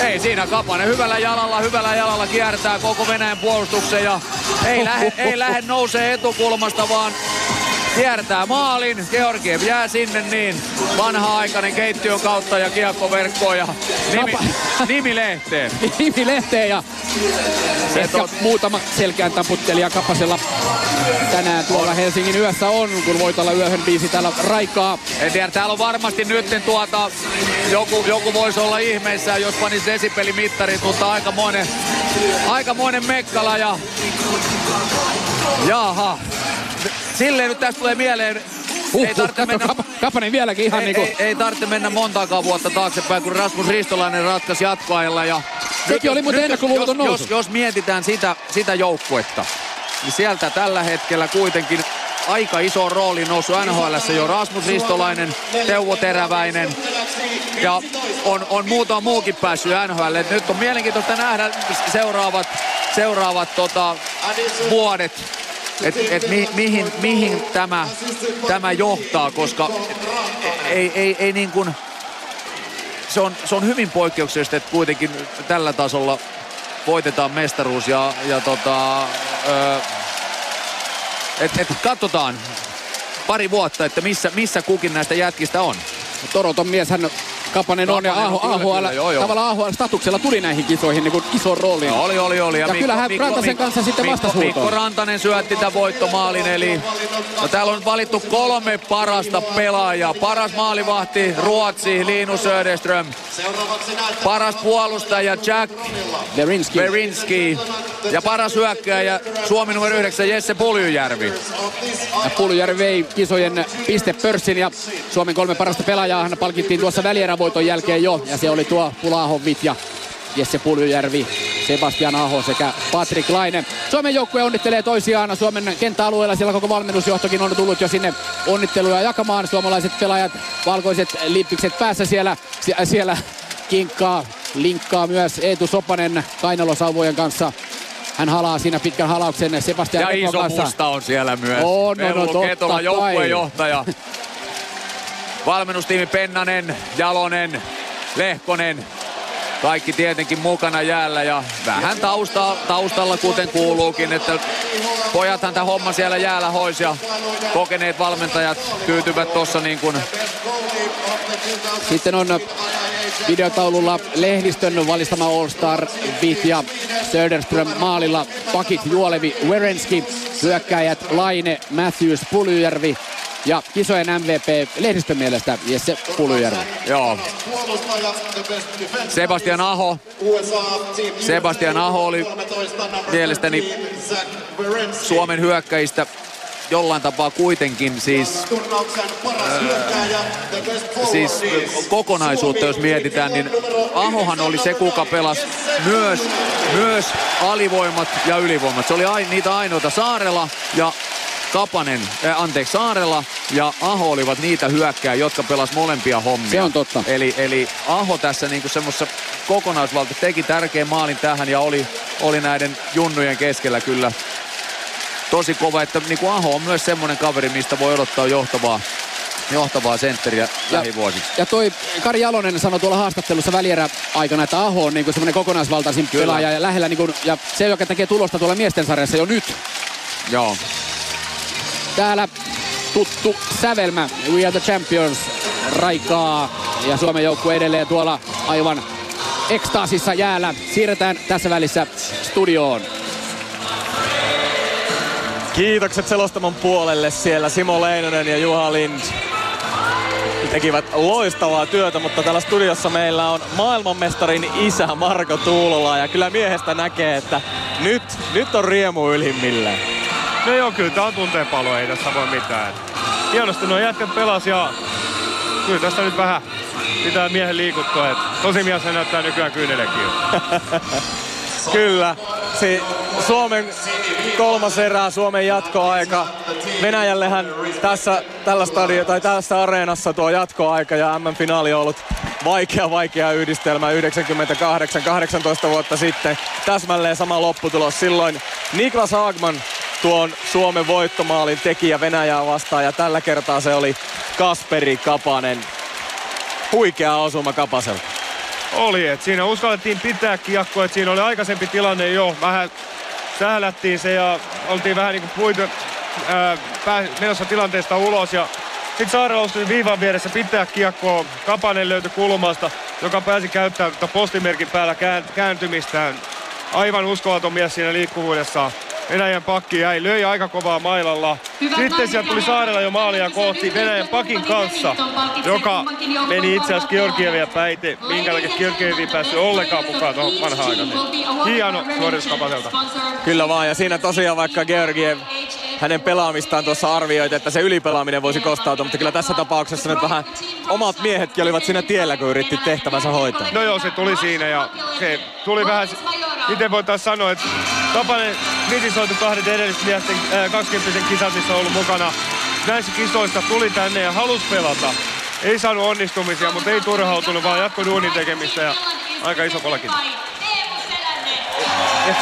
Ei siinä Kapanen hyvällä jalalla kiertää koko Venäjän puolustuksen ja ei lähde nousee etukulmasta, vaan kiertää maalin. Georgiev jää sinne niin vanha-aikainen keittiön kautta ja kiekkoverkkoon ja nimilehteen. Nimilehteen ja ehkä muutama selkään taputtelija Kapasella tänään tuolla Helsingin yössä on, kun voit olla yöhön biisi täällä raikaa. En tiedä, täällä on varmasti nytten joku voisi olla ihmeissään, jos panisi desibelimittarit, mutta aikamoinen mekkala ja jaha. Silleen nyt tästä tulee mieleen, ei tarvitse mennä... Kapanen vieläkin ihan niinku... Ei tarvitse mennä montaakaan vuotta taaksepäin, kun Rasmus Ristolainen ratkaisi jatkoajalla ja... Sekin oli muuten ennakkoluvut on noussut. Jos mietitään sitä joukkuetta, niin sieltä tällä hetkellä kuitenkin aika iso rooli noussut NHL:ssä jo Rasmus Ristolainen, Teuvo Teräväinen ja on muutama muukin päässyt NHL:lle. Nyt on mielenkiintoista nähdä seuraavat vuodet. Mihin tämä johtaa, koska ei niin kuin, se on hyvin poikkeuksellista, että kuitenkin tällä tasolla voitetaan mestaruus ja katsotaan pari vuotta, että missä kukin näistä jätkistä on. Toronton mieshän Kapanen on ja AHL-statuksella tuli näihin kisoihin niin kuin ison rooliin. No, oli. Ja kyllähän Rantasen kanssa sitten vastahuutoon. Mikko Rantanen syötti tämän voittomaalin. Eli no, täällä on valittu 3 parasta pelaajaa. Paras maalivahti Ruotsi, Linus Söderström. Paras puolustaja Jack Berinski. Ja paras hyökkääjä Suomi numero 9 Jesse Puljujärvi. Ja Puljujärvi vei kisojen pistepörssin ja Suomen 3 parasta pelaajaa palkittiin tuossa välierävoiton jälkeen jo. Ja se oli tuo Pula-Ahon Vitja, Jesse Puljujärvi, Sebastian Aho sekä Patrick Laine. Suomen joukkue onnittelee toisiaan Suomen kenttäalueella. Siellä koko valmennusjohtokin on tullut jo sinne onnitteluja jakamaan. Suomalaiset pelaajat, valkoiset lippikset päässä siellä kinkkaa, linkkaa myös Eetu Sopanen kainalosauvojen kanssa. Hän halaa siinä pitkän halauksen Sebastian Aho kanssa. Ja iso musta on siellä myös. Ketola joukkueen johtaja. Valmennustiimi Pennanen, Jalonen, Lehkonen. Kaikki tietenkin mukana jäällä ja vähän taustalla kuten kuuluukin, että pojathan tämän homman siellä jäällä hoisi ja kokeneet valmentajat tyytyvät tossa niin kuin. Sitten on videotaululla lehdistön valistama All-Star Vitja, Söderström maalilla, pakit Juolevi, Werenski, hyökkääjät Laine, Matthews, Puljujärvi. Ja kisojen MVP lehdistön mielestä Jesse Puljujärvi. Joo. Sebastian Aho oli mielestäni Suomen hyökkäjistä jollain tapaa kuitenkin siis kokonaisuutta jos mietitään, niin Ahohan oli se, kuka pelasi myös alivoimat ja ylivoimat. Se oli niitä ainoita. Saarela ja Saarela ja Aho olivat niitä hyökkääjiä, jotka pelas molempia hommia. Se on totta. Eli Aho tässä niinku semmoisessa kokonaisvalta teki tärkeän maalin tähän ja oli näiden junnujen keskellä kyllä tosi kova, että niinku Aho on myös semmoinen kaveri, mistä voi odottaa johtavaa sentteriä lähivuosiksi. Ja toi Kari Jalonen sanoi tuolla haastattelussa välierä aikana, että Aho on niinku semmoinen kokonaisvaltaisin pelaaja ja lähellä niinku, ja se, joka tekee tulosta tuolla miesten sarjassa jo nyt. Joo. Täällä tuttu sävelmä, We Are The Champions, raikaa ja Suomen joukkue edelleen tuolla aivan ekstaasissa jäällä. Siirretään tässä välissä studioon. Kiitokset selostamon puolelle siellä Simo Leinonen ja Juha Lind. tekivät loistavaa työtä, mutta täällä studiossa meillä on maailmanmestarin isä Marko Tuulola ja kyllä miehestä näkee, että nyt on riemu ylimmillään. No joo, kyllä tää on tunteenpalo, ei tässä voi mitään. Hienosti nuo jätkät pelas ja kyllä tässä nyt vähän pitää miehen liikuttua, että tosi mies näyttää nykyään kyynelekin. Kyllä. Suomen kolmas erä, Suomen jatkoaika. Venäjällähän tässä areenassa tuo jatkoaika ja MM-finaali on ollut vaikea yhdistelmä 98, 18 vuotta sitten. Täsmälleen sama lopputulos. Silloin Niklas Hagman tuon Suomen voittomaalin tekijä Venäjää vastaan ja tällä kertaa se oli Kasperi Kapanen. Huikea osuma Kapaselta. Oli, että siinä uskallettiin pitää kiekkoa, että siinä oli aikaisempi tilanne jo, vähän sählättiin se ja oltiin vähän niinku menossa tilanteesta ulos ja sitten Saarela ostui viivan vieressä pitää kiekkoa, Kapanen löytyi kulmasta, joka pääsi käyttämään postimerkin päällä kääntymistään. Aivan uskomaton mies siinä liikkuvuudessa. Venäjän pakki jäi, löi aika kovaa mailalla. Sitten sieltä tuli Saarela jo maalia kohti Venäjän pakin kanssa, joka meni itse asiassa Georgievia päite, minkä takia Georgievi ei päässyt ollenkaan mukaan tuohon vanhaan aikaan. Hieno suoritus Kapaselta. Kyllä vaan, ja siinä tosiaan vaikka Georgiev, hänen pelaamistaan tuossa arvioit, että se ylipelaaminen voisi kostautua, mutta kyllä tässä tapauksessa nyt vähän omat miehetkin olivat siinä tiellä, kun yritti tehtävänsä hoitaa. No joo, se tuli siinä ja se tuli vähän, miten voitaisiin sanoa, että Kapanen kritisoitu kahden edellisten miesten 20-sen kisat, missä on ollut mukana. Näissä kisoissa tuli tänne ja halusi pelata. Ei saanut onnistumisia, mutta ei turhautunut, vaan jatkoi duunin tekemistä ja aika iso palkinto. Ja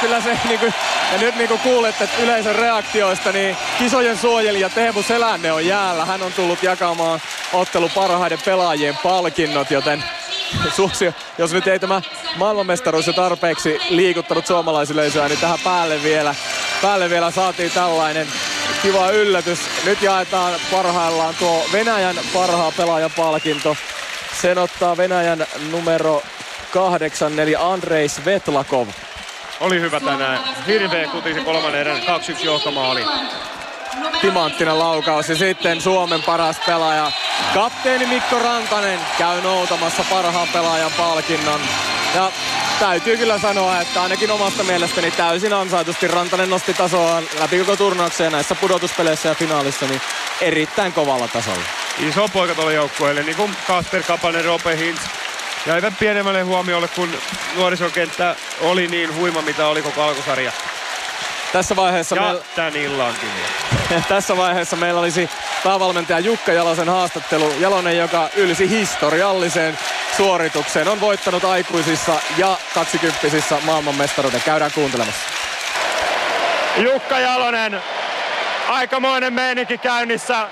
kyllä se niinku, ja nyt niin kuin kuulette yleisön reaktioista, niin kisojen suojelija Teemu Selänne on jäällä. Hän on tullut jakamaan ottelu parhaiden pelaajien palkinnot, joten suosio, jos nyt ei tämä maailmanmestaruus jo tarpeeksi liikuttanut suomalaisyleisöä, niin tähän päälle vielä saatiin tällainen kiva yllätys. Nyt jaetaan parhaillaan tuo Venäjän parhaan pelaajan palkinto. Sen ottaa Venäjän numero 84 Andrei Svetlakov. Oli hyvä tänään. Hirveä kutisi kolmannen erän 2-1 johtomaali. Timanttinen laukaus ja sitten Suomen paras pelaaja. Kapteeni Mikko Rantanen käy noutamassa parhaan pelaajan palkinnon. Ja täytyy kyllä sanoa, että ainakin omasta mielestäni täysin ansaitusti Rantanen nosti tasoa läpi koko turnauksia näissä pudotuspeleissä ja finaalissa niin erittäin kovalla tasolla. Iso poika tuolla joukkueelle, niin kuin Kasper Kapanen, Roope Hintz. Jäivät pienemmälle huomiolle, kun nuorisokenttä oli niin huima, mitä oli koko alkusarja. Tässä vaiheessa, tän illankin. Tässä vaiheessa meillä olisi päävalmentaja Jukka Jalosen haastattelu. Jalonen, joka ylsi historialliseen suoritukseen, on voittanut aikuisissa ja 20-sissä maailmanmestaruuden. Käydään kuuntelemassa. Jukka Jalonen, aikamoinen meininki käynnissä.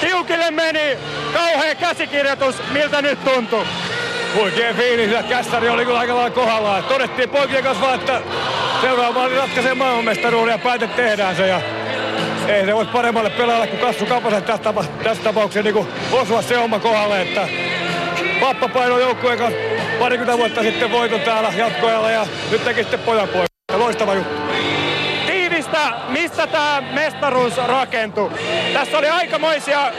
Tiukille meni, kauhea käsikirjoitus, miltä nyt tuntuu? Huikea fiilis, että kässäri oli kyllä aika lailla kohdallaan. Todettiin poikien kanssa vaan, että seuraava ratkaisee maailmanmestaruuden ja pääte tehdään se. Ja ei se voi paremmalle pelaajalle kuin Kassu Kapasen tässä tapauksessa niin osua se oma kohdalle. Että pappa painoi joukkueen kanssa parikymmentä vuotta sitten voiton täällä jatkoajalla ja nyt teki sitten pojan poika. Loistava juttu. Tiivistä, mistä tämä mestaruus rakentui? Tässä oli aikamoisia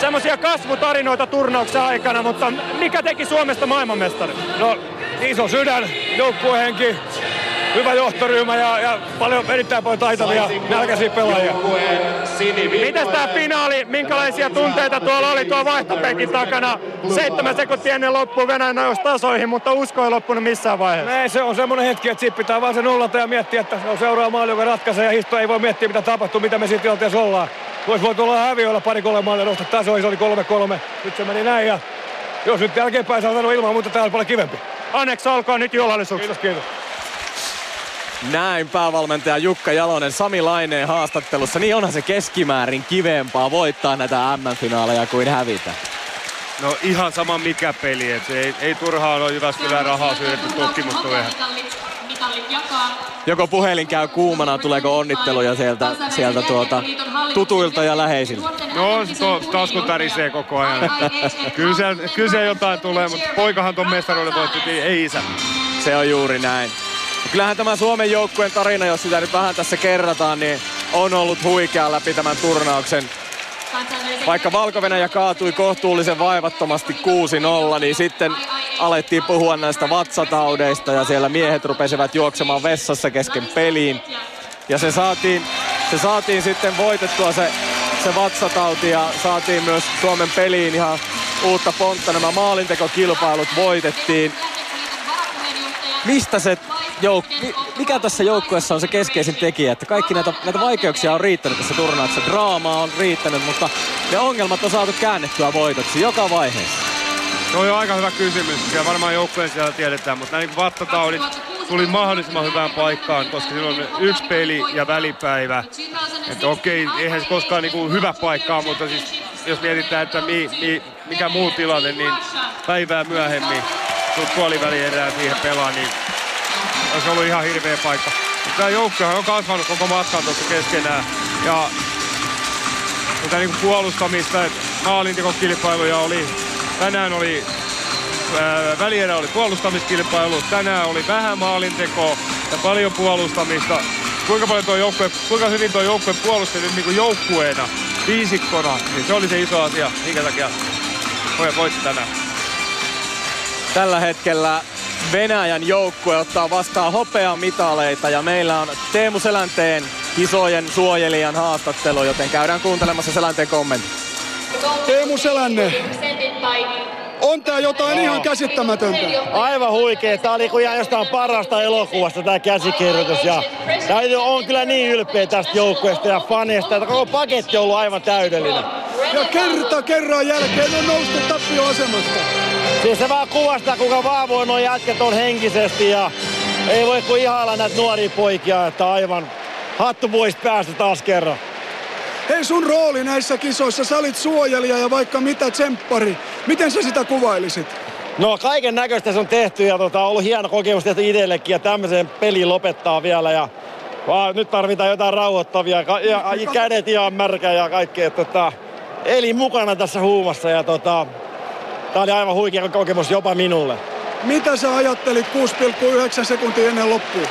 semmoisia kasvutarinoita turnauksen aikana, mutta mikä teki Suomesta maailmanmestari? No, iso sydän, joukkuehenki, hyvä johtoryhmä ja paljon erittäin paljon taitavia nälkäisiä pelaajia. Mites tää finaali, minkälaisia tunteita tuolla oli tuo vaihtopenkin takana? 7 sekuntia ennen loppuun Venäjän ajoisi tasoihin, mutta usko ei loppunut missään vaiheessa. No ei, se on semmonen hetki, että siitä pitää vaan se nullata ja miettiä, että on seuraava maali, joka ratkaisee ja historia ei voi miettiä mitä tapahtuu, mitä me siinä tilanteessa ollaan. Olisi voitu olla häviöllä pari-kolme maalia, nostaa tasoihin, se oli 3-3. Nyt se meni näin ja jos nyt jälkeenpäin saa sanoa ilman, mutta tää on paljon kivempi. Anneksi olkoon nyt juhlallisuuksia. Kiitos, kiitos. Näin päävalmentaja Jukka Jalonen Sami Laineen haastattelussa. Niin onhan se keskimäärin kivempaa voittaa näitä MM-finaaleja kuin hävitä. No ihan sama mikä peli, et ei turhaan ole Jyväskylän rahaa syydetty tutkimustueen. Joko puhelin käy kuumana, tuleeko onnitteluja sieltä tutuilta ja läheisiltä? No, tasku tärisee koko ajan. Kyllä se jotain tulee, mutta poikahan tuon mestaruuden voitti, ei isä. Se on juuri näin. Kyllähän tämä Suomen joukkueen tarina, jos sitä nyt vähän tässä kerrataan, niin on ollut huikea läpi tämän turnauksen. Vaikka Valko-Venäjä kaatui kohtuullisen vaivattomasti 6-0, niin sitten alettiin puhua näistä vatsataudeista ja siellä miehet rupesivat juoksemaan vessassa kesken peliin. Ja se saatiin sitten voitettua se vatsatauti ja saatiin myös Suomen peliin ihan uutta pontta. Nämä maalintekokilpailut voitettiin. Mistä se mikä tässä joukkueessa on se keskeisin tekijä, että kaikki näitä vaikeuksia on riittänyt tässä turnauksessa, draamaa on riittänyt, mutta ne ongelmat on saatu käännettyä voitoksi joka vaiheessa? No on aika hyvä kysymys, ja varmaan joukkueen siellä tiedetään, mutta nämä vattataudit tuli mahdollisimman hyvään paikkaan, koska silloin yksi peli ja välipäivä. Että okei, eihän se koskaan niin kuin hyvä paikkaa, mutta siis jos mietitään, että mikä muu tilanne, niin päivää myöhemmin, kun puoliväli erää siihen pelaa, niin olisi ollut ihan hirveä paikka. Tämä joukkuehan on kasvanut koko matkan tuossa keskenään. Ja tätä niin kuin puolustamista, maalintekokilpailuja oli, tänään oli välierä oli puolustamiskilpailu, tänään oli vähän maalintekoa ja paljon puolustamista. Kuinka hyvin tuo joukkue puolusteli nyt niin kuin joukkueena, viisikkona, niin se oli se iso asia, minkä takia voitti tänään. Tällä hetkellä Venäjän joukkue ottaa vastaan hopeamitaleita ja meillä on Teemu Selänteen kisojen suojelijan haastattelu, joten käydään kuuntelemassa Selänteen kommentti. Teemu Selänne, on tää jotain ihan käsittämätöntä. Aivan huikee, tää oli kuin jostain parasta elokuvasta tää käsikirjoitus ja on kyllä niin ylpeä tästä joukkueesta ja faneista, että koko paketti on ollut aivan täydellinen. Ja kerta kerran jälkeen on noustu tappioasemasta. Siis se vaan kuvastaa, kuinka vahvoin nuo jätket on henkisesti ja ei voi kuin ihailla näitä nuoria poikia, että aivan hattu pois päästä taas kerran. Hei, sun rooli näissä kisoissa, sä olit suojelija ja vaikka mitä tsemppari. Miten sä sitä kuvailisit? No kaiken näköistä se on tehty ja on ollut hieno kokemus tehty itsellekin ja tämmöiseen peliin lopettaa vielä ja nyt tarvitaan jotain rauhoittavia ja kädet ihan märkä ja kaikkea. Eli mukana tässä huumassa ja tää oli aivan huikea kokemus jopa minulle. Mitä sä ajattelit 6,9 sekuntia ennen loppuun?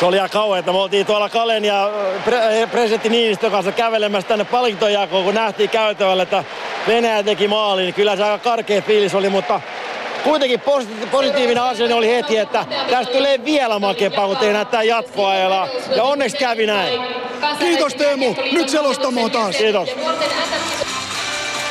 Se oli ihan kauheeta. Me oltiin tuolla Kalen ja presidentti Niinistön kanssa kävelemässä tänne palkintojakoon, kun nähtiin käytävällä, että Venäjä teki maalin. Niin kyllä se aika karkea fiilis oli, mutta kuitenkin positiivinen asia oli heti, että tästä tulee vielä makeampaa, kun tehdään tää jatkoajalla. Ja onneksi kävi näin. Kiitos Teemu. Nyt selostamoon taas. Kiitos.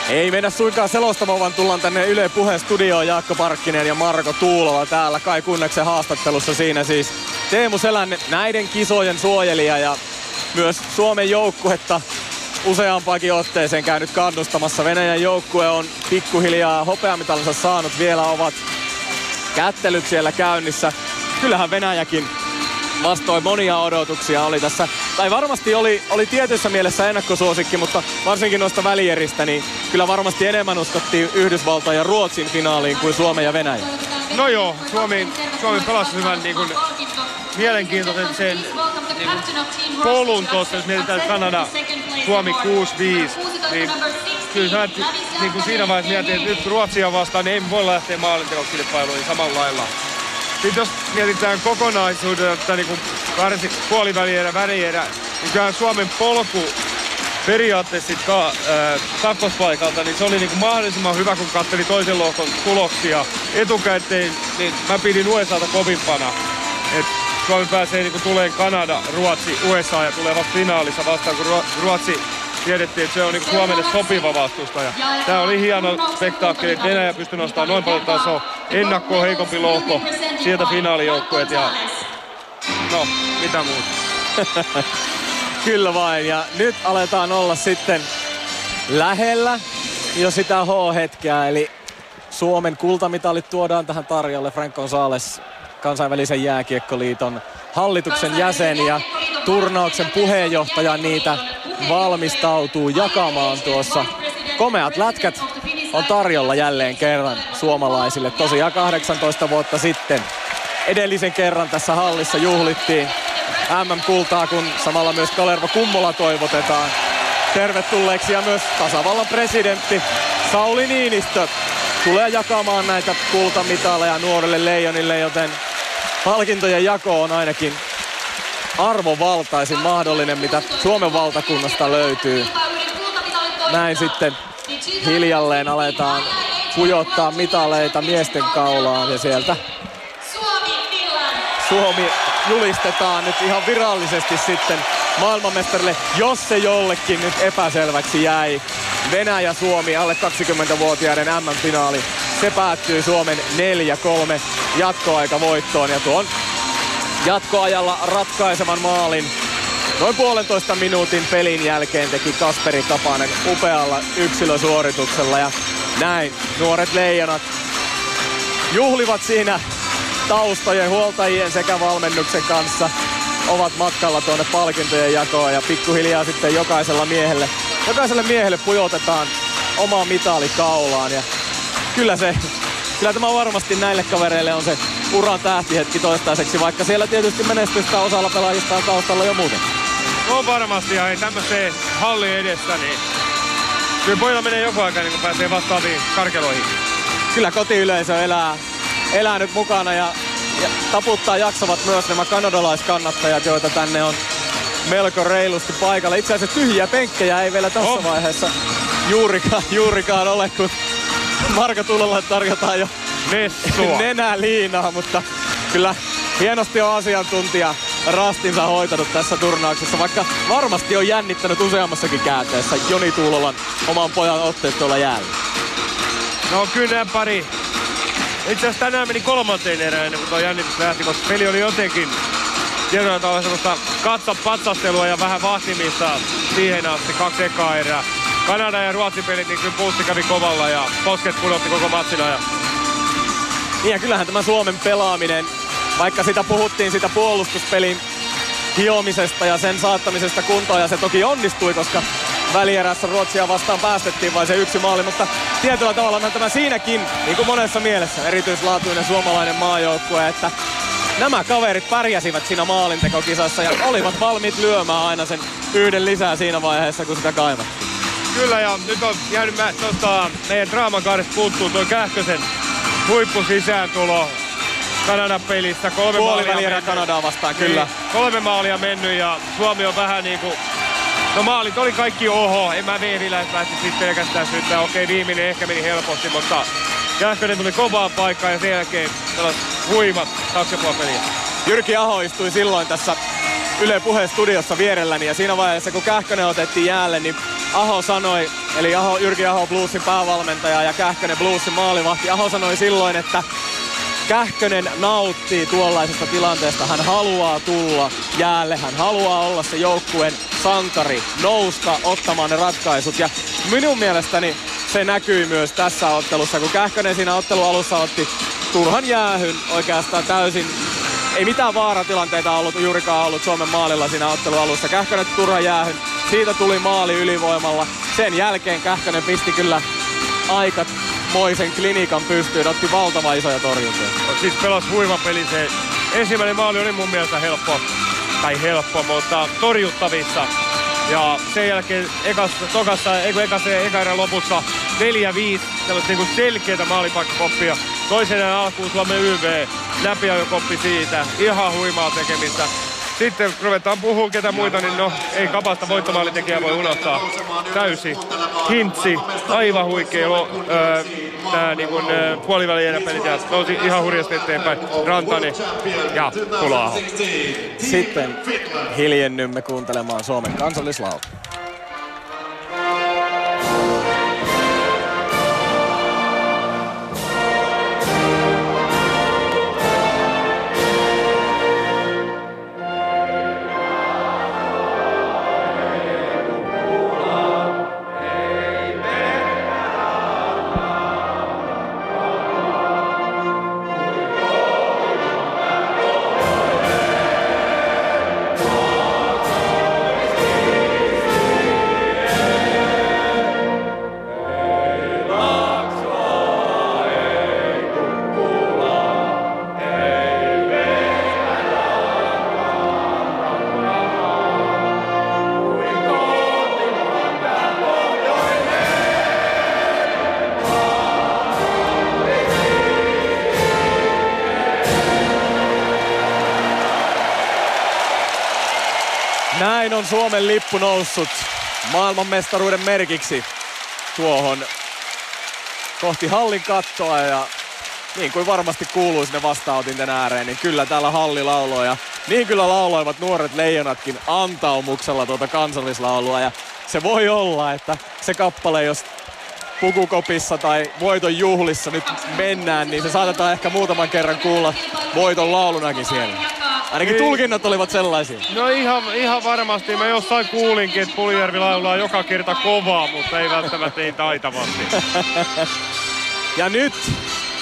Ei mennä suinkaan selostamaan, vaan tullaan tänne Yle Puheen studioon. Jaakko Parkkinen ja Marko Tuulola täällä Kai Kunneksen haastattelussa. Siinä siis Teemu Selänne, näiden kisojen suojelija ja myös Suomen joukkuetta useampaakin otteeseen käynyt kannustamassa. Venäjän joukkue on pikkuhiljaa hopeamitalansa saanut. Vielä ovat kättelyt siellä käynnissä. Kyllähän Venäjäkin vastoin monia odotuksia oli tässä. Tai varmasti oli tietyssä mielessä ennakkosuosikki, mutta varsinkin noista välieristä, niin kyllä varmasti enemmän uskottiin Yhdysvaltain ja Ruotsin finaaliin kuin Suomen ja Venäjän. No joo, Suomi pelasi hyvän niin kuin mielenkiintoisen sen niin kuin polun tuossa, jos mietitään Kanada, Suomi 6-5, niin kyllä niin kuin siinä vaiheessa mietin, että nyt Ruotsia vastaan niin ei voi lähteä maalintekokilpailuihin samalla lailla. Sitten jos mietitään kokonaisuudesta, niin kuin puolivälierä, välierä, niin kyllähän Suomen polku periaatteessa kakkospaikalta, niin se oli niin kuin mahdollisimman hyvä, kun katselin toisen lohkon tuloksia etukäteen, niin mä pidin USAta kovimpana. Et Suomi pääsee niin kuin tuleen Kanada, Ruotsi, USA ja tulee vasta finaalissa vastaan, kun Ruotsi tiedettiin, että se on niin kuin Suomelle sopiva vastustaja. Tämä oli hieno spektaakkeli, että Venäjä pystyi nostamaan noin paljon tasoa. Ennakkoon heikompi lohko, sieltä finaalijoukkueet ja no, mitä muuta. Kyllä vain, ja nyt aletaan olla sitten lähellä jo sitä H-hetkeä, eli Suomen kultamitalit tuodaan tähän tarjolle. Frank Gonzales, kansainvälisen jääkiekkoliiton hallituksen jäsen ja turnauksen puheenjohtaja, niitä valmistautuu jakamaan tuossa. Komeat lätkät on tarjolla jälleen kerran suomalaisille. Tosiaan 18 vuotta sitten edellisen kerran tässä hallissa juhlittiin MM-kultaa, kun samalla myös Kalervo Kummola toivotetaan tervetulleeksi. Ja myös tasavallan presidentti Sauli Niinistö tulee jakamaan näitä kultamitaleja nuorille leijonille, joten palkintojen jako on ainakin arvovaltaisin mahdollinen, mitä Suomen valtakunnasta löytyy. näin sitten hiljalleen aletaan pujottaa mitaleita miesten kaulaan ja sieltä Suomi julistetaan nyt ihan virallisesti sitten maailmanmestarille, jos se jollekin nyt epäselväksi jäi. Venäjä-Suomi alle 20-vuotiaiden MM-finaali. Se päättyy Suomen 4-3 jatkoaikavoittoon ja tuon jatkoajalla ratkaisevan maalin noin puolentoista minuutin pelin jälkeen teki Kasperi Kapanen upealla yksilösuorituksella ja näin nuoret leijonat juhlivat siinä taustojen, huoltajien sekä valmennuksen kanssa, ovat matkalla tuonne palkintojen jakoon ja pikkuhiljaa sitten jokaiselle miehelle pujotetaan oma mitali kaulaan ja kyllä tämä varmasti näille kavereille on se uran tähtihetki toistaiseksi, vaikka siellä tietysti menestystä osalla pelaajista on taustalla jo muuten. No varmasti ja tämmöiseen hallin edessä, niin kyllä pojilla menee joku aika, niin kun pääsee vastaaviin karkeloihin. Kyllä kotiyleisö elää nyt mukana ja taputtaa jaksavat myös nämä kanadalaiskannattajat, joita tänne on melko reilusti paikalla. Itse asiassa tyhjiä penkkejä ei vielä tässä vaiheessa juurikaan ole, kun Marko Tuulolalle tarjotaan jo nenäliinaa, mutta kyllä hienosti on asiantuntija rastinsa hoitanut tässä turnauksessa, vaikka varmasti on jännittänyt useammassakin käänteessä Joni Tuulolan oman pojan otteet tuolla jäällä. No kyllä pari. Itse asiassa tänään meni kolmanteen erään ennen kuin tuo jännitys lähti, koska peli oli jotenkin tiedon tavalla katsopatsastelua ja vähän vahtimista siihen asti kaksi ekaa erää. Kanada ja Ruotsin pelit, niin kyllä puusti kävi kovalla ja posket pudotti koko matsina. Ja kyllähän tämä Suomen pelaaminen, vaikka sitä puhuttiin sitä puolustuspelin hiomisesta ja sen saattamisesta kuntoon ja se toki onnistui, koska välierässä Ruotsia vastaan päästettiin vain se yksi maali, mutta tietyllä tavalla tämä siinäkin, niin kuin monessa mielessä, erityislaatuinen suomalainen maajoukkue, että nämä kaverit pärjäsivät siinä maalintekokisassa ja olivat valmiit lyömään aina sen yhden lisää siinä vaiheessa, kun sitä kaivattiin. Kyllä ja nyt on jäänyt meidän draamakaarista puuttuu tuo Kähkösen huippusisääntulo Kanadan pelissä. Puolivälierä Kanadaa vastaan, kyllä. Niin, 3 maalia mennyt ja Suomi on vähän niinku... No maalit oli kaikki oho, en mä Vehviläistä lähti sitten pelkästään syyttää. Okei, viimeinen ehkä meni helposti, mutta Kähkönen tuli kovaan paikkaan ja sen jälkeen tällaiset huimat taksipuolpeliä. Jyrki Aho istui silloin tässä Yle Puheen studiossa vierelläni ja siinä vaiheessa kun Kähkönen otettiin jäälle, niin Aho sanoi, eli Jyrki Aho Bluesin päävalmentaja ja Kähkönen Bluesin maalivahti, Aho sanoi silloin, että Kähkönen nauttii tuollaisesta tilanteesta. Hän haluaa tulla jäälle. Hän haluaa olla se joukkueen sankari. Nousta ottamaan ne ratkaisut. Ja minun mielestäni se näkyy myös tässä ottelussa, kun Kähkönen siinä ottelun alussa otti turhan jäähyn oikeastaan täysin. Ei mitään vaaratilanteita ollut, juurikaan ollut Suomen maalilla siinä ottelun alussa. Kähkönen turhan jäähyn. Siitä tuli maali ylivoimalla. Sen jälkeen Kähkönen pisti kyllä aika moisen klinikan pystyyn, otti valtavan isoja torjuntoja. Siis pelasi huiman pelin se. Ensimmäinen maali oli mun mielestä helppo, mutta torjuttavissa. Ja sen jälkeen eka erän lopussa 4-5 sellaista niinku selkeitä maalipaikkakoppia. Toisen erän alkuun Suomen YV, läpiajokoppi siitä, ihan huimaa tekemistä. Sitten ruvetaan puhua ketä muita, niin no ei Kapasta voittomaalitekijää voi unohtaa. Täysi Hintsi, aivan huikea puolivälierä pelit ja nousi ihan hurjasti eteenpäin. Rantanen ja Tulaa. Sitten hiljennymme kuuntelemaan Suomen kansallislaulua. Näin on Suomen lippu noussut maailmanmestaruuden merkiksi. tuohon kohti hallin kattoa ja niin kuin varmasti kuuluu sinne vastaanotinten ääreen, niin kyllä täällä halli lauloi ja niin kyllä lauloivat nuoret leijonatkin antaumuksella tuota kansallislaulua ja se voi olla, että se kappale, jos pukukopissa tai voiton juhlissa nyt mennään, niin se saatetaan ehkä muutaman kerran kuulla voiton laulunakin siellä. Ainakin tulkinnat olivat sellaisia. No ihan varmasti. Mä jossain kuulinkin, että Puljujärvi laulaa joka kerta kovaa, mutta ei välttämättä niin taitavasti. Ja nyt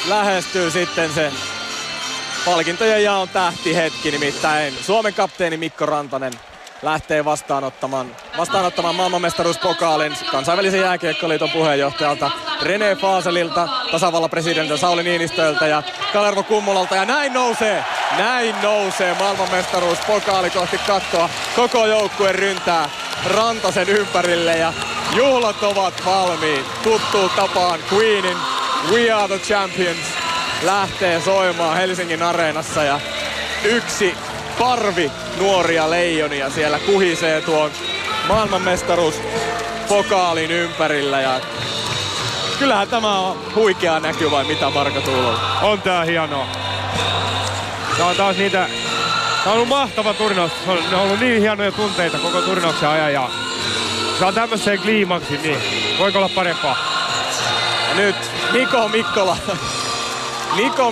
lähestyy sitten se palkintojen jaon tähtihetki, nimittäin Suomen kapteeni Mikko Rantanen lähtee vastaanottamaan maailmanmestaruuspokaalin kansainvälisen jääkiekkoliiton puheenjohtajalta René Faselilta, tasavallan presidentiltä Sauli Niinistöltä ja Kalervo Kummolalta. Ja näin nousee maailmanmestaruuspokaali kohti kattoa. Koko joukkue ryntää Rantasen ympärille ja juhlat ovat valmiin. Tuttuun tapaan Queenin We Are The Champions lähtee soimaan Helsingin areenassa ja yksi parvi nuoria leijonia siellä kuhisee tuon maailmanmestaruuspokaalin ympärillä ja kyllähän tämä on huikea näky vai mitä Marko Tuulolla? On tää hienoa. Tää on taas niitä, tää on ollut mahtava turnaus, ne on ollut niin hienoja tunteita koko turnauksen ajan ja saa tämmöiseen kliimaksiin, niin voiko olla parempaa? Ja nyt Niko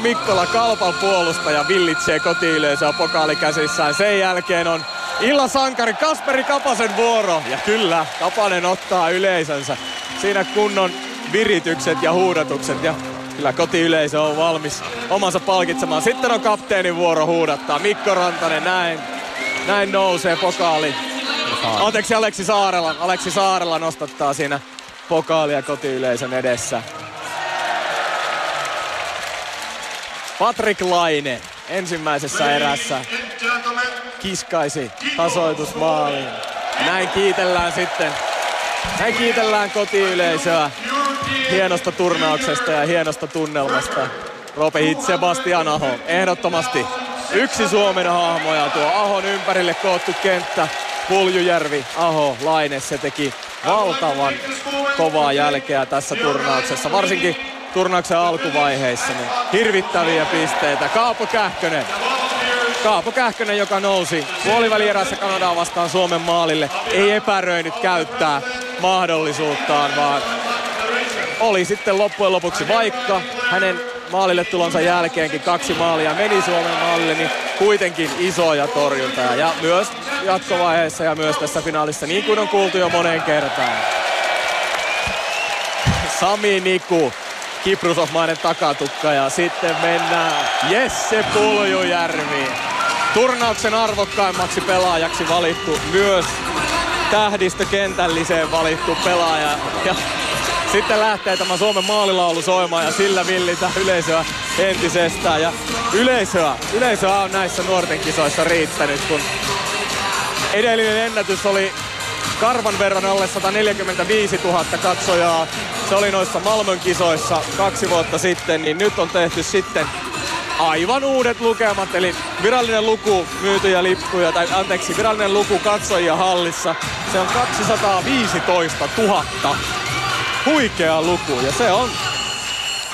Mikkola, Kalpan puolustaja, villitsee kotiyleisöä pokaali käsissään. Sen jälkeen on illan sankari Kasperi Kapasen vuoro. Ja kyllä, Kapanen ottaa yleisönsä. Siinä kunnon viritykset ja huudatukset. Ja kyllä kotiyleisö on valmis omansa palkitsemaan. Sitten on kapteenin vuoro huudattaa. Mikko Rantanen näin nousee pokaali. Anteeksi, Aleksi Saarela nostattaa siinä pokaalia kotiyleisön edessä. Patrick Laine ensimmäisessä erässä kiskaisi tasoitusmaaliin. Näin kiitellään kotiyleisöä hienosta turnauksesta ja hienosta tunnelmasta. Roope Hintz, Sebastian Aho, ehdottomasti yksi Suomen hahmoja. Tuo Ahon ympärille koottu kenttä, Puljujärvi, Aho, Laine, se teki valtavan kovaa jälkeä tässä turnauksessa, varsinkin turnauksen alkuvaiheissa, niin hirvittäviä pisteitä. Kaapo Kähkönen, joka nousi puolivälierässä Kanadaa vastaan Suomen maalille, ei epäröinyt käyttää mahdollisuuttaan, vaan oli sitten loppujen lopuksi, vaikka hänen maalille tulonsa jälkeenkin kaksi maalia meni Suomen maalille, niin kuitenkin isoja torjuntaa. Ja myös jatkovaiheessa ja myös tässä finaalissa, niin kuin on kuultu jo moneen kertaan. Sami Niku, Kiprusovmainen takatukka ja sitten mennään Jesse Puljujärvi. Turnauksen arvokkaimmaksi pelaajaksi valittu, myös tähdistökentälliseen valittu pelaaja. Ja sitten lähtee tämä Suomen maalilaulu soimaan ja sillä villitään yleisöä entisestään. Ja yleisöä on näissä nuorten kisoissa riittänyt, kun edellinen ennätys oli karvan verran alle 145 000 katsojaa. Se oli noissa Malmön kisoissa 2 vuotta sitten, niin nyt on tehty sitten aivan uudet lukemat. Eli virallinen luku myytyjä lippuja, virallinen luku katsojia hallissa, se on 215 000. Huikea luku ja se on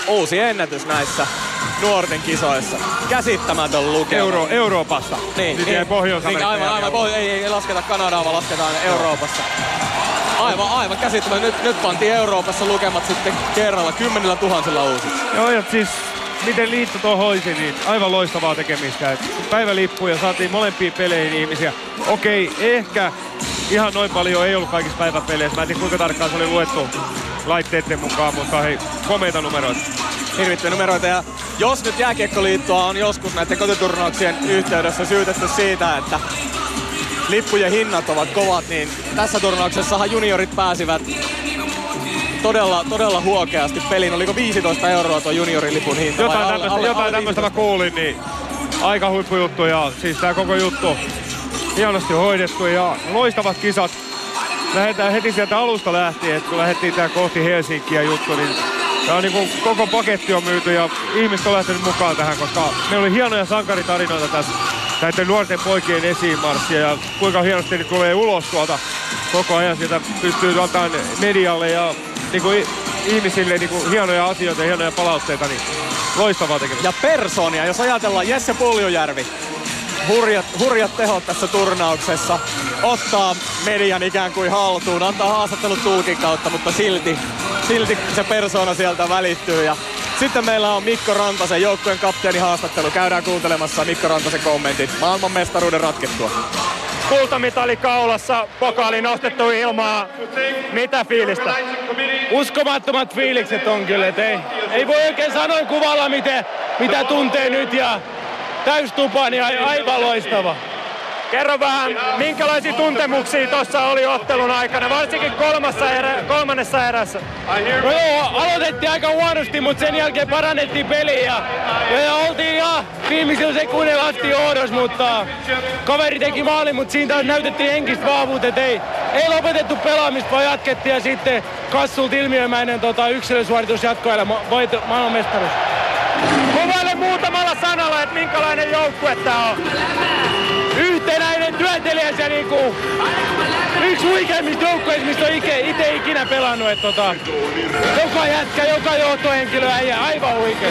uusi ennätys näissä nuorten kisoissa. Käsittämätön lukema. Euroopasta. Niin Pohjois-Amerikkaan. Aivan, ei lasketa Kanadaa, vaan lasketaan Euroopasta. Aivan käsittämätön. Nyt pantiin Euroopassa lukemat sitten kerralla 10 000 uusiksi. Joo, ja siis miten liitto hoiti, niin aivan loistavaa tekemistä. Et päivälippuja saatiin molempiin peleihin ihmisiä. Okei, ehkä ihan noin paljon ei ollut kaikissa päiväpeleissä. Mä en tiedä kuinka tarkkaan se oli luettu laitteiden mukaan, mutta hei, komeita numeroita. Hirvittäviä numeroita, ja jos nyt Jääkiekkoliittoa on joskus näiden kotiturnauksien yhteydessä syytetty siitä, että lippujen hinnat ovat kovat, niin tässä turnauksessahan juniorit pääsivät todella huokeasti peliin. Oliko 15 euroa tuo juniorilipun hinta? Jotain tämmöistä mä kuulin, niin aika huippujuttu, ja siis tää koko juttu hienosti hoidettu ja loistavat kisat. Lähdetään heti sieltä alusta lähtien, että kun lähdettiin tää kohti Helsinkiä juttu, niin tää on niinku koko paketti on myyty ja ihmiset on lähtenyt mukaan tähän, koska meillä oli hienoja sankaritarinoita tässä näiden nuorten poikien esiinmarssia ja kuinka hienosti ne tulee ulos tuolta koko ajan. Sieltä pystyy antamaan medialle ja niinku ihmisille niinku hienoja asioita ja hienoja palautteita, niin loistavaa tekemistä. Ja persoonia, jos ajatellaan Jesse Puljujärvi. Hurjat tehot tässä turnauksessa. Ottaa median ikään kuin haltuun, antaa haastattelut tulkin kautta, mutta silti se persoona sieltä välittyy. Ja sitten meillä on Mikko Rantasen joukkueen kapteeni haastattelu. Käydään kuuntelemassa Mikko Rantasen kommentit maailmanmestaruuden ratkettua. Kultamitali kaulassa, pokaali nostettu ilmaa. Mitä fiilistä? Uskomattomat fiilikset on kyllä, et ei voi oikein sanoin kuvalla mitä tuntee nyt ja täystupani aivan loistava. Kerro vähän, minkälaisia tuntemuksia tuossa oli ottelun aikana, varsinkin kolmannessa erässä? No joo, aloitettiin aika huonosti, mutta sen jälkeen parannettiin peliä. Ja oltiin ihan viimeisillä sekunneilla asti johdossa, mutta kaveri teki maalin, mutta siinä taas näytettiin henkistä vahvuutta, että ei lopetettu pelaamista, vaan jatkettiin ja sitten Kassulta ilmiömäinen yksilösuoritus jatkoilla maailmanmestaruus. Kuvaile muutamalla sanalla, että minkälainen joukkue tää on. Yhtenäinen työntelijänsä niinku yksi huikeimmista joukkueista, mistä on itse ikinä pelannut. Joka jätkä, joka johtohenkilö äijä, aivan huikea.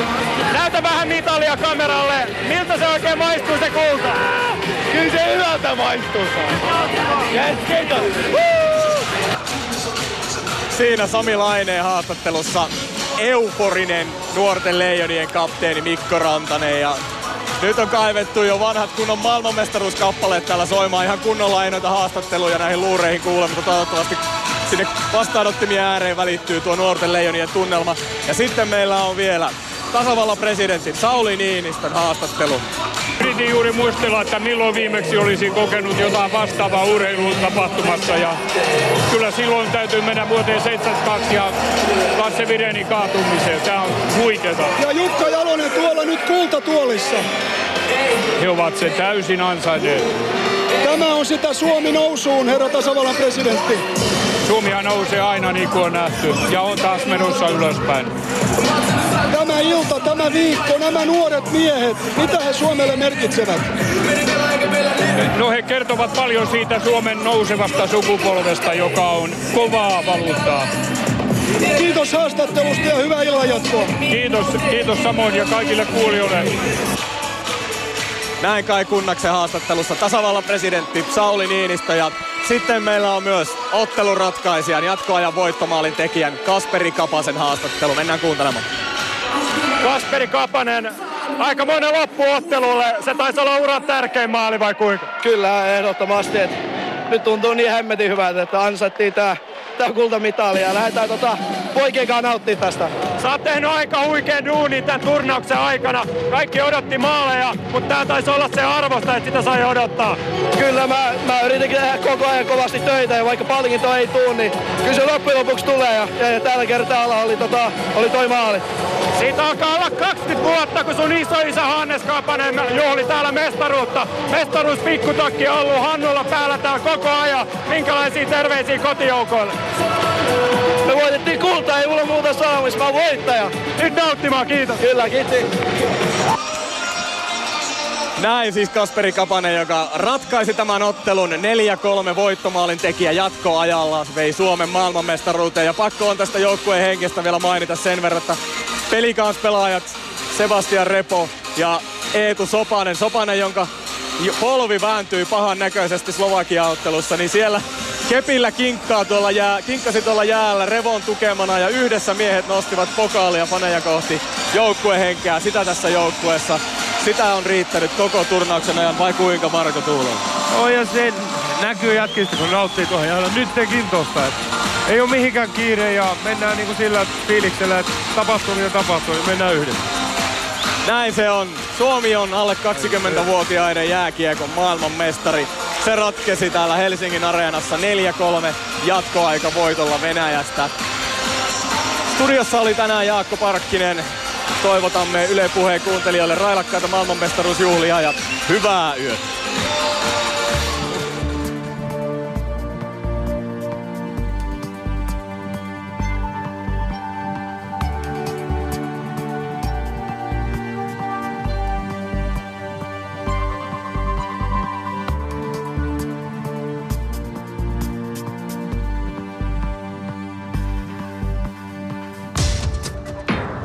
Näytä vähän mitalia kameralle. Miltä se oikein maistuu se kulta? Kyllä se hyvältä maistuu. Jätkeitä. Siinä Sami Laineen haastattelussa euforinen nuorten leijonien kapteeni Mikko Rantanen. Ja nyt on kaivettu jo vanhat kunnon maailmanmestaruuskappaleet täällä soimaan ihan kunnolla, ei noita haastatteluja näihin luureihin kuule, mutta toivottavasti sinne vastaanottimien ääreen välittyy tuo nuorten leijonien tunnelma. Ja sitten meillä on vielä tasavallan presidentti Sauli Niinistön haastattelu. Yritin juuri muistella, että milloin viimeksi olisin kokenut jotain vastaavaa urheilun tapahtumassa. Ja kyllä silloin täytyy mennä vuoteen 72 ja Lasse Virenin kaatumiseen. Tämä on huikeeta. Ja Jukka Jalonen tuolla nyt kultatuolissa. He ovat se täysin ansainneet. Tämä on sitä Suomi nousuun, herra tasavallan presidentti. Suomihan nousee aina niin kuin on nähty ja on taas menossa ylöspäin. Tämä ilta, tämä viikko, nämä nuoret miehet, mitä he Suomelle merkitsevät? No he kertovat paljon siitä Suomen nousevasta sukupolvesta, joka on kovaa valuuttaa. Kiitos haastattelusta ja hyvää illanjatkoa. Kiitos samoin ja kaikille kuulijoille. Näin Kai Kunnaksen haastattelussa tasavallan presidentti Sauli Niinistö ja sitten meillä on myös ottelun ratkaisijan jatkoajan voittomaalin tekijän Kasperi Kapasen haastattelu. Mennään kuuntelemaan. Kasperi Kapanen, aikamoinen loppu ottelulle. Se taisi olla uran tärkein maali vai kuinka? Kyllä, ehdottomasti. Nyt tuntuu niin hemmetin hyvältä, että ansaittiin tää kultamitali ja lähdetään poikienkaan nauttii tästä. Sä oot tehnyt aika huikeen duunin tän turnauksen aikana. Kaikki odotti maaleja, mutta tää taisi olla se arvosta, että sitä sai odottaa. Kyllä, mä yritin tehdä koko ajan kovasti töitä ja vaikka palkinto ei tuu, niin kyllä se loppujen lopuksi tulee. Ja tällä kertaa oli toi maali. Siitä alkaa olla 20 vuotta, kun sun isoisä Hannes Kapanen juhli täällä mestaruutta. Mestaruus pikkutakki on ollut Hannulla päällä täällä koko ajan. Minkälaisia terveisiä kotijoukoille? Me voitettiin kultaa, ei mulla muuta saamista, mä oon voittaja. Nyt nauttimaan, kiitos. Kyllä, kiitos. Näin siis Kasperi Kapanen, joka ratkaisi tämän ottelun 4-3 voittomaalin tekijä jatkoajalla. Vei Suomen maailmanmestaruuteen ja pakko on tästä joukkueen henkestä vielä mainita sen verran, että pelikanspelaajat Sebastian Repo ja Eetu Sopanen. Sopanen, jonka polvi vääntyi pahan näköisesti Slovakia-ottelussa, niin siellä kepillä kinkkasi tuolla jäällä Revon tukemana ja yhdessä miehet nostivat pokaalia faneja kohti joukkuehenkeä. Sitä tässä joukkueessa, sitä on riittänyt koko turnauksen ajan, vai kuinka Marko Tuulola? No ja se näkyy jatkista, kun nauttii tuohon ja nyt tekin tosta. Ei ole mihinkään kiire ja mennään niin kuin sillä fiiliksellä, että tapahtuu ja mennään yhdessä. Näin se on. Suomi on alle 20-vuotiaiden jääkiekon maailmanmestari. Se ratkesi täällä Helsingin areenassa 4-3 jatkoaika voitolla Venäjästä. Studiossa oli tänään Jaakko Parkkinen. Toivotamme Yle Puheen kuuntelijoille railakkaita maailmanmestaruusjuhlia ja hyvää yötä.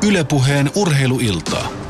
Yle Puheen urheiluiltaa.